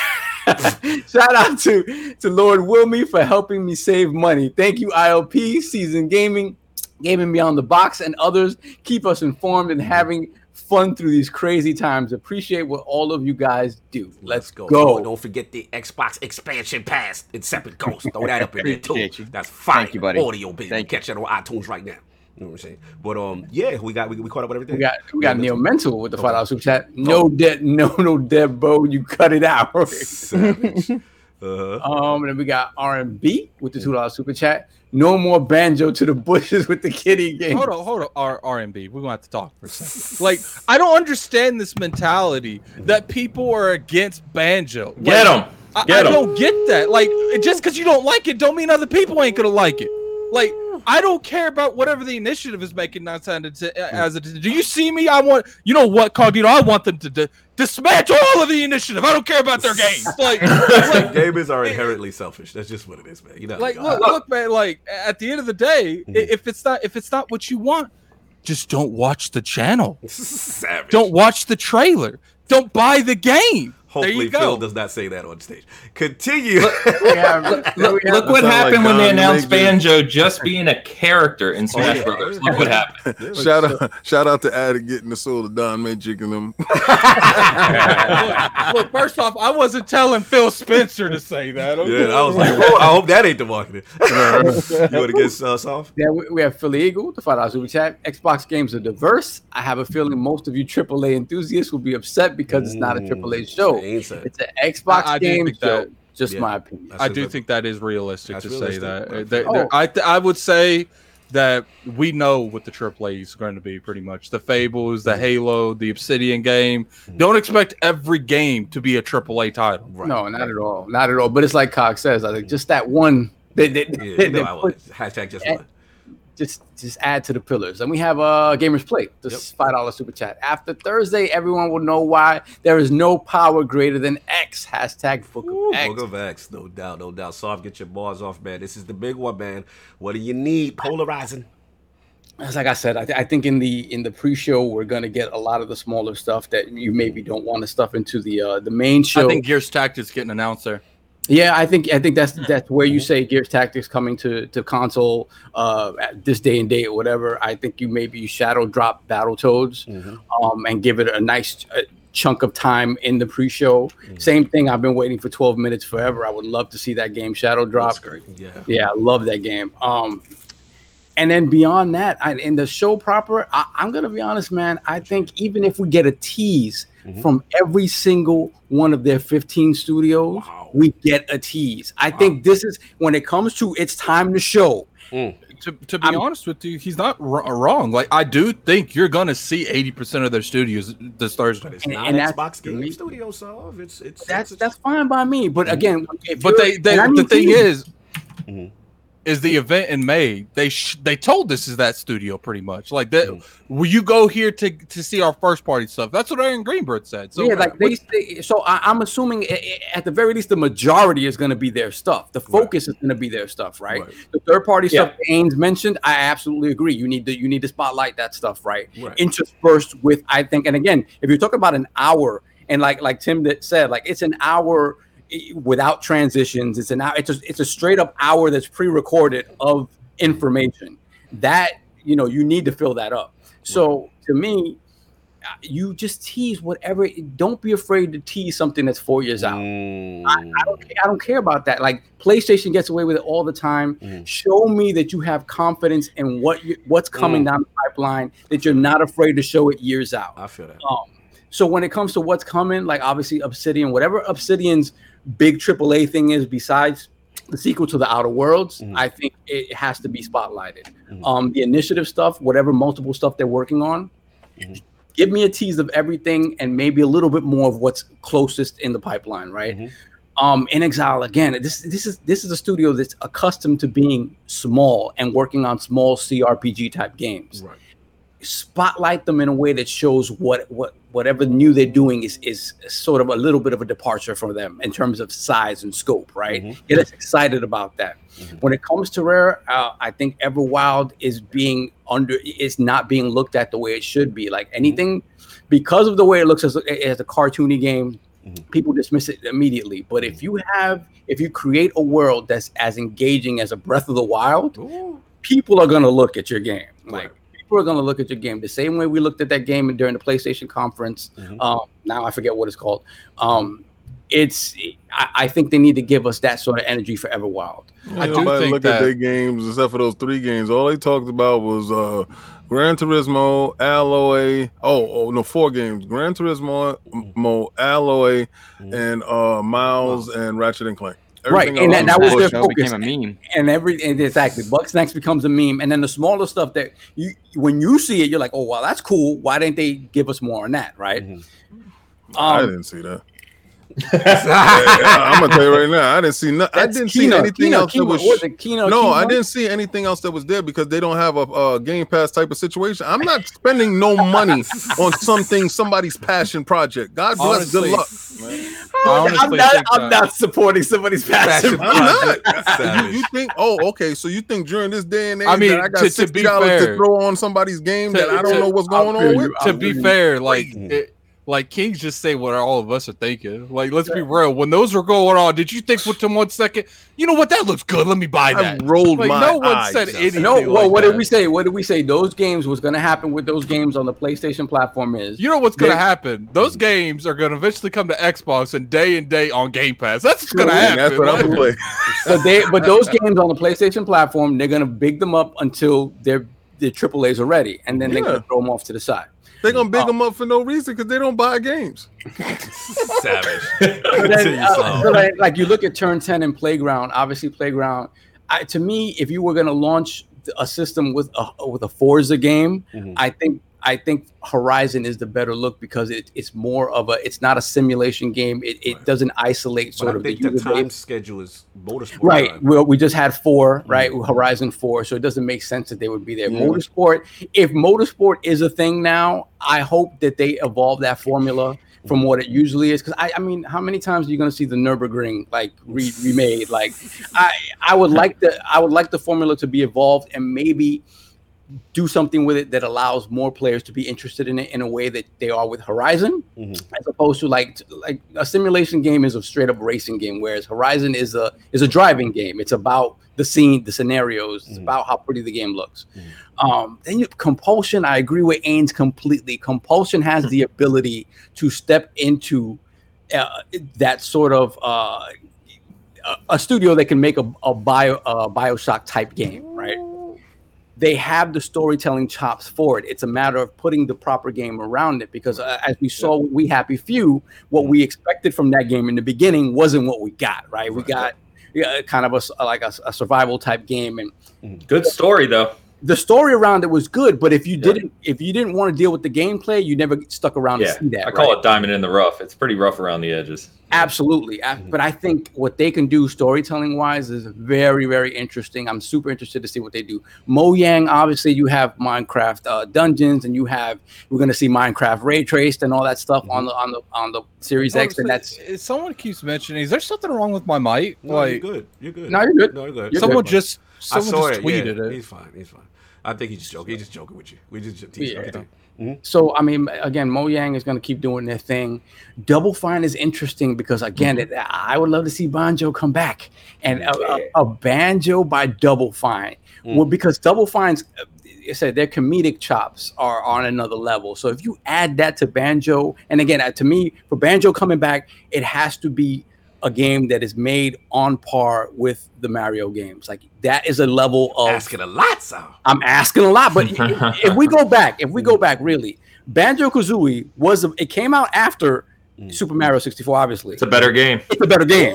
shout out to, to Lord Wilmy for helping me save money. Thank you, I L P, Season Gaming, Gaming Beyond the Box, and others. Keep us informed and having fun through these crazy times. Appreciate what all of you guys do. Let's go. go. Don't forget the Xbox expansion pass. Incepted Ghost. Throw that up in there, too. That's fine. Thank you, buddy. Audio, baby. Thank you. Catch that on iTunes right now. You know what I'm saying? But um, yeah, we got we, we caught up with everything. We got we got Neil Mental with the five dollar super chat. No oh. debt, no no debt, bro. You cut it out. uh-huh. Um, and then we got R and B with the two dollar super chat. No more Banjo to the bushes with the kitty game. Hold on, hold on, R R&B. We're gonna have to talk for a second. Like I don't understand this mentality that people are against Banjo. Like, get them. I, I don't get that. Like just because you don't like it, don't mean other people ain't gonna like it. Like. I don't care about whatever the initiative is making. Not as a, do you see me? I want you know what, Cogito. I want them to d- dismantle all of the initiative. I don't care about their games. Like, like gamers are inherently selfish. That's just what it is, man. You know, like look, look, man. Like at the end of the day, mm-hmm. if it's not if it's not what you want, just don't watch the channel. Savage. Don't watch the trailer. Don't buy the game. Hopefully Phil does not say that on stage. Continue. Look, look, look, look what happened like when they announced Banjo just being a character in Smash Brothers. Look what happened. Shout out, shout out to Addy getting the soul of Don Magic and them. look, look, first off, I wasn't telling Phil Spencer to say that. Okay? Yeah, I was like, well, I hope that ain't the marketing. You want to get us off? Yeah, we, we have Philly Eagle, the five dollars super chat. Xbox games are diverse. I have a feeling most of you triple A enthusiasts will be upset because mm. it's not a triple A show. It's an Xbox I, I game show. That, just yeah, my opinion. I do think that is realistic that's to realistic. say that. They're, they're, oh. I th- I would say that we know what the triple A is going to be pretty much. The Fables, the Halo, the Obsidian game. Don't expect every game to be a triple A title. Right. No, not at all. Not at all. But it's like Cox says. I think just that one. They, they, yeah, they, no, they I put, hashtag just one. Just, just add to the pillars. And we have uh, Gamers Play, the yep. five dollars super chat. After Thursday, everyone will know why there is no power greater than X. Hashtag Book of Ooh, X. Book of X, no doubt, no doubt. Soft, get your bars off, man. This is the big one, man. What do you need? Polarizing. As like I said, I, th- I think in the in the pre-show we're gonna get a lot of the smaller stuff that you maybe don't want to stuff into the uh, the main show. I think Gears Tactics getting announced there. Yeah, I think I think that's that's where you say Gears Tactics coming to, to console uh, at this day and date or whatever. I think you maybe shadow drop Battletoads mm-hmm. um, and give it a nice uh, chunk of time in the pre-show. Mm. Same thing. I've been waiting for twelve minutes forever. I would love to see that game Shadow drop. That's great. Yeah. Yeah. I love that game. Um, and then beyond that, I, in the show proper, I, I'm going to be honest, man. I think even if we get a tease mm-hmm. from every single one of their fifteen studios, wow. we get a tease. I wow. think this is when it comes to it's time to show. Mm. To, to be I'm, honest with you, he's not r- wrong. Like, I do think you're gonna see eighty percent of their studios this Thursday. It's not Xbox Game Studio, so it's it's that's it's, that's fine by me. But again, but they, they the mean, thing is, mm-hmm. is the event in May. They sh- they told this is that studio pretty much. Like that, mm-hmm. will you go here to to see our first party stuff? That's what Aaron Greenberg said. So yeah, like they. they so I, I'm assuming at the very least the majority is going to be their stuff. The focus right. is going to be their stuff, right? right. The third party yeah. stuff Ains mentioned, I absolutely agree. You need to you need to spotlight that stuff, right? right? Interspersed with, I think, and again, if you're talking about an hour, and like like Tim said, like it's an hour. Without transitions, it's an hour. It's a, it's a straight up hour that's pre-recorded of information that you know you need to fill that up. So to me, you just tease whatever. Don't be afraid to tease something that's four years out. Mm. I, I don't I don't care about that. Like PlayStation gets away with it all the time. Mm. Show me that you have confidence in what you, what's coming mm. down the pipeline. That you're not afraid to show it years out. I feel that. Um, so when it comes to what's coming, like obviously Obsidian, whatever Obsidian's big triple A thing is besides the sequel to The Outer Worlds, mm-hmm. I think it has to be spotlighted. Mm-hmm. Um, the initiative stuff, whatever multiple stuff they're working on, mm-hmm. give me a tease of everything and maybe a little bit more of what's closest in the pipeline, right? Mm-hmm. Um, In Exile, again, this this is this is a studio that's accustomed to being small and working on small C R P G type games. Right. Spotlight them in a way that shows what what whatever new they're doing is is sort of a little bit of a departure from them in terms of size and scope, right? Mm-hmm. Get us excited about that. Mm-hmm. When it comes to Rare, uh, I think Everwild is being under is not being looked at the way it should be. Like anything, mm-hmm. because of the way it looks as, as a cartoony game, mm-hmm. people dismiss it immediately. But mm-hmm. if you have if you create a world that's as engaging as a Breath of the Wild, ooh. People are gonna look at your game, like. Right. People are going to look at your game the same way we looked at that game during the PlayStation conference. Mm-hmm. Um, now I forget what it's called. Um, it's I, I think they need to give us that sort of energy for Everwild. Yeah, I do think look that... at their games except for those three games. All they talked about was uh, Gran Turismo, Alloy. Oh, oh no, four games: Gran Turismo, Mo, Alloy, mm-hmm. and uh, Miles wow. and Ratchet and Clank. Everything right, and that, that was their focus. Became a meme. And every and exactly, Bucksnax becomes a meme, and then the smaller stuff that you when you see it, you're like, oh wow, that's cool. Why didn't they give us more on that? Right? Mm-hmm. um, I didn't see that. I'm gonna tell you right now, I didn't see no, I didn't Kino, see anything Kino, else Kino, that was. was it, Kino, no, Kino? I didn't see anything else that was there because they don't have a, a Game Pass type of situation. I'm not spending no money on something somebody's passion project. God bless, honestly, good luck. Man. I'm not. I'm not supporting somebody's passion. I'm not. You, you think? Oh, okay. So you think during this day and age, I mean, that I got to, to be fair, to throw on somebody's game to, that I don't to, know what's going on with. To be fair, like. It, Like, kings just say what all of us are thinking. Like, let's yeah. be real. When those were going on, did you think within one second, you know what, that looks good. Let me buy that. I rolled like, my no one eyes said anything. No, well, like what that. did we say? What did we say? Those games was going to happen with those games on the PlayStation platform is. You know what's going to happen? Those games are going to eventually come to Xbox and day and day on Game Pass. That's what's going to happen. That's what I'm playing. But they, but those games on the PlayStation platform, they're going to big them up until their their triple A's are ready, and then yeah. they're going to throw them off to the side. They're going to big oh. them up for no reason because they don't buy games. Savage. Then, uh, so like, like you look at Turn ten and Playground, obviously Playground, I, to me, if you were going to launch a system with a, with a Forza game, mm-hmm. I think I think Horizon is the better look because it, it's more of a, it's not a simulation game. It, it right. doesn't isolate sort but of I think the, the time game. Schedule is motorsport. Right. Time. We, we just had four, right? Mm-hmm. Horizon four. So it doesn't make sense that they would be there. Mm-hmm. Motorsport, if motorsport is a thing now, I hope that they evolve that formula mm-hmm. from what it usually is. Because I, I mean, how many times are you going to see the Nürburgring like re- remade? Like I, I would like the, I would like the formula to be evolved and maybe do something with it that allows more players to be interested in it in a way that they are with Horizon, mm-hmm. as opposed to like like a simulation game is a straight up racing game, whereas Horizon is a is a driving game. It's about the scene, the scenarios. It's mm-hmm. about how pretty the game looks. Mm-hmm. Um, then you Compulsion. I agree with Ains completely. Compulsion has the ability to step into uh, that sort of uh, a studio that can make a, a bio a BioShock type game, right? They have the storytelling chops for it. It's a matter of putting the proper game around it, because uh, as we saw with We Happy Few, what we expected from that game in the beginning wasn't what we got, right? We got uh, kind of a, like a, a survival type game. And good story though. The story around it was good, but if you yeah. didn't if you didn't want to deal with the gameplay, you never stuck around yeah. to see that. I call right? it diamond in the rough. It's pretty rough around the edges. Absolutely. Mm-hmm. But I think what they can do storytelling wise is very, very interesting. I'm super interested to see what they do. Mojang, obviously, you have Minecraft uh, Dungeons, and you have we're going to see Minecraft Ray Traced and all that stuff mm-hmm. on the on the on the Series Honestly, X. And that's someone keeps mentioning, is there something wrong with my mic? No, like, you're good. You're good. No, you're good. No, you're good. You're someone good. just someone I saw just it. tweeted yeah, it. He's fine. He's fine. I think he's just joking. He's just joking with you. We just tease yeah. everything. Mm-hmm. So, I mean, again, Mojang is going to keep doing their thing. Double Fine is interesting because, again, mm-hmm. it, I would love to see Banjo come back. And a, yeah. a, a Banjo by Double Fine. Mm-hmm. Well, because Double Fine's, I said, their comedic chops are on another level. So if you add that to Banjo, and again, to me, for Banjo coming back, it has to be a game that is made on par with the Mario games. Like, that is a level of asking a lot. So I'm asking a lot, but if, if we go back, if we go back, really, Banjo-Kazooie was a, it came out after mm. Super Mario sixty-four. Obviously, it's a better game. It's a better game.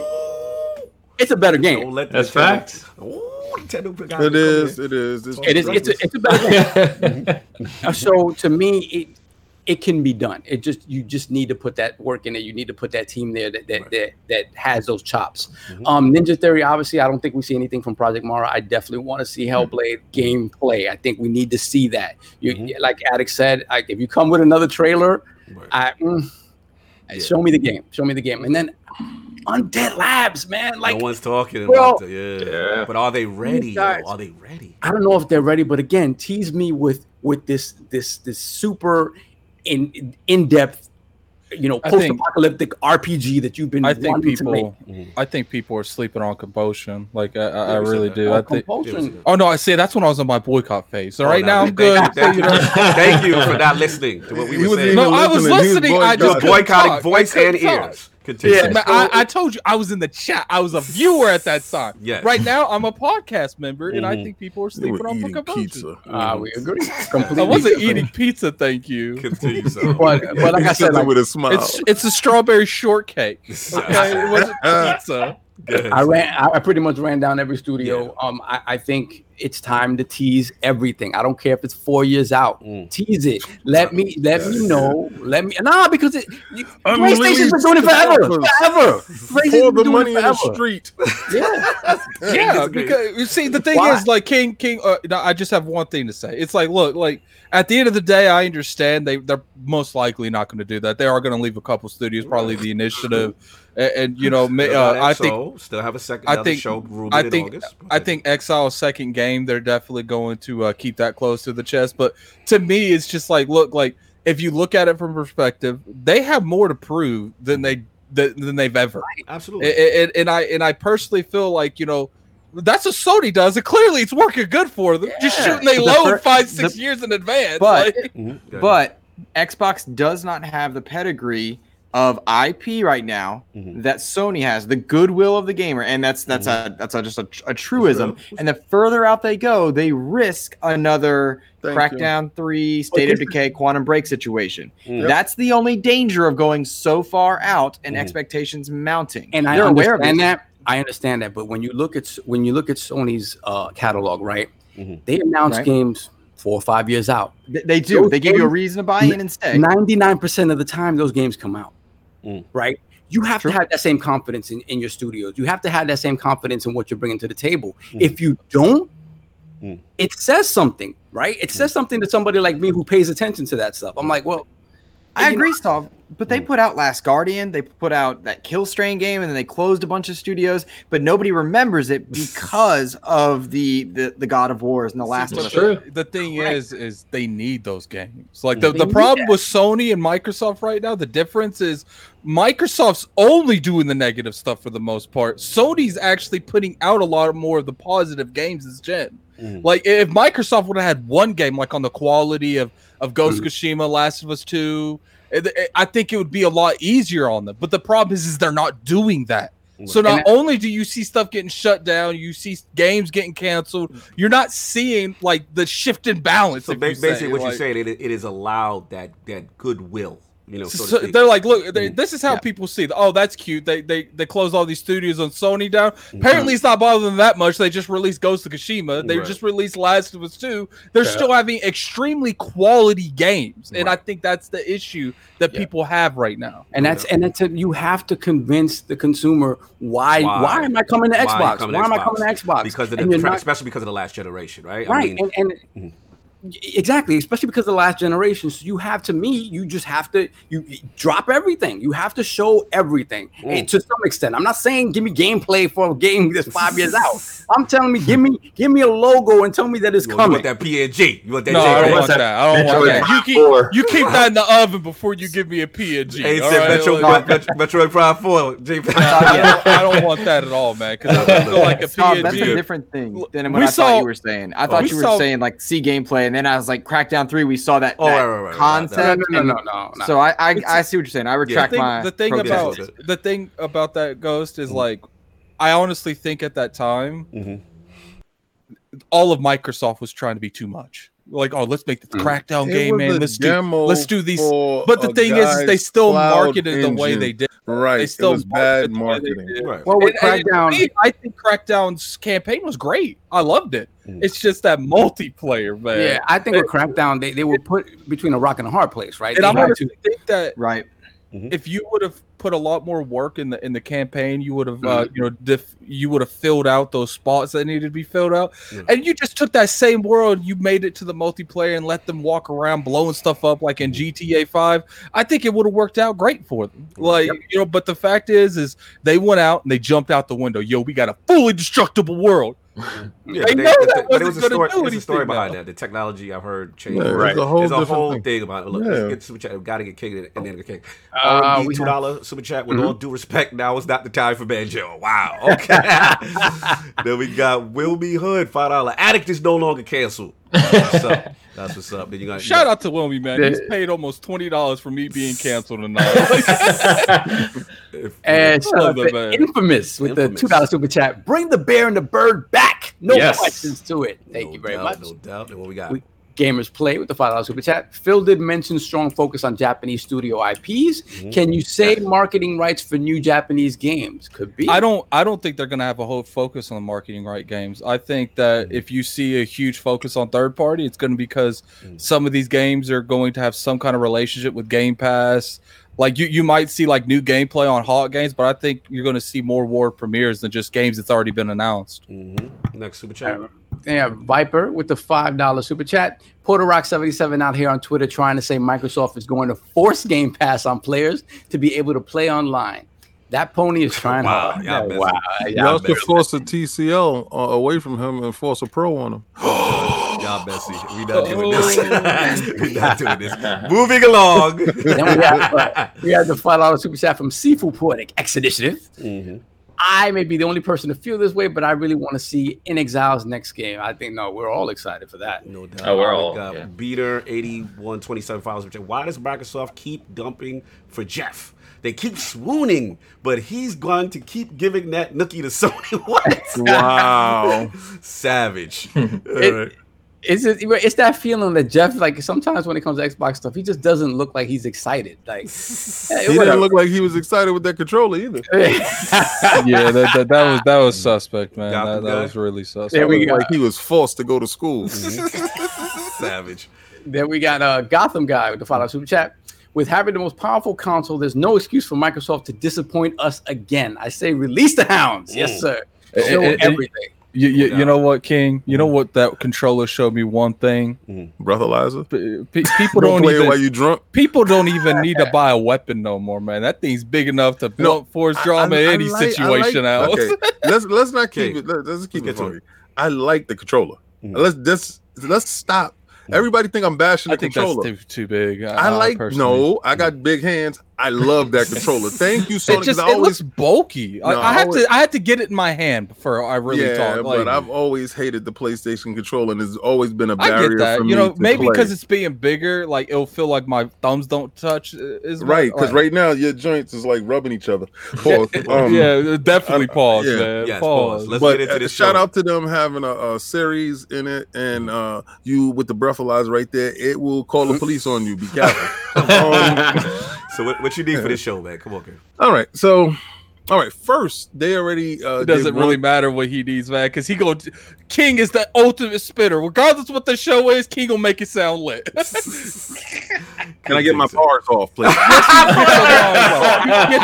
It's a better game. Don't let That's fact. It is, it is. It's it is. It's a, it's a better game. So to me, it. It can be done. It just you just need to put that work in it. You need to put that team there that that right. that, that has those chops. Mm-hmm. Um, Ninja Theory, obviously, I don't think we see anything from Project Mara. I definitely want to see Hellblade mm-hmm. gameplay. I think we need to see that. You mm-hmm. like Attic said, like if you come with another trailer, right. I mm, yeah. show me the game. Show me the game, and then Undead Labs, man. Like no one's talking about that. Yeah. yeah, but are they ready? Guys, are they ready? I don't know if they're ready, but again, tease me with with this this this super. in in depth, you know, post-apocalyptic R P G that you've been. I think people, I think people are sleeping on Compulsion. Like I, I, I really do. Oh, I think, oh no, I see. That's when I was on my boycott phase. So right oh, no, now I'm thank, good. Thank, thank you for not listening to what we were was saying. No, I was listening. I just boycotting voice and ears. Continue. Yeah, man, I, I told you I was in the chat. I was a viewer at that time. Yes. Right now, I'm a podcast member, and mm-hmm. I think people are sleeping we on fucking pizza. Ah, uh, we agree. Completely. I wasn't eating pizza. Thank you. Continue. So. but, but like I said, like, with a smile. It's, it's a strawberry shortcake. Okay, it wasn't pizza. I ran. I pretty much ran down every studio. Yeah. Um, I, I think it's time to tease everything. I don't care if it's four years out. Mm. Tease it. Let me. Let yes. me know. Let me. Nah, because it. Um, PlayStation's been doing it forever. Forever. For the money in the street. Yeah. yeah. Because you see, the thing Why? is, like King. King. Uh, I just have one thing to say. It's like, look, like at the end of the day, I understand they they're most likely not going to do that. They are going to leave a couple studios, probably the Initiative. And, and you know, uh, I think still have a second. I think show I think I think Exile's second game. They're definitely going to uh, keep that close to the chest. But to me, it's just like look, like if you look at it from perspective, they have more to prove than they than, than they've ever. Right. Absolutely. And, and, and I and I personally feel like you know. That's what Sony does, and clearly it's working good for them. Yeah. Just shooting they the load per- five six the, years in advance. But like. but Xbox does not have the pedigree of I P right now mm-hmm. that Sony has, the goodwill of the gamer, and that's that's mm-hmm. a that's a, just a, a truism. True. And the further out they go, they risk another Thank Crackdown you. three, State of Decay, Quantum Break situation. Yep. That's the only danger of going so far out and mm-hmm. expectations mounting. And You're I aware understand of that. I understand that, but when you look at when you look at Sony's uh, catalog, right? Mm-hmm. They announce right. games four or five years out. They, they do. Those they games, give you a reason to buy in and stay. Ninety-nine percent of the time, those games come out, mm. right? You have True. to have that same confidence in, in your studios. You have to have that same confidence in what you're bringing to the table. Mm. If you don't, mm. it says something, right? It mm. says something to somebody like me who pays attention to that stuff. I'm like, well, I agree, know, Stav, but they put out Last Guardian, they put out that Killstrain game, and then they closed a bunch of studios, but nobody remembers it because of the, the, the God of Wars and the Last of Us. The thing Correct. is, is they need those games. Like, the, the problem with Sony and Microsoft right now, the difference is Microsoft's only doing the negative stuff for the most part. Sony's actually putting out a lot more of the positive games this gen. Mm. Like, if Microsoft would have had one game, like, on the quality of, of Ghost of mm. Tsushima, Last of Us two, it, it, I think it would be a lot easier on them. But the problem is, is they're not doing that. Right. So not that, only do you see stuff getting shut down, you see games getting canceled, you're not seeing, like, the shift in balance. So ba- basically say. what like, you're saying, it, it is allowed that, that goodwill. You know, so so they're like, look, they, this is how yeah. people see it. Oh, that's cute. They they they close all these studios on Sony down. Mm-hmm. Apparently, it's not bothering them that much. They just released Ghost of Tsushima. They right. just released Last of Us two. They're yeah. still having extremely quality games, and right. I think that's the issue that yeah. people have right now. And that's and that's a, you have to convince the consumer why why, why am I coming to Xbox? Why, why am I coming to Xbox? Because of the tra- not, especially because of the last generation, right? Right, I mean, and. and mm-hmm. Exactly, especially because of the last generation. So you have, to me, you just have to you drop everything. You have to show everything mm. and to some extent. I'm not saying give me gameplay for a game that's five years out. I'm telling me give me give me a logo and tell me that it's you coming. You want that P N G? You want that? No, J, I don't right? want that. I don't Metro want that. You keep, you keep that in the oven before you give me a P N G. Hey, all right? Metro, like, Metro, Metro Prime Four. J- no, I, don't, I don't want that at all, man. Because I feel like a P N G. That's a different thing than what we I saw, thought you were saying. I thought we you were saw, saying like see gameplay. And then I was like, Crackdown three, we saw that, oh, that right, right, concept. Right, right. No, no, no, no, no. So I, I, I see what you're saying. I retract yeah, my the thing about The thing about that Ghost is, mm-hmm. like, I honestly think at that time, mm-hmm. all of Microsoft was trying to be too much. Like, oh, let's make the mm-hmm. Crackdown it game, man. Let's do, let's do these. But the thing is, is, they still marketed engine. the way they did. Right. They still it was bad marketing. Right. Well, with and, Crackdown, and I think Crackdown's campaign was great. I loved it. It's just that multiplayer, man. Yeah, I think with Crackdown, they, they were put between a rock and a hard place, right? And I right. think that right. mm-hmm. if you would have put a lot more work in the in the campaign, you would have mm-hmm. uh, you know diff, you would have filled out those spots that needed to be filled out. Mm-hmm. And you just took that same world, you made it to the multiplayer and let them walk around blowing stuff up like in G T A five. I think it would have worked out great for them. Like yep. you know, but the fact is, is they went out and they jumped out the window. Yo, we got a fully destructible world. Yeah, they know they, that but it was a story, do a story behind now. that. The technology I've heard changed. Yeah, right. There's a whole, there's a whole thing. thing about it. Look, yeah. let's get super chat. We've got to get kicked and then get kicked. Uh, um, two dollar have... super chat. With mm-hmm. all due respect, now is not the time for Banjo. Wow. Okay. Then we got Wilmy Hood, five dollar. Addict is no longer canceled. That's what's up. That's what's up. Then you got shout you out got... to Wilmy, man. He's paid almost twenty dollars for me being canceled tonight. And so the infamous with infamous. the two dollar super chat. Bring the bear and the bird back. No yes. questions to it. Thank no you very doubt, much. No doubt. And what we got? We, Gamers Play with the five dollar super chat. Phil did mention strong focus on Japanese studio I Ps. Mm-hmm. Can you say marketing rights for new Japanese games? Could be. I don't I don't think they're going to have a whole focus on the marketing right games. I think that mm-hmm. if you see a huge focus on third party, it's going to be because mm-hmm. some of these games are going to have some kind of relationship with Game Pass. Like you, you might see like new gameplay on hot games, but I think you're going to see more world premieres than just games that's already been announced. Mm-hmm. Next super chat. Yeah, Viper with the five dollar super chat. Porter Rock seventy-seven out here on Twitter trying to say Microsoft is going to force Game Pass on players to be able to play online. That pony is trying wow, hard. Y'all wow, y'all should force a T C L uh, away from him and force a pro on him. Y'all Bessie, we not doing this. We not doing this. Moving along. Then we have, uh, we have the five dollar super chat from Seafood Portic, X Initiative. Mm-hmm. I may be the only person to feel this way, but I really want to see In Exile's next game. I think, no, we're all excited for that. No doubt. Oh, we're all. Yeah. Beater eighty-one twenty-seven files. Why does Microsoft keep dumping for Jeff? They keep swooning, but he's going to keep giving that nookie to Sony. What? Wow. Savage. it, right. It's just, it's that feeling that Jeff, like sometimes when it comes to Xbox stuff, he just doesn't look like he's excited. Like yeah, he didn't look like he was excited with that controller either. yeah, that, that that was that was suspect, man. That, that was really suspect. There we go. Like he was forced to go to school. Mm-hmm. Savage. Then we got a uh, Gotham guy with the five dollar super chat. With having the most powerful console, there's no excuse for Microsoft to disappoint us again. I say, release the hounds. Yes, sir. Show everything. You, you, yeah. you know what, King? You know what? That controller showed me one thing. Mm-hmm. Breathalyzer. P- pe- people don't, don't play even, it while you drunk. People don't even need to buy a weapon no more, man. That thing's big enough to blunt force drama in any like, situation like, out. Okay. let's let's not keep okay. it. Let's, let's keep let's it. I like the controller. Mm-hmm. Let's just let's stop. Everybody think I'm bashing the I think controller. That's too, too big. I, I like personally. no. I got big hands. I love that controller. Thank you, Sony. It just I it always, looks bulky. No, I, I had always, to I had to get it in my hand before I really yeah, talk. Yeah, like, but I've always hated the PlayStation controller, and it's always been a barrier. I get that. For you me know, maybe because it's being bigger, like it'll feel like my thumbs don't touch. Is right? Because like, right now your joints is like rubbing each other. Pause. Um, yeah, definitely pause. I, yeah, man. Yes, pause. pause. Let's but, get into this. Shout show. out to them having a, a series in it, and uh, you with the breathalyzer right there, it will call the police on you. Be careful. um, So what, what you need yeah. for this show, man? Come on, girl. All right. So, all right. First, they already uh, it doesn't really matter what he needs, man, because he go. King is the ultimate spitter. Regardless of what the show is, King will make it sound lit. Can I get my bars off, please? Get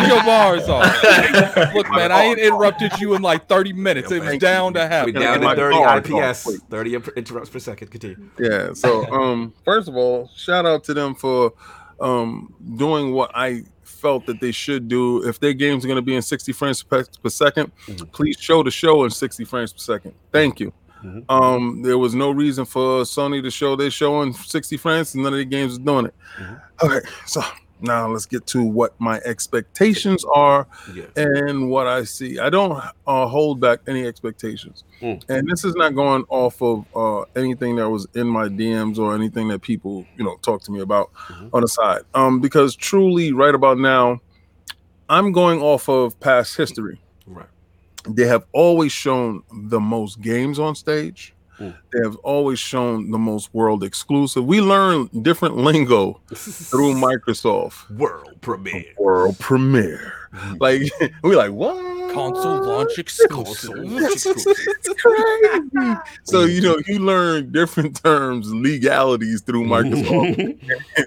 your bars off. Get your bars off. Look, man, I ain't interrupted you in like thirty minutes. It was down to happen. We're down to thirty I P S, thirty interrupts per second. Continue. Yeah. So, um, first of all, shout out to them for. Um, doing what I felt that they should do. If their games are going to be in sixty frames per, per second, mm-hmm. please show the show in sixty frames per second. Thank you. Mm-hmm. Um, there was no reason for Sony to show their show in sixty frames, and none of their games is doing it. Mm-hmm. Okay, so now let's get to what my expectations are yes. and what I see. I don't uh, hold back any expectations. Mm. And this is not going off of uh, anything that was in my D Ms or anything that people, you know, talk to me about mm-hmm. on the side. Um, because truly, right about now, I'm going off of past history. Right. They have always shown the most games on stage. They have always shown the most world exclusive. We learn different lingo through Microsoft. World premiere. World premiere. Like we like what? Console launch exclusive. It's crazy. So you know you learn different terms, legalities through Microsoft,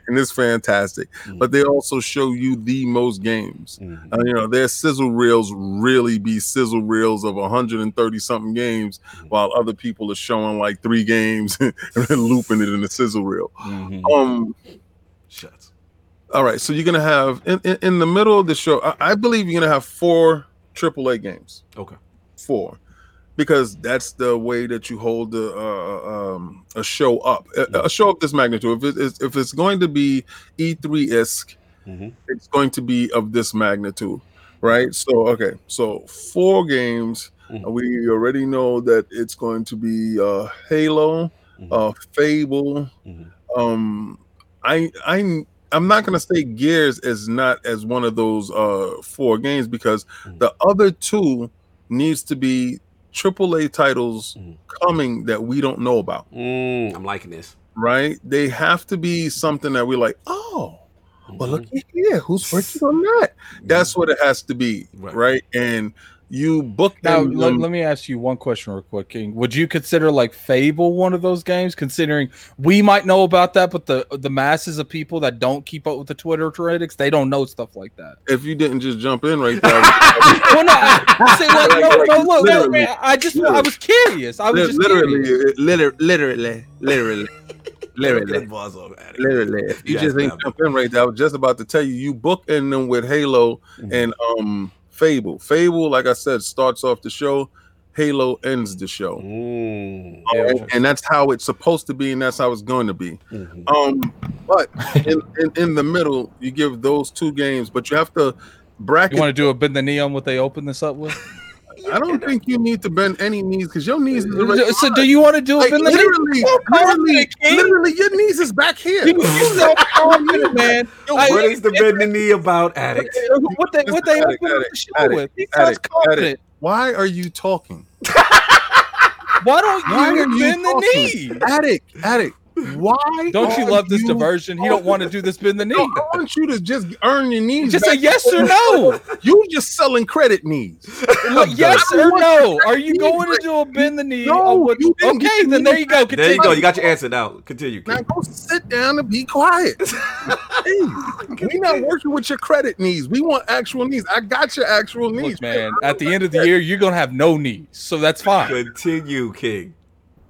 and it's fantastic. But they also show you the most games. Uh, you know their sizzle reels really be sizzle reels of one hundred thirty something games, while other people are showing like three games and looping it in the sizzle reel. Mm-hmm. Um, Shuts. All right, so you're gonna have in, in, in the middle of the show. I, I believe you're gonna have four triple A games. Okay, four, because that's the way that you hold the uh, um, a show up, a, a show up this magnitude. If it's if it's going to be E three-esque, mm-hmm. it's going to be of this magnitude, right? So okay, so four games. Mm-hmm. We already know that it's going to be uh, Halo, mm-hmm. uh, Fable. Mm-hmm. Um, I I. I'm not going to say Gears is not as one of those uh, four games because mm-hmm. the other two needs to be triple A titles mm-hmm. coming that we don't know about. Mm, I'm liking this. Right? They have to be something that we're like, oh, mm-hmm. well, look at here. Who's working on that? That's what it has to be, right? right? And you book them. Now, let, let me ask you one question real quick, King. Would you consider like Fable one of those games, considering we might know about that, but the, the masses of people that don't keep up with the Twitter critics, they don't know stuff like that. If you didn't just jump in right there. Well, no, I, see, like, like, no, no, look, no, man, I just, literally. I was curious. I was just literally, curious. Literally, literally, literally. Literally, literally. If you yeah, just ain't jump in right there, I was just about to tell you, you book in them with Halo mm-hmm. and, um, Fable. Fable, like I said, starts off the show. Halo ends the show. Mm, yeah. um, and that's how it's supposed to be, and that's how it's going to be. Mm-hmm. Um, but in, in, in the middle, you give those two games, but you have to bracket. You want to do a bend the knee on what they open this up with? I don't think you need to bend any knees because your knees. Are so, do you want to do it? Like, literally, oh, literally, literally, your knees is back here. You, you know, you, man. Yo, what I, is the bend the knee about, addict? What they, what they addict, addict, the show addict, with? He sounds confident. Why are you talking? Why don't you Why bend you the knee, addict? Addict, Why don't you love this you diversion? He don't want to do this bend the knee. I want you to just earn your knees. Just a yes or no. You just selling credit knees. Like, yes or no. Are you going to do a bend the knee? No, what, you okay, then there you go. Continue. There you go. You got your answer now. Continue. Now go sit down and be quiet. We're not working with your credit knees. We want actual knees. I got your actual knees. Look, man, at the end of the year, you're going to have no knees. So that's fine. Continue, King.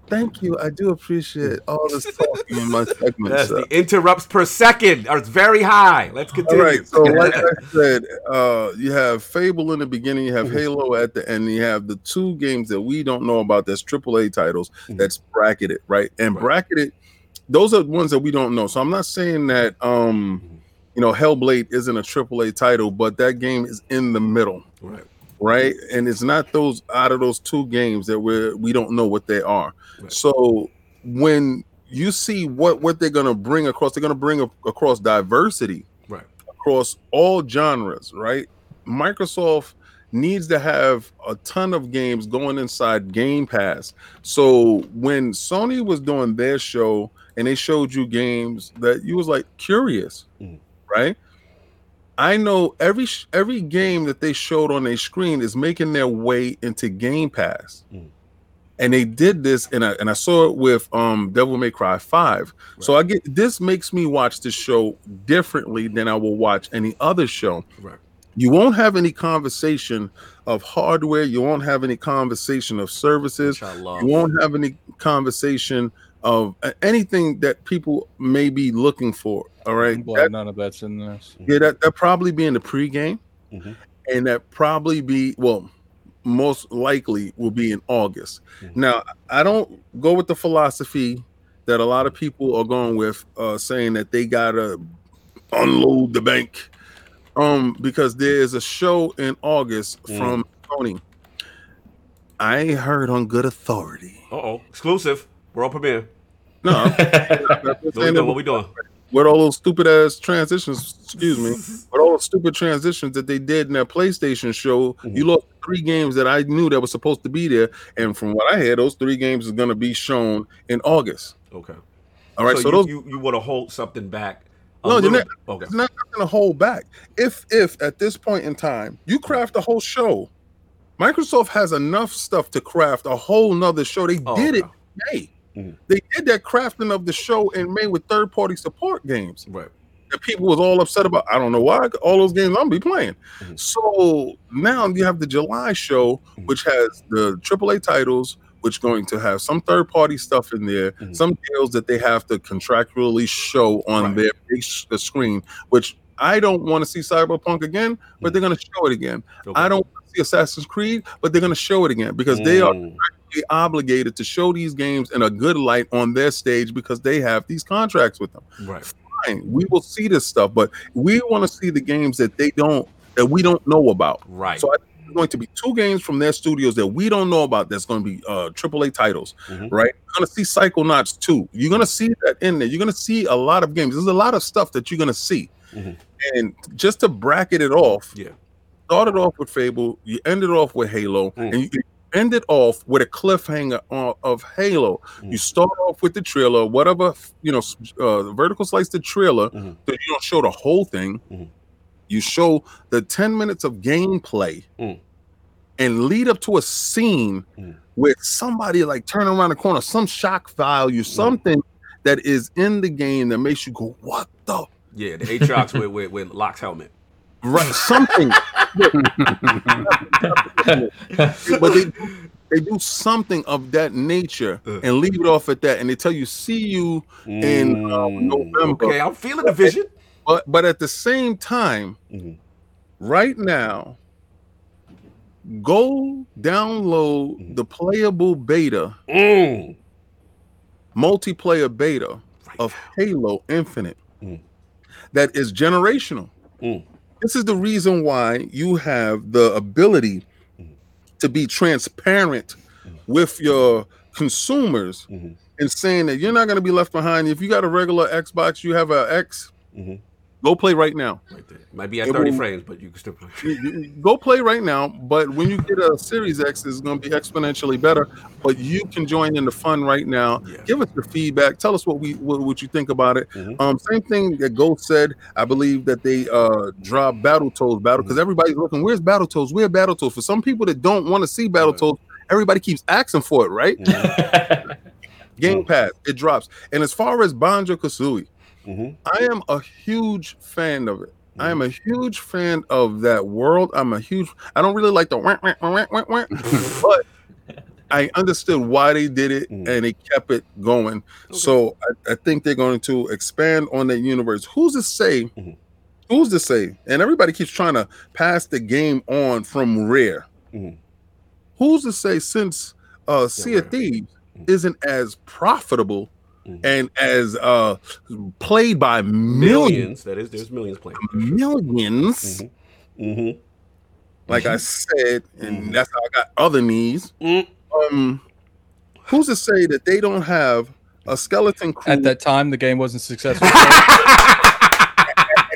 Thank you. I do appreciate all this talk in my segment. Yes, the interrupts per second are very high. Let's continue. All right. So, like I said, uh, you have Fable in the beginning, you have mm-hmm. Halo at the end, you have the two games that we don't know about that's triple A titles mm-hmm. that's bracketed, right? And right. bracketed, those are ones that we don't know. So, I'm not saying that, um, you know, Hellblade isn't a triple A title, but that game is in the middle. Right. Right, and it's not those out of those two games that we we don't know what they are. Right. So when you see what, what they're gonna bring across, they're gonna bring a, across diversity, right, across all genres. Right, Microsoft needs to have a ton of games going inside Game Pass. So when Sony was doing their show and they showed you games that you was like curious, mm. right? I know every every game that they showed on their screen is making their way into Game Pass, mm. and they did this, and I and I saw it with um, Devil May Cry five. Right. So I get this makes me watch the show differently than I will watch any other show. Right. You won't have any conversation of hardware. You won't have any conversation of services. Which I love. You won't have any conversation of anything that people may be looking for. All right, that, none of that's in this. Yeah, that that probably be in the pregame, mm-hmm. and that probably be well, most likely will be in August. Mm-hmm. Now, I don't go with the philosophy that a lot of people are going with, uh, saying that they gotta unload the bank, um, because there is a show in August mm-hmm. from Sony. I heard on good authority. Uh oh, exclusive world premiere. No, I'm, I'm not saying that, what we doing? With all those stupid ass transitions, excuse me, with all those stupid transitions that they did in that PlayStation show, mm-hmm. you lost three games that I knew that was supposed to be there. And from what I heard, those three games is going to be shown in August. Okay. All right. So, so you, those, you, you want to hold something back. No, you're not, okay. It's not going to hold back. If, if at this point in time, you craft a whole show, Microsoft has enough stuff to craft a whole nother show. They oh, did okay. it. Hey. Mm-hmm. They did that crafting of the show in May with third-party support games. Right. That people was all upset about. I don't know why. All those games I'm going to be playing. Mm-hmm. So now you have the July show, mm-hmm. which has the triple A titles, which going to have some third-party stuff in there, mm-hmm. some deals that they have to contractually show on right. their big sh- the screen, which I don't want to see Cyberpunk again, but mm-hmm. they're going to show it again. Okay. I don't want to see Assassin's Creed, but they're going to show it again because mm-hmm. they are obligated to show these games in a good light on their stage because they have these contracts with them. Right. Fine, we will see this stuff, but we want to see the games that they don't, that we don't know about. Right. So I think there's going to be two games from their studios that we don't know about. That's going to be uh, triple A titles, mm-hmm. right? You're going to see Psychonauts two. You're going to see that in there. You're going to see a lot of games. There's a lot of stuff that you're going to see, mm-hmm. and just to bracket it off, yeah. started off with Fable, you ended off with Halo, mm. and you. Ended off with a cliffhanger of Halo. Mm-hmm. You start off with the trailer, whatever, you know, uh, vertical slice the trailer, but mm-hmm. you don't show the whole thing. Mm-hmm. You show the ten minutes of gameplay mm-hmm. and lead up to a scene mm-hmm. where somebody like turning around the corner, some shock value, something mm-hmm. that is in the game that makes you go, what the? Yeah, the Aatrox with, with, with Locke's helmet. Right, something. But they they do something of that nature and leave it off at that, and they tell you see you mm. in um, November. Okay, I'm feeling the vision. But but at the same time, mm-hmm. right now, go download mm-hmm. the playable beta, mm. multiplayer beta right of now. Halo Infinite. Mm. That is generational. Mm. This is the reason why you have the ability mm-hmm. to be transparent mm-hmm. with your consumers mm-hmm. and saying that you're not going to be left behind. If you got a regular Xbox, you have an X, mm-hmm. Go play right now. Right there. Might be at it thirty will, frames, but you can still play. Go play right now, but when you get a Series X, it's going to be exponentially better. But you can join in the fun right now. Yeah. Give us your feedback. Tell us what we what, what you think about it. Mm-hmm. Um, same thing that Ghost said. I believe that they uh, dropped Battletoads battle because mm-hmm. everybody's looking. Where's Battletoads? Where's Battletoads? For some people that don't want to see Battletoads, everybody keeps asking for it, right? Mm-hmm. Game Pass, it drops. And as far as Banjo-Kazooie, mm-hmm. I am a huge fan of it. Mm-hmm. I am a huge fan of that world. I'm a huge. I don't really like the wah, wah, wah, wah, wah, but I understood why they did it, mm-hmm. and they kept it going. Okay. So I, I think they're going to expand on that universe. Who's to say? Mm-hmm. Who's to say? And everybody keeps trying to pass the game on from Rare. Mm-hmm. Who's to say since uh, Sea of Thieves mm-hmm. isn't as profitable? Mm-hmm. And as uh, played by millions, millions, that is, there's millions playing. Millions. Mm-hmm. Mm-hmm. Like mm-hmm. I said, and mm-hmm. that's how I got other knees. Mm-hmm. Um, who's to say that they don't have a skeleton crew? At that time, the game wasn't successful. At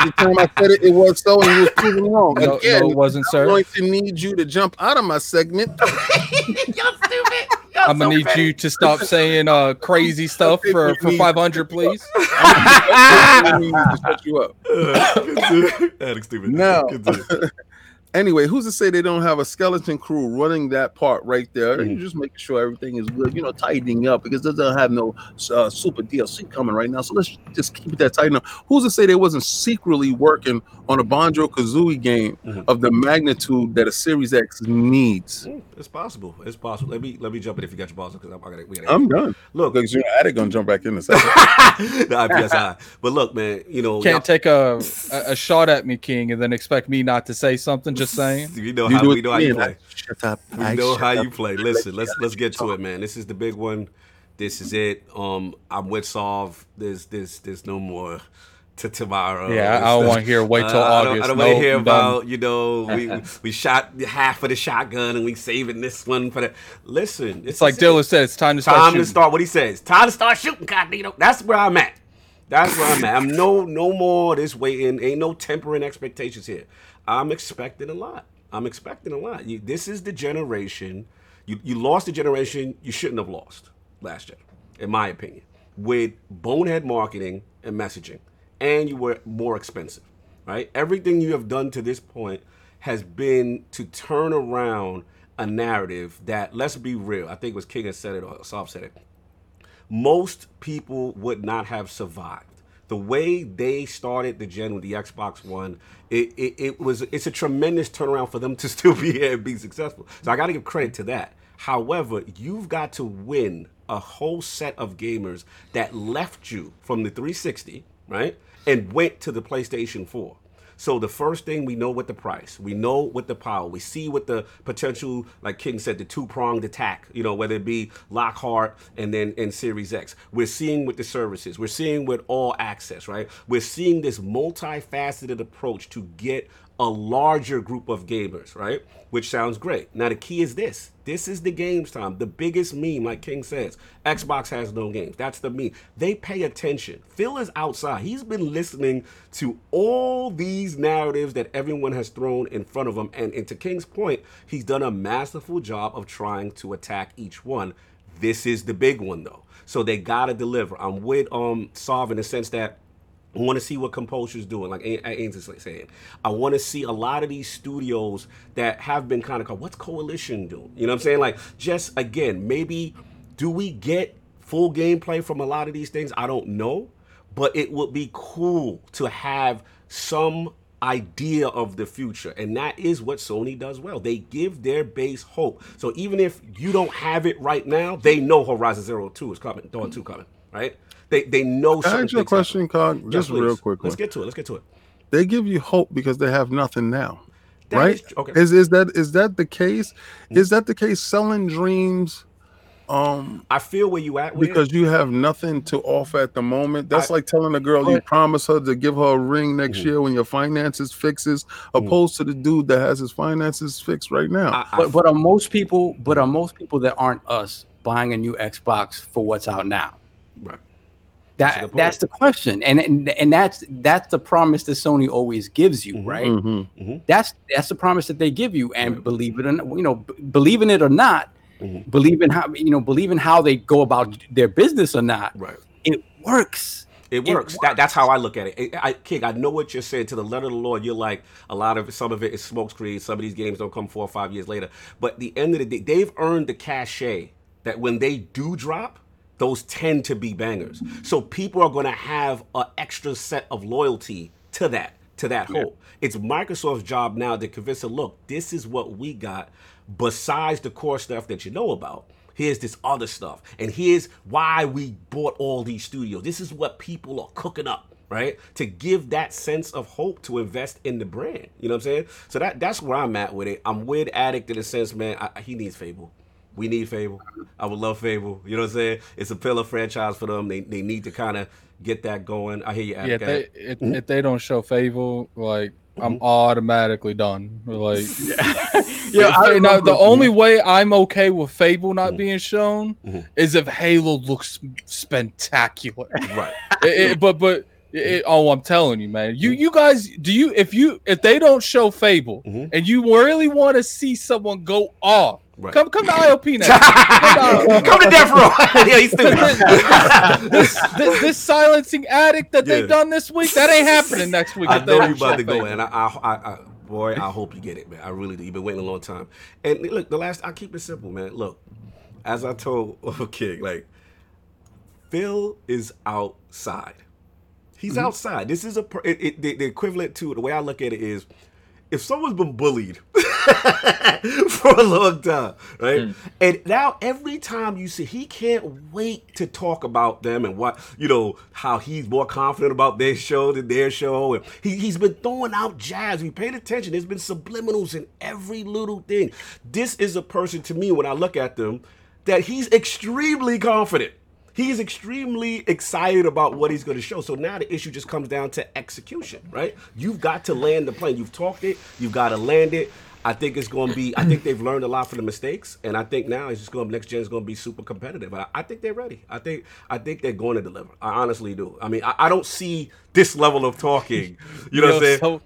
the time I said it, it was so, and you were proven wrong. No, Again, no, it wasn't, sir. I'm going to need you to jump out of my segment. Y'all stupid. That's I'm gonna so need funny. you to stop saying uh crazy stuff for, for five hundred, please. No. Anyway, who's to say they don't have a skeleton crew running that part right there? Mm-hmm. You're just making sure everything is good, you know, tidying up because they don't have no uh, super D L C coming right now. So let's just keep that tight enough. Who's to say they wasn't secretly working on a Banjo-Kazooie game mm-hmm. of the magnitude that a Series X needs? It's possible. It's possible. Let me let me jump in if you got your balls because I'm gonna. We gotta I'm done. Look, because you're know, gonna jump back in a second. The I P S I. But look, man, you know, can't y'all... take a, a a shot at me, King, and then expect me not to say something. Just saying, you know you how we know how you play. Like, shut up! We know how up. you play. Listen, let's let's get to it, man. This is the big one. This is it. Um, I'm with Solve. There's there's there's no more to tomorrow. Yeah, I don't want to hear. Wait till uh, August. I don't, don't no, want to hear about done. you know we we shot half of the shotgun and we saving this one for that. Listen, it's like Dylan said. It's time to start. Time shooting. to start. What he says. Time to start shooting. Cognito. That's where I'm at. That's where I'm at. I'm no no more this waiting. Ain't no tempering expectations here. I'm expecting a lot. I'm expecting a lot. You, this is the generation. You you lost the generation you shouldn't have lost last year, in my opinion, with bonehead marketing and messaging. And you were more expensive, right? Everything you have done to this point has been to turn around a narrative that, let's be real, I think it was King that said it or Sob said it, most people would not have survived. The way they started the gen with the Xbox One, it, it it was it's a tremendous turnaround for them to still be here and be successful. So I got to give credit to that. However, you've got to win a whole set of gamers that left you from the three sixty, right, and went to the PlayStation four. So the first thing, we know what the price, we know what the power, we see what the potential, like King said, the two-pronged attack, you know, whether it be Lockhart and then and Series X. We're seeing with the services, we're seeing with all access, right? We're seeing this multifaceted approach to get a larger group of gamers, right? Which sounds great. Now the key is this, this is the games time. The biggest meme, like King says, Xbox has no games. That's the meme. They pay attention. Phil is outside. He's been listening to all these narratives that everyone has thrown in front of him. And, and to King's point, he's done a masterful job of trying to attack each one. This is the big one though. So they gotta deliver. I'm with um Sov in the sense that I want to see what Compulsion's doing, like Ainsley's saying. I want to see a lot of these studios that have been kind of called, what's Coalition doing? You know what I'm saying? Like, just, again, maybe, do we get full gameplay from a lot of these things? I don't know, but it would be cool to have some idea of the future, and that is what Sony does well. They give their base hope. So even if you don't have it right now, they know Horizon Zero Two is coming, Dawn Two coming, right? They they know. Can I ask you a question, Cog? Just yes, real quick. Let's one. get to it. Let's get to it. They give you hope because they have nothing now, that right? Is, okay. Is is that is that the case? Is that the case? Selling dreams. Um, I feel where you at with because it. You have nothing to offer at the moment. That's I, like telling a girl you promise her to give her a ring next mm-hmm. year when your finances fixes, opposed mm-hmm. to the dude that has his finances fixed right now. I, I, but but are most people? But are most people that aren't us buying a new Xbox for what's out now? Right. That, that's the question, and, and and that's that's the promise that Sony always gives you, mm-hmm, right? Mm-hmm, mm-hmm. That's that's the promise that they give you, and mm-hmm, believe it or not, you know, b- believe in it or not, mm-hmm, believe in how you know, believe in how they go about their business or not, right? It works. It works. It works. That, that's how I look at it. I, I, King, I know what you're saying. To the letter of the law, you're like, a lot of some of it is smokescreen. Some of these games don't come four or five years later. But at the end of the day, they've earned the cachet that when they do drop, those tend to be bangers. So people are going to have an extra set of loyalty to that, to that yeah. hope. It's Microsoft's job now to convince them, look, this is what we got besides the core stuff that you know about. Here's this other stuff, and here's why we bought all these studios. This is what people are cooking up, right? To give that sense of hope to invest in the brand. You know what I'm saying? So that that's where I'm at with it. I'm with Addict in a sense, man. I, he needs Fable. We need Fable. I would love Fable. You know what I'm saying? It's a pillar franchise for them. They they need to kind of get that going. I hear you, Addict. Yeah, if they, if, mm-hmm. if they don't show Fable, like, I'm automatically done. Like, yeah, I, now, the only way I'm okay with Fable not mm-hmm. being shown mm-hmm. is if Halo looks spectacular, right? It, it, but but it, oh, I'm telling you, man, you you guys, do you if you if they don't show Fable mm-hmm. and you really want to see someone go off. Right. Come, come to I O P next. Come, to I O P. Come to Death Row. Yeah, he's stupid. this, this, this, this silencing addict that yeah. they've done this week, that ain't happening next week. I know you're about to go, and I, I, I, I, boy, I hope you get it, man. I really do. You've been waiting a long time. And look, the last, I keep it simple, man. Look, as I told King, like, Phil is outside. He's mm-hmm. outside. This is a it, it, the, the equivalent to the way I look at it is, if someone's been bullied for a long time, right? Mm. And now every time you see, he can't wait to talk about them and what, you know, how he's more confident about their show than their show. And he, he's been throwing out jabs. We paid attention. There's been subliminals in every little thing. This is a person, to me, when I look at them, that he's extremely confident. He's extremely excited about what he's going to show. So now the issue just comes down to execution, right? You've got to land the plane. You've talked it. You've got to land it. I think it's going to be, I think they've learned a lot from the mistakes. And I think now it's just going to, next gen is going to be super competitive. I, I think they're ready. I think I think they're going to deliver. I honestly do. I mean, I, I don't see this level of talking. You know Yo, what I'm saying? So-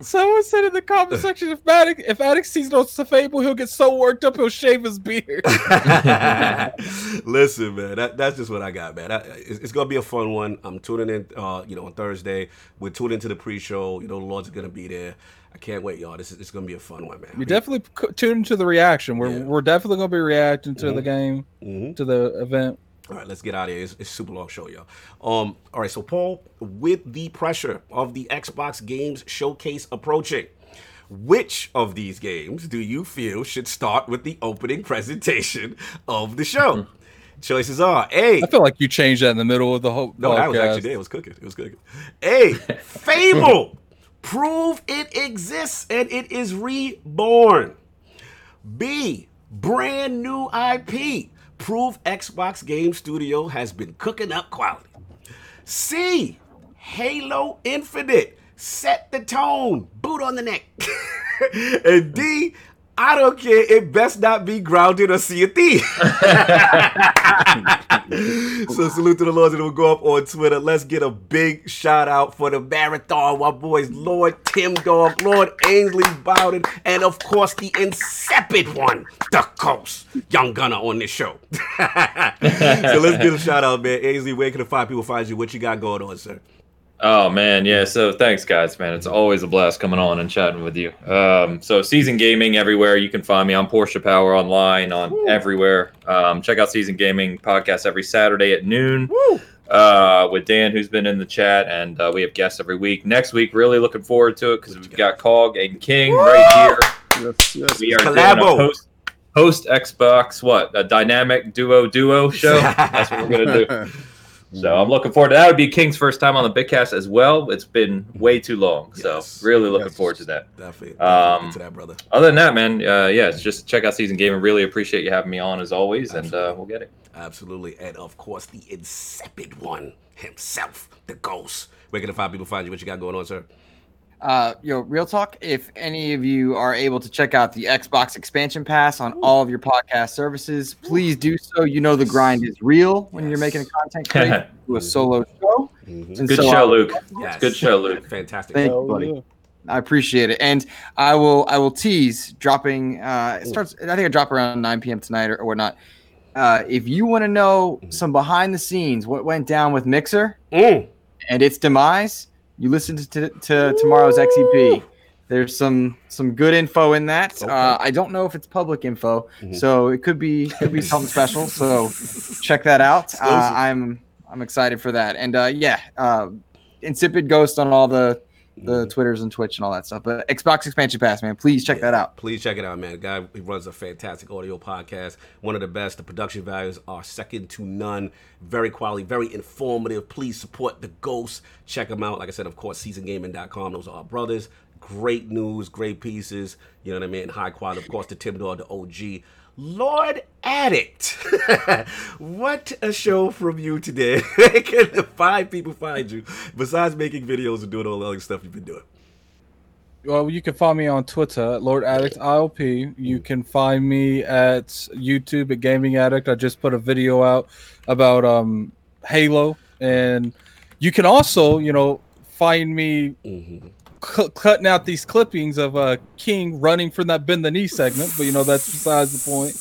Someone said in the comment section, if Addict, if Addict sees no Fable, he'll get so worked up he'll shave his beard. Listen, man, that, that's just what I got, man. I, it's, it's gonna be a fun one. I'm tuning in, uh, you know, on Thursday. We're tuning into the pre-show. You know, the Lord's gonna be there. I can't wait, y'all. This is it's gonna be a fun one, man. We I mean, definitely c- tune into the reaction. We're yeah. we're definitely gonna be reacting to mm-hmm. the game, mm-hmm. to the event. All right, let's get out of here. It's, it's a super long show, y'all. Um, all right, so Paul, with the pressure of the Xbox Games Showcase approaching, which of these games do you feel should start with the opening presentation of the show? Choices are A. I feel like you changed that in the middle of the whole. No, podcast. That was actually there. It was cooking. It was cooking. A. Fable. Prove it exists and it is reborn. B. Brand new I P. Prove Xbox Game Studio has been cooking up quality. C, Halo Infinite, set the tone, boot on the neck. And D, I don't care, it best not be Grounded or Sea of Thieves. So salute to the Lords, and we'll go up on Twitter. Let's get a big shout out for the marathon, my boys, Lord Tim Dog, Lord Ainsley Bowden, and of course the insipid one, the Coast, Young Gunner on this show. So let's get a shout out, man. Ainsley, where can the five people find you? What you got going on, sir? Oh, man, yeah. So thanks, guys, man. It's always a blast coming on and chatting with you. Um, so Season Gaming everywhere. You can find me on Porsche Power online, on Woo. everywhere. Um, check out Season Gaming podcast every Saturday at noon uh, with Dan, who's been in the chat, and uh, we have guests every week. Next week, really looking forward to it because we've got Cog and King Woo. right here. Yes, yes. We are Collabo. doing a post. Host Xbox, what? A dynamic duo duo show? That's what we're going to do. So I'm looking forward to that. That would be King's first time on the BigCast as well. It's been way too long, so yes. really looking yes. forward to that. Definitely, um, to that, brother. Other than that, man, uh, yeah, just check out Season Gaming. Really appreciate you having me on as always, Absolutely. and uh, we'll get it. Absolutely, and of course, the insipid one himself, the Ghost. Where can the five people find you? What you got going on, sir? Uh, you know, real talk, if any of you are able to check out the Xbox Expansion Pass on all of your podcast services, please do so. You know the grind is real when yes. you're making a content create to a solo show. Mm-hmm. Good, so show, Luke. Yes. Good show, Luke. Fantastic. Thank you, buddy. Yeah. I appreciate it. And I will I will tease dropping uh, – it starts. I think I drop around nine p.m. tonight or, or whatnot. Uh, if you want to know some behind the scenes, what went down with Mixer mm. and its demise – you listen to, to tomorrow's X E P. There's some some good info in that. Okay. Uh, I don't know if it's public info, mm-hmm. so it could be could be something special. So check that out. Uh, I'm I'm excited for that. And uh, yeah, uh, Insipid Ghost on all the the Twitters and Twitch and all that stuff. But Xbox Expansion Pass, man, please check yeah, that out. Please check it out, man. The guy he runs a fantastic audio podcast, one of the best. The production values are second to none. Very quality, very informative. Please support the Ghost. Check them out. Like I said, of course, season gaming dot com. Those are our brothers. Great news, great pieces. You know what I mean? High quality. Of course, the Tim Dog, the O G. Lord Addict, what a show from you today. Can the five people find you besides making videos and doing all the other stuff you've been doing? Well, you can find me on Twitter, Lord Addict I L P. You can find me at YouTube at Gaming Addict. I just put a video out about um, Halo. And you can also, you know, find me... Mm-hmm. C- cutting out these clippings of uh, King running from that bend the knee segment, but you know that's besides the point.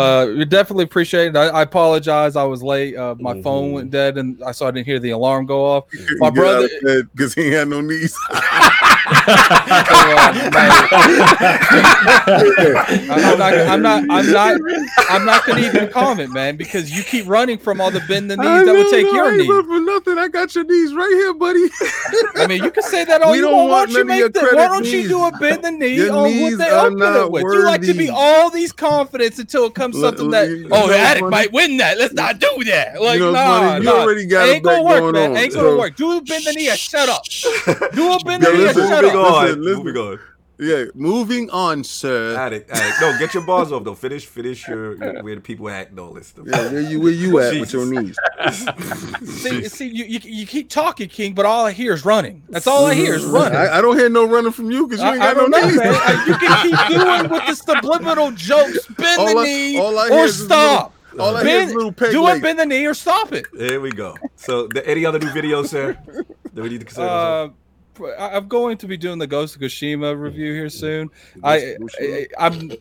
Uh, we definitely appreciate it. I, I apologize, I was late. Uh, my mm-hmm. phone went dead, and I so I didn't hear the alarm go off. My Get brother, because he had no knees. I'm not, I'm not, I'm not, I'm not gonna even comment, man, because you keep running from all the bend the knees I that would take no, your I knee. Ain't for nothing, I got your knees right here, buddy. I mean, you can say that all we you want. want you make the, why don't you do a bend the knee your on what they open it with? Worthy. You like to be all these confidence until it comes something let, that let, oh, the Addict might win that. Let's not do that. Like, you know, nah, you nah. Got ain't gonna work, man. On, ain't so. gonna work. Do a bend the knee. Shut up. Do a bend the knee. Shut up. Listen, listen. Moving on. Yeah, moving on, sir. Addict, Addict. No, get your bars off, though. Finish, finish your, your where the people at and all this stuff. Yeah, where you, where you at Jesus. With your knees? see, see you, you, you keep talking, King, but all I hear is running. That's all I hear is running. I, I don't hear no running from you because you ain't got I, I no know, knees. Man. You can keep doing with the subliminal jokes, bend all the I, knee, I or stop. All I bend, hear is peg do legs. It, bend the knee, or stop it. There we go. So, the, any other new videos, sir? That we need to consider. Uh, I'm going to be doing the Ghost of Tsushima review here soon. I, I, I'm,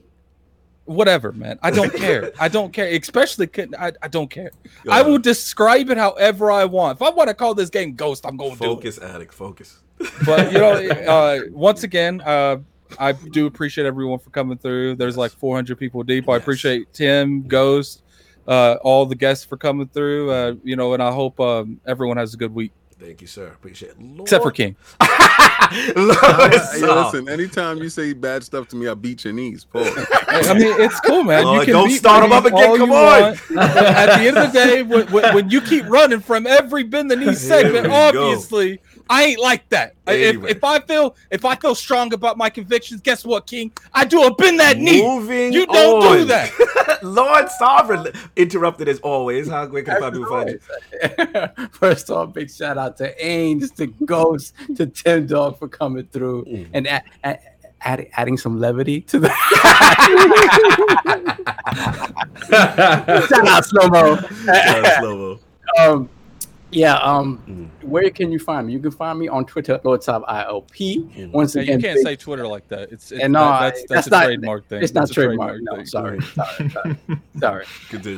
whatever, man. I don't care. I don't care. Especially, I, I don't care. Go I on. will describe it however I want. If I want to call this game Ghost, I'm going to do it. Focus, Addict, focus. But, you know, uh, once again, uh, I do appreciate everyone for coming through. There's yes. like four hundred people deep. Yes. I appreciate Tim, Ghost, uh, all the guests for coming through. Uh, you know, and I hope um, everyone has a good week. Thank you, sir. Appreciate it. Lord. Except for King. Hey, listen, anytime you say bad stuff to me, I beat your knees. Paul. I mean, it's cool, man. Lord, you can don't beat start them up again. Come on. At the end of the day, when, when you keep running from every bend the knee segment, obviously, go. I ain't like that. Anyway. If, if I feel if I feel strong about my convictions, guess what, King? I do a bend that knee. Moving you don't on. do that. Lord Sovereign interrupted as always. How quick can I be funny? First off, big shout out to Ains, to Ghost, to Tim Dog for coming through mm. and add, add, add, adding some levity to the. Shout out Slow Mo. Shout out Slow Mo. Um, yeah. Um, mm. Where can you find me? You can find me on Twitter, LordSov I L P. Mm. Once yeah, again, you can't big, say Twitter like that. It's, it's and no, that, that's, that's, that's a not, trademark thing. It's not trademark. No, thing. sorry, sorry, sorry. sorry.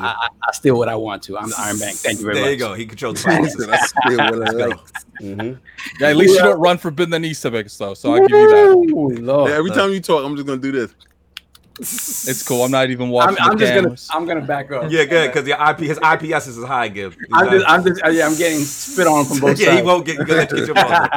I, I steal what I want to. I'm the Iron Man. Thank you very there much. There you go. He controls the finances. I steal what I like. Mm-hmm. Yeah, at least yeah. you don't run for bend the knee segments though. So I give you that. Lord, yeah, every time you talk, I'm just gonna do this. It's cool. I'm not even watching. I'm, I'm the just cameras. gonna. I'm gonna back up. Yeah, good because the I P his I P S is high. Give. I'm just. I'm just. Yeah, I'm getting spit on from both sides. Yeah, he won't get. Get your ball.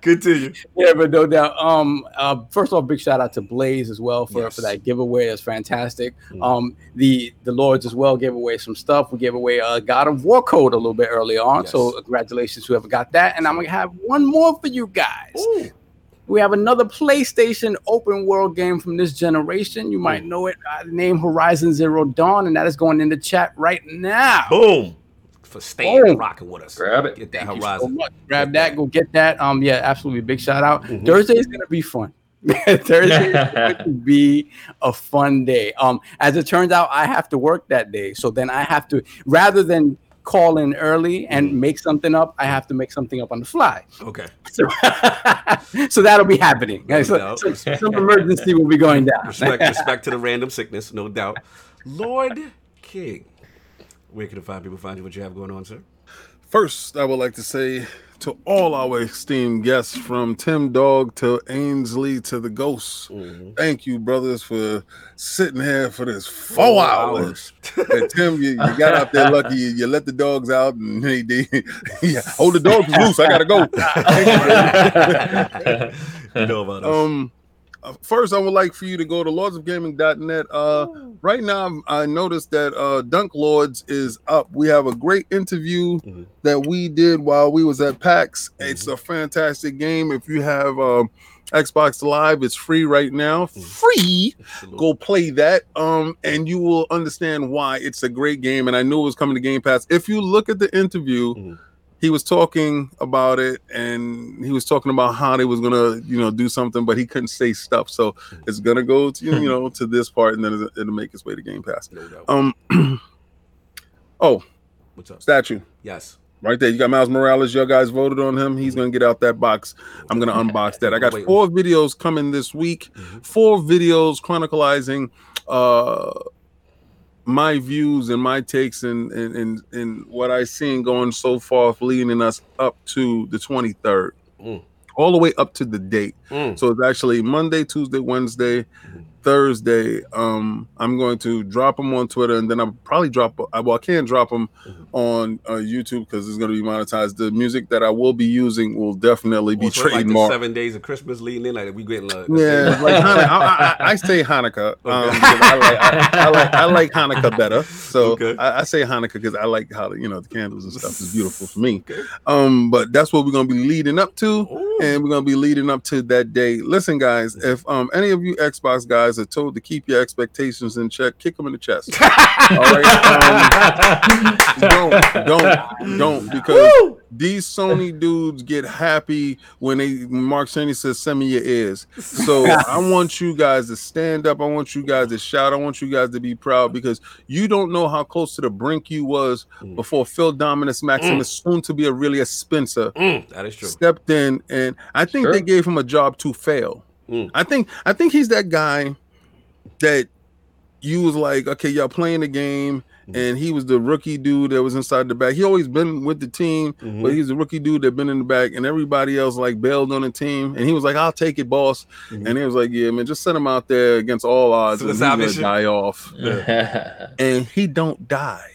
Continue. Yeah, but no doubt. Um, uh, first of all, big shout out to Blaze as well for, yes. for that giveaway. That's fantastic. Mm. Um, the the Lords as well gave away some stuff. We gave away a God of War code a little bit early on. Yes. So congratulations whoever got that. And I'm gonna have one more for you guys. Ooh. We have another PlayStation open world game from this generation. You might know it. Uh, name Horizon Zero Dawn, and that is going in the chat right now. Boom. for staying oh, rocking with us. Grab it. Get that Thank Horizon. So much. Grab get that. that. Go get that. Um, yeah, absolutely. Big shout out. Mm-hmm. Thursday is gonna be fun. Thursday is going to be a fun day. Um, as it turns out, I have to work that day, so then I have to, rather than call in early and make something up, I have to make something up on the fly. Okay. So, so that'll be happening. No so, so some emergency will be going down. Respect, respect to the random sickness, no doubt. Lord King, where can the five people find you? What you have going on, sir? First, I would like to say to all our esteemed guests, from Tim Dog to Ainsley to the Ghost, mm-hmm. thank you, brothers, for sitting here for this four, four hours. hours. Hey, Tim, you, you got out there lucky. You, you let the dogs out, and hey, they, yeah, hold the dogs loose. I gotta go. You know about us. Um, first, I would like for you to go to lords of gaming dot net. Uh, right now, I noticed that uh, Dunk Lords is up. We have a great interview mm-hmm. that we did while we was at PAX. Mm-hmm. It's a fantastic game. If you have um, Xbox Live, it's free right now. Mm-hmm. Free. Absolutely. Go play that, um, and you will understand why it's a great game. And I knew it was coming to Game Pass. If you look at the interview, mm-hmm. he was talking about it, and he was talking about how they was gonna, you know, do something, but he couldn't say stuff. So it's gonna go to, you know, to this part, and then it'll make its way to Game Pass. Um, oh, what's up? Statue. Yes. Right there, you got Miles Morales. Your guys voted on him. He's gonna get out that box. I'm gonna unbox that. I got four videos coming this week. Four videos chronicalizing uh, my views and my takes and and and, and what I seen going so far, leading us up to the twenty-third, mm. all the way up to the date. Mm. So it's actually Monday, Tuesday, Wednesday, mm. Thursday. Um, I'm going to drop them on Twitter, and then I'll probably drop. Well, I can drop them mm-hmm. on uh, YouTube because it's going to be monetized. The music that I will be using will definitely be well, so trademarked. Like seven days of Christmas leading in, like we getting like yeah, like Hanukkah. I, I, I say Hanukkah. Okay. Um, I, like, I, I like I like Hanukkah better, so okay. I, I say Hanukkah because I like how you know the candles and stuff is beautiful for me. Okay. Um, but that's what we're going to be leading up to, Ooh. and we're going to be leading up to that day. Listen, guys, if um any of you Xbox guys are told to keep your expectations in check, kick them in the chest. All right, um, don't, don't, don't, because Woo! These Sony dudes get happy when they Mark Cerny says, "Send me your ears." So I want you guys to stand up. I want you guys to shout. I want you guys to be proud because you don't know how close to the brink you was mm. before Phil Dominus Maximus, mm. soon to be Aurelius Spencer, mm. that is true, stepped in, and I think sure. they gave him a job to fail. Mm. I think I think he's that guy that you was like, okay, y'all playing the game, mm-hmm. and he was the rookie dude that was inside the back. He always been with the team, mm-hmm. but he's the rookie dude that been in the back, and everybody else like bailed on the team, and he was like, "I'll take it, boss." Mm-hmm. And he was like, "Yeah, man, just send him out there against all odds, so and he's gonna die off." Yeah. And he don't die.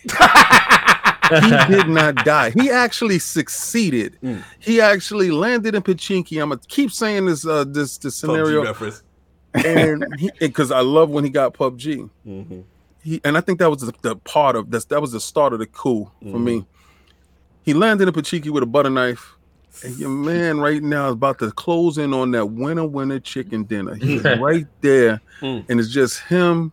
He did not die. He actually succeeded. Mm. He actually landed in Pachinki. I'm gonna keep saying this uh, this this scenario, P U B G reference. And because I love when he got P U B G. Mm-hmm. He and I think that was the, the part of this. That was the start of the coup mm-hmm. for me. He landed in Pachinki with a butter knife, and your man right now is about to close in on that winner winner chicken dinner. He's right there, mm. and it's just him.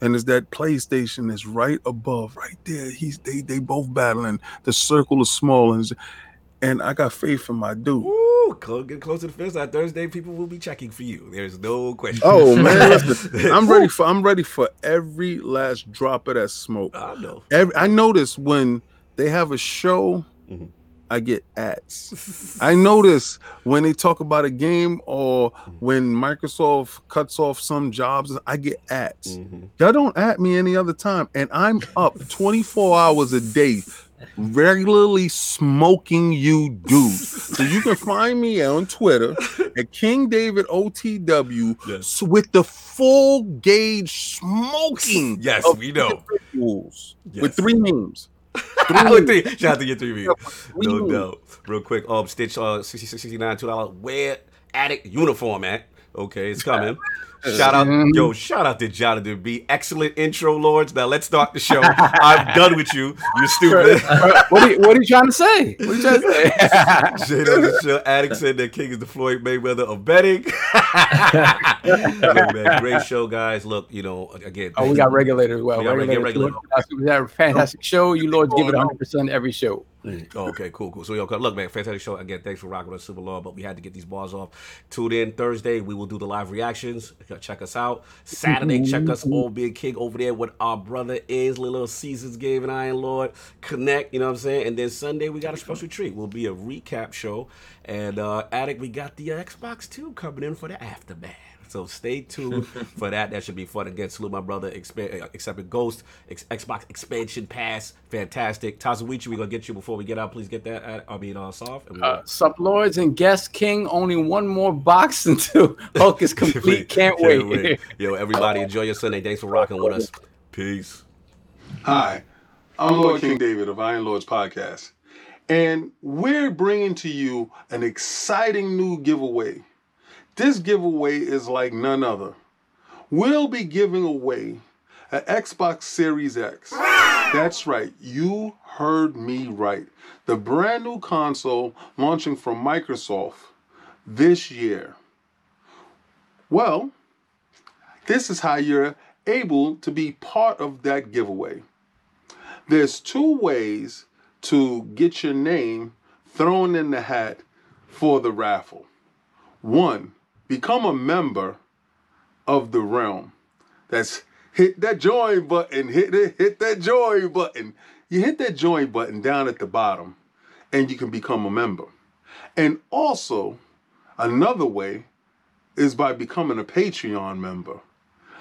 And it's that PlayStation that's right above, right there. He's they they both battling. The circle is small, and, and I got faith in my dude. Ooh, get close to the fence. On Thursday, people will be checking for you. There's no question. Oh man, listen, I'm ready for I'm ready for every last drop of that smoke. I know. Every, I notice when they have a show, mm-hmm. I get ads. I notice when they talk about a game or when Microsoft cuts off some jobs, I get ads. Mm-hmm. Y'all don't at me any other time. And I'm up twenty-four hours a day, regularly smoking you dudes. So you can find me on Twitter at King David O T W yes. with the full gauge smoking. Yes, we know. Yes. With three names. three. Shout out to your three views. No doubt. Real quick, um, Stitch uh, sixty-six sixty-nine, two dollars. Wear Attic uniform, man. Okay, it's coming. Shout out, yo, shout out to Jonathan B. Excellent intro, Lords. Now let's start the show. I'm done with you. You're stupid. What are you, what are you trying to say? What are you trying to say? Jada the show. Addict said that King is the Floyd Mayweather of betting. Look, man, great show, guys. Look, you know, again. Oh, we got regulators. Well, we got regulators. Regulators. We got a fantastic show. You Lords give it one hundred percent every show. Okay, cool, cool. So, yo, look, man, fantastic show. Again, thanks for rocking us super long, but we had to get these bars off. Tune in Thursday. We will do the live reactions. Check us out. Saturday, mm-hmm. check us old Big King over there with our brother is Little Caesars Game and Iron Lord. Connect, you know what I'm saying? And then Sunday, we got a special treat. We'll be a recap show. And uh, Attic, we got the uh, Xbox two coming in for the aftermath. So stay tuned for that. That should be fun. Again, salute my brother, Expe- Accepted Ghost, Ex- Xbox Expansion Pass. Fantastic. Tazuichi, we're going to get you before we get out. Please get that. At, I mean, uh, soft. And uh, Sup, Lords and guest King. Only one more box until Hulk is complete. Can't, Can't wait. wait. Yo, everybody, enjoy your Sunday. Thanks for rocking with us. Peace. Hi, I'm Lord King David of Iron Lords Podcast. And we're bringing to you an exciting new giveaway. This giveaway is like none other. We'll be giving away an Xbox Series X. That's right, you heard me right. The brand new console launching from Microsoft this year. Well, this is how you're able to be part of that giveaway. There's two ways to get your name thrown in the hat for the raffle. One, become a member of the realm. That's hit that join button. Hit it, hit that join button. You hit that join button down at the bottom and you can become a member. And also, another way is by becoming a Patreon member.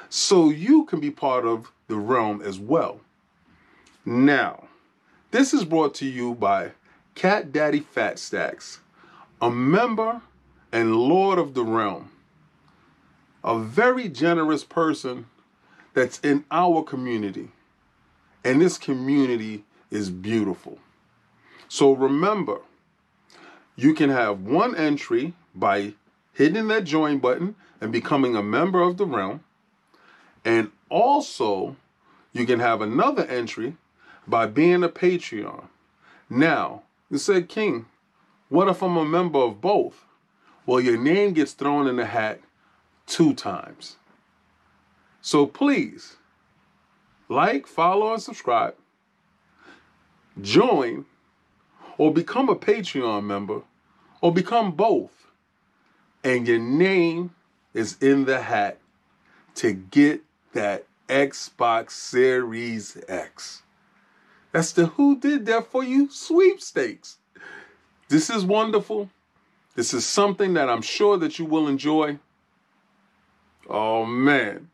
So you can be part of the realm as well. Now, this is brought to you by Cat Daddy Fat Stacks, a member and Lord of the Realm, a very generous person that's in our community. And this community is beautiful. So remember, you can have one entry by hitting that join button and becoming a member of the realm. And also, you can have another entry by being a Patreon. Now, you said, King, what if I'm a member of both? Well, your name gets thrown in the hat two times. So please, like, follow, and subscribe. Join, or become a Patreon member, or become both. And your name is in the hat to get that Xbox Series X. That's the Who Did That For You sweepstakes. This is wonderful. This is something that I'm sure that you will enjoy. Oh, man.